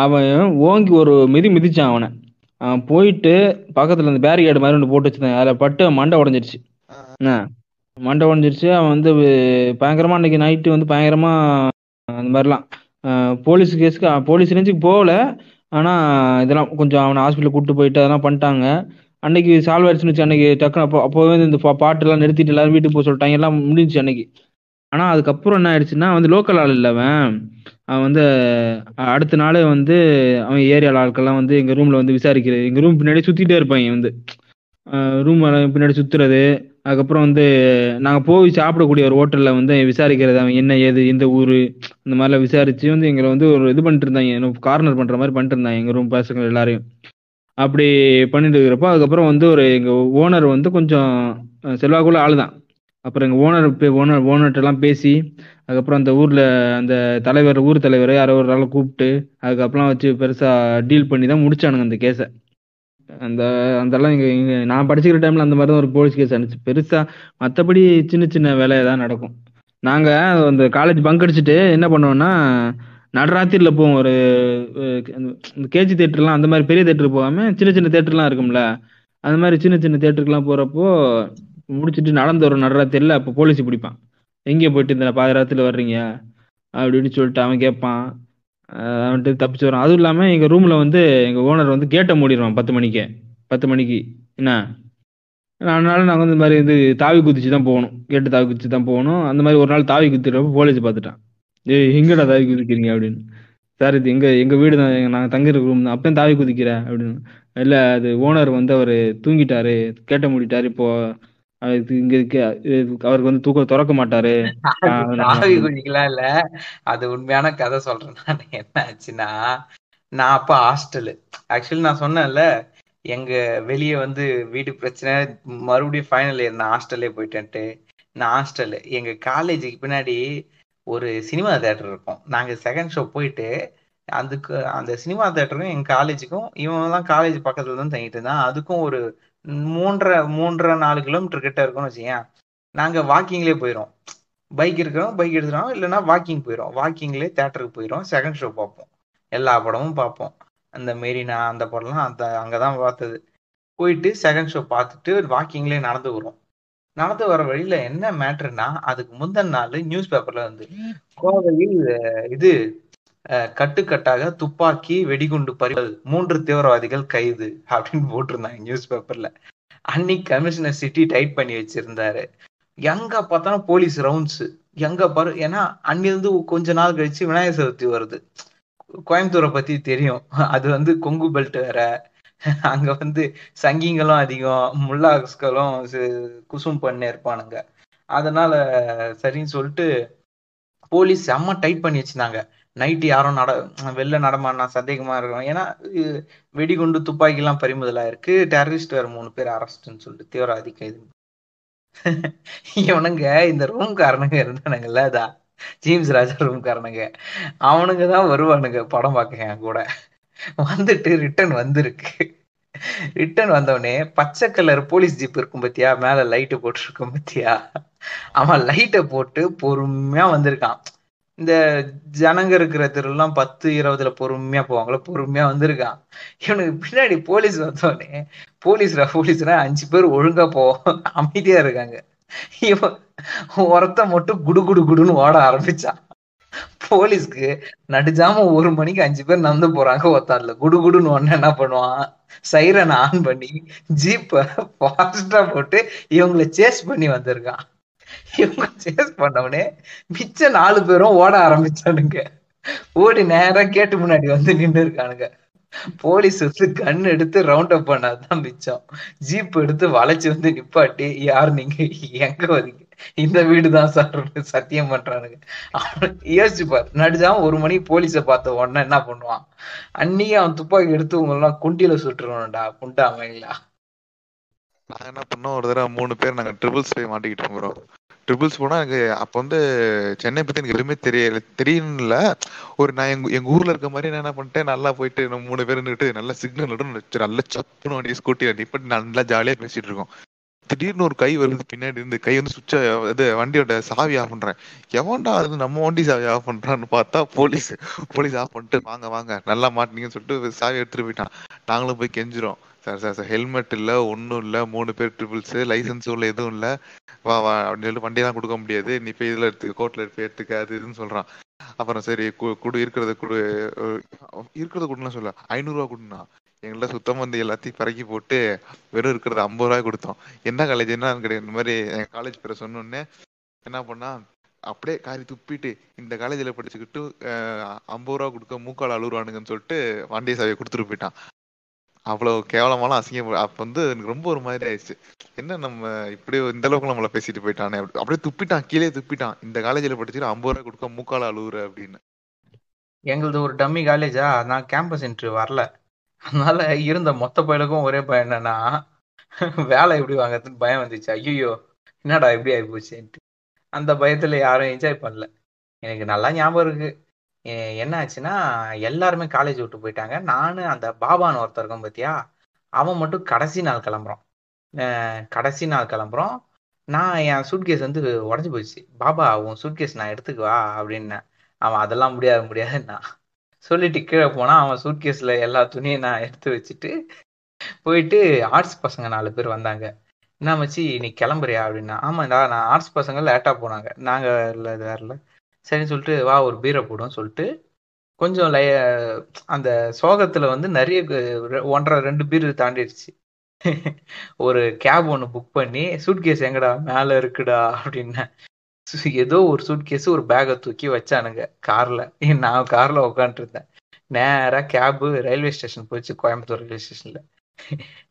அவன் ஓங்கி ஒரு மிதிச்சான். அவன் போயிட்டு பக்கத்தில் அந்த பேரிகேடு மாதிரி ஒன்று போட்டு வச்சுருந்தான். அதில் பட்டு மண்டை உடஞ்சிருச்சு. மண்டை உடஞ்சிருச்சு. அவன் வந்து பயங்கரமாக அன்றைக்கி நைட்டு வந்து பயங்கரமாக அந்த மாதிரிலாம் போலீஸ் கேஸுக்கு போலீஸ் ரேஞ்சுக்கு போகல. ஆனால் இதெல்லாம் கொஞ்சம் அவனை ஹாஸ்பிட்டலுக்கு கூப்பிட்டு போயிட்டு அதெல்லாம் பண்ணிட்டாங்க. அன்றைக்கி சால்வ் ஆயிடுச்சுன்னு வச்சு அன்றைக்கி டக்குன்னு அப்போவே இந்த பாட்டெல்லாம் நிறுத்திட்டு எல்லாரும் வீட்டுக்கு போக சொல்லிட்டாங்க. எல்லாம் முடிஞ்சிச்சு அன்றைக்கி. ஆனால் அதுக்கப்புறம் என்ன ஆயிடுச்சுன்னா வந்து லோக்கல் ஆள் இல்லை. அவன் வந்து அடுத்த நாள் வந்து அவன் ஏரியாவில் ஆட்கள்லாம் வந்து எங்கள் ரூமில் வந்து விசாரிக்கிறது. எங்கள் ரூம் பின்னாடி சுற்றிட்டே இருப்பாங்க. வந்து ரூம் பின்னாடி சுற்றுறது. அதுக்கப்புறம் வந்து நாங்கள் போய் சாப்பிடக்கூடிய ஒரு ஹோட்டலில் வந்து விசாரிக்கிறது. அவன் என்ன ஏது இந்த ஊர் இந்த மாதிரிலாம் விசாரித்து வந்து எங்களை வந்து ஒரு இது பண்ணிட்டு இருந்தாங்க. கார்னர் பண்ணுற மாதிரி பண்ணிட்டு இருந்தாங்க எங்கள் ரூம் பசங்க எல்லாரையும். அப்படி பண்ணிட்டு இருக்கிறப்போ அதுக்கப்புறம் வந்து ஒரு எங்கள் ஓனர் வந்து கொஞ்சம் செல்வாக்குள்ள ஆள் தான். அப்புறம் எங்கள் ஓனர்கிட்டலாம் பேசி அதுக்கப்புறம் அந்த ஊரில் அந்த ஊர் தலைவர் யாரோ ஒரு ஆள் கூப்பிட்டு அதுக்கப்புறம் வச்சு பெருசாக டீல் பண்ணி தான் முடிச்சானுங்க அந்த கேஸை. அதெல்லாம் இங்கே நான் படிச்சுக்கிற டைமில் அந்த மாதிரி தான் ஒரு போலீஸ் கேஸ் ஆனிச்சு. பெருசாக மற்றபடி சின்ன சின்ன வேலையை தான் நடக்கும். நாங்கள் அந்த காலேஜ் பங்க் அடிச்சுட்டு என்ன பண்ணுவோன்னா நடராத்திரியில் போவோம். ஒரு இந்த கேஜி தேட்டர்லாம் அந்த மாதிரி பெரிய தேட்டர் போகாமல் சின்ன சின்ன தேட்டர்லாம் இருக்கும்ல, அந்த மாதிரி சின்ன சின்ன தேட்டருக்குலாம் போகிறப்போ முடிச்சுட்டு நடந்து வரும் நடராத்திரியில். அப்போ போலீஸ் பிடிப்பான், எங்கே போயிட்டு இந்த பாதராத்திரியில் வர்றீங்க அப்படின்னு சொல்லிட்டு அவன் கேட்பான். அவன்ட்டு தப்பிச்சு வரான். அதுவும் இல்லாமல் எங்கள் ரூமில் வந்து எங்கள் ஓனர் வந்து கேட்டை மூடிடுவான் 10 மணிக்கு. 10 மணிக்கு என்ன, அதனால நாங்கள் வந்து இந்த மாதிரி வந்து தாவி குதிச்சு தான் போகணும், கேட்டு தாவி குதிச்சு தான் போகணும். அந்த மாதிரி ஒரு நாள் தாவி குதிக்கிறப்ப போலீஸ் பார்த்துட்டான். ஏய் எங்கடா தாவி குதிக்கிறீங்க அப்படின்னு. சார் இது எங்கள் எங்கள் வீடு தான், நாங்கள் தங்குற ரூம் தான், அப்பயும் தாவி குதிக்கிறேன் அப்படின்னு. இல்லை அது ஓனர் வந்து அவர் தூங்கிட்டாரு, கேட்ட மூடிட்டாரு, இப்போ இங்க இருக்கு, அவருக்கு வந்து தூக்க திறக்க மாட்டாரு. இல்ல அது உண்மையான கதை சொல்றேன். என்ன ஆச்சுன்னா, நான் அப்ப ஹாஸ்டலு, ஆக்சுவலி நான் சொன்னேன்ல எங்க வெளியே வந்து வீடு பிரச்சனை, மறுபடியும் ஃபைனல் இயர் நான் ஹாஸ்டல்லே போயிட்டேன்ட்டு. நான் ஹாஸ்டலு எங்க காலேஜுக்கு பின்னாடி ஒரு சினிமா தேட்டர் இருக்கும். நாங்கள் செகண்ட் ஷோ போயிட்டு அதுக்கு அந்த சினிமா தேட்டருக்கும் எங்க காலேஜுக்கும், இவன் தான் காலேஜ் பக்கத்துல தான் தங்கிட்டு இருந்தான், அதுக்கும் ஒரு 3.5-4 கிலோமீட்டர் கிட்ட இருக்கும்னு வச்சுக்கேன். நாங்க வாக்கிங்லேயே போயிடும், பைக் இருக்கிறோம், பைக் எடுத்துகிறோம், இல்லைன்னா வாக்கிங் போயிடும், வாக்கிங்லேயே தேட்டருக்கு போயிடும், செகண்ட் ஷோ பார்ப்போம், எல்லா படமும் பார்ப்போம். அந்த மெரினா அந்த படம்லாம் அந்த அங்கே தான் பார்த்தது. போயிட்டு செகண்ட் ஷோ பார்த்துட்டு வாக்கிங்லேயே நடந்து வரும். நடந்து வர வழியில என்ன மேட்ருன்னா, அதுக்கு முந்தின நாள் நியூஸ் பேப்பர்ல வந்து கோவையில் இது கட்டுக்கட்டாக துப்பாக்கி வெடிகுண்டு பறிமுதல், 3 தீவிரவாதிகள் கைது அப்படின்னு போட்டிருந்தாங்க நியூஸ் பேப்பர்ல. அன்னைக்கு கமிஷனர் சிட்டி டைட் பண்ணி வச்சிருந்தாரு. எங்க பார்த்தாலும் போலீஸ் ரவுண்ட்ஸ், எங்க பாரு. ஏன்னா அன்னிலிருந்து கொஞ்ச நாள் கழிச்சு விநாயகர் சதுர்த்தி வருது. கோயம்புத்தூரை பத்தி தெரியும், அது வந்து கொங்கு பெல்ட் வேற, அங்க வந்து சங்கிங்களும் அதிகம், முல்லாக்ஸ்களும் குசும் பண்ணே இருப்பானுங்க. அதனால சரின்னு சொல்லிட்டு போலீஸ் செம்ம டைட் பண்ணி வச்சிருந்தாங்க. நைட்டு யாரும் வெளில நடமாடினா சந்தேகமாக இருக்கணும். ஏன்னா வெடிகுண்டு துப்பாக்கிலாம் பறிமுதலாக இருக்கு, டெரரிஸ்ட் வேறு 3 பேர் அரெஸ்ட்ன்னு சொல்லிட்டு தீவிரவாதி கைது. இவனுங்க இந்த ரூம் காரணங்க இருந்தானுங்கல்ல, அதா ஜேம்ஸ் ராஜா ரூம் காரணங்க, அவனுங்க தான் வருவானுங்க படம் பார்க்க. என் கூட வந்துட்டு ரிட்டர்ன் வந்திருக்கு. ரிட்டர்ன் வந்தவனே பச்சை கலர் போலீஸ் ஜீப் இருக்கும் பத்தியா, மேலே லைட்டு போட்டுருக்கும் பத்தியா, அவன் லைட்டை போட்டு பொறுமையா வந்திருக்கான். இந்த ஜனங்க இருக்கிற தெருலாம் 10-20 பொறுமையா போவாங்களோ, பொறுமையா வந்திருக்கான். இவனுக்கு பின்னாடி போலீஸ் வந்தோடனே, போலீஸ்னா 5 பேர் ஒழுங்கா போவோம், அமைதியா இருக்காங்க. இவன் ஒருத்த மட்டும் குடு குடு குடுன்னு ஓட ஆரம்பிச்சான். போலீஸ்க்கு நடுஜாம 1 மணிக்கு 5 பேர் நடந்து போறாங்க, ஒத்தாதுல குடு குடுன்னு ஒன்னு என்ன பண்ணுவான், சைரன் ஆன் பண்ணி ஜீப்பை ஃபாஸ்டா போட்டு இவங்களை சேஸ் பண்ணி வந்திருக்கான். இவங்க சேஸ் பண்ணவனே மிச்ச 4 பேரும் ஓட ஆரம்பிச்சானுங்க. ஓடி நேரம் கேட்டு முன்னாடி வந்து நின்று இருக்கானுங்க. போலீஸ் வந்து கண் எடுத்து ரவுண்ட் அப் பண்ணாதான் மிச்சம். ஜீப் எடுத்து வளைச்சு வந்து நிப்பாட்டி, யார் நீங்க, எங்க வரீங்க, இந்த வீடுதான் சார் சத்தியம் பண்றானுங்க. யோசிச்சுப்பார், நடுஜாம 1 மணிக்கு போலீஸ பார்த்த உடனே என்ன பண்ணுவான், அன்னைக்கு அவன் துப்பாக்கி எடுத்து உங்களெல்லாம் குண்டியில சுட்டுருவான்டா குண்டா அவங்களா. நாங்கள் என்ன பண்ணோம், ஒரு தடவை 3 பேர் நாங்கள் ட்ரிபிள்ஸ் போய் மாட்டிக்கிட்டு இருக்கிறோம். ட்ரிபிள்ஸ் போனால் எனக்கு அப்போ வந்து சென்னை பற்றி எனக்கு எதுவுமே தெரியல. ஒரு நான் எங்கள் ஊரில் இருக்க மாதிரி நான் என்ன பண்ணிட்டேன், நல்லா போயிட்டு நம்ம 3 பேர் நின்றுட்டு நல்லா சிக்னல் விட்டு நல்லா சப்புன்னு வண்டி ஸ்கூட்டி வண்டி இப்போ நல்லா ஜாலியாக பேசிகிட்டு இருக்கோம். திடீர்னு ஒரு கை வருது பின்னாடி இருந்து, கை வந்து சுவிட்சை இது வண்டியோட சாவி ஆஃப் பண்ணுறேன். எவன்டா அது நம்ம வண்டி சாவி ஆஃப் பண்ணுறான்னு பார்த்தா போலீஸ். போலீஸ் ஆஃப் பண்ணிட்டு வாங்க வாங்க நல்லா மாட்டினீங்கன்னு சொல்லிட்டு சாவி எடுத்துகிட்டு போயிட்டான். நாங்களும் போய் கெஞ்சிரும், சார் சார் சார் ஹெல்மெட் இல்லை, ஒன்றும் இல்லை, 3 பேர் ட்ரிபிள்ஸு, லைசன்ஸும் இல்லை, எதுவும் இல்லை, வா வா அப்படின்னு சொல்லிட்டு வண்டியெல்லாம் கொடுக்க முடியாது, நீ போய் இதில் எடுத்து கோர்ட்டில் போய் எடுத்துக்க அது இதுன்னு சொல்கிறான். அப்புறம் சரி கொடு இருக்கிறத கொடுன்னா சொல்ல 500 ரூபா கொடுன்னா எங்கள்ட்ட சுத்தம் வந்து எல்லாத்தையும் பறக்கி போட்டு வெறும் இருக்கிறது 50 ரூபாய் கொடுத்தோம். என்ன காலேஜ் என்ன கிடையாது, இந்த மாதிரி என் காலேஜ் பேரை சொன்னோன்னே என்ன பண்ணா அப்படியே காரி துப்பிட்டு இந்த காலேஜில் படிச்சுக்கிட்டு 50 ரூபா கொடுக்க மூக்கால் அழுகுறானுங்கன்னு சொல்லிட்டு வண்டியை சாவியை கொடுத்துட்டு போயிட்டான். அவ்வளோ கேவலமாலாம் அசிங்கம். அப்போ வந்து எனக்கு ரொம்ப ஒரு மாதிரி ஆயிடுச்சு, என்ன நம்ம இப்படி இந்த அளவுக்கு நம்மளை பேசிட்டு போயிட்டானே அப்படியே துப்பிட்டான், கீழே துப்பிட்டான். இந்த காலேஜில் படிச்சுட்டு 50 ரூபா கொடுக்க மூக்கால அழுகுற அப்படின்னு. எங்களது ஒரு டம்மி காலேஜா, நான் கேம்பஸ் இன்டர்வியூ வரல, அதனால இருந்த மொத்த பயலுக்கும் ஒரே பயம் என்னன்னா வேலை எப்படி வாங்கிறதுன்னு பயம் வந்துச்சு. ஐயோ என்னடா எப்படி ஆகி போச்சுன்ட்டு அந்த பயத்தில் யாரும் என்ஜாய் பண்ணல. எனக்கு நல்லா ஞாபகம் இருக்கு, என்ன ஆச்சுன்னா எல்லாருமே காலேஜ் விட்டு போயிட்டாங்க. நானும் அந்த பாபான்னு ஒருத்தருக்கும் பார்த்தியா, அவன் மட்டும் கடைசி நாள் கிளம்புறோம். நான் என் சூட்கேஸ் வந்து உடஞ்சி போயிடுச்சு. பாபா உன் சூட்கேஸ் நான் எடுத்துக்குவா அப்படின்னேன். அவன் அதெல்லாம் முடியாது முடியாதுன்னா சொல்லிட்டு கீழே போனால் அவன் சூட்கேஸில் எல்லா துணியும் நான் எடுத்து வச்சுட்டு போயிட்டு ஆர்ட்ஸ் பசங்க 4 பேர் வந்தாங்க. என்ன மச்சி நீ கிளம்புறியா அப்படின்னா, ஆமாண்டா நான் ஆர்ட்ஸ் பசங்க லேட்டாக போனாங்க நாங்கள் இல்லை இது வேறல சரின்னு சொல்லிட்டு வா ஒரு பீரை போடுன்னு சொல்லிட்டு கொஞ்சம் அந்த சோகத்தில் வந்து நிறைய 1.5 2 பீர் தாண்டிடுச்சு. ஒரு கேப் ஒன்று புக் பண்ணி சூட்கேஸ் எங்கடா மேலே இருக்குடா அப்படின்னா ஏதோ ஒரு சூட்கேஸ் ஒரு பேக்கை தூக்கி வச்சானுங்க காரில். நான் காரில் உட்காந்துருந்தேன். நேராக கேபு ரயில்வே ஸ்டேஷன் போயிடுச்சு, கோயம்புத்தூர் ரயில்வே ஸ்டேஷனில்.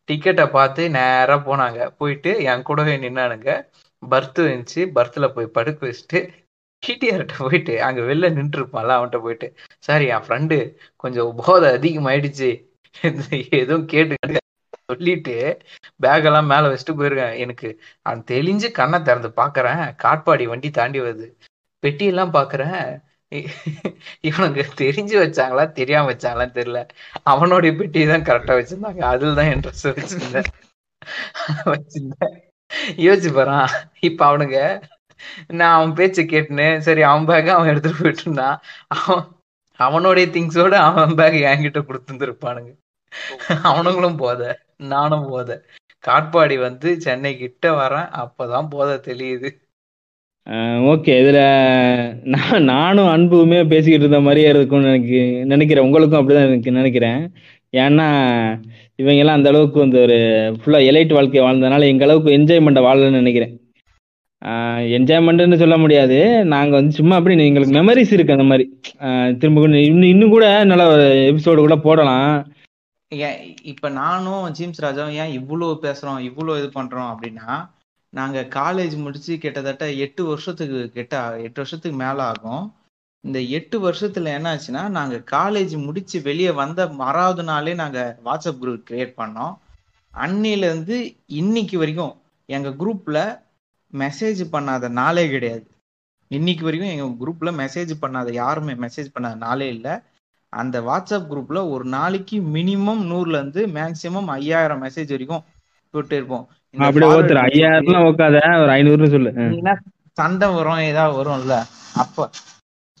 டிக்கெட்டை பார்த்து நேராக போனாங்க. போயிட்டு என் கூடவே நின்னானுங்க. பர்த்து இருந்துச்சு, பர்த்தில் போய் படுக்க வச்சுட்டு டிடிஆர்கிட்ட போயிட்டு அங்கே வெளில நின்றுருப்பான்ல அவன்கிட்ட போயிட்டு சார் என் ஃப்ரெண்டு கொஞ்சம் போதை அதிகமாயிடுச்சு எதுவும் கேட்டு சொல்லிட்டு பேக்கெல்லாம் மேலே வச்சுட்டு போயிருக்கேன். எனக்கு அவன் தெளிஞ்சு கண்ணை திறந்து பார்க்குறேன், காட்பாடி வண்டி தாண்டி வருது. பெட்டியெல்லாம் பார்க்குறேன், இவனுக்கு தெரிஞ்சு வச்சாங்களா தெரியாம வச்சாங்களான்னு தெரியல, அவனுடைய பெட்டி தான் கரெக்டா வச்சிருந்தாங்க. அதுல தான் இன்ட்ரெஸ்ட் வச்சிருந்தேன். யோசிச்சு போறான் இப்ப அவனுங்க. நான் அவன் பேச்சு கேட்டுன்னு சரி அவன் பேக அவன் எடுத்துட்டு போயிட்டு இருந்தான். அவனுடைய திங்ஸோட அவன் பேக் என்கிட்ட கொடுத்துருந்துருப்பானுங்க. அவனுங்களும் போத நானும் போத காட்பாடி வந்து சென்னை கிட்ட வரேன் அப்பதான் போத தெரியுது. ஓகே, இதில் நானும் அன்புமே பேசிக்கிட்டு இருந்த மாதிரியே இருக்கும்னு நினைக்கிறேன். உங்களுக்கும் அப்படிதான் எனக்கு நினைக்கிறேன். ஏன்னா இவங்கெல்லாம் அந்த அளவுக்கு வந்து ஒரு ஃபுல்லாக எலைட் வாழ்க்கை வாழ்ந்ததுனால எங்கள் அளவுக்கு என்ஜாய்மெண்ட்டை வாழலன்னு நினைக்கிறேன். என்ஜாய்மெண்ட்டுன்னு சொல்ல முடியாது, நாங்கள் வந்து சும்மா அப்படி எங்களுக்கு மெமரிஸ் இருக்குது அந்த மாதிரி. திரும்ப இன்னும் கூட நல்ல ஒரு எபிசோடு கூட போடலாம். ஏன் இப்போ நானும் ஜிம்ஸ் ராஜாவும் ஏன் இவ்வளோ பேசுகிறோம் இவ்வளோ இது பண்ணுறோம் அப்படின்னா, நாங்கள் காலேஜ் முடித்து கிட்டத்தட்ட 8 வருஷத்துக்கு மேலே ஆகும். இந்த 8 வருஷத்தில் என்ன ஆச்சுன்னா, நாங்கள் காலேஜ் முடித்து வெளியே வந்த மறாவது நாளே நாங்கள் வாட்ஸ்அப் குரூப் க்ரியேட் பண்ணோம். அன்னிலேருந்து இன்னைக்கு வரைக்கும் எங்கள் குரூப்பில் மெசேஜ் பண்ணாத நாளே கிடையாது. இன்னைக்கு வரைக்கும் எங்கள் குரூப்பில் மெசேஜ் பண்ணாத யாருமே மெசேஜ் பண்ணாத நாளே இல்லை. அந்த வாட்ஸ்அப் குரூப்பில் ஒரு நாளைக்கு மினிமம் 100லேருந்து மேக்ஸிமம் 5000 மெசேஜ் வரைக்கும் போட்டு இருப்போம். சண்டை வரும் ஏதா வரும்ல, அப்ப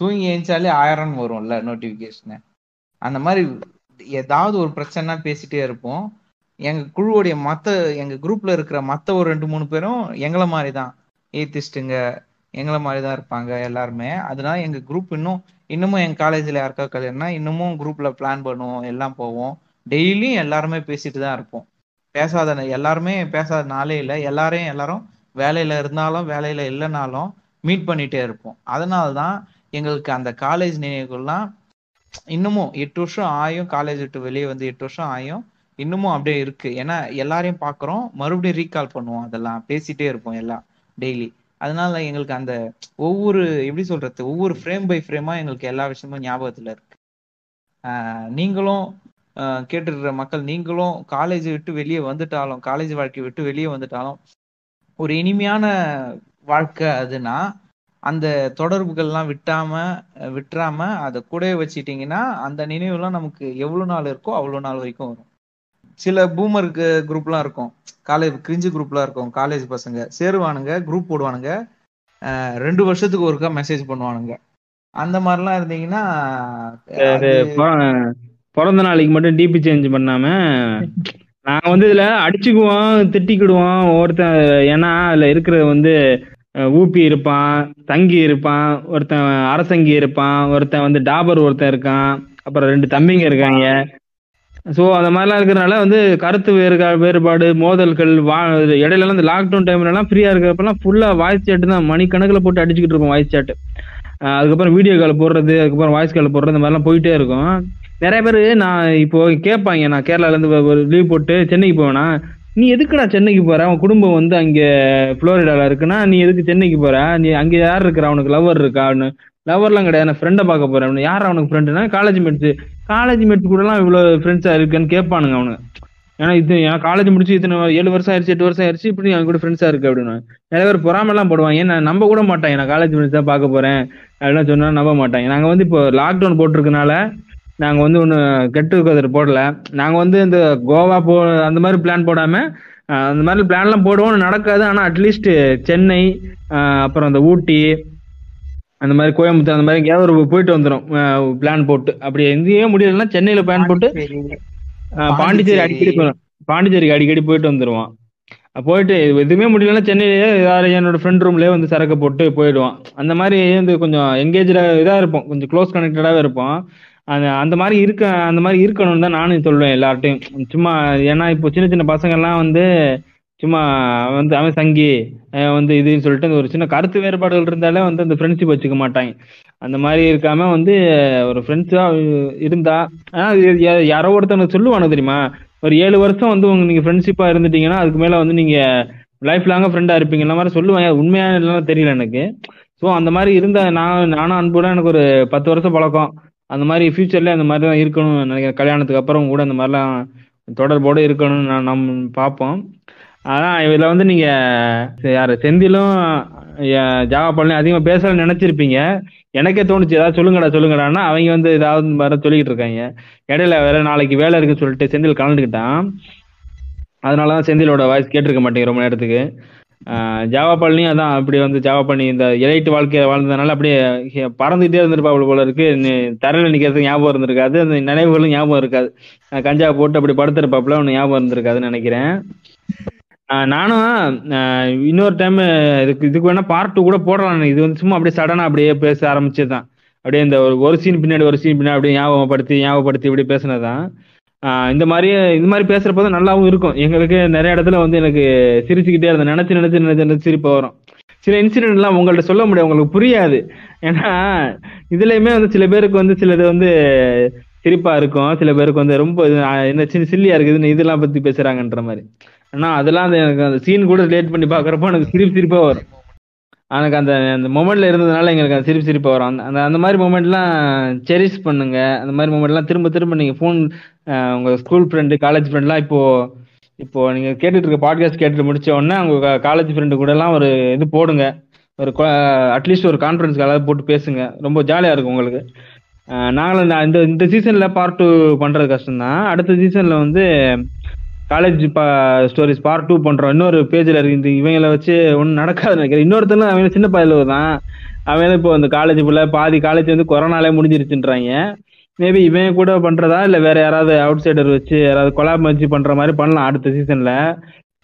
தூங்கி எழுந்தாலே 1000 வரும்ல நோட்டிபிகேஷன். அந்த மாதிரி ஏதாவது ஒரு பிரச்சனை பேசிட்டே இருப்போம். எங்க குழுவுடைய எங்க குரூப்ல இருக்கிற மத்த ஒரு 2 3 பேரும் எங்களை மாதிரிதான் ஏத்திஸ்டுங்க, எங்களை மாதிரிதான் இருப்பாங்க எல்லாருமே. அதனால எங்க குரூப் இன்னமும் எங்க காலேஜ்ல யாருக்கா கல்யாணம்னா இன்னமும் குரூப்ல பிளான் பண்ணுவோம், எல்லாம் போவோம். டெய்லியும் எல்லாருமே பேசிட்டு தான் இருப்போம். எல்லாருமே பேசாத நாளே இல்லை. எல்லாரும் வேலையில இருந்தாலும் வேலையில இல்லைனாலும் மீட் பண்ணிட்டே இருப்போம். அதனால தான் எங்களுக்கு அந்த காலேஜ் நினைவுகள்லாம் இன்னமும் 8 வருஷம் ஆயும், காலேஜ் விட்டு வெளியே வந்து 8 வருஷம் ஆயும் இன்னமும் அப்படியே இருக்கு. ஏன்னா எல்லாரையும் பார்க்குறோம், மறுபடியும் ரீகால் பண்ணுவோம், அதெல்லாம் பேசிட்டே இருப்போம் எல்லாம் டெய்லி. அதனால எங்களுக்கு அந்த ஒவ்வொரு ஃப்ரேம் பை ஃப்ரேமா எங்களுக்கு எல்லா விஷயமும் ஞாபகத்துல இருக்கு. நீங்களும் கேட்டுருக்கிற மக்கள், நீங்களும் காலேஜ் விட்டு வெளியே வந்துட்டாலும் காலேஜ் வாழ்க்கையை விட்டு வெளியே வந்துட்டாலும் ஒரு இனிமையான வாழ்க்கை அதுனா அந்த தொடர்புகள்லாம் விட்டுறாம அதை கூட வச்சுட்டிங்கன்னா அந்த நினைவுலாம் நமக்கு எவ்வளோ நாள் இருக்கோ அவ்வளோ நாள் வரைக்கும் வரும். சில பூமருக்கு குரூப்லாம் இருக்கும், காலேஜ் கிரிஞ்சு குரூப்லாம் இருக்கும். காலேஜ் பசங்க சேருவானுங்க, குரூப் போடுவானுங்க, 2 வருஷத்துக்கு ஒருக்கா மெசேஜ் பண்ணுவானுங்க. அந்த மாதிரிலாம் இருந்தீங்கன்னா பிறந்த நாளைக்கு மட்டும் டிபி சேஞ்ச் பண்ணாம நாங்கள் வந்து இதில் அடிச்சுக்குவோம் திட்டிக்கிடுவோம் ஒருத்தன். ஏன்னா அதில் இருக்கிறது வந்து ஊப்பி இருப்பான், தங்கி இருப்பான், ஒருத்தன் அரசங்கி இருப்பான், ஒருத்தன் வந்து டாபர் ஒருத்தன் இருக்கான், அப்புறம் 2 தம்பிங்க இருக்காங்க. ஸோ அந்த மாதிரிலாம் இருக்கிறனால வந்து கருத்து வேறுபாடு மோதல்கள் இடையிலலாம் இந்த லாக்டவுன் டைம்லலாம் ஃப்ரீயாக இருக்கிறப்பெல்லாம் ஃபுல்லாக வாய்ஸ் சேட்டு தான் மணிக்கணக்கில் போட்டு அடிச்சுக்கிட்டு இருப்போம். வாய்ஸ் சேட்டு, அதுக்கப்புறம் வீடியோ கால் போடுறது, அதுக்கப்புறம் வாய்ஸ் கால் போடுறது, இந்த மாதிரிலாம் போயிட்டே இருக்கும். நிறைய பேர் நான் இப்போ கேட்பாங்க, நான் கேரளாலேருந்து ஒரு லீவ் போட்டு சென்னைக்கு போவேன்னா நீ எதுக்குடா சென்னைக்கு போகிற, அவன் குடும்பம் வந்து அங்கே ஃப்ளோரிடாவில் இருக்குன்னா நீ எதுக்கு சென்னைக்கு போகிற, நீ அங்கே யார் இருக்கிற, அவனுக்கு லவர் இருக்கா, அவனு லவர்லாம் கிடையாது நான் ஃப்ரெண்டை பார்க்க போகிறேன் அவனு. யார் அவனுக்கு ஃப்ரெண்டுனா காலேஜ் மேட்ஸ் கூடலாம் இவ்வளோ ஃப்ரெண்ட்ஸாக இருக்குன்னு கேட்பானுங்க அவனு. ஏன்னா இது எனக்கு காலேஜ் முடிச்சு இத்தனை 7 வருஷம் ஆயிடுச்சு 8 வருஷம் ஆயிடுச்சு இப்படி என் கூட ஃப்ரெண்ட்ஸாக இருக்கு அப்படின்னு நிறைய பேர் பொறாமெல்லாம் போடுவாங்க. ஏன்னா நம்ப கூட மாட்டாங்க, நான் காலேஜ் மேட்ச் தான் பார்க்க போகிறேன் அப்படின்னா சொன்னால் நம்ப மாட்டாங்க. நாங்கள் வந்து இப்போ லாக்டவுன் போட்டிருக்கனால நாங்கள் வந்து ஒன்று கெட்டு போடல. நாங்கள் வந்து இந்த கோவா அந்த மாதிரி பிளான் போடாமல் அந்த மாதிரி பிளான்லாம் போடுவோம் நடக்காது. ஆனால் அட்லீஸ்ட் சென்னை, அப்புறம் இந்த ஊட்டி, அந்த மாதிரி கோயம்புத்தூர் அந்த மாதிரி எங்கேயாவது ஒரு போயிட்டு வந்துடும் பிளான் போட்டு. அப்படி எங்கேயே முடியலன்னா சென்னையில பிளான் போட்டு பாண்டிச்சேரி அடிக்கடி போயிடும். பாண்டிச்சேரிக்கு அடிக்கடி போயிட்டு வந்துடுவான். போயிட்டு எதுவுமே முடியலன்னா சென்னையிலேயே யாரும் என்னோட ஃப்ரெண்ட் ரூம்லேயே வந்து சரக்கு போட்டு போயிடுவான். அந்த மாதிரி வந்து கொஞ்சம் எங்கேஜா இதாக இருப்போம், கொஞ்சம் க்ளோஸ் கனெக்டடாகவே இருப்போம். அந்த அந்த மாதிரி இருக்க அந்த மாதிரி இருக்கணும்னு தான் நானும் சொல்லுவேன் எல்லார்ட்டையும். சும்மா ஏன்னா இப்போ சின்ன சின்ன பசங்கள்லாம் வந்து சும்மா வந்து அவன் சங்கி வந்து இதுன்னு சொல்லிட்டு அந்த ஒரு சின்ன கருத்து வேறுபாடுகள் இருந்தாலே வந்து அந்த ஃப்ரெண்ட்ஷிப் வச்சுக்க மாட்டாங்க. அந்த மாதிரி இருக்காம வந்து ஒரு ஃப்ரெண்ட்ஸாக இருந்தா யாரோ ஒருத்தவங்க சொல்லுவானு தெரியுமா, ஒரு 7 வருஷம் வந்து உங்க நீங்க ஃப்ரெண்ட்ஷிப்பா இருந்துட்டீங்கன்னா அதுக்கு மேல வந்து நீங்க லைஃப் லாங்கா ஃப்ரெண்டா இருப்பீங்க இந்த மாதிரி சொல்லுவாங்க. உண்மையான இல்லைன்னா தெரியல எனக்கு. ஸோ அந்த மாதிரி இருந்த நானும் அன்போட எனக்கு ஒரு 10 வருஷம் பழக்கம். அந்த மாதிரி ஃபியூச்சர்ல அந்த மாதிரி தான் இருக்கணும்னு நினைக்கிறேன். கல்யாணத்துக்கு அப்புறம் கூட அந்த மாதிரிலாம் தொடர்போடு இருக்கணும்னு நம்ம பார்ப்போம். அதான் இதில் வந்து நீங்கள் யார் செந்திலும் ஜாவாபாலையும் அதிகமாக பேசலாம்னு நினச்சிருப்பீங்க. எனக்கே தோணுச்சு ஏதாவது சொல்லுங்கடா சொல்லுங்கடான்னா அவங்க வந்து ஏதாவது வேற சொல்லிக்கிட்டு இருக்காங்க. இடையில வேற நாளைக்கு வேலை இருக்குன்னு சொல்லிட்டு செந்தில் கலந்துக்கிட்டான். அதனால தான் செந்திலோட வாய்ஸ் கேட்டிருக்க மாட்டேங்க ரொம்ப நேரத்துக்கு. ஜாவாபாலையும் அதான் அப்படி வந்து ஜாவாபாலி இந்த எலைட்டு வாழ்க்கையை வாழ்ந்ததுனால அப்படியே பறந்துகிட்டே இருந்திருப்பா அவ்வளோ போல இருக்கு. தரையில் நிற்கிறதுக்கு ஞாபகம் இருந்திருக்காது, அந்த நினைவுகளும் ஞாபகம் இருக்காது. கஞ்சா போட்டு அப்படி படுத்துருப்பாப்புல ஒன்று ஞாபகம் இருந்திருக்காதுன்னு நினைக்கிறேன். நானும் இன்னொரு டைம் இதுக்கு வேணா பார்ட் 2 கூட போடலாம். இது வந்து சும்மா அப்படியே சடனா அப்படியே பேச ஆரம்பிச்சதுதான். அப்படியே இந்த ஒரு சீன் பின்னாடி ஒரு சீன் பின்னாடி அப்படியே ஞாபகப்படுத்தி இப்படி பேசினதான். இந்த மாதிரி பேசுறப்பதான் நல்லாவும் இருக்கும். எங்களுக்கு நிறைய இடத்துல வந்து எனக்கு சிரிச்சுக்கிட்டே இருந்தேன். நினைச்சு நினைச்சு நினைச்சு நினைச்சு சிரிப்பா வரும். சில இன்சிடென்ட் எல்லாம் உங்கள்கிட்ட சொல்ல முடியாது, உங்களுக்கு புரியாது. ஏன்னா இதுலயுமே வந்து சில பேருக்கு வந்து சிலது வந்து சிரிப்பா இருக்கும், சில பேருக்கு வந்து ரொம்ப என்ன சின்ன சில்லியா இருக்குதுன்னு இதெல்லாம் பத்தி பேசுறாங்கன்ற மாதிரி. ஆனா அதெல்லாம் அந்த எனக்கு அந்த சீன் கூட ரிலேட் பண்ணி பாக்குறப்போ எனக்கு சிரிப்பா வரும். எனக்கு அந்த அந்த மொமெண்ட்ல இருந்ததுனால எங்களுக்கு அந்த சிரிப்பா வரும். அந்த அந்த மாதிரி மொமெண்ட்லாம் செரிஷ் பண்ணுங்க. அந்த மாதிரி மொமெண்ட்லாம் திரும்ப திரும்ப நீங்க ஃபோன் உங்க ஸ்கூல் ஃப்ரெண்டு காலேஜ் ஃப்ரெண்ட்லாம் இப்போ நீங்க கேட்டுட்டு இருக்க பாட்காஸ்ட் கேட்டுட்டு முடிச்ச உடனே உங்க காலேஜ் ஃப்ரெண்டு கூட எல்லாம் ஒரு இது போடுங்க, ஒரு அட்லீஸ்ட் ஒரு கான்ஃபரன்ஸ் காலாவது போட்டு பேசுங்க. ரொம்ப ஜாலியா இருக்கும் உங்களுக்கு. நாங்களும் இந்த சீசன்ல பார்ட் 2 பண்றது கஷ்டம்தான். அடுத்த சீசன்ல வந்து காலேஜ் ஸ்டோரிஸ் பார்ட் 2 பண்றோம். இன்னொரு பேஜ்ல இருக்கு. இந்த இவங்களை வச்சு ஒன்றும் நடக்காதுன்னு நினைக்கிறேன். இன்னொருத்தனும் அவன் சின்ன பயலுவ தான். அவன் இப்போ அந்த காலேஜ் ஃபுல்ல பாதி காலேஜ் வந்து கொரோனாலே முடிஞ்சிருச்சுன்றாங்க. மேபி இவன் கூட பண்றதா இல்லை வேற யாராவது அவுட் சைடர் வச்சு யாராவது கொலாப் வச்சு பண்ற மாதிரி பண்ணலாம் அடுத்த சீசன்ல.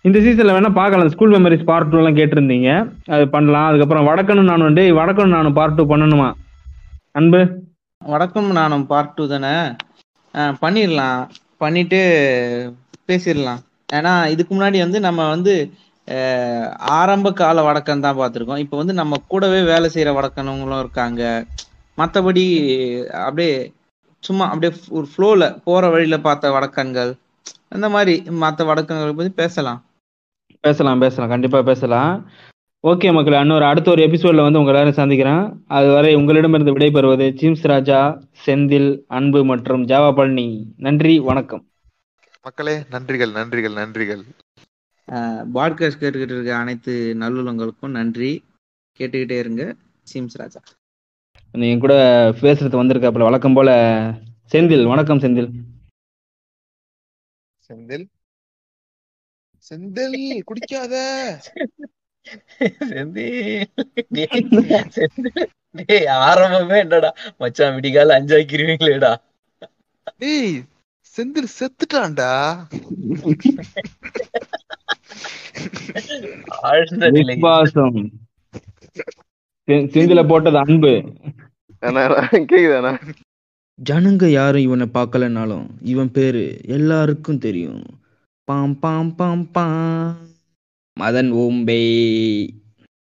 இந்த சீசன்ல வேணா பார்க்கலாம். ஸ்கூல் மெமரிஸ் பார்ட் 2 எல்லாம் கேட்டிருந்தீங்க, அது பண்ணலாம். அதுக்கப்புறம் வடக்கணும் நானும் பார்ட் 2 பண்ணணுமா அன்பு? வடக்கணும் நானும் பார்ட் 2 தானே பண்ணிடலாம், பண்ணிட்டு பேசிடலாம். ஏன்னா இதுக்கு முன்னாடி வந்து நம்ம வந்து ஆரம்ப கால வடக்கன் தான் பார்த்துருக்கோம். இப்போ வந்து நம்ம கூடவே வேலை செய்யற வடக்கனவங்களும் இருக்காங்க. மற்றபடி அப்படியே சும்மா அப்படியே ஒரு ஃப்ளோல போற வழியில பார்த்த வடக்கன்கள் அந்த மாதிரி மற்ற வடக்கன்களை பத்தி பேசலாம். கண்டிப்பா பேசலாம். ஓகே மக்களே, அடுத்த ஒரு எபிசோட்ல வந்து உங்க எல்லாரும் சந்திக்கிறேன். அதுவரை உங்களிடமிருந்து விடைபெறுவது ஜிம்ஸ் ராஜா, செந்தில், அன்பு மற்றும் ஜாவா பழனி. நன்றி, வணக்கம் மக்களே. நன்றிகள். பாட்காஸ்ட் கேட்டுக்கிட்டு இருக்க அனைத்து நல்லுள்ளங்களுக்கும் நன்றி. கேட்டுக்கிட்டே இருங்க. ஜிம்ஸ் ராஜா நீங்க கூட பேசுறது வந்திருக்காப்புல வழக்கம் போல. செந்தில் வணக்கம். செந்தில் குடிக்காத ஆரம்பமே என்னடா மச்சான் விடிகால 5 ஆக்கிருவீங்களேடா. செந்தில் செத்துட்டான்டா. செந்தில போட்டது அன்பு. ஜனங்க யாரும் இவனை பார்க்கலனாலும் இவன் பேரு எல்லாருக்கும் தெரியும். Bomb bomb bomb bomb Madan ஓம்பே.